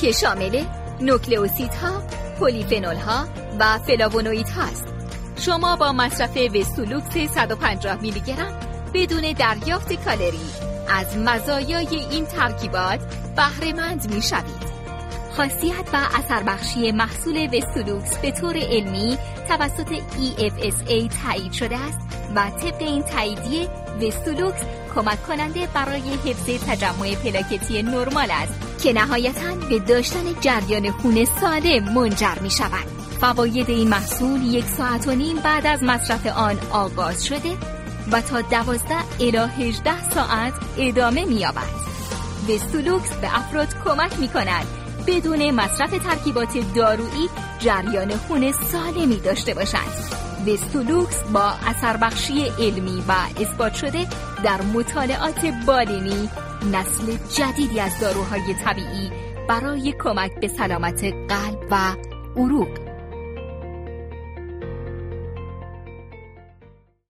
که شامل نوکلئوسیدها، پلیفنولها و فلاوونوئیدها است. شما با مصرف وستولوکس صد و پنجاه میلی گرم بدون دریافت کالری از مزایای این ترکیبات بهره‌مند می‌شوید. خاصیت و اثر بخشی محصول وستولوکس به طور علمی توسط ای اف اس ای تایید شده است و طبق این تاییدیه وستولوکس کمک کننده برای حفظ تجمع پلاکتی نرمال است که نهایتاً به داشتن جریان خون سالم منجر می‌شود. فواید این محصول یک ساعت و نیم بعد از مصرف آن آغاز شده و تا دوازده الی هجده ساعت ادامه می‌یابد. وستولوکس به افراد کمک می‌کند بدون مصرف ترکیبات دارویی جریان خون سالمی داشته باشند. وستولوکس با اثربخشی علمی و اثبات شده در مطالعات بالینی نسل جدیدی از داروهای طبیعی برای کمک به سلامت قلب و عروق